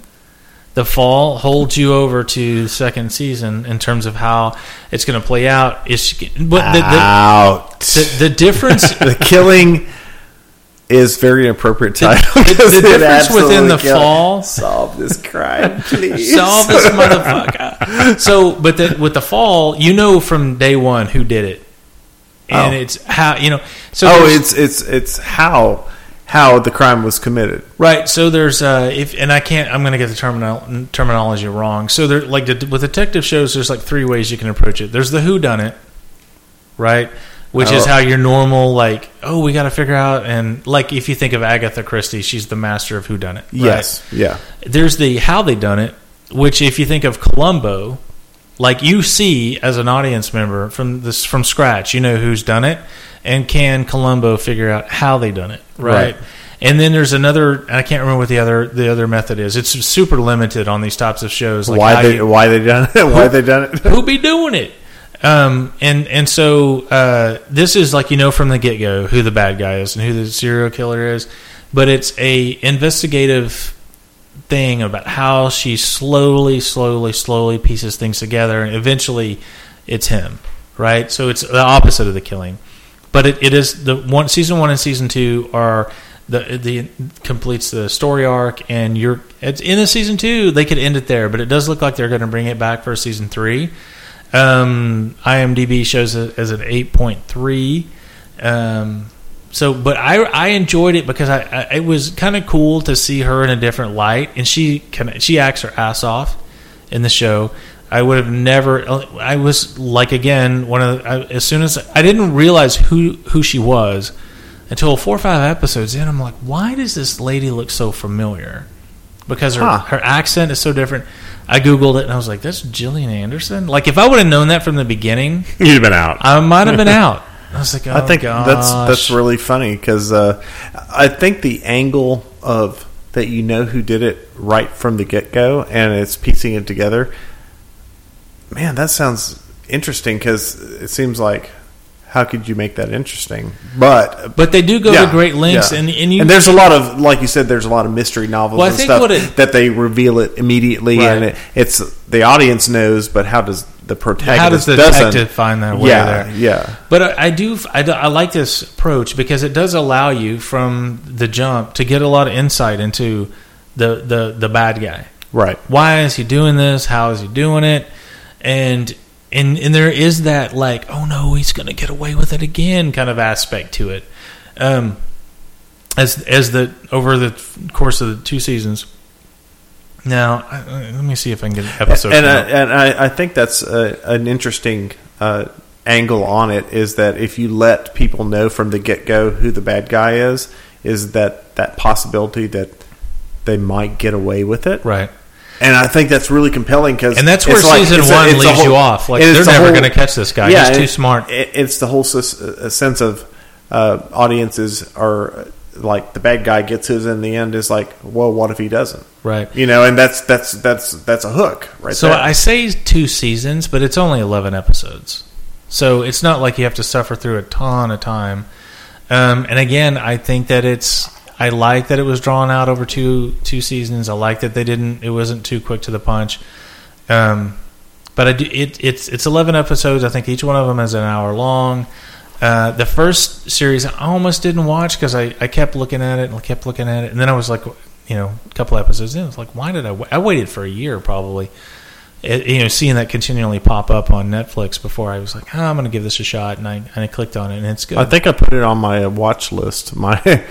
The Fall holds you over to second season in terms of how it's going to play out. It's but the, the, out. The, the difference, The Killing is very appropriate title. The, the, the difference within The Fall, solve this crime, please. Solve this motherfucker. So, but the, with The Fall, you know from day one who did it, and oh. it's how you know. So oh, it's it's it's how. How the crime was committed, right? So there's, uh, if and I can't, I'm going to get the terminal, terminology wrong. So there, like the, with detective shows, there's like three ways you can approach it. There's the whodunit, right? Which oh. is how your normal, like, oh, we got to figure out, and like if you think of Agatha Christie, she's the master of whodunit. Right? Yes, yeah. There's the how they done it, which if you think of Columbo, like you see as an audience member from this from scratch, you know who's done it. And can Columbo figure out how they done it, right? right? And then there's another. I can't remember what the other the other method is. It's super limited on these types of shows. Like why they you, why they done it? Why who, they done it? Who be doing it? Um, and and so uh, this is like you know from the get go who the bad guy is and who the serial killer is, but it's a investigative thing about how she slowly, slowly, slowly pieces things together, and eventually it's him, right? So it's the opposite of The Killing. But it, it is the one season one and season two are the the completes the story arc, and you're it's in a season two they could end it there, but it does look like they're going to bring it back for season three. Um, IMDb shows it as an eight point three. Um, so, but I I enjoyed it because I, I it was kind of cool to see her in a different light, and she can she acts her ass off in the show. I would have never. I was like again one of the, I, as soon as I didn't realize who, who she was until four or five episodes in. I'm like, why does this lady look so familiar? Because her huh. her accent is so different. I googled it and I was like, that's Gillian Anderson. Like if I would have known that from the beginning, you'd have been out. I might have been out. I was like, oh, I think gosh. that's that's really funny because uh, I think the angle of that you know who did it right from the get go and it's piecing it together. Man, that sounds interesting because it seems like how could you make that interesting? But but they do go yeah, to great lengths, yeah. and and, you, and there's a lot of like you said, there's a lot of mystery novels well, and stuff it, that they reveal it immediately, right. and it, it's the audience knows, but how does the protagonist how does the detective find that way yeah, there? Yeah, but I, I do I, I like this approach because it does allow you from the jump to get a lot of insight into the the the bad guy. Right? Why is he doing this? How is he doing it? And and and there is that like oh no he's gonna get away with it again kind of aspect to it, um, as as the over the course of the two seasons. Now I, let me see if I can get an episode. And I, and I, I think that's a, an interesting uh, angle on it is that if you let people know from the get go who the bad guy is, is that that possibility that they might get away with it, right? And I think that's really compelling because and that's where season like, one a, leaves whole, you off. Like they're never going to catch this guy. Yeah, He's it, too smart. It, it's the whole sense of uh, audiences are like the bad guy gets his in the end is like, well, what if he doesn't? Right. You know, and that's that's that's that's a hook, right? So there. I say two seasons, but it's only eleven episodes, so it's not like you have to suffer through a ton of time. Um, and again, I think that it's. I like that it was drawn out over two two seasons. I like that they didn't. It wasn't too quick to the punch. Um, but I do, it, it's it's eleven episodes. I think each one of them is an hour long. Uh, the first series I almost didn't watch because I, I kept looking at it and I kept looking at it, and then I was like, you know, a couple episodes in, I was like, why did I? Wa- I waited for a year probably. It, you know, seeing that continually pop up on Netflix before I was like, oh, I'm going to give this a shot, and I and I clicked on it, and it's good. I think I put it on my watch list. My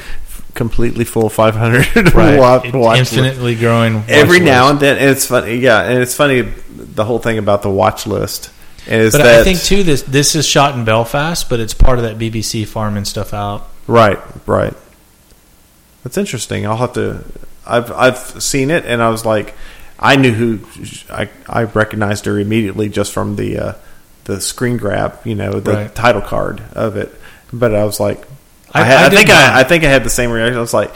completely full five hundred right. watch, watch infinitely list. Growing watch every list. Now and then, and it's funny yeah and it's funny the whole thing about the watch list is but that I think too this this is shot in Belfast, but it's part of that B B C farming stuff out right right that's interesting. I'll have to I've I've seen it and I was like I knew who I I recognized her immediately just from the uh, the screen grab, you know, the right. title card of it, but I was like I, had, I, I think I, I think I had the same reaction. I was like,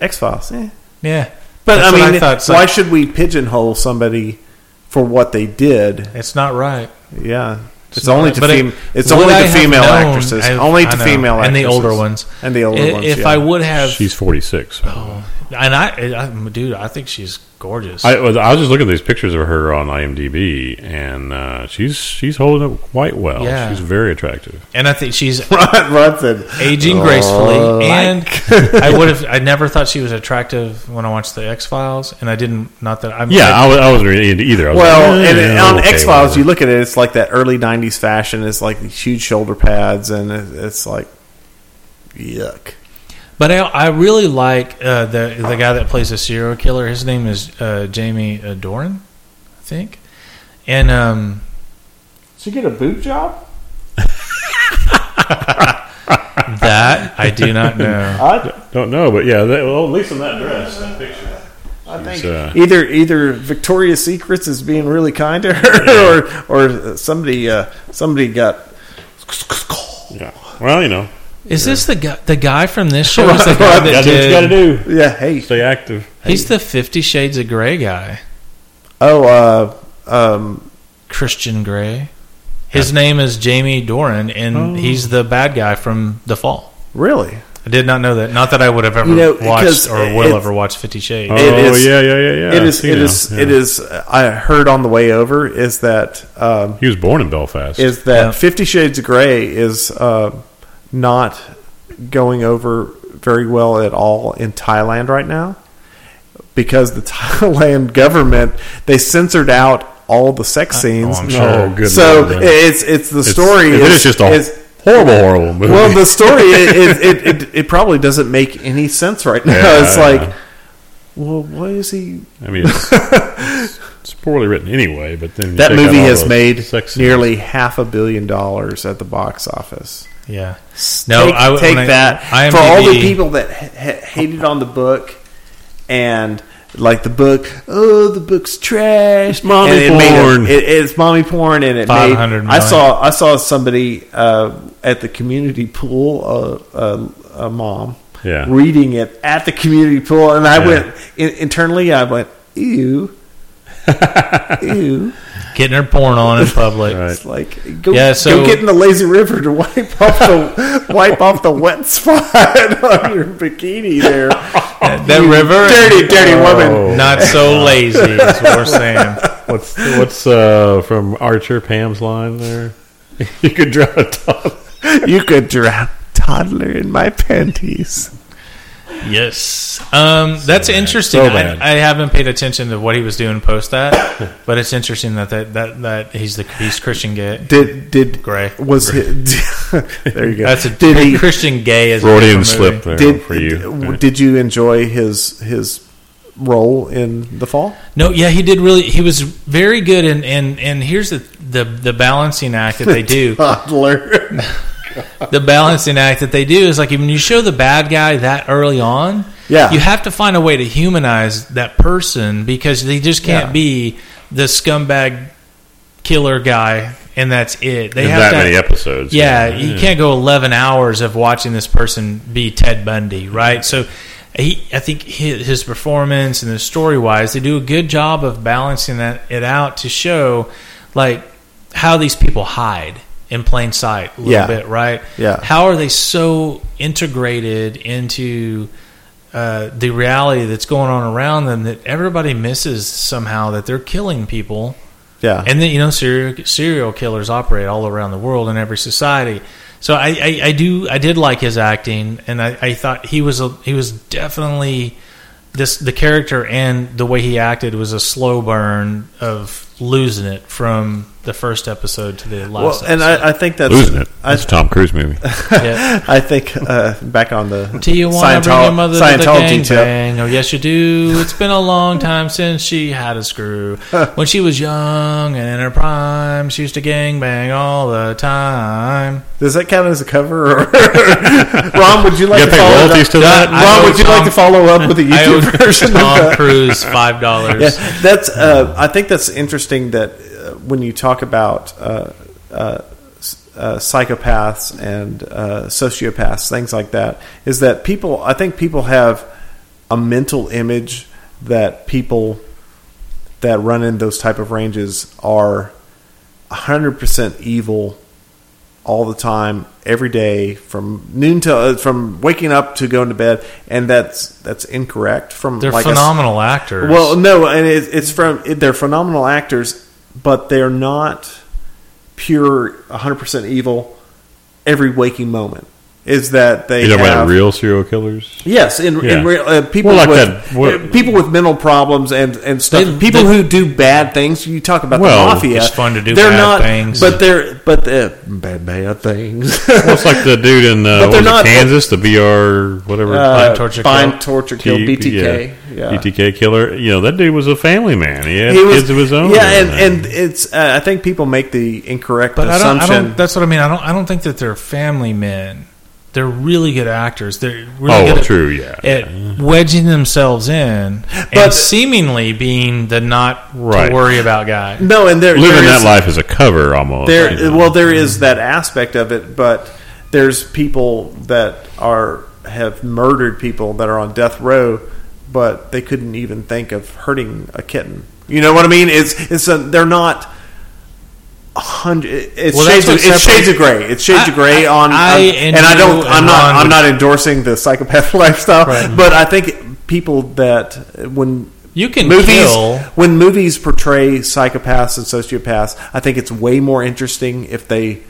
X-Files, eh. Yeah. But, That's I mean, I thought, so. Why should we pigeonhole somebody for what they did? It's not right. Yeah. It's only to fem- it's only to female actresses. Only to female actresses. And the older ones. And the older ones. If I would have, she's forty-six. Oh, and I, I, dude, I think she's gorgeous. I, I was just looking at these pictures of her on IMDb, and uh, she's she's holding up quite well. Yeah. She's very attractive, and I think she's aging oh, gracefully. And I would have, I never thought she was attractive when I watched the X Files, and I didn't. Not that I'm. Yeah, I, was, I wasn't really into either. I was well, like, eh, and, and on okay, X Files, you look at it, it's like that early nineties fashion. It's like these huge shoulder pads, and it's like yuck. But I, I really like uh, the the guy that plays the serial killer. His name is uh, Jamie Doran, I think. And um, did you get a boob job? That I do not know. I don't know, but yeah, they, well, at least in that dress, that picture. I think uh, either either Victoria's Secrets is being really kind to her, yeah. or or somebody uh, somebody got. Yeah. Well, you know. Is yeah. this the guy, the guy from this show? Right, is the guy right. that did, gotta do what you gotta do. Yeah, hey. Stay active. He's hey. the Fifty Shades of Grey guy. Oh, uh, um, Christian Grey. His I, name is Jamie Doran, and oh. he's the bad guy from The Fall. Really? I did not know that. Not that I would have ever you know, watched or will it, ever watch Fifty Shades. Oh, is, yeah, yeah, yeah, yeah. It is, it is, yeah. it is, I heard on the way over is that... Um, he was born in Belfast. Is that yeah. Fifty Shades of Grey is... Uh, not going over very well at all in Thailand right now because the Thailand government, they censored out all the sex scenes. Oh, I'm sure. oh, so Lord, it's it's the story. It's, it's, it's just a it's, horrible, horrible movie. Well, the story it, it, it, it probably doesn't make any sense right now. Yeah, it's like, yeah. well, what is he? I mean, it's, it's, it's poorly written anyway. But then that movie has made nearly half a billion dollars at the box office. Yeah. No, take, I take I, that I, for all the people that ha- hated on the book and like the book. Oh, the book's trash. Mommy it porn. Made, it, it's mommy porn, and it made. Million. I saw. I saw somebody uh, at the community pool. A uh, uh, uh, mom. Yeah. Reading it at the community pool, and I yeah. went in, internally. I went ew. Ew. Getting her porn on in public. Right. It's like go, yeah, so, go get in the lazy river to wipe off the wipe off the wet spot on your bikini there. That, that river, dirty, dirty oh. woman. Not so lazy, is what we're saying. What's what's uh, from Archer Pam's line there? You could drown a toddler. You could drown a toddler in my panties. Yes, um, that's so interesting. So I, I haven't paid attention to what he was doing post that, but it's interesting that that, that, that he's the he's Christian Gay. Did did Gray was Gray. He, there you go? That's a did he, Christian Gay as Freudian slip there did, for you. Did, yeah. did you enjoy his his role in The Fall? No, yeah, he did really. He was very good, and and and here's the the, the balancing act that they do. Toddler. The balancing act that they do is like when you show the bad guy that early on, yeah. you have to find a way to humanize that person because they just can't yeah. be the scumbag killer guy and that's it. They In have that to, many episodes. Yeah, yeah, you can't go eleven hours of watching this person be Ted Bundy, right? So he, I think his performance and the story-wise, they do a good job of balancing that it out to show like how these people hide. In plain sight a little yeah. bit, right? Yeah. How are they so integrated into uh, the reality that's going on around them that everybody misses somehow that they're killing people? Yeah. And then, you know, serial, serial killers operate all around the world in every society. So I, I, I do I did like his acting, and I, I thought he was a, he was definitely this the character and the way he acted was a slow burn of losing it from the first episode to the last well, episode. And I, I think that's... Losing it. It's a Tom Cruise movie. yeah. I think, uh, back on the... Do you want to bring your mother to the gangbang? Oh, yes, you do. It's been a long time since she had a screw. When she was young and in her prime, she used to gangbang all the time. Does that count as a cover? Or Ron, would you like you to follow up? To that? Ron, would you Tom, like to follow up with a YouTube version? Tom Cruise, five dollars. Yeah, that's. Uh, I think that's interesting that... When you talk about uh, uh, uh, psychopaths and uh, sociopaths, things like that, is that people, I think people have a mental image that people that run in those type of ranges are one hundred percent evil all the time, every day, from noon to uh, from waking up to going to bed, and that's that's incorrect. From they're like phenomenal a, actors. Well, no, and it, it's from it, they're phenomenal actors, but they're not pure one hundred percent evil every waking moment. Is that they? You're talking about real serial killers? Yes, in, yeah. in real, uh, people well, like with well, people with mental problems and, and stuff. They, people they, who do bad things. You talk about well, the mafia. It's fun to do they're bad not, things, but they're but the bad bad things. Well, it's like the dude in uh, was not, it, Kansas, the B R whatever, uh, torture find torture kill, kill B T K, yeah, yeah. B T K killer. You know that dude was a family man. He had he was, kids of his own. Yeah, and, and it's uh, I think people make the incorrect but assumption. I don't, I don't, that's what I mean. I don't I don't think that they're family men. They're really good actors. They're really oh, good true, at, yeah. at wedging themselves in but, and seemingly being the not right. to worry about guy. No, and there, living there that is, life as a cover almost. There, you know? Well, there is that aspect of it, but there's people that are have murdered people that are on death row, but they couldn't even think of hurting a kitten. You know what I mean? It's it's a, they're not. Hundred, it's, well, shades of, it's shades of gray. It's shades I, of gray on, I, I and I don't. I'm not. I'm not endorsing the psychopath lifestyle, right. But I think people that when you can movies, kill when movies portray psychopaths and sociopaths, I think it's way more interesting if they,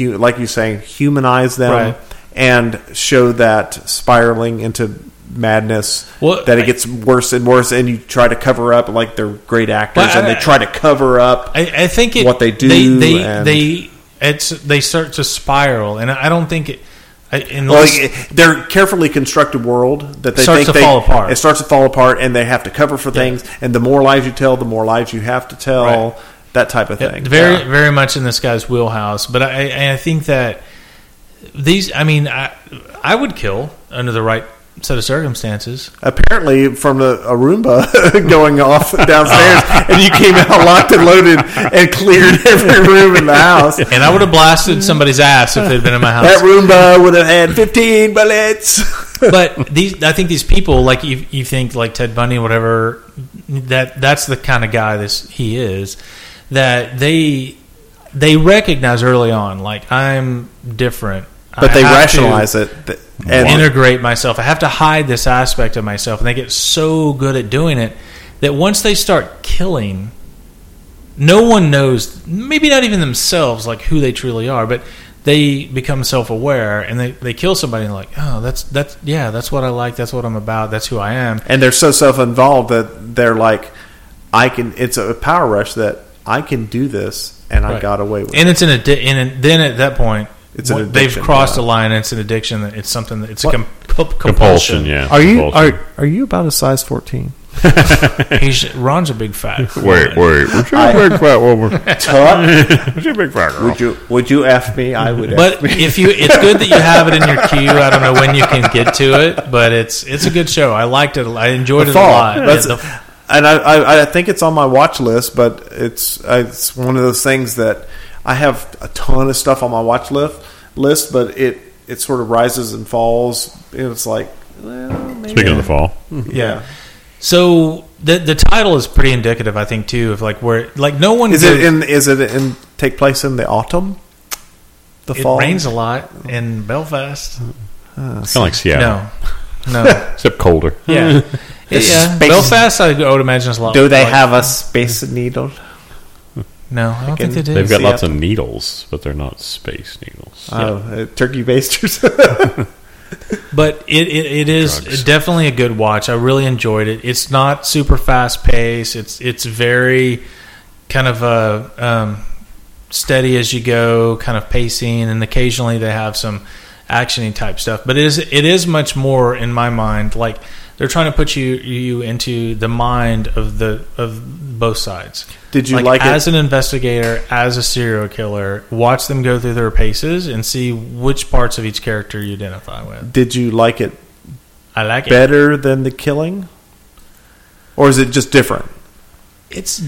like you're saying, humanize them right. and show that spiraling into madness well, that it gets worse and worse, and you try to cover up like they're great actors, I, and they try to cover up. I, I think it, what they do, they they, and they it's they start to spiral, and I don't think it. Unless well, like, their carefully constructed world that they starts think to they, fall apart. It starts to fall apart, and they have to cover for yeah. things. And the more lies you tell, the more lies you have to tell. Right. That type of thing. It, very yeah. very much in this guy's wheelhouse, but I I think that these. I mean, I I would kill under the right. set of circumstances. Apparently from a, a Roomba going off downstairs and you came out locked and loaded and cleared every room in the house. And I would have blasted somebody's ass if they'd been in my house. That Roomba would have had fifteen bullets. But these, I think these people, like you, you think like Ted Bundy, whatever, that that's the kind of guy this he is, that they they recognize early on, like, I'm different. But I they rationalize to, it. That, and integrate myself. I have to hide this aspect of myself, and they get so good at doing it that once they start killing, no one knows, maybe not even themselves, like who they truly are, but they become self-aware, and they, they kill somebody and they're like, oh, that's that's yeah, that's what I like, that's what I'm about, that's who I am. And they're so self-involved that they're like, I can, it's a power rush that I can do this, and right. I got away with and it. It's an addi- and then at that point It's an they've crossed yeah. a line. And it's an addiction. It's something. That, it's what? a comp- compulsion. compulsion. Yeah. Are you compulsion. are are you about a size fourteen? He's, Ron's a big fat. Wait, wait. Would you be a big fat woman? Would you a big fat girl? Would you would you F me? I would. But F me. If you, it's good that you have it in your queue. I don't know when you can get to it, but it's it's a good show. I liked it. I enjoyed the it fall. a lot. Yeah, That's, the, and I, I I think it's on my watch list, but it's it's one of those things that. I have a ton of stuff on my watch list, list, but it, it sort of rises and falls. And it's like, well, maybe. Speaking of the fall. Yeah. So the the title is pretty indicative, I think, too, of like where, like no one. Is goes, it in, is it in, take place in the autumn? The it fall? It rains a lot in Belfast. Uh, it's kind of like Seattle. No. No. Except colder. Yeah. yeah. Belfast, I would imagine, is a lot. Do they like, have a space needle? No, I don't think they do. They've got lots of needles, but they're not space needles. Oh, yeah. uh, turkey basters. But it, it, it is Drugs. definitely a good watch. I really enjoyed it. It's not super fast paced. It's it's very kind of a um, steady as you go kind of pacing, and occasionally they have some actiony type stuff. But it is it is much more in my mind like they're trying to put you you into the mind of the of both sides. Did you like, like as it? an investigator, as a serial killer, watch them go through their paces and see which parts of each character you identify with? Did you like it? I like better it better than The Killing, or is it just different? It's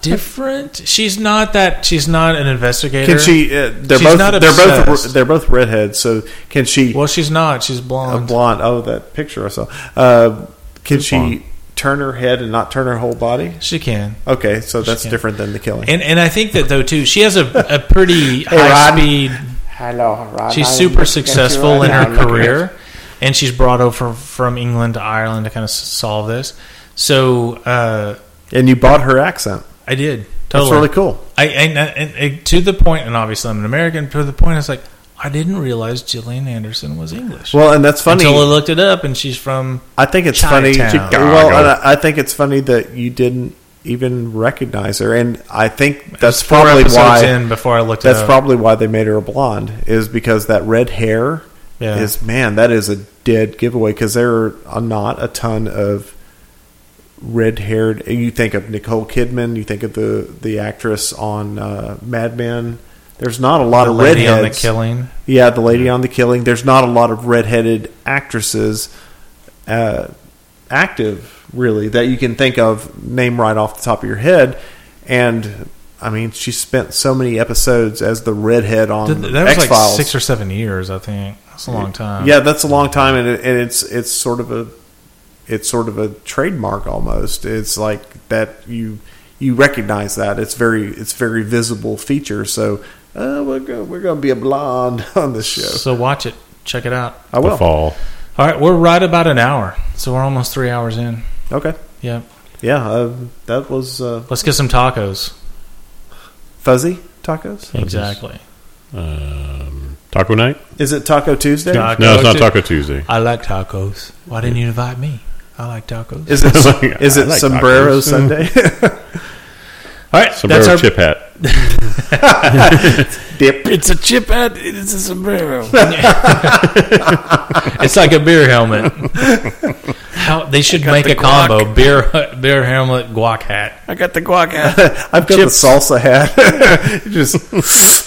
different. She's not that. She's not an investigator. Can she? Uh, they're she's both. Not they're both. They're both redheads. So can she? Well, she's not. She's blonde. A blonde. Oh, that picture I saw. Uh, can She's she? Blonde. turn her head and not turn her whole body? She can. Okay, so that's different than the killing. And and I think that, though, too, she has a, a pretty hey, high-speed... Hello, Rod. She's super successful right in her now, career, and she's brought over from England to Ireland to kind of solve this. So... Uh, and you bought her accent. I did. Totally. That's really cool. I, I, and, and to the point, and obviously I'm an American, to the point it's like, I didn't realize Gillian Anderson was English. Well, and that's funny. Until I looked it up, and she's from I think it's Chinatown. funny. Chicago. Well, and I, I think it's funny that you didn't even recognize her, and I think that's probably why. In before I looked, that's it up. probably why they made her a blonde, is because that red hair yeah. is man, that is a dead giveaway because there are not a ton of red-haired. You think of Nicole Kidman, you think of the the actress on uh, Mad Men. There's not a lot the of lady redheads. on the killing. Yeah, the lady on the killing. There's not a lot of redheaded actresses uh, active, really, that you can think of, name right off the top of your head. And, I mean, she spent so many episodes as the redhead on X-Files. That was X-Files. like six or seven years, I think. That's a long time. Yeah, that's a long time, and, it, and it's it's sort of a it's sort of a trademark almost. It's like that you you recognize that. It's very it's very visible feature. So uh, we're gonna, we're going to be a blonde on this show. So watch it, check it out. I will. The fall. All right, we're right about an hour, so we're almost three hours in. Okay. Yeah. Yeah. Uh, that was. Uh, Let's get some tacos. Fuzzy tacos. Exactly. Um, taco night. Is it Taco Tuesday? Taco no, it's not Taco Tuesday. I like tacos. Why didn't you invite me? I like tacos. Is it like, is it like Sombrero tacos. Sunday? All right, sombrero that's our chip hat. Dip. It's a chip hat. It's a sombrero. It's like a beer helmet. How they should make a guac. combo: beer, beer helmet, guac hat. I got the guac hat. I've got Chips. the salsa hat. Just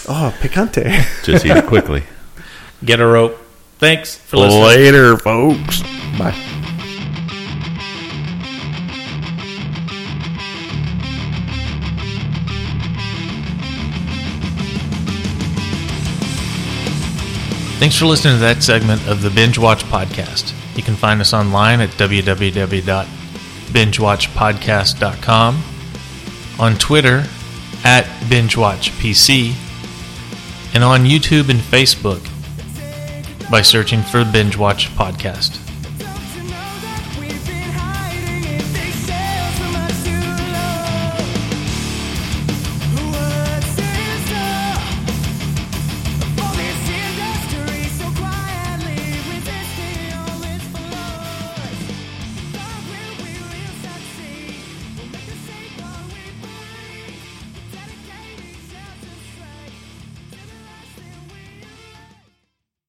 oh, picante. Just eat it quickly. Get a rope. Thanks for listening. Later, folks. Bye. Thanks for listening to that segment of the Binge Watch Podcast. You can find us online at w w w dot binge watch podcast dot com, on Twitter at Binge Watch P C, and on YouTube and Facebook by searching for Binge Watch Podcast.